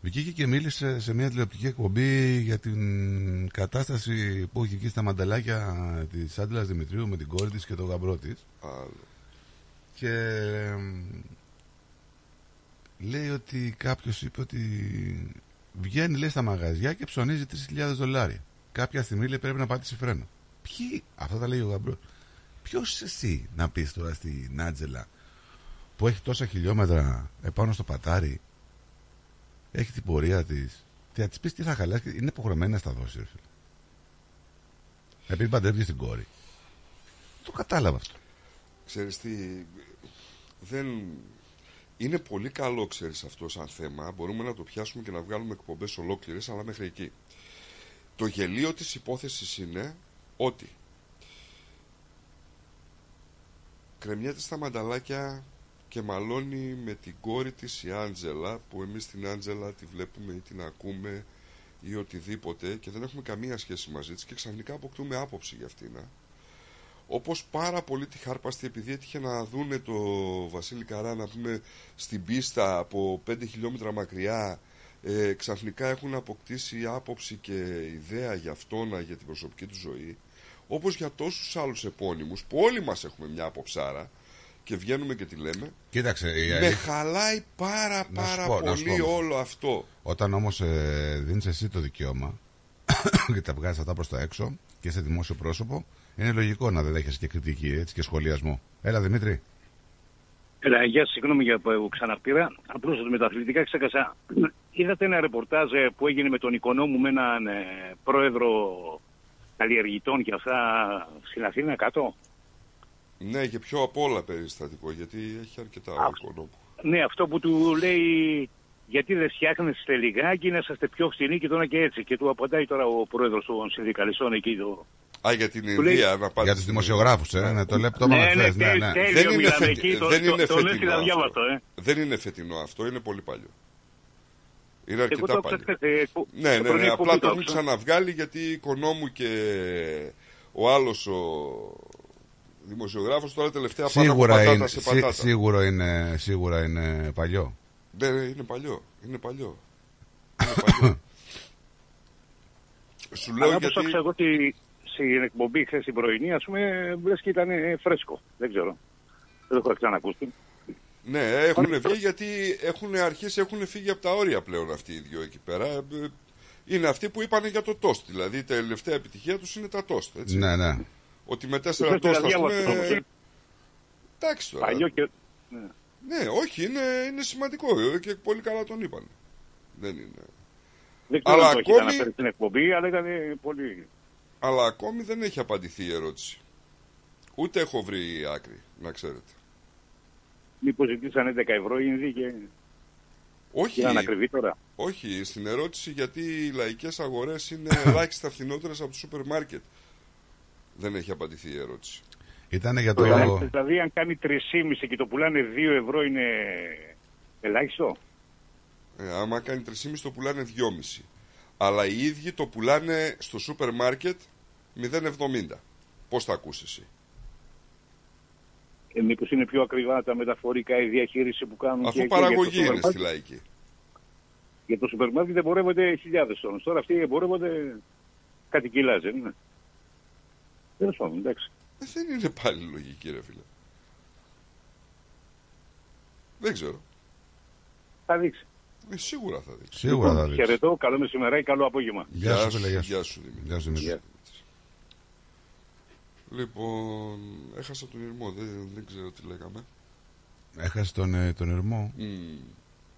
Βγήκε και μίλησε σε μια τηλεοπτική εκπομπή για την κατάσταση που έχει εκεί στα μανταλάκια της Άντλας Δημητρίου με την κόρη της και τον γαμπρό της. Άλλο. Και λέει ότι κάποιος είπε ότι βγαίνει λέει στα μαγαζιά και ψωνίζει τρεις χιλιάδες δολάρια. Κάποια στιγμή λέει πρέπει να πάτησει φρένο. Ποιοι, αυτά τα λέει ο γαμπρός. Ποιος είσαι εσύ να πεις τώρα στην Άντζελα που έχει τόσα χιλιόμετρα επάνω στο πατάρι. Έχει την πορεία της. Τι θα της πεις, τι θα χαλάσει, είναι υποχρεωμένη να στα δώσει. Επειδή παντρεύει την κόρη. Το κατάλαβα αυτό. Ξέρεις τι. Δεν... Είναι πολύ καλό, ξέρεις, αυτό σαν θέμα. Μπορούμε να το πιάσουμε και να βγάλουμε εκπομπές ολόκληρες, αλλά μέχρι εκεί. Το γελίο της υπόθεσης είναι ότι κρεμιέται στα μανταλάκια και μαλώνει με την κόρη της η Άντζελα, που εμείς την Άντζελα τη βλέπουμε ή την ακούμε ή οτιδήποτε και δεν έχουμε καμία σχέση μαζί της και ξαφνικά αποκτούμε άποψη για αυτήν. Όπως πάρα πολύ τη χάρπαστη επειδή έτυχε να δούνε το Βασίλη Καρά να πούμε στην πίστα από πέντε χιλιόμετρα μακριά, ε, ξαφνικά έχουν αποκτήσει άποψη και ιδέα για αυτόνα, για την προσωπική του ζωή, όπως για τόσους άλλους επώνυμους που όλοι μας έχουμε μια αποψάρα και βγαίνουμε και τη λέμε. Κοίταξε, η αλήθεια... Με χαλάει πάρα πάρα πω, πολύ όλο αυτό. Όταν όμως ε, δίνεις εσύ το δικαίωμα και τα βγάζεις αυτά προς τα έξω και σε δημόσιο πρόσωπο, είναι λογικό να δεν δέχεσαι και κριτική έτσι, και σχολιασμό. Έλα Δημήτρη. Έλα, γεια σας, συγγνώμη για που ξαναπήρα. Απλώς με τα αθλητικά ξέχασα. Είδατε ένα ρεπορτάζ που έγινε με τον οικονόμου με έναν ε, πρόεδρο καλλιεργητών και αυτά στην Αθήνα κάτω. Ναι, και πιο απ' όλα περιστατικό, γιατί έχει αρκετά όγκο. Ναι, αυτό που του λέει, γιατί δεν φτιάχνεστε λιγάκι να είσαστε πιο φθηνοί και τώρα και έτσι. Και του απαντάει τώρα ο πρόεδρος των συνδικαλιστών εκεί. Το... Α, για την Ινδία, να πάρει. Για τους δημοσιογράφους, ε, ναι, το λεπτό ναι, ναι, ναι, ναι, ναι. Δεν είναι φετινό. Δεν είναι φετινό αυτό. Δεν είναι φετινό αυτό, είναι πολύ παλιό. Είναι αρκετά παλιό. Ναι, ναι, ναι, απλά το έχουν ξαναβγάλει γιατί οικονόμου και ο άλλος ο... δημοσιογράφος τώρα τελευταία σίγουρα πάνω από πατάτα είναι, σε πατάτα. Σί, σίγουρα, είναι, σίγουρα είναι παλιό. Ναι, είναι παλιό. Είναι παλιό. Είναι παλιό. Σου λέω γιατί... Άκουσα εγώ ότι στην εκπομπή χθες την πρωινή, ας πούμε, βρες και ήταν φρέσκο. Δεν ξέρω. Δεν το έχω ξανακούσει. Ναι, έχουν βγει γιατί έχουν αρχίσει, έχουν φύγει από τα όρια πλέον αυτοί οι δυο εκεί πέρα. Είναι αυτοί που είπανε για το τόστ. Δηλαδή η τελευταία επιτυχία τους είναι τα τόστ. Έτσι. Ναι, ναι. Ότι με τέσσερα τόστ ας πούμε... Εντάξει τώρα. Παλιό και... Ναι, ναι όχι, είναι, είναι σημαντικό και πολύ καλά τον είπαν. Δεν είναι... Δεν ξέρω αν το έχει ακόμη... αναφέρει στην εκπομπή, αλλά ήταν πολύ... Αλλά ακόμη δεν έχει απαντηθεί η ερώτηση. Ούτε έχω βρει άκρη, να ξέρετε. Μήπως ζητήσανε δέκα ευρώ οι Ινδοί και... Όχι, τώρα. Όχι, στην ερώτηση γιατί οι λαϊκές αγορές είναι ελάχιστα φθηνότερες από το σούπερ μάρκετ. Δεν έχει απαντηθεί η ερώτηση. Ήτανε για το... Ελάχιστο, δηλαδή αν κάνει τρία κόμμα πέντε και το πουλάνε δύο ευρώ είναι ελάχιστο. Ε, άμα κάνει τρία κόμμα πέντε το πουλάνε δυόμισι. Αλλά οι ίδιοι το πουλάνε στο σούπερ μάρκετ μηδέν κόμμα εβδομήντα. Πώς θα ακούσεις εσύ. Ε, μήπως είναι πιο ακριβά τα μεταφορικά, η διαχείριση που κάνουν. Αφού και παραγωγή είναι στη λαϊκή. Για το σούπερ μάρκετ εμπορεύονται χιλιάδες τόνους. Τώρα αυτοί εμπορεύονται κάτι κιλά, δεν είναι. Δεν σου άρεσε, εντάξει. Δεν είναι πάλι λογική, ρε φίλε. Δεν ξέρω. Θα δείξει. Ε, σίγουρα θα δείξει. Σίγουρα θα δείξει. Χαιρετώ, καλό μεσημεράκι, καλό απόγευμα. Γεια σου, φίλε. Γεια σου, Δημήτρη. Λοιπόν, έχασα τον Ιρμό, δεν, δεν ξέρω τι λέγαμε. Έχασε τον, τον Ιρμό. Mm.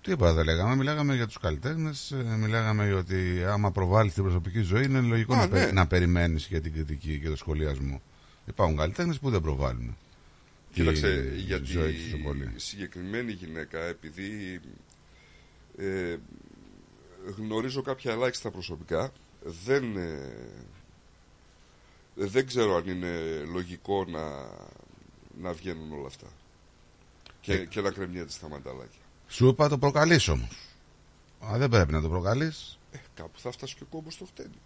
Τίποτα δεν λέγαμε, μιλάγαμε για τους καλλιτέχνες, μιλάγαμε ότι άμα προβάλλεις την προσωπική ζωή είναι λογικό ah, να, ναι. να περιμένεις για την κριτική και το σχολιασμό. Υπάρχουν καλλιτέχνες που δεν προβάλλουν. Κοίταξε, γιατί η συγκεκριμένη γυναίκα, επειδή ε, γνωρίζω κάποια ελάχιστα προσωπικά, δεν... Ε, δεν ξέρω αν είναι λογικό να, να βγαίνουν όλα αυτά και, ε... και να κρεμιέται στα μανταλάκια. Σου είπα το προκαλείς όμως. Α, δεν πρέπει να το προκαλείς. Ε, κάπου θα φτάσει και ο κόμπος στο χτένι.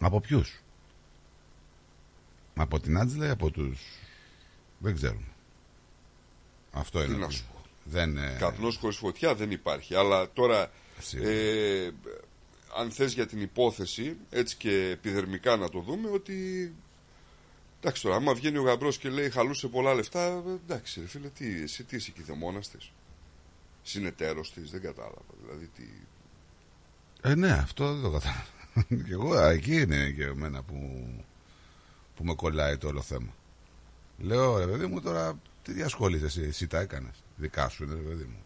Από ποιους? Από την Άντζελα ή από τους... Δεν ξέρουμε. Αυτό είναι. Τι να σου πω. Δεν... Καπνός χωρίς φωτιά δεν υπάρχει. Αλλά τώρα... αν θες για την υπόθεση, έτσι και επιδερμικά να το δούμε, ότι εντάξει τώρα, άμα βγαίνει ο γαμπρός και λέει χαλούσε πολλά λεφτά, εντάξει ρε φίλε, τι, εσύ τι είσαι εκεί, δαιμόνας της, συνεταίρος της, δεν κατάλαβα, δηλαδή τι... Ε, ναι, αυτό δεν το κατάλαβα. Και εγώ, εκεί είναι και εμένα που, που με κολλάει το όλο θέμα. Λέω, ρε παιδί μου, τώρα τι διασχολείσαι εσύ, εσύ τα έκανες, δικά σου είναι ρε παιδί μου,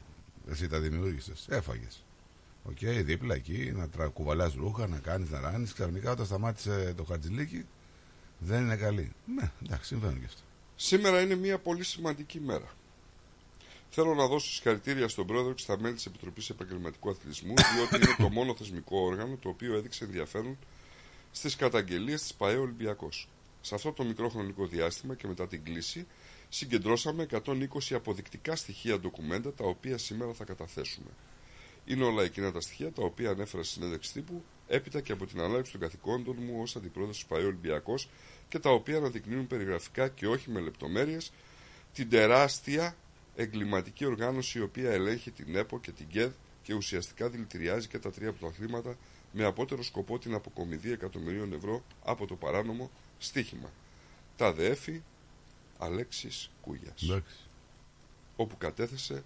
εσύ τα δημιούργησες, έφαγες. Οκ, okay, δίπλα εκεί, να τρα... κουβαλάς ρούχα, να κάνεις, να ράνεις. Ξαφνικά όταν σταμάτησε το χαρτζηλίκι, δεν είναι καλή. Ναι, εντάξει, συμβαίνουν και αυτό. Σήμερα είναι μια πολύ σημαντική μέρα. Θέλω να δώσω συγχαρητήρια στον πρόεδρο και στα μέλη της Επιτροπής Επαγγελματικού Αθλητισμού, διότι είναι το μόνο θεσμικό όργανο το οποίο έδειξε ενδιαφέρον στις καταγγελίες της ΠΑΕ Ολυμπιακός. Σε αυτό το μικρό χρονικό διάστημα και μετά την κλίση, συγκεντρώσαμε εκατόν είκοσι αποδεικτικά στοιχεία ντοκουμέντα, τα οποία σήμερα θα καταθέσουμε. Είναι όλα εκείνα τα στοιχεία τα οποία ανέφερα στη συνέντευξη τύπου έπειτα και από την ανάληψη των καθηκόντων μου ως αντιπρόεδρος του ΠΑΕ Ολυμπιακός και τα οποία αναδεικνύουν περιγραφικά και όχι με λεπτομέρειες την τεράστια εγκληματική οργάνωση η οποία ελέγχει την ΕΠΟ και την ΚΕΔ και ουσιαστικά δηλητηριάζει και τα τρία πρωταθλήματα με απότερο σκοπό την αποκομιδή εκατομμυρίων ευρώ από το παράνομο στοίχημα. Τα ΔΕΕΦΗ Αλέξης Κούγιας. Λέξ. Όπου κατέθεσε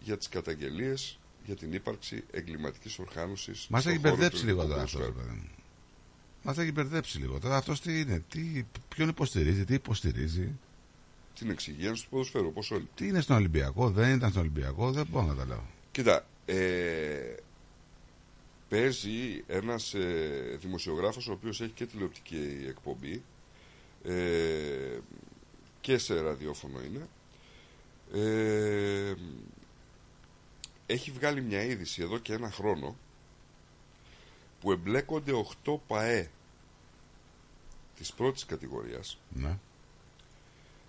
για τις καταγγελίες για την ύπαρξη εγκληματικής οργάνωσης. Μας έχει μπερδέψει λίγο τώρα αυτός. Μας έχει μπερδέψει λίγο τώρα. Αυτός τι είναι, τι, ποιον υποστηρίζει, τι υποστηρίζει. Την εξυγίανση του ποδοσφαίρου, όπως όλοι. Τι είναι στον Ολυμπιακό, δεν ήταν στον Ολυμπιακό, δεν μπορώ να τα λέω. Κοίτα, ε, παίζει ένας ε, δημοσιογράφος ο οποίος έχει και τηλεοπτική εκπομπή ε, και σε ραδιόφωνο είναι. Ε, Έχει βγάλει μια είδηση εδώ και ένα χρόνο που εμπλέκονται οκτώ ΠΑΕ της πρώτης κατηγορίας ναι.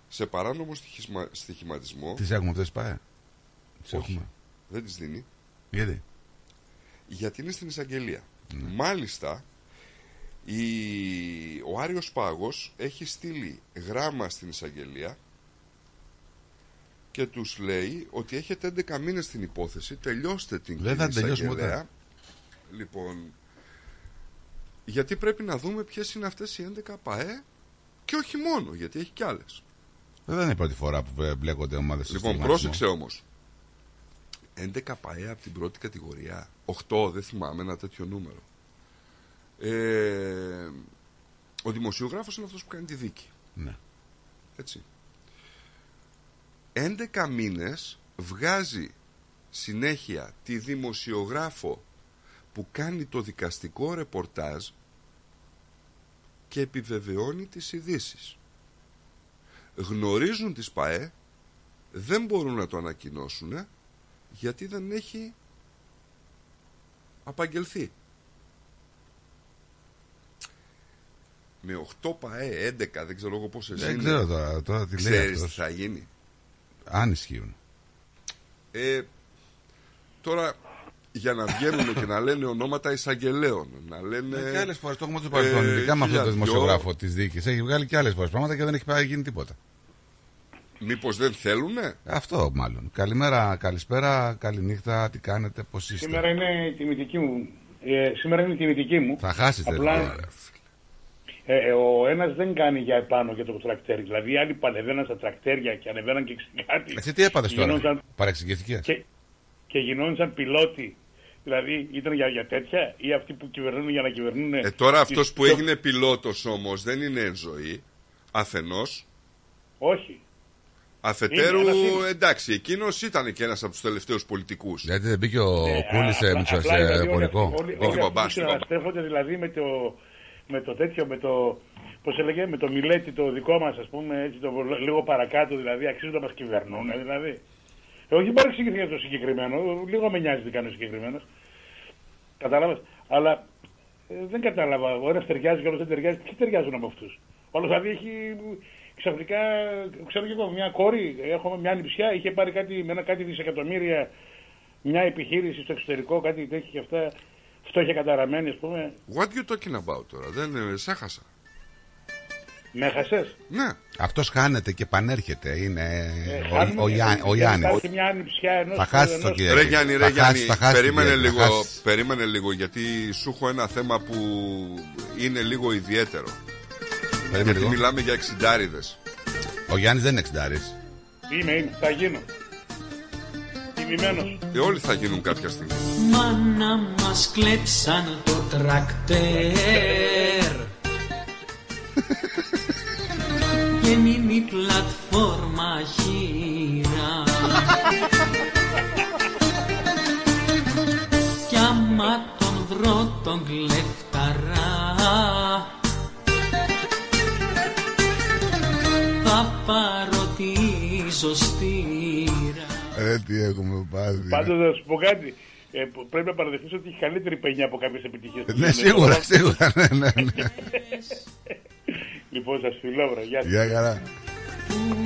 σε παράνομο στοιχισμα... στοιχηματισμό. Τις έχουμε αυτές ΠΑΕ? Τις έχουμε. Δεν τις δίνει. Γιατί? Γιατί είναι στην εισαγγελία. Ναι. Μάλιστα η... ο Άριος Πάγος έχει στείλει γράμμα στην εισαγγελία και τους λέει ότι έχετε έντεκα μήνες στην υπόθεση, τελειώστε την εισαγγελέα. Δεν θα τελειώσουμε ποτέ. Λοιπόν, γιατί πρέπει να δούμε ποιες είναι αυτές οι έντεκα ΠΑΕ και όχι μόνο, γιατί έχει κι άλλες. Δεν είναι η πρώτη φορά που μπλέκονται ομάδες. Λοιπόν, πρόσεξε όμως. έντεκα ΠΑΕ από την πρώτη κατηγορία, οκτώ, δεν θυμάμαι ένα τέτοιο νούμερο. Ε, ο δημοσιογράφος είναι αυτός που κάνει τη δίκη. Ναι. Έτσι. έντεκα μήνες βγάζει συνέχεια τη δημοσιογράφο που κάνει το δικαστικό ρεπορτάζ και επιβεβαιώνει τις ειδήσεις. Γνωρίζουν τις ΠΑΕ, δεν μπορούν να το ανακοινώσουν γιατί δεν έχει απαγγελθεί. Με οκτώ ΠΑΕ, έντεκα, δεν ξέρω εγώ πόσες είναι. Δεν ξέρω τώρα, τώρα τι λέει αυτός. Ξέρεις τι θα γίνει. Αν ισχύουν. Ε, τώρα, για να βγαίνουν και να λένε ονόματα εισαγγελέων. Να λένε... Ε, και άλλες φορές, το έχουμε τους παρελθόν. Ειδικά ε, με αυτόν τον δημοσιογράφο της δίκης. Έχει βγάλει και άλλες φορές πράγματα και δεν έχει γίνει τίποτα. Μήπως δεν θέλουνε. Αυτό μάλλον. Καλημέρα, καλησπέρα, καληνύχτα, τι κάνετε, πώς είστε. Σήμερα είναι η τιμητική μου. Ε, σήμερα είναι η τιμητική μου. Θα χάσετε. Απλά... Ε, ο ένας δεν κάνει για επάνω για το τρακτέρι. Δηλαδή οι άλλοι παλευαίναν στα τρακτέρια και ανεβαίναν και ξεκινάτη. Εσύ τι έπαθες τώρα, γινόντουσαν... παρεξηγηθήκες. Και, και γινόντουσαν πιλότοι. Δηλαδή ήταν για, για τέτοια ή αυτοί που κυβερνούν για να κυβερνούν. Ε, τώρα αυτός που έγινε πιλότος όμως δεν είναι εν ζωή. Αφενός. Όχι. Αφετέρου, είναι, εντάξει, εκείνος ήταν και ένας από τους τελευταίους πολιτικούς. Γιατί δεν μπήκε ο ε, Κούλης σε πολιτικό. Όλοι αυτοί συναναστρέφονται δηλαδή με το... με το τέτοιο, με το, πώς έλεγε, με το μιλέτη το δικό μας, ας πούμε, έτσι, το, λίγο παρακάτω, δηλαδή, αξίζουν να μας κυβερνούν, δηλαδή. Εγώ δεν παρεξηγήθηκα για το συγκεκριμένο, λίγο με νοιάζει τι κάνει ο συγκεκριμένος. Κατάλαβες, αλλά ε, δεν κατάλαβα, ο ένας ταιριάζει και ο άλλος δεν ταιριάζει, ποιοι ταιριάζουν από αυτούς. Όλος δηλαδή έχει ξαφνικά, ξέρω και εγώ, μια κόρη, έχουμε μια νηψιά, είχε πάρει κάτι, με ένα κάτι δισεκατομμύρια, μια επιχείρηση στο εξωτερικό, κάτι τέτοιο και αυτά. Φτώχεια καταραμένη, ας πούμε. What you talking about τώρα, δεν σε έχασα. Με έχασες. Ναι. Αυτός χάνεται και πανέρχεται, είναι ε, ο, ο, ο, Ιά, ο Γιάννης. Θα χάσει το κύριο. Ρε Γιάννη, ρε Γιάννη, περίμενε λίγο, περίμενε λίγο, γιατί σου έχω ένα θέμα που είναι λίγο ιδιαίτερο. Περίμενε γιατί λίγο. Μιλάμε για εξιντάριδες. Ο Γιάννης δεν είναι εξιντάρις. Είμαι, είμαι, θα γίνω. Και όλοι θα γίνουν κάποια στιγμή. Μάνα μας κλέψαν το τρακτέρ. Και μην η πλατφόρμα γύρα. Κι άμα τον βρω τον κλεφταρά, θα πάρω τη ζωστήρα. Ε, τι έχουμε πάθει. Πάντως να σου πω κάτι. Ε, πρέπει να παραδεχθείς ότι έχει καλύτερη παινιά από κάποιες επιτυχίες. Ναι, σίγουρα, σίγουρα. Ναι, ναι, ναι. Λοιπόν, σας φιλόβρα. Γεια σας. Γεια καλά.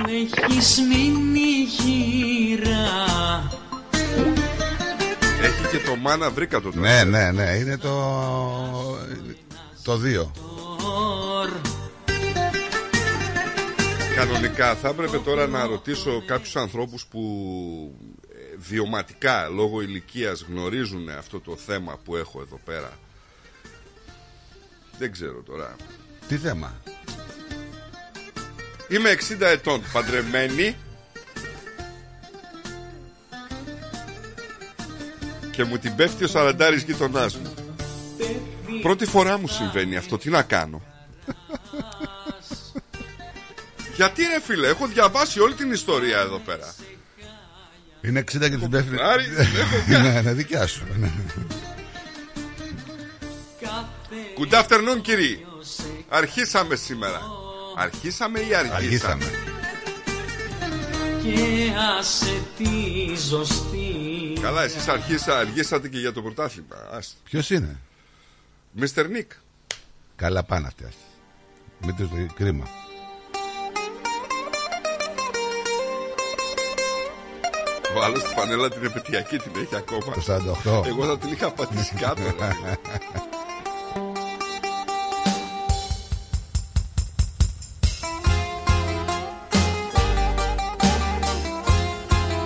Έχεις μείνει γύρα. Έχει και το μάνα βρήκα το τώρα. Ναι, ναι, ναι. Είναι το... το δύο. Κανονικά θα έπρεπε τώρα να ρωτήσω κάποιους ανθρώπους που βιωματικά λόγω ηλικίας γνωρίζουν αυτό το θέμα που έχω εδώ πέρα. Δεν ξέρω τώρα. Τι θέμα? Είμαι εξήντα ετών παντρεμένη και μου την πέφτει ο σαραντάρης γειτονάς μου. Πρώτη φορά μου συμβαίνει αυτό, τι να κάνω? Γιατί ρε φίλε, έχω διαβάσει όλη την ιστορία εδώ πέρα. Είναι εξήντα και την πέφτει. Ναι, ναι, δικιά σου. Good afternoon κύριοι. Αρχίσαμε σήμερα. Αρχίσαμε ή αργήσαμε? Καλά, εσείς αρχίσα, αργήσατε και για το πρωτάθλημα. Ποιος είναι? Μίστερ Νίκ. Καλά πάνε αυτές. Μην τους λέει κρίμα. Ο άλλος τη φανέλα την επαιτειακή την έχει ακόμα. Το σαράντα οκτώ. Εγώ θα την είχα πατήσει κάτω.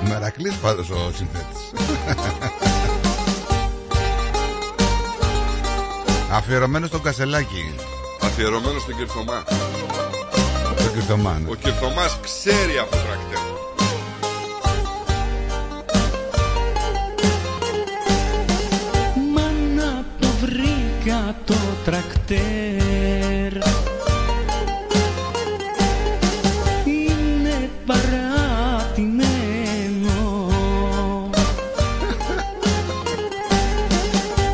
Μερακλής πάντως ο συνθέτης. Αφιερωμένο στον Κασελάκη. Αφιερωμένο στον Κυρθωμά. Στον Κυρθωμά, ναι. Ο Κυρθωμάς ξέρει από τρακτέρ. Για το τρακτέρ είναι παρατημένο.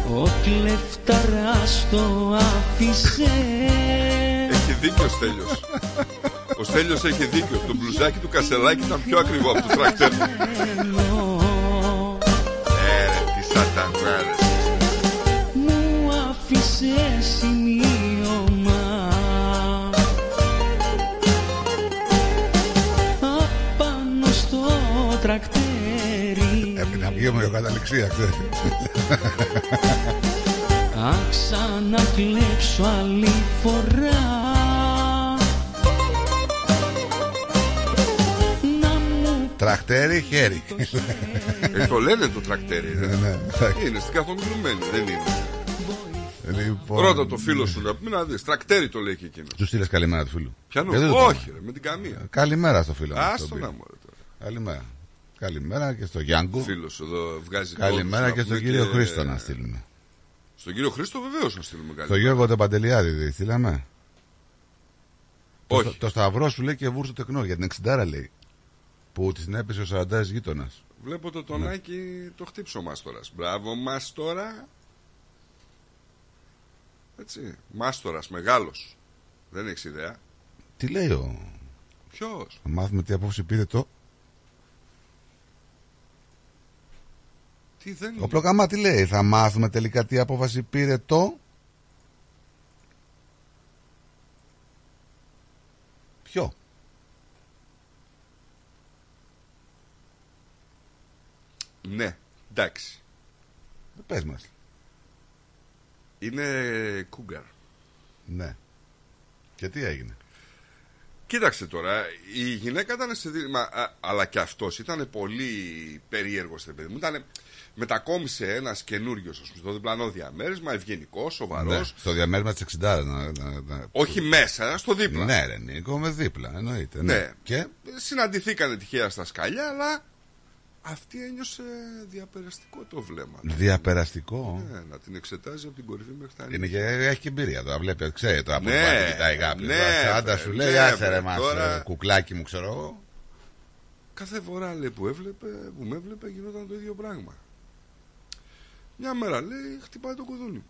Ο κλεφταράς το άφησε. Έχει δίκιο ο Στέλιος. Ο Στέλιος έχει δίκιο. Το μπλουζάκι του Κασελάκη ήταν πιο ακριβό από το τρακτέρ. Έρε, τι σατανάρες. Μου άφησε σημείωμα. Απάνω στο τρακτέρι. Έπρεπε να βγει ομοιοκαταληξία, ξέρετε. Θα ξανακλέψω άλλη φορά. Τρακτέρι, χέρι. Ε, το λένε το τρακτέρι. Ναι, ναι. Είναι στην καθομιλουμένη, δεν είναι. Λοιπόν... Ρώτα το φίλο σου να πούμε να δεις. Τρακτέρι το λέει και εκείνο. Του στείλες καλημέρα του φίλου. Πιανού. Όχι, ρε, με την καμία. Καλημέρα στο φίλο. Άστο να μου ρε. Καλημέρα. Καλημέρα και στο Γιάνγκο. Φίλος εδώ βγάζει. Καλημέρα και στον κύριο Χρήστο να στείλουμε. Στον κύριο Χρήστο βεβαίως να στείλουμε καλή. Στον Γιώργο τον Παντελιάδη δεν στείλαμε. Όχι. Το, το Σταυρό σου λέει και βούρσο τεκνό για την εξιντάρα λέει. Που την έπεσε ο Σαραντάς γείτονας. Βλέπω το τονάκι ναι. Το χτύψε ο Μάστορας. Μπράβο Μάστορα. Έτσι. Μάστορας μεγάλος. Δεν έχεις ιδέα. Τι λέει ο... Ποιος. Να μάθουμε τι απόψη πήρε το... Τι δεν... Ο Πλοκαμά τι λέει, θα μάθουμε τελικά τι απόφαση πήρε το... Ποιο. Ναι, εντάξει. Πες μας. Είναι κούγκαρ. Ναι. Και τι έγινε. Κοίταξε τώρα, η γυναίκα ήταν σε δίλημα, αλλά και αυτός ήταν πολύ περίεργος, παιδί μου. Ήτανε, μετακόμισε ένας καινούριος, ας πούμε, στο διπλανό διαμέρισμα, ευγενικός, σοβαρός. Ναι, στο διαμέρισμα της εξιντάρα. Να, να, να... Όχι μέσα, στο δίπλα. Ναι, ρε Νίκο, με δίπλα, εννοείται. Ναι. Ναι. Και... συναντηθήκανε τυχαία στα σκαλιά, αλλά αυτή ένιωσε διαπεραστικό το βλέμμα. Διαπεραστικό. Ναι, να την εξετάζει από την κορυφή μέχρι τα νύχια. Έχει και εμπειρία τώρα, βλέπει, ξέρει τώρα από πάνω τη κοιτάει κάποιο. Ναι, άντα σου λέει, άσε ρε μας, κουκλάκι μου, ξέρω εγώ. Κάθε φορά λέει που, έβλεπε, που με έβλεπε γινόταν το ίδιο πράγμα. Μια μέρα λέει, χτυπάει το κουδούνι μου.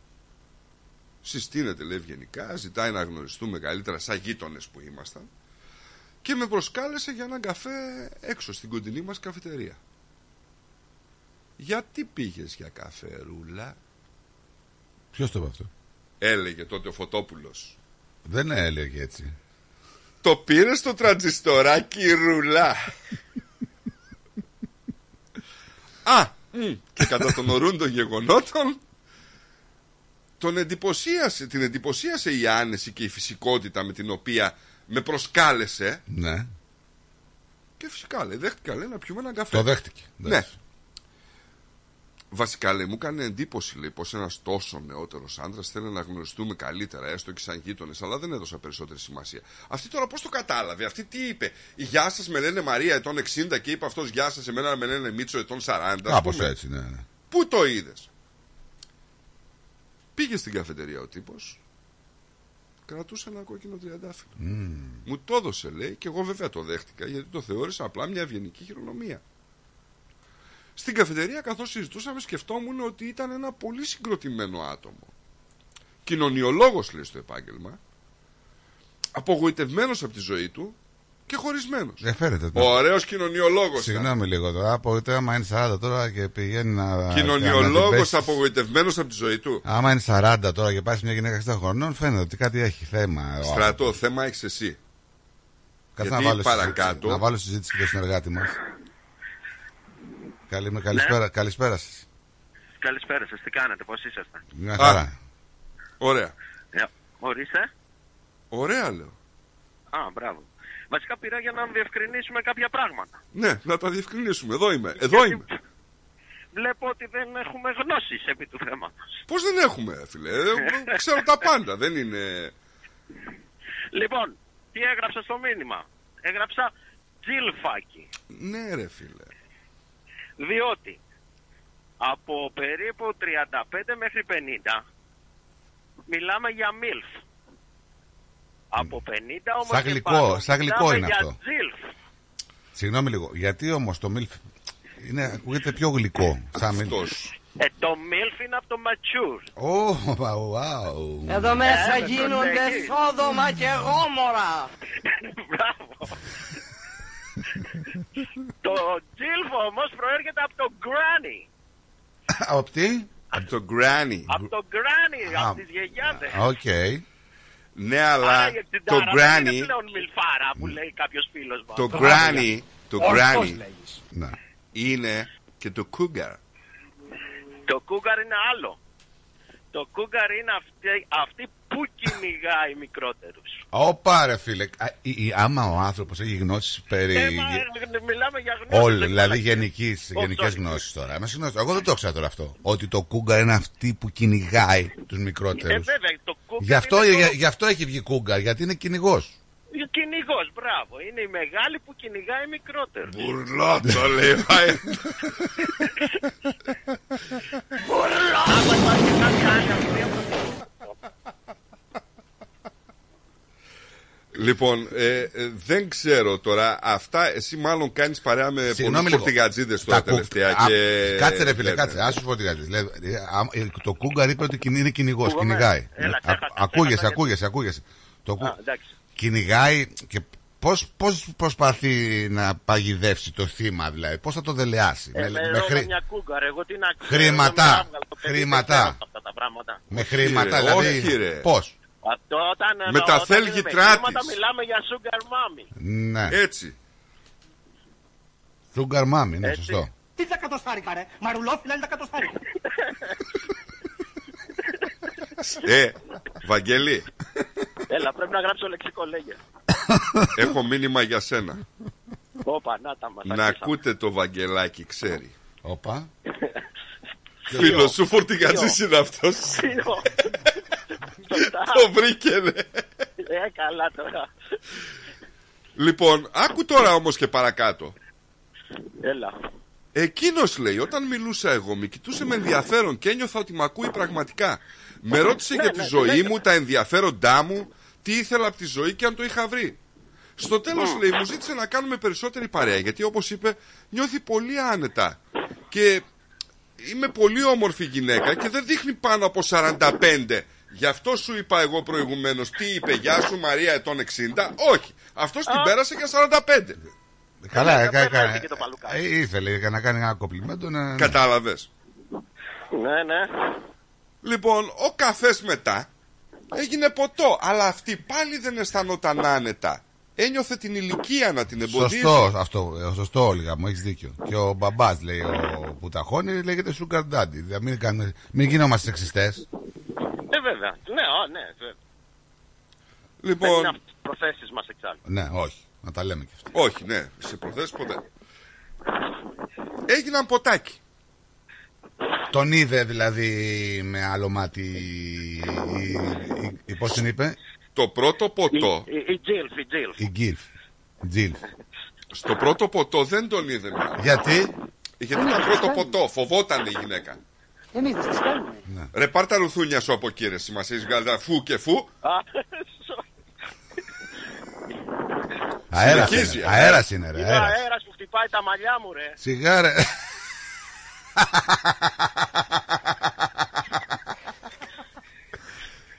Συστήνεται, λέει ευγενικά, ζητάει να γνωριστούμε καλύτερα σαν γείτονες που ήμασταν και με προσκάλεσε για έναν καφέ έξω στην κοντινή μας καφετερία. Γιατί πήγες για καφερούλα? Ποιος το είπε αυτό? Έλεγε τότε ο Φωτόπουλος. Δεν έλεγε έτσι. Το πήρες το τραντζιστοράκι ρουλά. Α, μ, και κατά τον ορούν των γεγονότων τον εντυπωσίασε, την εντυπωσίασε η άνεση και η φυσικότητα με την οποία με προσκάλεσε. Ναι. Και φυσικά λέει, δέχτηκα λέει να πιούμε έναν καφέ. Το δέχτηκε. Ναι. Βασικά λέει, μου έκανε εντύπωση λέει, πως ένας τόσο νεότερος άντρας θέλει να γνωριστούμε καλύτερα, έστω και σαν γείτονες, αλλά δεν έδωσα περισσότερη σημασία. Αυτή τώρα πώς το κατάλαβε, αυτή τι είπε. Γεια σας, με λένε Μαρία ετών εξήντα και είπε αυτός γεια σας, εμένα με λένε Μίτσο ετών σαράντα. Κάπως έτσι, ναι, ναι. Πού το είδες. Πήγε στην καφετερία ο τύπος, κρατούσε ένα κόκκινο τριαντάφυλλο. Mm. Μου το έδωσε λέει και εγώ βέβαια το δέχτηκα γιατί το θεώρησα απλά μια ευγενική χειρονομία. Στην καφετερία καθώς συζητούσαμε σκεφτόμουν ότι ήταν ένα πολύ συγκροτημένο άτομο. Κοινωνιολόγος λέει στο επάγγελμα, απογοητευμένος από τη ζωή του και χωρισμένος. Φαίνεται, ωραίος κοινωνιολόγος. Συγγνώμη λίγο τώρα, απογοητεύμα είναι σαράντα τώρα και πηγαίνει να... Κοινωνιολόγος απογοητευμένος από τη ζωή του. Άμα είναι σαράντα τώρα και πάει σε μια γυναίκα εξήντα χρονών φαίνεται ότι κάτι έχει θέμα. Στρατό, θέμα έχεις εσύ. Κάτσε να βάλω παρακάτω. Να βάλω συζήτηση και το συνεργάτη μας. Καλή, καλησπέρα, ναι. Καλησπέρα σας. Καλησπέρα σας, τι κάνετε, πώς είσαστε? Μια χαρά. Α, ωραία. Yeah. Ορίστε. Ωραία λέω. Α, μπράβο. Βασικά πήρα για να διευκρινίσουμε κάποια πράγματα. Ναι, να τα διευκρινίσουμε, εδώ είμαι, εδώ γιατί είμαι. Βλέπω ότι δεν έχουμε γνώσεις επί του θέματος. Πώς δεν έχουμε φίλε, ξέρω τα πάντα, δεν είναι... Λοιπόν, τι έγραψα στο μήνυμα? Έγραψα τζιλφάκι. Ναι ρε φίλε. Διότι από περίπου τριάντα πέντε μέχρι πενήντα μιλάμε για μιλφ. Από πενήντα όμως σαν γλυκό, και πάνω, σαν γλυκό είναι για αυτό. Τζιλφ. Συγγνώμη λίγο, γιατί όμως το μιλφ είναι, ακούγεται πιο γλυκό. Σαν αυτός. Ε, το μίλφ είναι από το ματσούρ. Oh, wow. Εδώ μέσα ε, γίνονται Σόδομα και Γόμορα. Μπράβο. Το τζίλφ όμως προέρχεται από το γκράνι. Από τι? Από το γκράνι. Από το γκράνι, από τις γιαγιάδες. Οκ. Ναι, αλλά το γκράνι είναι πλέον μιλφάρα που λέει κάποιος φίλος μας. Το γκράνι, το γκράνι είναι και το cougar. Το cougar είναι άλλο. Το cougar είναι αυτή, αυτή που κυνηγάει μικρότερους. Όπα ρε φίλε, α, η, η, άμα ο άνθρωπος έχει γνώσεις περί... Ε, μα, μιλάμε για γνώσεις. Όλοι, δηλαδή γενικής, γενικές γνώσεις τώρα. Εγώ δεν το ξέρω τώρα αυτό. Ότι το cougar είναι αυτή που κυνηγάει τους μικρότερους. Ε, βέβαια, το cougar γι, αυτό, είναι... γι' αυτό έχει βγει cougar, γιατί είναι κυνηγός. Κυνηγός, μπράβο. Είναι η μεγάλη που κυνηγάει μικρότερους. Μπουρλό το λέει. Μπουρλό. Άμα υπάρχει κάποια άλλη. Λοιπόν, ε, ε, δεν ξέρω τώρα. Αυτά εσύ μάλλον κάνεις παρέα με πολλούς φορτηγατζίδες τώρα τελευταία. Α, και... Κάτσε ρε φίλε, κάτσε. Άσους φορτηγατζίδες. Το cougar είπε ότι είναι κυνηγός, κυνηγάει. Ακούγεσαι, ακούγεσαι, ακούγεσαι. Κυνηγάει και πώς, πώς προσπαθεί να παγιδεύσει το θύμα, δηλαδή, πώς θα το δελεάσει. Ε, με, με χρή... κούγκαρ, εγώ τι να... Χρήματα, χρήματα. Με χρήματα, δηλαδή, πώς. Με τα θέλγη τράτης. Με μιλάμε για sugar mommy. Ναι. Έτσι. Sugar mommy, είναι σωστό. Τι τα κατοστάρικα ρε, μαρουλόφιλα είναι τα κατοστάρικα. Ε, Βαγγέλη. Έλα, πρέπει να γράψω λεξικό, λέγε. Έχω μήνυμα για σένα. Οπα, να τα μας. Να ακούτε το Βαγγελάκι, ξέρει. Οπα. Φίλος σου φορτηγατζής είναι αυτός. Το βρήκε, ναι. Ε, καλά τώρα. Λοιπόν, άκου τώρα όμως και παρακάτω. Έλα. Εκείνος λέει, όταν μιλούσα εγώ, με κοιτούσε με ενδιαφέρον και ένιωθα ότι μ' ακούει πραγματικά. Με ρώτησε για τη ζωή μου, τα ενδιαφέροντά μου, τι ήθελα από τη ζωή και αν το είχα βρει. Στο τέλος λέει, μου ζήτησε να κάνουμε περισσότερη παρέα, γιατί όπως είπε, νιώθει πολύ άνετα. Και είμαι πολύ όμορφη γυναίκα και δεν δείχνει πάνω από σαράντα πέντε. Γι' αυτό σου είπα εγώ προηγουμένως, τι είπε, γεια σου Μαρία ετών εξήντα. Όχι, αυτός την πέρασε για σαράντα πέντε. Καλά, έκανε. Ήθελε να κάνει ένα κομπλιμέντο. Κατάλαβες. Ναι, ναι. Λοιπόν, ο καφές μετά έγινε ποτό, αλλά αυτή πάλι δεν αισθανόταν άνετα. Ένιωθε την ηλικία να την εμποδίζει. Σωστό, αυτό, σωστό Όλγα μου, έχεις δίκιο. Και ο μπαμπάς λέει, ο Πουταχώνη λέγεται sugar daddy. Μην, καν, μην γινόμαστε σεξιστές. Ναι, βέβαια. Ναι, ό, ναι, βέβαια. Λοιπόν... Δεν είναι αυτές τις προθέσεις μας εξάλλου. Ναι, όχι. Να τα λέμε και αυτά. Όχι, ναι. Σε προθέσεις ποτέ. Έγιναν ποτάκι. Τον είδε δηλαδή με άλλο μάτι η, η, η, πώς την είπε, το πρώτο ποτό. Η Γκίλφ. Στο πρώτο ποτό δεν τον είδε. Γιατί? Γιατί ήταν πρώτο ποτό. Φοβόταν η γυναίκα. Εμείς δεν σας κάνουμε. Ρε πάρ' τα ρουθούνια σου από κύριε. Μας έχεις βγάλει φου και φου. Αέρας είναι. Αέρας είναι ρε. Είναι αέρας που χτυπάει τα μαλλιά μου ρε. Σιγά ρε.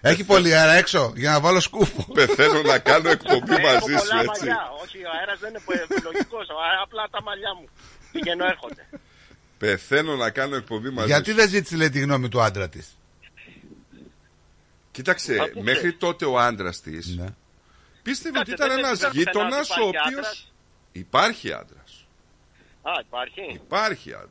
Έχει πολύ αέρα έξω για να βάλω σκούφο. Πεθαίνω να κάνω εκπομπή μαζί σου έτσι. Όχι, ο αέρας δεν είναι επιλογικός. Απλά τα μαλλιά μου πηγαίνω έρχονται. Πεθαίνω να κάνω εκπομπή μαζί. Γιατί δεν ζήτησε λέει τη γνώμη του άντρα της? Κοίταξε, μέχρι τότε ο άντρας της πίστευε ότι ήταν ένας γείτονας ο οποίος... Υπάρχει άντρας. Α, υπάρχει. Υπάρχει άντρας.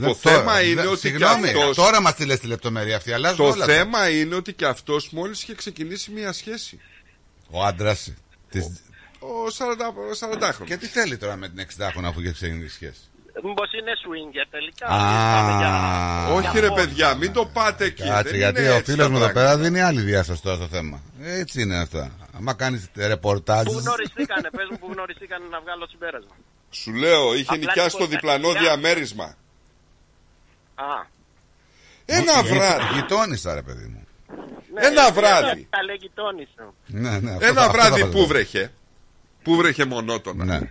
Το θέμα είναι ότι και αυτός... Τώρα μας τη λες τη λεπτομέρεια αυτή. Το θέμα είναι ότι και αυτός μόλις είχε ξεκινήσει μια σχέση. Ο άντρας. Ο σαραντάχρονος. Και τι θέλει τώρα με την εξηντάχρονη αφού είχε ξεκινήσει σχέση? Μήπως είναι σουίνγκερ τελικά? Όχι ρε παιδιά, μην το πάτε εκεί. Κάτσε, γιατί ο φίλος μου εδώ πέρα δίνει άλλη διάσταση τώρα στο θέμα. Έτσι είναι αυτά. Άμα κάνεις ρεπορτάζ. Πού γνωριστήκανε, πες μου που γνωριστήκανε να βγάλω συμπέρασμα. Σου λέω, είχε απλά νοικιάσει λοιπόν, το διπλανό νοικιά... διαμέρισμα. Α. Ένα βράδυ. Γειτόνισσα, ρε παιδί μου. Ναι, ένα βράδυ. Τα λέει γειτόνισσα. Ναι, ναι, αυτό, ένα αυτό, βράδυ αυτό που βρέχε. Που βρέχε μονότονα. Ναι.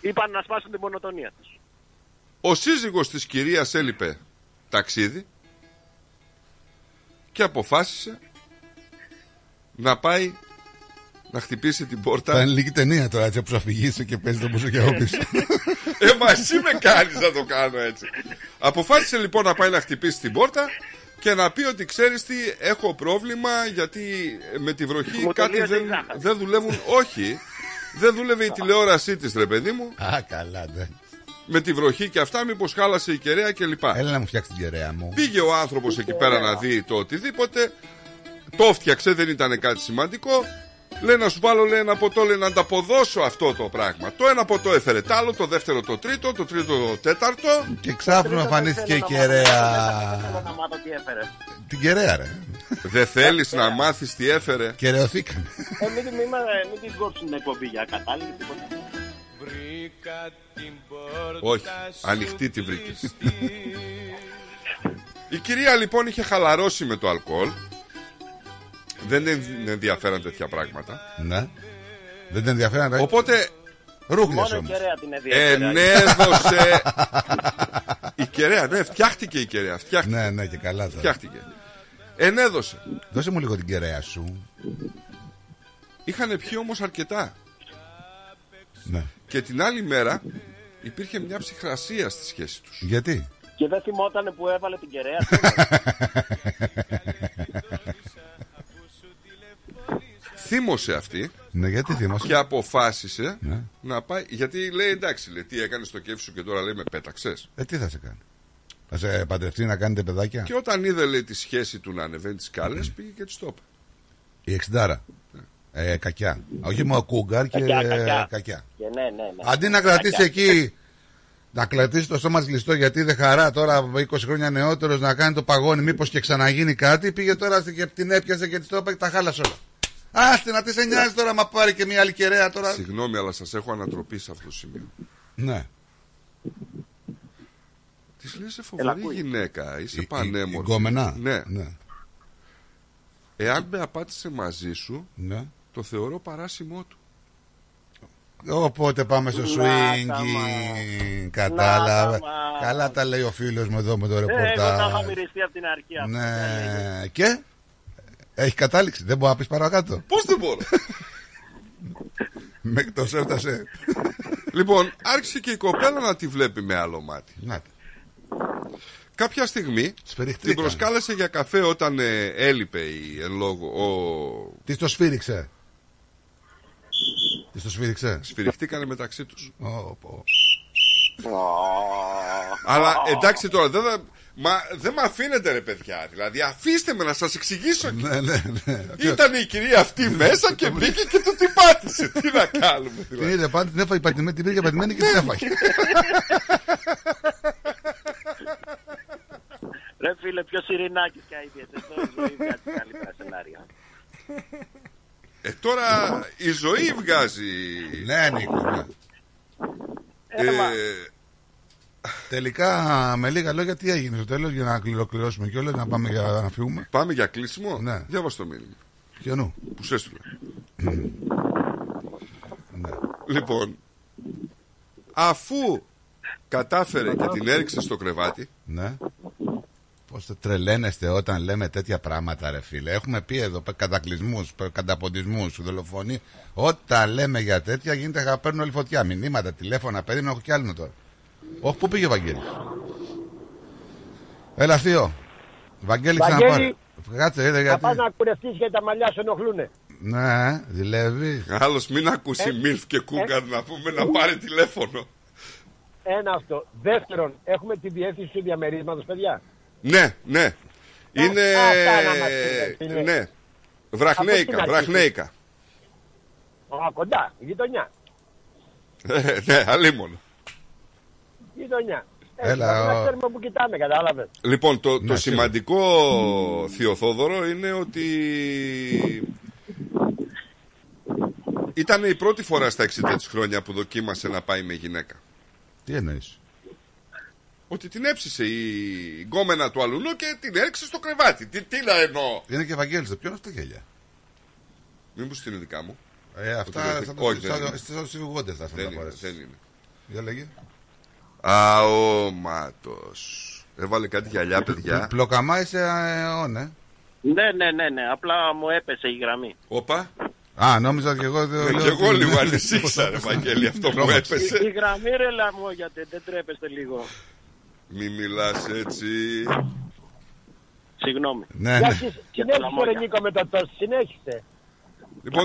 Είπαν να σπάσουν την μονοτονία τους. Ο σύζυγος της κυρίας έλειπε ταξίδι και αποφάσισε να πάει να χτυπήσει την πόρτα. Θα είναι λίγη ταινία τώρα, έτσι, όπως αφηγείσαι και παίζει το μπουζουκιό πίσω. Ε, μα εσύ με κάνεις να το κάνω έτσι. Αποφάσισε λοιπόν να πάει να χτυπήσει την πόρτα και να πει ότι ξέρεις τι, έχω πρόβλημα γιατί με τη βροχή κάτι δεν, δεν δουλεύουν. Όχι, δεν δούλευε η τηλεόρασή της, ρε παιδί μου. Α, καλά, ναι. Με τη βροχή και αυτά, μήπως χάλασε η κεραία κλπ. Έλα να μου φτιάξει την κεραία μου. Πήγε ο άνθρωπος εκεί πέρα να δει το οτιδήποτε. Το φτιάξε, δεν ήταν κάτι σημαντικό. Λέει να σου βάλω, λέει, ένα ποτό, λέει, να ανταποδώσω αυτό το πράγμα. Το ένα ποτό έφερε τ' άλλο, το δεύτερο το τρίτο, το τρίτο το τέταρτο. Και ξάφνου εμφανίστηκε η κεραία. Την κεραία, ρε. Δεν θέλεις να μάθεις τι έφερε. Κεραιωθήκανε. Μην την κόψουν την εκπομπή για κατάλληλη. Όχι, ανοιχτή τη βρήκε. Η κυρία λοιπόν είχε χαλαρώσει με το αλκοόλ. Δεν ενδιαφέραν τέτοια πράγματα. Ναι. Δεν την ενδιαφέραν. Οπότε ρούχλες όμως. Ενέδωσε. Η κεραία, ναι, φτιάχτηκε η κεραία. Φτιάχτηκε. Ναι, ναι, και καλά τώρα. Φτιάχτηκε. Ενέδωσε. Δώσε μου λίγο την κεραία σου. Είχανε πιει όμως αρκετά. Ναι. Και την άλλη μέρα υπήρχε μια ψυχρασία στη σχέση τους. Γιατί? Και δεν θυμότανε που έβαλε την κεραία. Θύμωσε αυτή. Ναι, γιατί θύμωσε? Και αποφάσισε, ναι, να πάει. Γιατί λέει εντάξει, λέει, τι έκανες το κέφι σου και τώρα, λέει, με πέταξες. Ε, τι θα σε κάνει? Θα σε παντρευτεί να κάνετε παιδάκια? Και όταν είδε, λέει, τη σχέση του να ανεβαίνει τις σκάλες, mm. πήγε και της το είπε. Η εξιντάρα. Ναι. Ε, κακιά. Όχι μόνο κούγκαρ και κακιά. κακιά. κακιά. Και ναι, ναι, ναι. Αντί να κρατήσει εκεί, να κρατήσει το σώμα κλειστό, γιατί δεν χαρά τώρα είκοσι χρόνια νεότερος να κάνει το παγόνι, μήπως και ξαναγίνει κάτι, πήγε τώρα και την έπιασε και της το είπε και τα χάλασε όλα. Άστε να τι σε νοιάζει τώρα, μα πάρει και μια άλλη κεραία τώρα. Συγγνώμη, αλλά σας έχω ανατροπή σε αυτό το σημείο. Ναι. Της λέει, είσαι φοβερή γυναίκα, είσαι η, πανέμορφη. Γκόμενα. Ναι. ναι. Εάν με απάτησε μαζί σου, ναι, το θεωρώ παράσιμό του. Οπότε πάμε στο swing. Κατάλαβα. Καλά τα λέει ο φίλος μου εδώ με το ρεπορτάζ. Εγώ τα είχα μυριστεί από την αρχή. Ναι. Και... έχει κατάληξη, δεν μπορώ να πεις παρακάτω. Πώς δεν μπορώ. Μέχρι τόσο έφτασε. Λοιπόν, άρχισε και η κοπέλα να τη βλέπει με άλλο μάτι. Νάτε. Κάποια στιγμή την προσκάλεσε για καφέ όταν ε, έλειπε η εν λόγω. Ο... Τη το σφύριξε. Τη το σφύριξε. Σφυριχτήκανε μεταξύ τους. Oh, oh. Αλλά εντάξει τώρα, δεν θα... Μα δεν με αφήνετε, ρε παιδιά. Δηλαδή αφήστε με να σας εξηγήσω. Ναι, ναι, ναι. Ήταν η κυρία αυτή μέσα και μπήκε και το την πάτησε. Τι να κάνουμε δηλαδή. Την πάτησε, την έφαγε πατημένη, την πήρε πατημένη και την έφαγε. Ρε φίλε, πιο Σιρινάκης και αίδια. Ε, τώρα η ζωή βγάζει. Ναι, Νίκο. Τελικά, με λίγα λόγια, τι έγινε στο τέλος για να κληροκυρώσουμε και όλα, να πάμε για να φύγουμε. Πάμε για κλείσιμο. Ναι. Διάβασε το μήνυμα. Ποιανού? Που σε έστειλε. Mm. Ναι. Λοιπόν, αφού κατάφερε και την έριξε στο κρεβάτι. Ναι. Πώς τρελαίνεστε όταν λέμε τέτοια πράγματα, ρε φίλε. Έχουμε πει εδώ κατακλυσμούς, καταποντισμούς, δολοφονίες. Όταν λέμε για τέτοια, γίνεται να παίρνουν όλη φωτιά. Μηνύματα, τηλέφωνα, περίμενα, έχω κι άλλο τώρα. Όχι, πού πήγε ο Βαγγέλης? Έλα, θείο. Βαγγέλη, ξαναπάρει. Κάτσε, είδε γιατί. Θα πας να κουρευτείς γιατί τα μαλλιά σου ενοχλούνε. Ναι, δουλεύεις. Άλλος μην ακούσει ε, Μίλφ και Κούγκαρ ε, να πούμε να πάρει τηλέφωνο. Ένα αυτό. Δεύτερον, έχουμε την διεύθυνση του διαμερίσματος, παιδιά. Ναι, ναι. Είναι. Α, ναι. Βραχνέικα, βραχνέικα. Α, κοντά, γειτονιά. Ε, ναι, αλίμονο. Γειτονιά. Έλα, να ξέρουμε που κοιτάμε, κατάλαβες. Λοιπόν, το, το σημαντικό, Θεοθόδωρο, είναι ότι ήταν η πρώτη φορά στα εξήντα χρόνια που δοκίμασε να πάει με γυναίκα. Τι εννοείς? Ότι την έψησε η γκόμενα του αλουνού και την έριξε στο κρεβάτι. Τι, τι να εννοώ. Είναι και Ευαγγέλιστα. Ποιο είναι αυτά τα γέλια? Μήπως είναι δικά μου. Ε, αυτά θα τα... Όχι, δεν είναι. Δεν είναι. Αόματος. Έβαλε κάτι γυαλιά, παιδιά. Πλοκαμά είσαι αιώνε. Ναι, ναι, ναι, ναι. Απλά μου έπεσε η γραμμή. Όπα. Α, νόμιζα και εγώ. Και εγώ λίγο ανησύχησα, ρε Βαγγέλη, αυτό μου έπεσε. Η γραμμή, ρε λαμό, γιατί δεν τρέπεστε λίγο. Μη μιλάς έτσι. Συγγνώμη. Συνέχισε, ρε Νίκο, με το τόσο. Συνέχισε. Λοιπόν,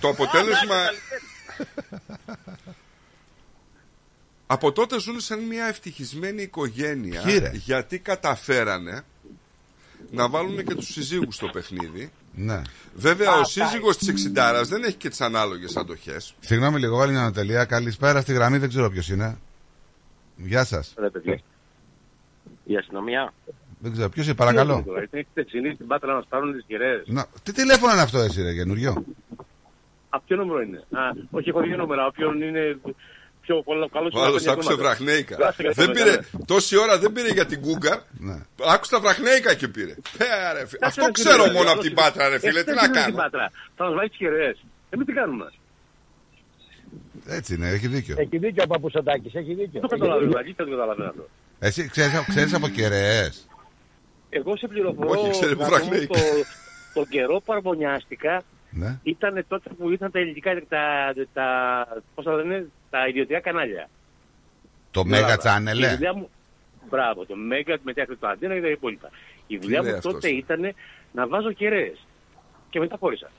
το αποτέλεσμα... Από τότε ζουν σαν μια ευτυχισμένη οικογένεια. Χήρε. Γιατί καταφέρανε να βάλουν και τους συζύγους στο παιχνίδι. Ναι. Βέβαια ο σύζυγος της εξιντάρας δεν έχει και τις ανάλογες αντοχές. Συγγνώμη λίγο, άλλη μια ανατελεία. Καλησπέρα στη γραμμή, δεν ξέρω ποιος είναι. Γεια σας. Η αστυνομία. Δεν ξέρω ποιος είναι, παρακαλώ. Έχετε ξυνήσει την Πάτρα να μας πάρουν τις κεραίες. Τι τηλέφωνο είναι αυτό εσύ, ρε καινούριο? Α, ποιο νούμερο είναι? Α, όχι, έχω δύο νούμερα. Όποιον είναι... Ο άλλος άκουσε βραχνέικα. Δεν πήρε, τόση ώρα δεν πήρε για την Κούγκα. Άκουσε τα βραχνέικα και πήρε. Αυτό ξέρω μόνο από την Πάτρα, ρε φίλε. Τι να κάνω. Θα μας βάλει τις χεραίες. Εμείς τι κάνουμε. Έτσι είναι, έχει δίκιο. Έχει δίκιο ο Παππουσαντάκης, έχει δίκιο. Δεν το καταλαβαίνω. Εσύ ξέρεις από κεραίες? Εγώ σε πληροφορώ τον καιρό παραπονιάστηκα. Ναι. Ήτανε τότε που ήταν τα ελληνικά, τα, τα, πώς θα λένε, τα ιδιωτικά κανάλια. Το Μέγα Τσάνελε. Μπράβο, το Μέγα, μετά το Αντένα και τα υπόλοιπα. Η δουλειά μου τότε ήταν να βάζω κεραίες. Και μετά χώρισα.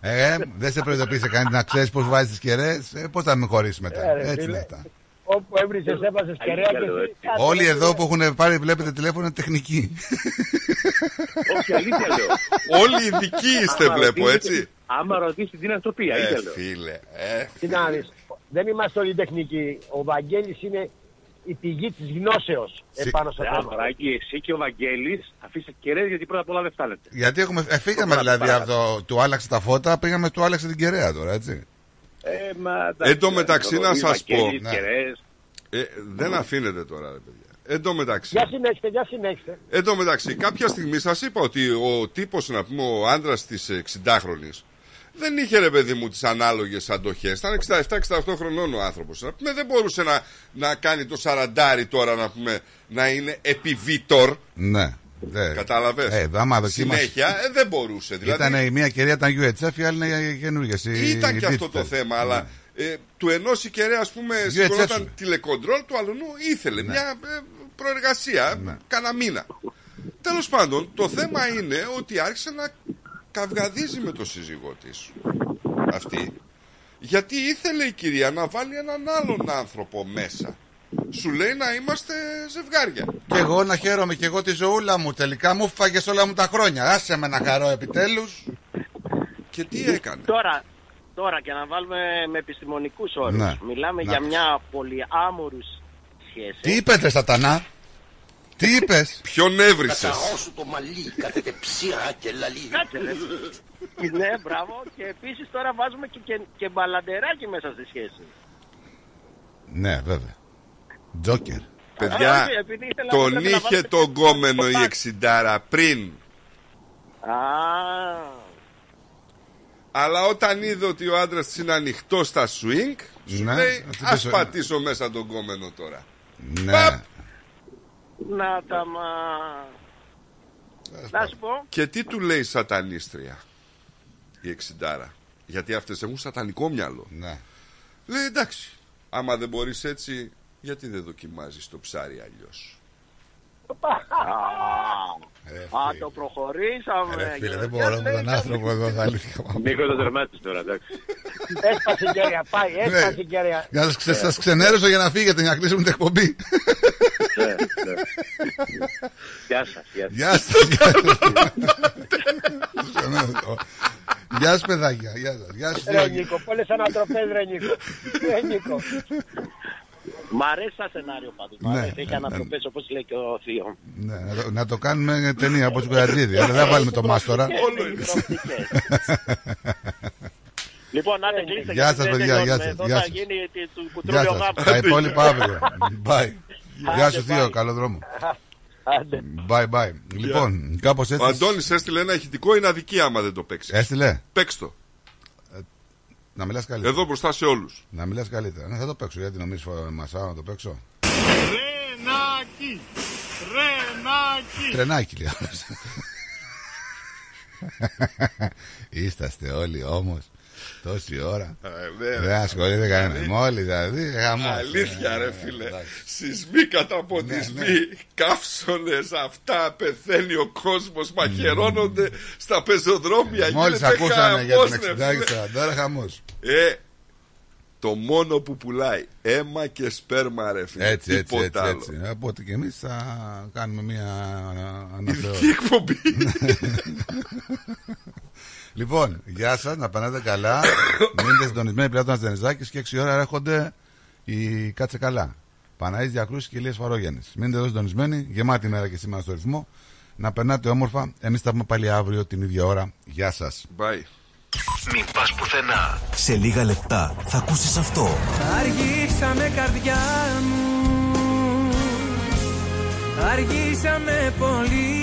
ε, δεν σε προειδοποίησε κανείς να ξέρεις πώς βάζεις τις κεραίες. Ε, πώς θα με χωρίσεις μετά. Ε, Έτσι είναι αυτά. Όπου έβρισες, έβαζες κεραία και... Όλοι εδώ που έχουν πάρει, βλέπετε τηλέφωνο, τεχνική. Όχι, αλήθεια λέω. Όλοι ειδικοί είστε, βλέπω, έτσι. Άμα ρωτήσει την ανθρωπία, ίδια λέω. Φίλε, φίλε. Δεν είμαστε όλοι τεχνικοί. Ο Βαγγέλης είναι η πηγή της γνώσεως επάνω στο θέμα. Άμπρακι, εσύ και ο Βαγγέλης αφήστε κεραίες, γιατί πρώτα απ' όλα δεν φτάνετε. Γιατί έχουμε, φύγαμε δηλαδή από του άλλαξε τα φώτα, πήγαμε του άλλαξε την κεραία τώρα, έτσι. Ε, μα, εν τω μεταξύ να σας πω, ναι. ε, δεν mm. αφήνετε τώρα, ρε παιδιά. Εν τω μεταξύ, για συνέχιστε, για συνέχιστε. Εν τω μεταξύ, κάποια στιγμή σας είπα ότι ο τύπος, να πούμε, ο άντρας της εξηντάχρονης δεν είχε, ρε παιδί μου, τις ανάλογες αντοχές. Ήταν εξήντα επτά εξήντα οκτώ χρονών ο άνθρωπος. Να πούμε, δεν μπορούσε να, να κάνει το σαραντάρι τώρα, να πούμε, να είναι επιβίτορ. Ναι. Κατάλαβες. Ε, Συνέχεια μας... ε, δεν μπορούσε. Δηλαδή... Ήταν η μία κεραία, ήταν γιου έιτς εφ, η άλλη είναι καινούργιες. Ήταν η... και αυτό το θέμα, αλλά ε, του ενός η κεραία, ας πούμε, σηκωνόταν τηλεκοντρόλ, του αλλού ήθελε ναι. μια ε, προεργασία, ναι. κανένα μήνα. Τέλος πάντων, το θέμα είναι ότι άρχισε να καυγαδίζει με τον σύζυγό της αυτή, γιατί ήθελε η κυρία να βάλει έναν άλλον άνθρωπο μέσα. Σου λέει να είμαστε ζευγάρια. Και εγώ να χαίρομαι και εγώ τη ζωούλα μου. Τελικά μου φάγες όλα μου τα χρόνια. Άσε με να χαρώ επιτέλους. Και τι έκανε τώρα, τώρα και να βάλουμε με επιστημονικούς όρους, ναι. Μιλάμε να. για μια πολυάμορους σχέση. Τι είπες ρε σατανά? Τι είπες? Ποιον έβρισες? Καταγώ σου το μαλλί. Κάθετε ψήρα και λαλί. Ναι, μπράβο. Και επίσης τώρα βάζουμε και, και, και μπαλαντεράκι μέσα στη σχέση. Ναι, βέβαια. Τζόκερ. Παιδιά, τον είχε τον γκόμενο η εξιντάρα πριν. Αλλά όταν είδε ότι ο άντρας της είναι ανοιχτός στα swing, σου λέει ας πατήσω μέσα τον γκόμενο τώρα. Να τα μα. Να σου πω. Και τι του λέει σατανίστρια η εξιντάρα? Γιατί αυτές έχουν σατανικό μυαλό. Λέει εντάξει, άμα δεν μπορείς έτσι, γιατί δεν δοκιμάζεις το ψάρι αλλιώς? Α, το προχωρήσαμε. Φίλε, δεν μπορώ με τον άνθρωπο εδώ. Νίκο, το τερμάτισε τώρα, εντάξει. Έσπασε η κέρια, πάει, έσπασε η κέρια. Σας ξενέρωσω για να φύγετε, για να κλείσουμε την εκπομπή. Γεια σας. Γεια σας. Γεια σας παιδάκια. Ρε Νίκο, πολλές ανατροφές, ρε Νίκο. Μ' αρέσει σαν σενάριο πάντως. Μ' αρέσει, έχει ανατροπές όπως λέει και ο Θείο. Να το κάνουμε ταινία από τους Καζατζίδη. Αλλά δεν βάλουμε το Μάστορα. Λοιπόν, άντε κλείστε. Γεια σας παιδιά, γεια σας. Εδώ θα γίνει του κουτρούλιο γάπτου. Τα υπόλοιπα αύριο. Γεια σου Θείο, καλό δρόμο. Bye bye. Λοιπόν, κάπως έτσι. Ο Αντώνης έστειλε ένα ηχητικό, είναι αδικία άμα δεν το παίξει. Έστειλε. Παίξ' το. Να μιλάς καλύτερα. Εδώ μπροστά σε όλους. Να μιλάς καλύτερα. Ναι, θα το παίξω. Γιατί νομίζεις μασάω να το παίξω. Τρενάκι. Τρενάκι. Τρενάκι λέει. Ίσταστε όλοι όμως. Τόση ώρα. Δεν ασχολείται κανένα. Μόλις δηλαδή. Αλήθεια ρε φίλε. Σεισμοί, καταποντισμοί, καύσονες, αυτά, πεθαίνει ο κόσμος, μαχαιρώνονται στα πεζοδρόμια. Μόλις ακούσαμε για τον εξιντάξα. Τώρα χαμός. Ε, το μόνο που πουλάει αίμα και σπέρμα ρε φίλε. Έτσι, έτσι, έτσι. Οπότε και εμείς θα κάνουμε μια αναθεώρηση. Εκπομπή. Λοιπόν, γεια σας, να περνάτε καλά. Μείνετε συντονισμένοι πλέον των Αστεριζάκης και έξι ώρα έρχονται οι Κάτσε Καλά. Παναής Διακρούση και Ηλίας Φαρόγιαννης. Μείνετε εδώ συντονισμένοι, γεμάτη ημέρα και σήμερα στο ρυθμό. Να περνάτε όμορφα. Εμείς θα πούμε πάλι αύριο την ίδια ώρα. Γεια σας. Bye. Μην πας πουθενά. Σε λίγα λεπτά θα ακούσεις αυτό. Αργήσαμε καρδιά μου. Αργήσαμε πολύ.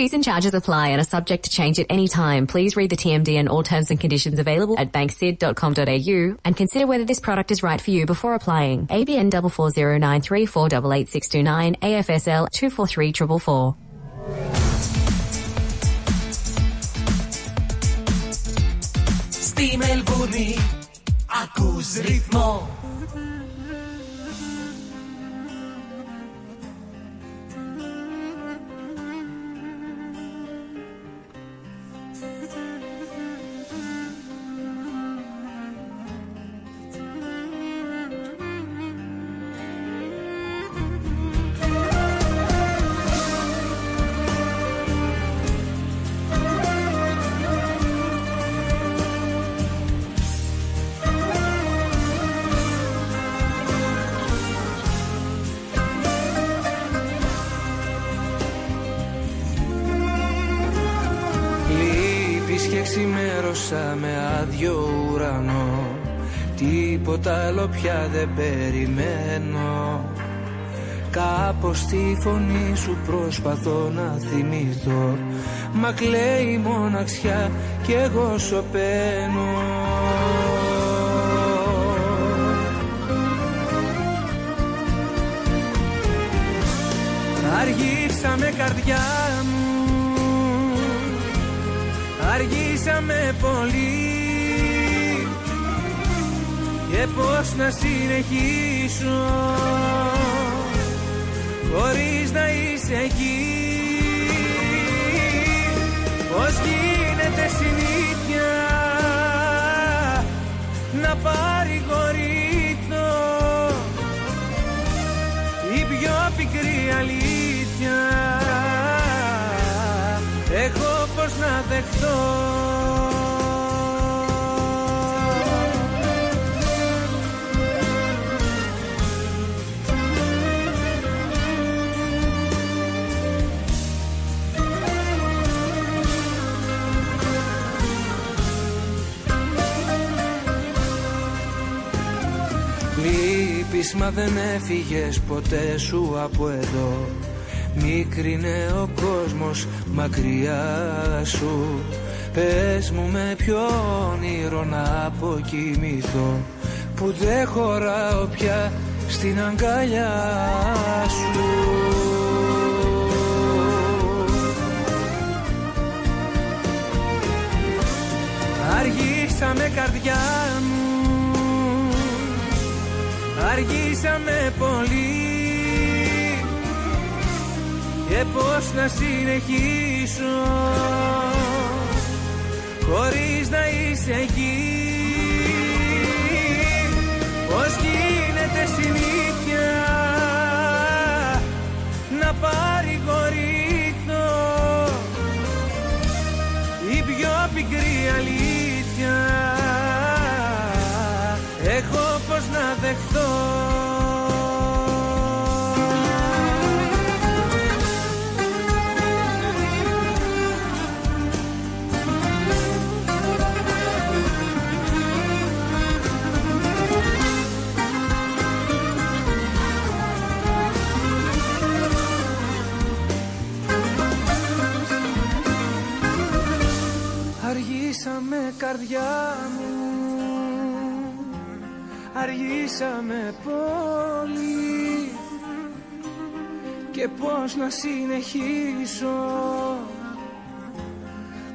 Fees and charges apply and are subject to change at any time. Please read the T M D and all terms and conditions available at bank sid dot com dot a u and consider whether this product is right for you before applying. A B N four four zero nine three four eight eight six two nine A F S L two four three four four four. Στη Μελβούρνη, ακούς ρυθμό. Με άδειο ουρανό, τίποτα άλλο πια δεν περιμένω. Κάπως τη φωνή σου προσπαθώ να θυμηθώ, μα κλαίει η μοναξιά κι εγώ σωπαίνω. Αργήσαμε καρδιά μου. Αργήσαμε πολύ και πώς να συνεχίσω χωρίς να είσαι εκεί. Πώς γίνεται συνήθεια να παρηγορείτο η πιο πικρή αλήθεια. Εγώ πώς να δεχτώ. Λείπεις μα δεν έφυγες ποτέ σου από εδώ. Μικρινέ ο κόσμος μακριά σου. Πες μου με ποιο όνειρο να αποκοιμηθώ, που δεν χωράω πια στην αγκαλιά σου. Αργήσαμε καρδιά μου. Αργήσαμε πολύ και πώς να συνεχίσω χωρίς να είσαι εκεί. Πώς γίνεται συνήθεια παρηγορήσω. Η πιο πικρή αλήθεια έχω πως να δεχτώ. Αργήσαμε, καρδιά μου, αργήσαμε πολύ, και πώς να συνεχίσω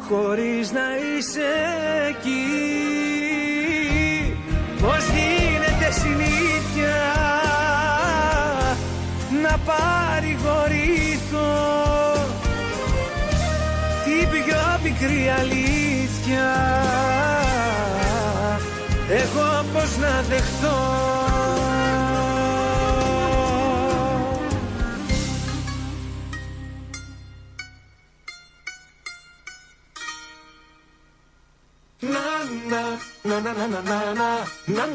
χωρίς να είσαι εκεί. Πώς γίνεται συνήθεια να παρηγορήσω την πιο πικρή αλήθεια εγώ πως να δεχτώ. Να, να, να, να, να, να, να, να.